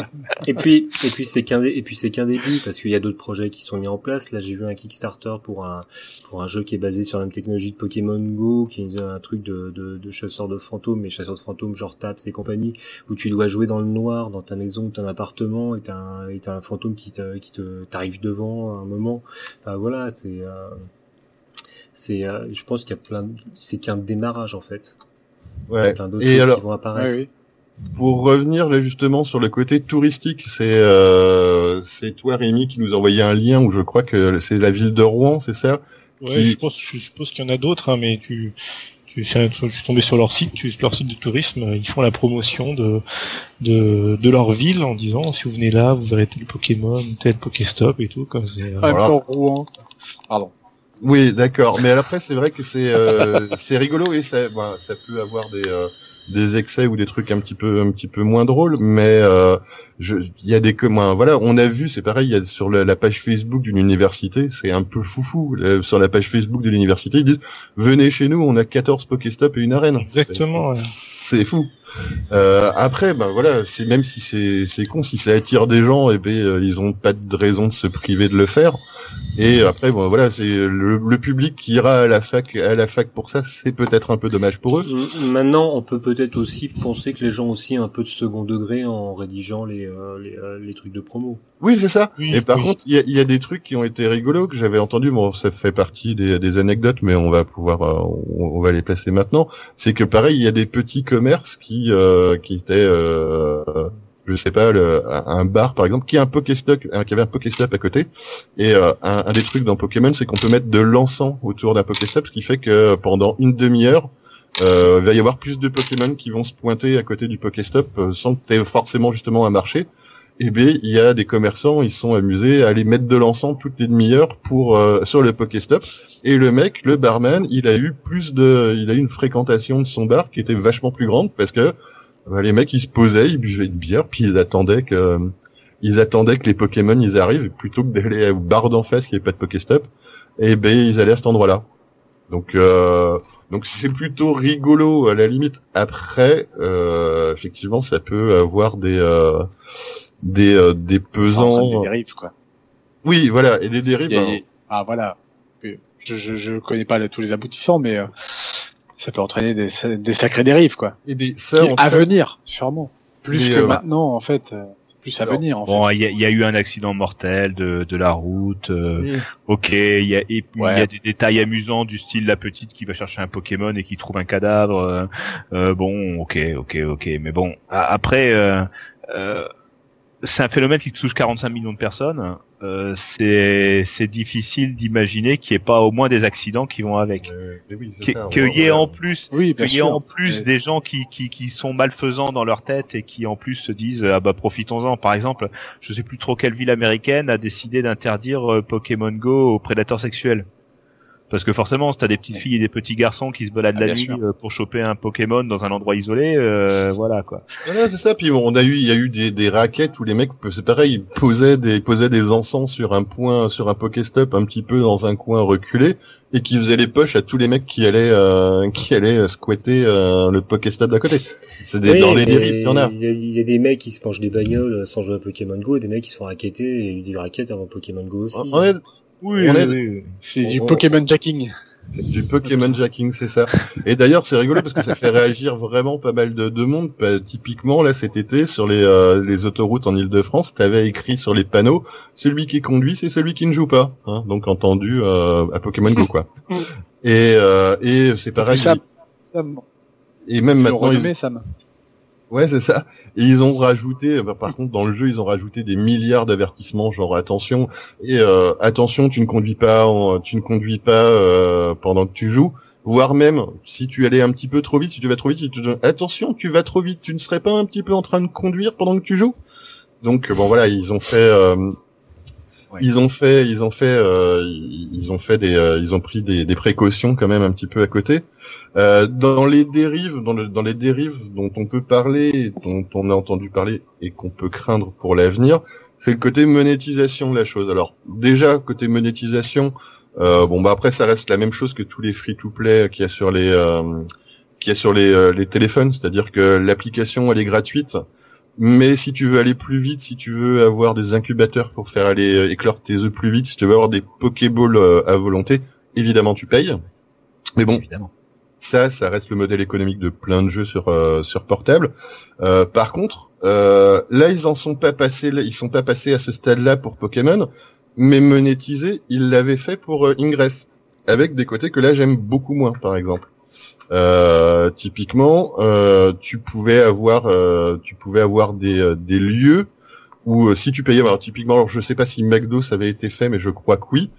et puis et puis c'est qu'un et puis c'est qu'un début parce qu'il y a d'autres projets qui sont mis en place. Là j'ai vu un Kickstarter pour un pour un jeu qui est basé sur la même technologie de Pokémon Go, qui est un truc de de, de chasseur de fantômes, mais chasseur de fantômes genre Taps et compagnie, où tu dois jouer dans le noir, dans ta maison, ou ton appartement, et t'as un et t'as un fantôme qui te qui te t'arrive devant à un moment. Enfin voilà, c'est. Euh... C'est, euh, je pense qu'il y a plein, de... c'est qu'un démarrage en fait. Ouais. Il y a plein d'autres et choses alors... qui vont apparaître. Ouais, oui. Pour revenir là justement sur le côté touristique, c'est euh, c'est toi Rémi qui nous envoyait un lien où je crois que c'est la ville de Rouen, c'est ça ? Ouais, qui... je pense, je suppose qu'il y en a d'autres, hein, mais tu. Je suis tombé sur leur site, leur site de tourisme, ils font la promotion de, de, de leur ville en disant si vous venez là, vous verrez tel Pokémon, tel Pokéstop et tout. Comme c'est, euh, ah, voilà. Rouen. Pardon. Oui, d'accord. Mais après, c'est vrai que c'est euh, c'est rigolo et ça, bah, ça peut avoir des euh, des excès ou des trucs un petit peu un petit peu moins drôles. Mais euh, je, il y a des communs. Voilà, on a vu, c'est pareil. Il y a sur la, la page Facebook d'une université, c'est un peu foufou. Euh, sur la page Facebook de l'université, ils disent venez chez nous, on a quatorze Pokéstop et une arène. Exactement. C'est, ouais. c'est fou. Euh, après, ben bah, voilà, c'est même si c'est c'est con, si ça attire des gens, et eh ben euh, ils ont pas de raison de se priver de le faire. Et après, bon, voilà, c'est le, le public qui ira à la fac, à la fac pour ça, c'est peut-être un peu dommage pour eux. Maintenant, on peut peut-être aussi penser que les gens aussi ont un peu de second degré en rédigeant les euh, les, euh, les trucs de promo. Oui, c'est ça. Oui, et par oui. contre, il y a, y a des trucs qui ont été rigolos que j'avais entendus. Bon, ça fait partie des, des anecdotes, mais on va pouvoir, euh, on, on va les placer maintenant. C'est que pareil, il y a des petits commerces qui euh, qui étaient. Euh, je sais pas, le, un bar par exemple, qui a un Pokéstop, qui avait un Pokéstop à côté, et euh, un, un des trucs dans Pokémon, c'est qu'on peut mettre de l'encens autour d'un Pokéstop, ce qui fait que pendant une demi-heure, euh, il va y avoir plus de Pokémon qui vont se pointer à côté du Pokéstop, euh, sans que t'aies forcément justement à marcher. Et ben, il y a des commerçants, ils sont amusés à aller mettre de l'encens toutes les demi-heures pour euh, sur le Pokéstop. Et le mec, le barman, il a eu plus de, il a eu une fréquentation de son bar qui était vachement plus grande parce que les mecs, ils se posaient, ils buvaient une bière, puis ils attendaient que, ils attendaient que les Pokémon, ils arrivent, plutôt que d'aller au bar d'en face, qui n'avait pas de Pokéstop, et ben, ils allaient à cet endroit-là. Donc, euh, donc c'est plutôt rigolo, à la limite. Après, euh, effectivement, ça peut avoir des, euh, des, euh, des pesants. Des dérives, quoi. Oui, voilà, et des dérives. A, hein. Ah, voilà. Je, je, je connais pas le, tous les aboutissants, mais, euh... ça peut entraîner des, des sacrées dérives, quoi. Et bien, ça, en à fait... venir, sûrement. Plus mais que euh... maintenant, en fait, c'est plus à Alors, venir. En bon, il y, y a eu un accident mortel de, de la route. Euh, oui. Ok, il y a, il ouais. y a des détails amusants du style la petite qui va chercher un Pokémon et qui trouve un cadavre. Euh, bon, ok, ok, ok. Mais bon, après, euh, euh, c'est un phénomène qui touche quarante-cinq millions de personnes. Euh, c'est, c'est difficile d'imaginer qu'il n'y ait pas au moins des accidents qui vont avec. Euh, oui, qu'il que y ait en plus, oui, qu'il y ait en plus mais... des gens qui, qui, qui sont malfaisants dans leur tête et qui en plus se disent, ah bah, profitons-en. Par exemple, je sais plus trop quelle ville américaine a décidé d'interdire Pokémon Go aux prédateurs sexuels. Parce que forcément, si t'as des petites filles et des petits garçons qui se baladent ah, la nuit sûr. pour choper un Pokémon dans un endroit isolé, euh, voilà quoi. Voilà, c'est ça. Puis bon, on a eu, il y a eu des, des raquettes où les mecs, c'est pareil, ils posaient des, posaient des encens sur un point, sur un Pokéstop, un petit peu dans un coin reculé, et qui faisaient les poches à tous les mecs qui allaient, euh, qui allaient squatter euh, le Pokéstop d'à côté. C'est des, oui, dans les dérives, il y en a. Il y, y a des mecs qui se penchent des bagnoles sans jouer à Pokémon Go, et des mecs qui se font raqueter, et il y a eu des raquettes avant Pokémon Go aussi. En, en est... Oui, on oui, est... oui, c'est du Pokémon jacking. Du Pokémon Jacking, c'est ça. Et d'ailleurs, c'est rigolo parce que ça fait réagir vraiment pas mal de, de monde. Bah, typiquement, là, cet été, sur les, euh, les autoroutes en Ile-de-France, t'avais écrit sur les panneaux, celui qui conduit, c'est celui qui ne joue pas. Hein, donc, entendu, euh, à Pokémon Go, quoi. Et, euh, et c'est pareil. Sam. Sam. Et même ils maintenant. Ils... Sam. Ouais, c'est ça. Et ils ont rajouté, bah, par contre, dans le jeu, ils ont rajouté des milliards d'avertissements, genre attention et euh, attention, tu ne conduis pas, en, tu ne conduis pas euh, pendant que tu joues, voire même si tu allais un petit peu trop vite, si tu vas trop vite, ils te disent attention, tu vas trop vite, tu ne serais pas un petit peu en train de conduire pendant que tu joues. Donc bon voilà, ils ont fait, euh, ouais. ils ont fait, ils ont fait, euh, ils ont fait des, euh, ils ont pris des, des précautions quand même un petit peu à côté. Euh, dans les dérives, dans, le, dans les dérives dont on peut parler, dont on a entendu parler et qu'on peut craindre pour l'avenir, c'est le côté monétisation de la chose. Alors déjà côté monétisation, euh, bon bah après ça reste la même chose que tous les free-to-play qu'il y a sur les, euh, qu'il y a sur les, euh, les téléphones, c'est-à-dire que l'application elle est gratuite. Mais si tu veux aller plus vite, si tu veux avoir des incubateurs pour faire aller éclore tes œufs plus vite, si tu veux avoir des Pokéballs à volonté, évidemment tu payes. Mais bon, évidemment. ça, ça reste le modèle économique de plein de jeux sur euh, sur portable. Euh, par contre, euh, là ils en sont pas passés, là, ils sont pas passés à ce stade-là pour Pokémon, mais monétiser, ils l'avaient fait pour euh, Ingress, avec des côtés que là j'aime beaucoup moins, par exemple. Euh, typiquement, euh, tu pouvais avoir, euh, tu pouvais avoir des, euh, des lieux où euh, si tu payais, alors typiquement, alors je sais pas si McDo ça avait été fait, mais je crois que oui,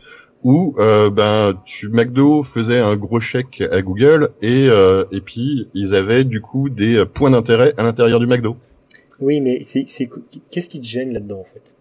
où euh, ben tu McDo faisait un gros chèque à Google et euh, et puis ils avaient du coup des points d'intérêt à l'intérieur du McDo. Oui, mais c'est c'est qu'est-ce qui te gêne là-dedans en fait?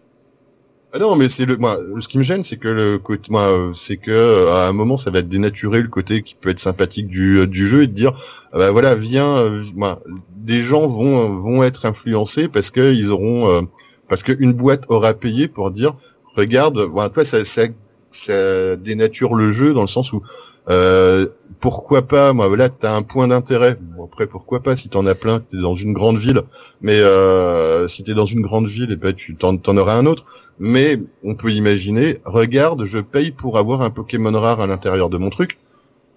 Ah non, mais c'est le, moi, ce qui me gêne, c'est que le côté, moi, c'est que, à un moment, ça va dénaturer le côté qui peut être sympathique du, du jeu et de dire, ah bah voilà, viens, moi, des gens vont, vont être influencés parce que ils auront, euh, parce qu'une boîte aura payé pour dire, regarde, voilà, toi, ça, ça, ça dénature le jeu dans le sens où, euh, pourquoi pas, moi, là, t'as un point d'intérêt. Bon, après, pourquoi pas, si t'en as plein, t'es dans une grande ville, mais, euh, si t'es dans une grande ville, et ben, tu, t'en, t'en auras un autre. Mais, on peut imaginer, regarde, je paye pour avoir un Pokémon rare à l'intérieur de mon truc.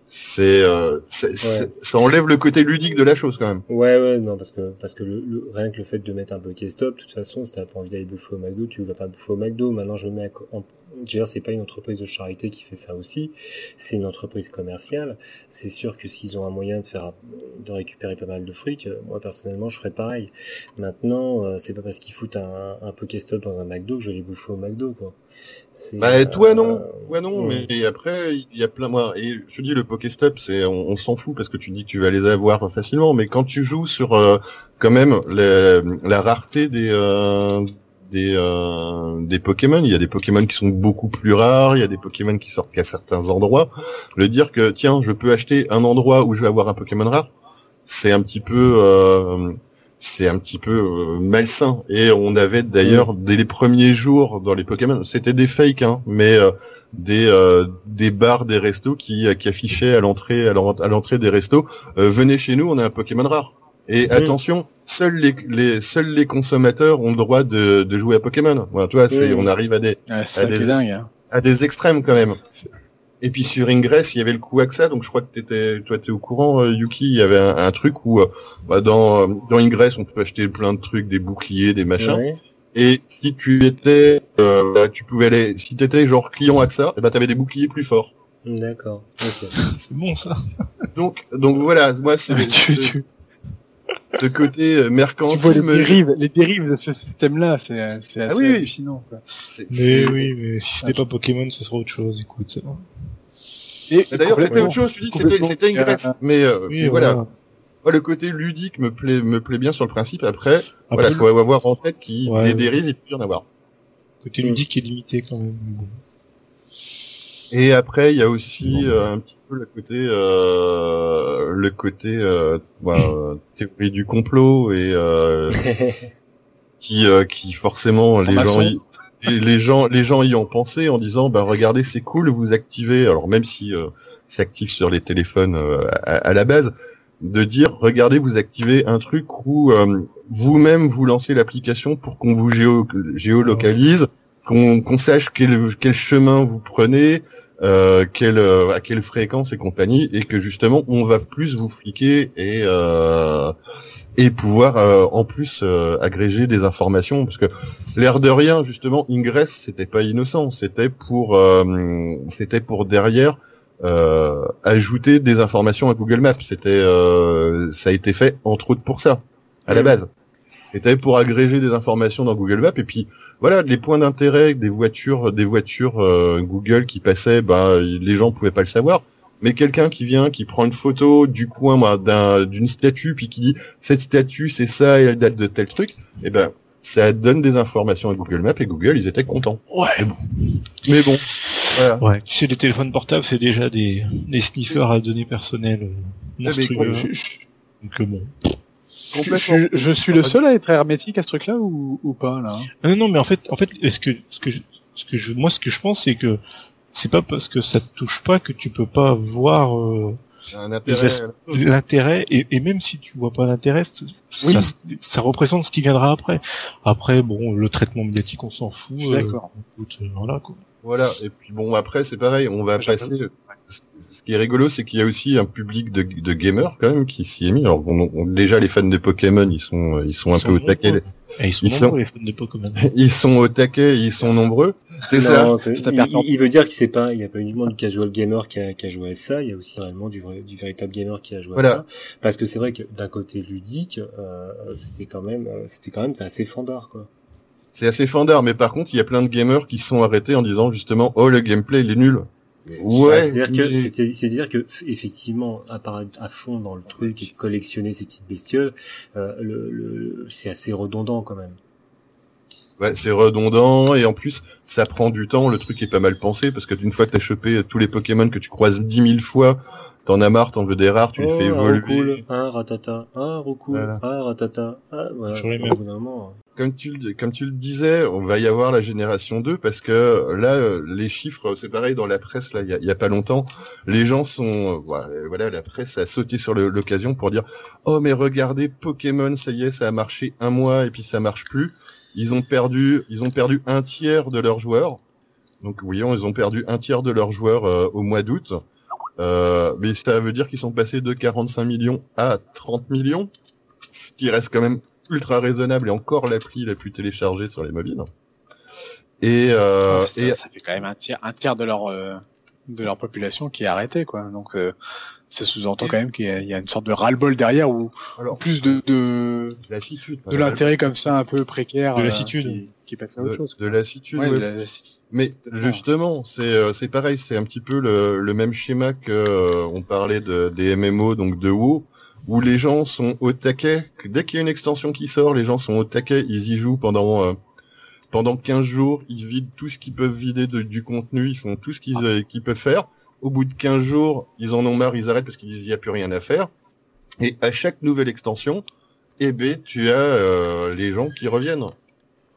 C'est, euh, c'est, ouais. c'est ça enlève le côté ludique de la chose, quand même. Ouais, ouais, non, parce que, parce que le, le rien que le fait de mettre un Pokéstop, de toute façon, si t'as pas envie d'aller bouffer au McDo, tu vas pas bouffer au McDo. Maintenant, je mets à, en, je veux dire, c'est pas une entreprise de charité qui fait ça aussi, c'est une entreprise commerciale. C'est sûr que s'ils ont un moyen de faire, de récupérer pas mal de fric, moi personnellement je ferais pareil. Maintenant, euh, c'est pas parce qu'ils foutent un, un Pokéstop dans un McDo que je vais les bouffer au McDo, quoi. C'est, bah toi euh, non, toi non, ouais. Mais et après il y a plein moi et je te dis le Pokéstop, c'est on, on s'en fout parce que tu dis que tu vas les avoir facilement, mais quand tu joues sur euh, quand même la, la rareté des euh, des euh, des Pokémon, il y a des Pokémon qui sont beaucoup plus rares, il y a des Pokémon qui sortent qu'à certains endroits. Le dire que tiens, je peux acheter un endroit où je vais avoir un Pokémon rare, c'est un petit peu euh, c'est un petit peu euh, malsain. Et on avait d'ailleurs dès les premiers jours dans les Pokémon, c'était des fakes hein, mais euh, des euh, des bars, des restos qui qui affichaient à l'entrée à l'entrée des restos euh, venez chez nous, on a un Pokémon rare. Et mmh. attention, seuls les, les seuls les consommateurs ont le droit de, de jouer à Pokémon. Voilà, tu vois, c'est, mmh. on arrive à des ouais, à des dingue, hein. à des extrêmes quand même. Et puis sur Ingress, il y avait le coup AXA, donc je crois que t'étais, toi t'es au courant, euh, Yuki, il y avait un, un truc où bah, dans dans Ingress, on peut acheter plein de trucs, des boucliers, des machins. Ouais. Et si tu étais, euh, bah, tu pouvais aller, si t'étais genre client AXA, et ben bah, t'avais des boucliers plus forts. D'accord. Ok. C'est bon ça. Donc donc voilà, moi c'est. Ouais, tu, c'est... Tu... Ce côté mercantile. Tu vois les dérives, les dérives de ce système-là, c'est, c'est assez ah oui, hallucinant, quoi. C'est, c'est... Mais oui, mais si c'était pas Pokémon, ce serait autre chose, écoute, c'est bon. Et, et d'ailleurs, c'était autre chose, tu dis que c'était, c'était Ingress. Euh, mais, euh, oui, mais voilà. voilà. Ouais, le côté ludique me plaît, me plaît bien sur le principe. Après, Après voilà, faut avoir en tête qu'il ouais, les dérives, il peut y en avoir. Le côté ludique est limité, quand même. Et après, il y a aussi euh, un petit peu le côté, euh, le côté euh, bah, théorie du complot et euh, qui, euh, qui forcément en les maçon. gens, y, et les gens, les gens y ont pensé en disant, bah regardez, c'est cool, vous activez. Alors même si euh, c'est actif sur les téléphones euh, à, à la base, de dire, regardez, vous activez un truc où euh, vous-même vous lancez l'application pour qu'on vous géo- géolocalise. Qu'on, qu'on sache quel, quel chemin vous prenez, euh, quelle, euh, à quelle fréquence et compagnie, et que justement on va plus vous fliquer et euh, et pouvoir euh, en plus euh, agréger des informations, parce que l'air de rien justement Ingress c'était pas innocent, c'était pour euh, c'était pour derrière euh, ajouter des informations à Google Maps, c'était euh, ça a été fait entre autres pour ça à oui. la base. C'était pour agréger des informations dans Google Maps, et puis voilà, les points d'intérêt des voitures, des voitures euh, Google qui passaient, bah les gens pouvaient pas le savoir, mais quelqu'un qui vient, qui prend une photo du coin bah, d'un, d'une statue, puis qui dit cette statue c'est ça et elle date de tel truc, et ben bah, ça donne des informations à Google Maps et Google ils étaient contents. Ouais, bon. Mais bon, voilà. Ouais, tu sais les téléphones portables c'est déjà des des sniffers à données personnelles monstrueux. Donc bon. Je, je, je suis le seul à être hermétique à ce truc-là ou, ou pas là. Non, non, mais en fait, en fait, est-ce que, ce que, ce que je, moi, ce que je pense, c'est que c'est pas parce que ça te touche pas que tu peux pas voir euh, un intérêt as- l'intérêt, et, et même si tu vois pas l'intérêt, oui. ça, ça représente ce qui viendra après. Après, bon, le traitement médiatique, on s'en fout. D'accord. Euh, écoute, voilà quoi. Voilà. Et puis bon, après, c'est pareil, on va après, passer. Ce qui est rigolo, c'est qu'il y a aussi un public de, de gamers quand même qui s'y est mis. Alors bon, on, déjà les fans de Pokémon, ils sont, ils sont ils un sont peu au taquet. Les... Ils sont, ils sont nombreux, les fans de Pokémon. Ils sont au taquet, ils sont nombreux. C'est non, ça. C'est... C'est il, il veut dire qu'il sait pas. Il n'y a pas uniquement du casual gamer qui a, qui a joué à ça. Il y a aussi réellement du, vrai, du véritable gamer qui a joué voilà. à ça. Parce que c'est vrai que d'un côté ludique, euh, c'était quand même, c'était quand même c'est assez fandard quoi. C'est assez fandard, mais par contre, il y a plein de gamers qui sont arrêtés en disant justement, oh le gameplay il est nul. Ouais, c'est-à-dire que, c'est-à-dire, c'est-à-dire que, effectivement, apparaître à fond dans le truc et collectionner ces petites bestioles, euh, le, le, c'est assez redondant quand même. Ouais, c'est redondant, et en plus, ça prend du temps, le truc est pas mal pensé, parce que d'une fois que t'as chopé tous les Pokémon que tu croises dix mille fois, t'en as marre, t'en veux des rares, tu oh, les fais évoluer. Un Rocool, un Ratata, un Rocool, voilà. un Ratata, un, voilà. Sur les mêmes. Comme tu, le, comme tu le disais, on va y avoir la génération deux, parce que là, les chiffres, c'est pareil, dans la presse, là, il y a, y a pas longtemps, les gens sont... Voilà, la presse a sauté sur le, l'occasion pour dire « Oh, mais regardez, Pokémon, ça y est, ça a marché un mois, et puis ça marche plus. » Ils ont perdu ils ont perdu un tiers de leurs joueurs. Donc, oui, ils ont perdu un tiers de leurs joueurs euh, au mois d'août. Euh, mais ça veut dire qu'ils sont passés de quarante-cinq millions à trente millions, ce qui reste quand même... ultra raisonnable, et encore l'appli la plus téléchargée sur les mobiles. Et, euh, ça, et... ça fait quand même un tiers, un tiers de leur, euh, de leur population qui est arrêtée, quoi. Donc, euh, ça sous-entend et... quand même qu'il y a, il y a une sorte de ras-le-bol derrière où, alors, plus de, de, lassitude, de l'intérêt comme ça un peu précaire. De lassitude. Euh, qui, qui passe à autre de, chose. Quoi. De lassitude. Ouais, ouais. De la... Mais, justement, c'est, c'est pareil, c'est un petit peu le, le même schéma que, euh, on parlait de, des M M O, donc de WoW, où les gens sont au taquet, dès qu'il y a une extension qui sort, les gens sont au taquet, ils y jouent pendant euh, pendant quinze jours, ils vident tout ce qu'ils peuvent vider de, du contenu, ils font tout ce qu'ils, euh, qu'ils peuvent faire, au bout de quinze jours, ils en ont marre, ils arrêtent parce qu'ils disent il n'y a plus rien à faire, et à chaque nouvelle extension, eh ben, tu as euh, les gens qui reviennent.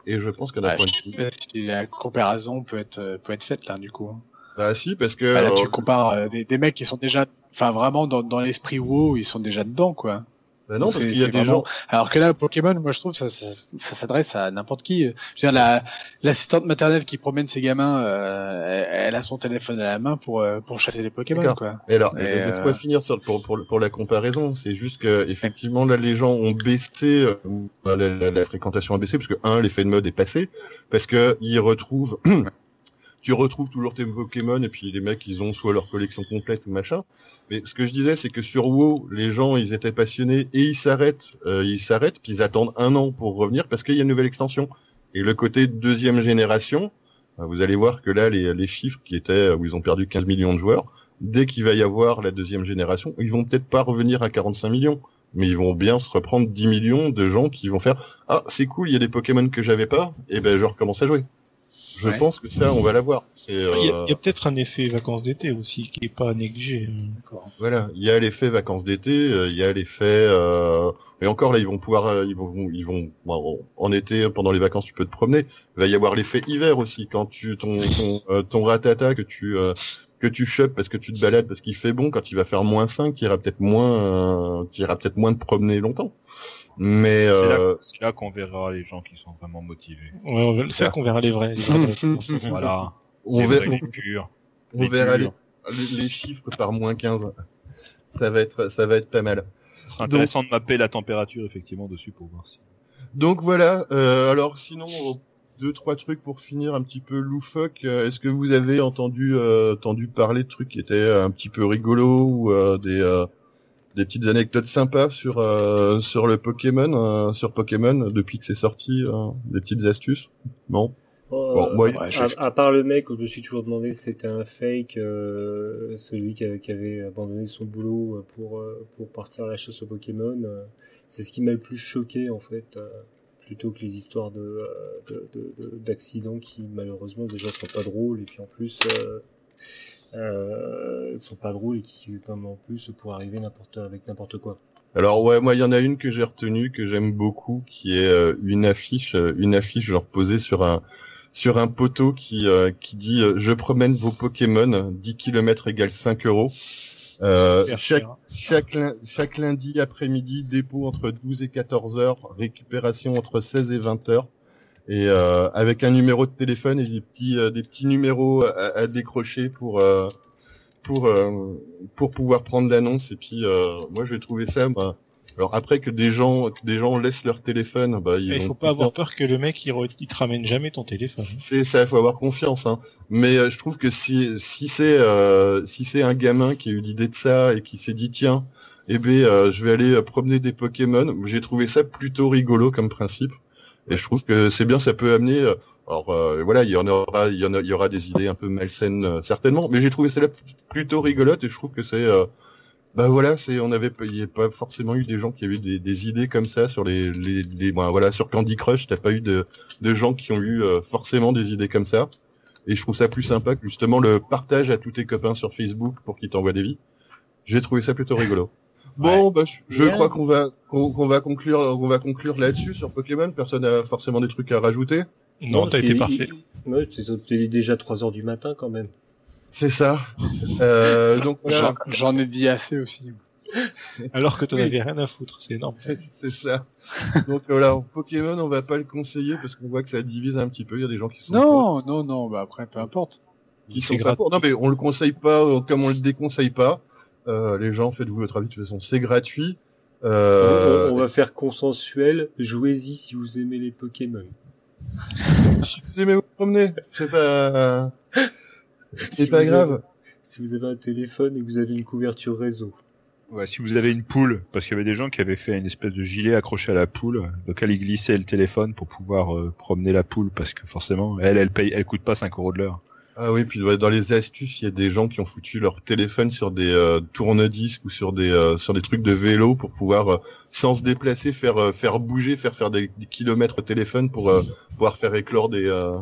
Et je pense que d'un ah, point de vue... Si la comparaison peut être, peut être faite là, du coup. Bah si, parce que... Bah, là, tu euh, compares euh, des, des mecs qui sont déjà... Enfin, vraiment, dans, dans l'esprit WoW, ils sont déjà dedans, quoi. Ben non, donc, parce qu'il y a des vraiment... gens... Alors que là, Pokémon, moi, je trouve, ça, ça, ça s'adresse à n'importe qui. Je veux dire, la, l'assistante maternelle qui promène ses gamins, euh, elle a son téléphone à la main pour, pour chasser les Pokémon, d'accord. quoi. Et alors, et euh... laisse-moi finir sur, pour, pour, pour la comparaison. C'est juste que, effectivement, là, les gens ont baissé, la, la, la fréquentation a baissé, parce que, un, l'effet de mode est passé, parce que ils retrouvent... Tu retrouves toujours tes Pokémon, et puis les mecs, ils ont soit leur collection complète ou machin. Mais ce que je disais, c'est que sur WoW, les gens, ils étaient passionnés, et ils s'arrêtent, euh, ils s'arrêtent, puis ils attendent un an pour revenir, parce qu'il y a une nouvelle extension. Et le côté deuxième génération, vous allez voir que là, les, les chiffres qui étaient, où ils ont perdu quinze millions de joueurs, dès qu'il va y avoir la deuxième génération, ils vont peut-être pas revenir à quarante-cinq millions, mais ils vont bien se reprendre dix millions de gens qui vont faire « Ah, c'est cool, il y a des Pokémon que j'avais pas, et ben je recommence à jouer ». Je ouais. pense que ça, on va l'avoir. C'est, euh... il, y a, il y a peut-être un effet vacances d'été aussi qui est pas négligé. D'accord. Voilà, il y a l'effet vacances d'été, euh, il y a l'effet. Euh... Et encore là, ils vont pouvoir, euh, ils vont, ils vont. Bon, en été, pendant les vacances, tu peux te promener. Il va y avoir l'effet hiver aussi quand tu ton ton, euh, ton ratata que tu euh, que tu chopes parce que tu te balades parce qu'il fait bon. Quand il va faire moins cinq, il ira peut-être moins, euh, il ira peut-être moins te promener longtemps. Mais c'est, euh... là, c'est là qu'on verra les gens qui sont vraiment motivés. Ouais, on veut, c'est là qu'on verra les vrais. Les vrais voilà. On verra les purs. on verra les, les chiffres par moins quinze. Ça va être, ça va être pas mal. C'est intéressant donc, de mapper la température effectivement dessus pour voir si. Donc voilà. Euh, alors sinon, deux trois trucs pour finir un petit peu loufoque. Est-ce que vous avez entendu euh, entendu parler de trucs qui étaient un petit peu rigolos ou euh, des euh, des petites anecdotes sympas sur euh, sur le Pokémon, euh, sur Pokémon depuis que c'est sorti, euh, des petites astuces. Non. Oh, bon, euh, moi, ouais, à, à part le mec où je me suis toujours demandé si c'était un fake, euh, celui qui, qui avait abandonné son boulot pour pour partir à la chasse aux Pokémon, euh, c'est ce qui m'a le plus choqué en fait, euh, plutôt que les histoires de, de, de, de d'accidents qui malheureusement déjà sont pas drôles et puis en plus euh, euh, sont pas drôles et qui comme en plus pourraient arriver n'importe avec n'importe quoi. Alors ouais, moi il y en a une que j'ai retenue que j'aime beaucoup, qui est euh, une affiche, une affiche genre posée sur un sur un poteau qui euh, qui dit euh, je promène vos Pokémon, dix kilomètres égale cinq euros. Euh, chaque chaque chaque lundi après-midi, dépôt entre douze et quatorze heures, récupération entre seize et vingt heures, et euh, avec un numéro de téléphone et des petits euh, des petits numéros à, à décrocher pour euh, pour euh, pour pouvoir prendre l'annonce. Et puis euh, moi je vais trouver ça, bah, alors après que des gens que des gens laissent leur téléphone, bah ils mais faut pas confiance. Avoir peur que le mec il, re- il te ramène jamais ton téléphone. C'est ça, faut avoir confiance hein. Mais euh, je trouve que si si c'est euh, si c'est un gamin qui a eu l'idée de ça et qui s'est dit tiens, eh ben euh, je vais aller promener des Pokémon, j'ai trouvé ça plutôt rigolo comme principe. Et je trouve que c'est bien, ça peut amener. Alors euh, voilà, il y en aura, il y en a, il y aura des idées un peu malsaines euh, certainement, mais j'ai trouvé celle-là plutôt rigolote et je trouve que c'est, euh, bah voilà, c'est, on avait, il y a pas forcément eu des gens qui avaient des, des idées comme ça sur les, les, les, bah, voilà, sur Candy Crush, t'as pas eu de, de gens qui ont eu euh, forcément des idées comme ça. Et je trouve ça plus sympa que justement le partage à tous tes copains sur Facebook pour qu'ils t'envoient des vies. J'ai trouvé ça plutôt rigolo. Bon, ouais. bah, je, je crois qu'on va qu'on, qu'on va conclure qu'on va conclure là-dessus sur Pokémon. Personne n'a forcément des trucs à rajouter. Non, non t'as été parfait. Ouais, c'est déjà trois heures du matin quand même. C'est ça. Euh, donc j'en, j'en ai dit assez aussi. Alors que t'en avais rien à foutre, c'est énorme. C'est, c'est ça. Donc voilà, Pokémon, on va pas le conseiller parce qu'on voit que ça divise un petit peu. Il y a des gens qui sont. Non, pour... non, non. Bah après, peu importe. Qui sont pas pour. Non, mais on le conseille pas, comme on le déconseille pas. Euh, les gens, faites-vous votre avis, de toute façon, c'est gratuit. Euh... On va faire consensuel, jouez-y si vous aimez les Pokémon. Si vous aimez vous promener, c'est pas, c'est si pas grave. Avez... Si vous avez un téléphone et que vous avez une couverture réseau. Ouais, si vous avez une poule, parce qu'il y avait des gens qui avaient fait une espèce de gilet accroché à la poule, donc elle y glissait le téléphone pour pouvoir euh, promener la poule, parce que forcément, elle, elle paye, elle coûte pas cinq euros de l'heure. Ah oui, puis dans les astuces, il y a des gens qui ont foutu leur téléphone sur des euh, tourne-disques ou sur des euh, sur des trucs de vélo pour pouvoir, euh, sans se déplacer, faire euh, faire bouger, faire faire des, des kilomètres au téléphone pour euh, pouvoir faire éclore des euh,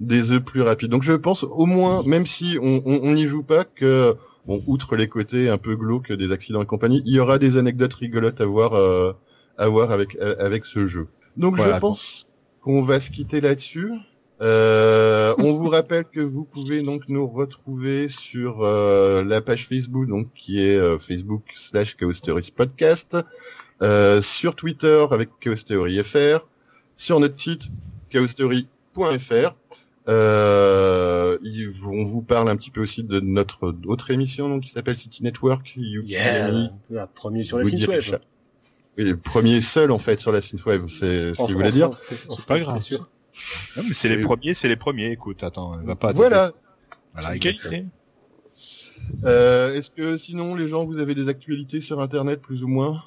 des œufs plus rapides. Donc je pense au moins, même si on on, on n'y joue pas, que bon, outre les côtés un peu glauques des accidents et compagnie, il y aura des anecdotes rigolotes à voir euh, à voir avec euh, avec ce jeu. Donc voilà, je pense qu'on va se quitter là-dessus. Euh, on vous rappelle que vous pouvez donc nous retrouver sur euh, la page Facebook, donc qui est euh, Facebook slash Chaos Theories Podcast, euh, sur Twitter avec Chaos Theory F R, sur notre site chaos theory point f r. Euh, ils, on vous parle un petit peu aussi de notre autre émission donc, qui s'appelle City Network. Yeah, la première sur la synthwave. Cha- oui, le premier seul en fait sur la synthwave, c'est ce que je voulais dire. C'est, c'est, c'est pas grave. Sûr. Non, mais c'est, c'est les premiers, c'est les premiers. Écoute, attends, va pas. Voilà. Voilà, égalité. Euh, est-ce que sinon, les gens, vous avez des actualités sur Internet, plus ou moins,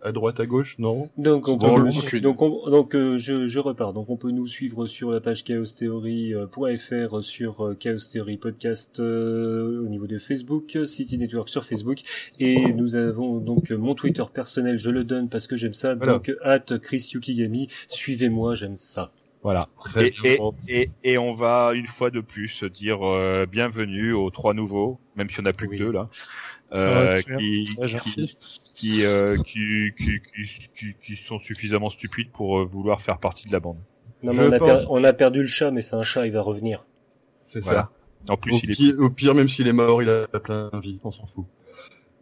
à droite, à gauche, non ? Donc, on bon, peut nous... donc, on... donc euh, je, je repars. Donc, on peut nous suivre sur la page chaos theory point f r, sur Chaos Theory Podcast euh, au niveau de Facebook, City Network sur Facebook, et nous avons donc mon Twitter personnel. Je le donne parce que j'aime ça. Voilà. Donc, at Chris Yukigami, suivez-moi, j'aime ça. Voilà. Et, et, et, et on va une fois de plus dire euh, bienvenue aux trois nouveaux, même si on n'a plus oui. que deux là, euh, ouais, qui, ouais, qui, qui, euh, qui, qui, qui, qui, qui sont suffisamment stupides pour euh, vouloir faire partie de la bande. Non mais on a, per- on a perdu le chat, mais c'est un chat, il va revenir. C'est voilà. ça. En plus, au, il pire, est... au pire, même s'il est mort, il a plein de vie, on s'en fout.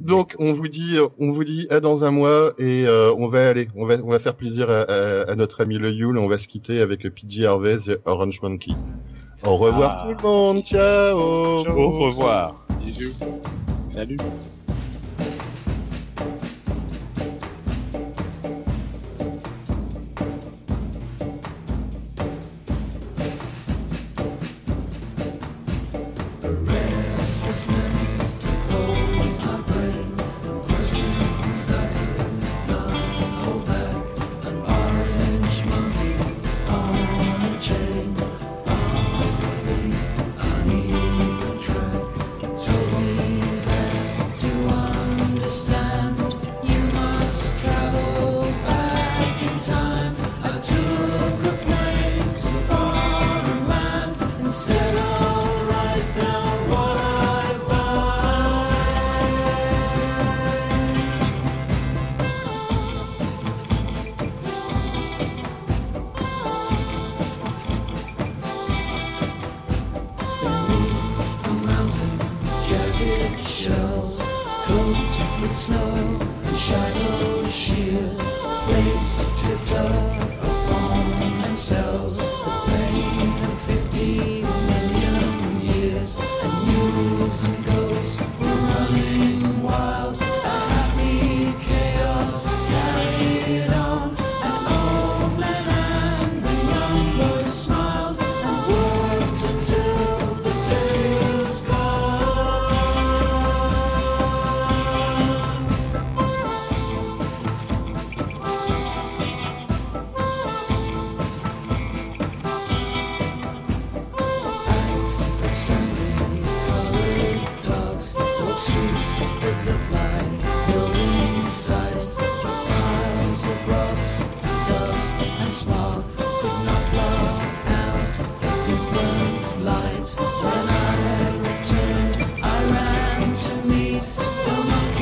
Donc on vous dit, on vous dit à dans un mois et euh, on va aller, on va, on va faire plaisir à, à, à notre ami le Yule, on va se quitter avec P J Harvey's Orange Monkey. Au revoir ah. tout le monde, ciao. Au revoir. Bisous. Salut. Light. When I returned, I ran to meet the monkey.